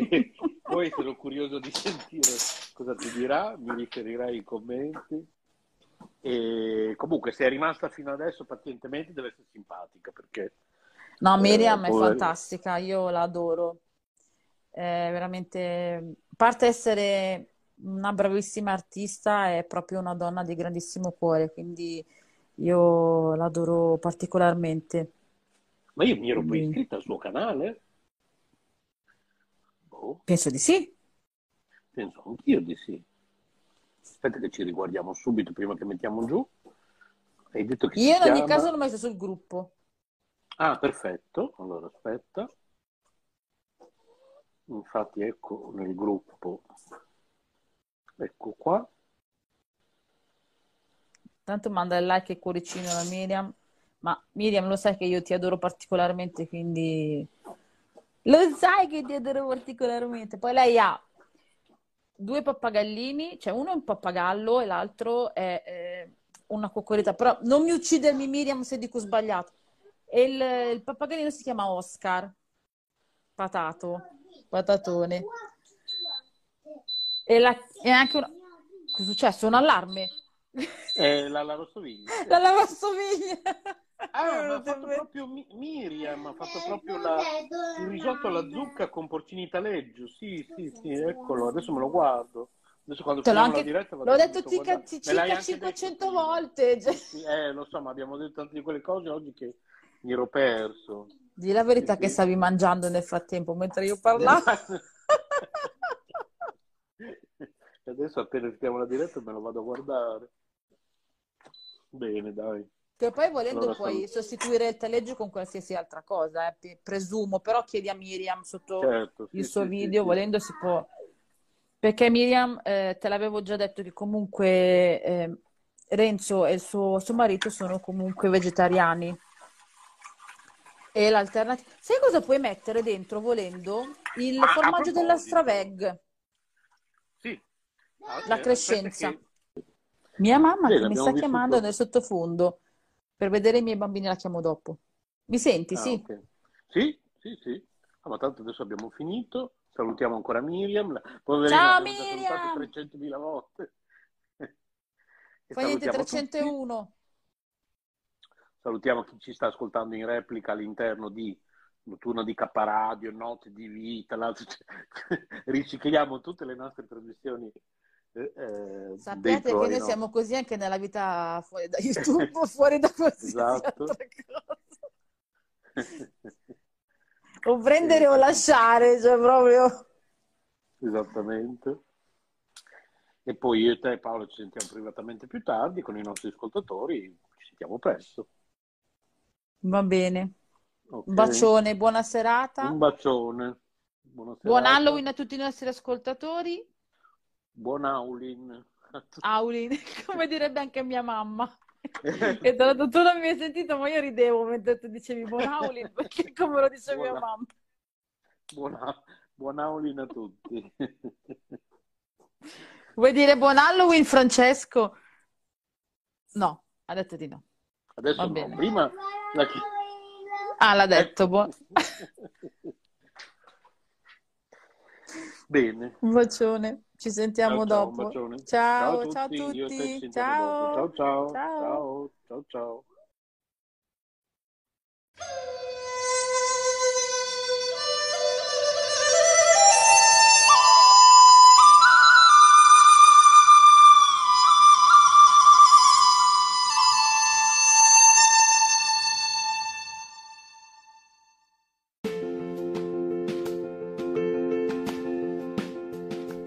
E, poi sono curioso di sentire cosa ti dirà, mi riferirai i commenti. E, comunque, se è rimasta fino adesso pazientemente deve essere simpatica perché... No, Miriam eh, è fantastica, io la adoro. eh, veramente, a parte essere una bravissima artista, è proprio una donna di grandissimo cuore, quindi io l'adoro particolarmente. Ma io mi ero poi iscritta al suo canale? Boh. Penso di sì. Penso anch'io di sì. Aspetta che ci riguardiamo subito prima che mettiamo giù. Hai detto che io in ogni chiama... caso l'ho messo sul gruppo. Ah, perfetto. Allora aspetta. Infatti ecco nel gruppo. Ecco qua. Tanto manda il like e cuoricino a Miriam. Ma Miriam, lo sai che io ti adoro particolarmente, quindi... Lo sai che ti adoro particolarmente. Poi lei ha due pappagallini, cioè uno è un pappagallo e l'altro è eh, una cocorita. Però non mi uccidermi, Miriam, se dico sbagliato. E il, il pappagallino si chiama Oscar. Patato. Patatone. E la, è anche una... Cosa è successo? Un allarme. Eh, la lavastoviglie. La lavastoviglie. Ah, ma ha fatto proprio Miriam, ha fatto proprio la, il risotto alla zucca con porcini taleggio. Sì, sì, sì, eccolo, adesso me lo guardo. Adesso quando finiamo anche... la diretta... L'ho detto circa cinquecento volte. Sì, eh, lo so, ma abbiamo detto tante di quelle cose oggi che mi ero perso. Dì la verità, sì, che sì. Stavi mangiando nel frattempo, mentre io parlavo. Adesso appena finiamo la diretta me lo vado a guardare. Bene, dai. Che poi volendo allora, puoi sono... sostituire il taleggio con qualsiasi altra cosa, eh, presumo, però chiedi a Miriam sotto certo, sì, il suo sì, video, sì, volendo sì. Si può. Perché Miriam, eh, te l'avevo già detto che comunque eh, Renzo e il suo, suo marito sono comunque vegetariani. E l'alternativa... Sai cosa puoi mettere dentro, volendo? Il ah, formaggio della Straveg. Sì. Ah, la crescenza. Che... Mia mamma sì, che mi sta chiamando tutto. Nel sottofondo. Per vedere i miei bambini la chiamo dopo. Mi senti, ah, sì? Okay. Sì, sì, sì. Ah, ma tanto adesso abbiamo finito. Salutiamo ancora Miriam. Poverina, ciao Miriam! trecentomila volte. Fai niente, trecentouno. Tutti. Salutiamo chi ci sta ascoltando in replica all'interno di Notturno di K Radio, Note di Vita. Ricicliamo tutte le nostre trasmissioni. Eh, eh, sappiate che noi no. siamo così anche nella vita fuori da YouTube, fuori da qualsiasi esatto. altra cosa. O prendere eh, o lasciare, cioè proprio esattamente. E poi io e te, Paolo, ci sentiamo privatamente più tardi con i nostri ascoltatori. Ci sentiamo presto, va bene, okay. Un bacione, buona serata. Un bacione, buona serata. Buon Halloween a tutti i nostri ascoltatori. Buon Howlin. Howlin, come direbbe anche mia mamma. E tra l'altro tu non mi hai sentito, ma io ridevo mentre tu dicevi buon Howlin, perché come lo dice buona, mia mamma. Buona, buon Howlin a tutti. Vuoi dire buon Halloween, Francesco? No, ha detto di no. Adesso no, prima... La... Ah, l'ha detto. Buon... Bene. Un bacione. Ci sentiamo ciao, dopo. Ciao, ciao, ciao a tutti. Ciao a tutti. Ciao. Ciao, ciao. Ciao, ciao, ciao.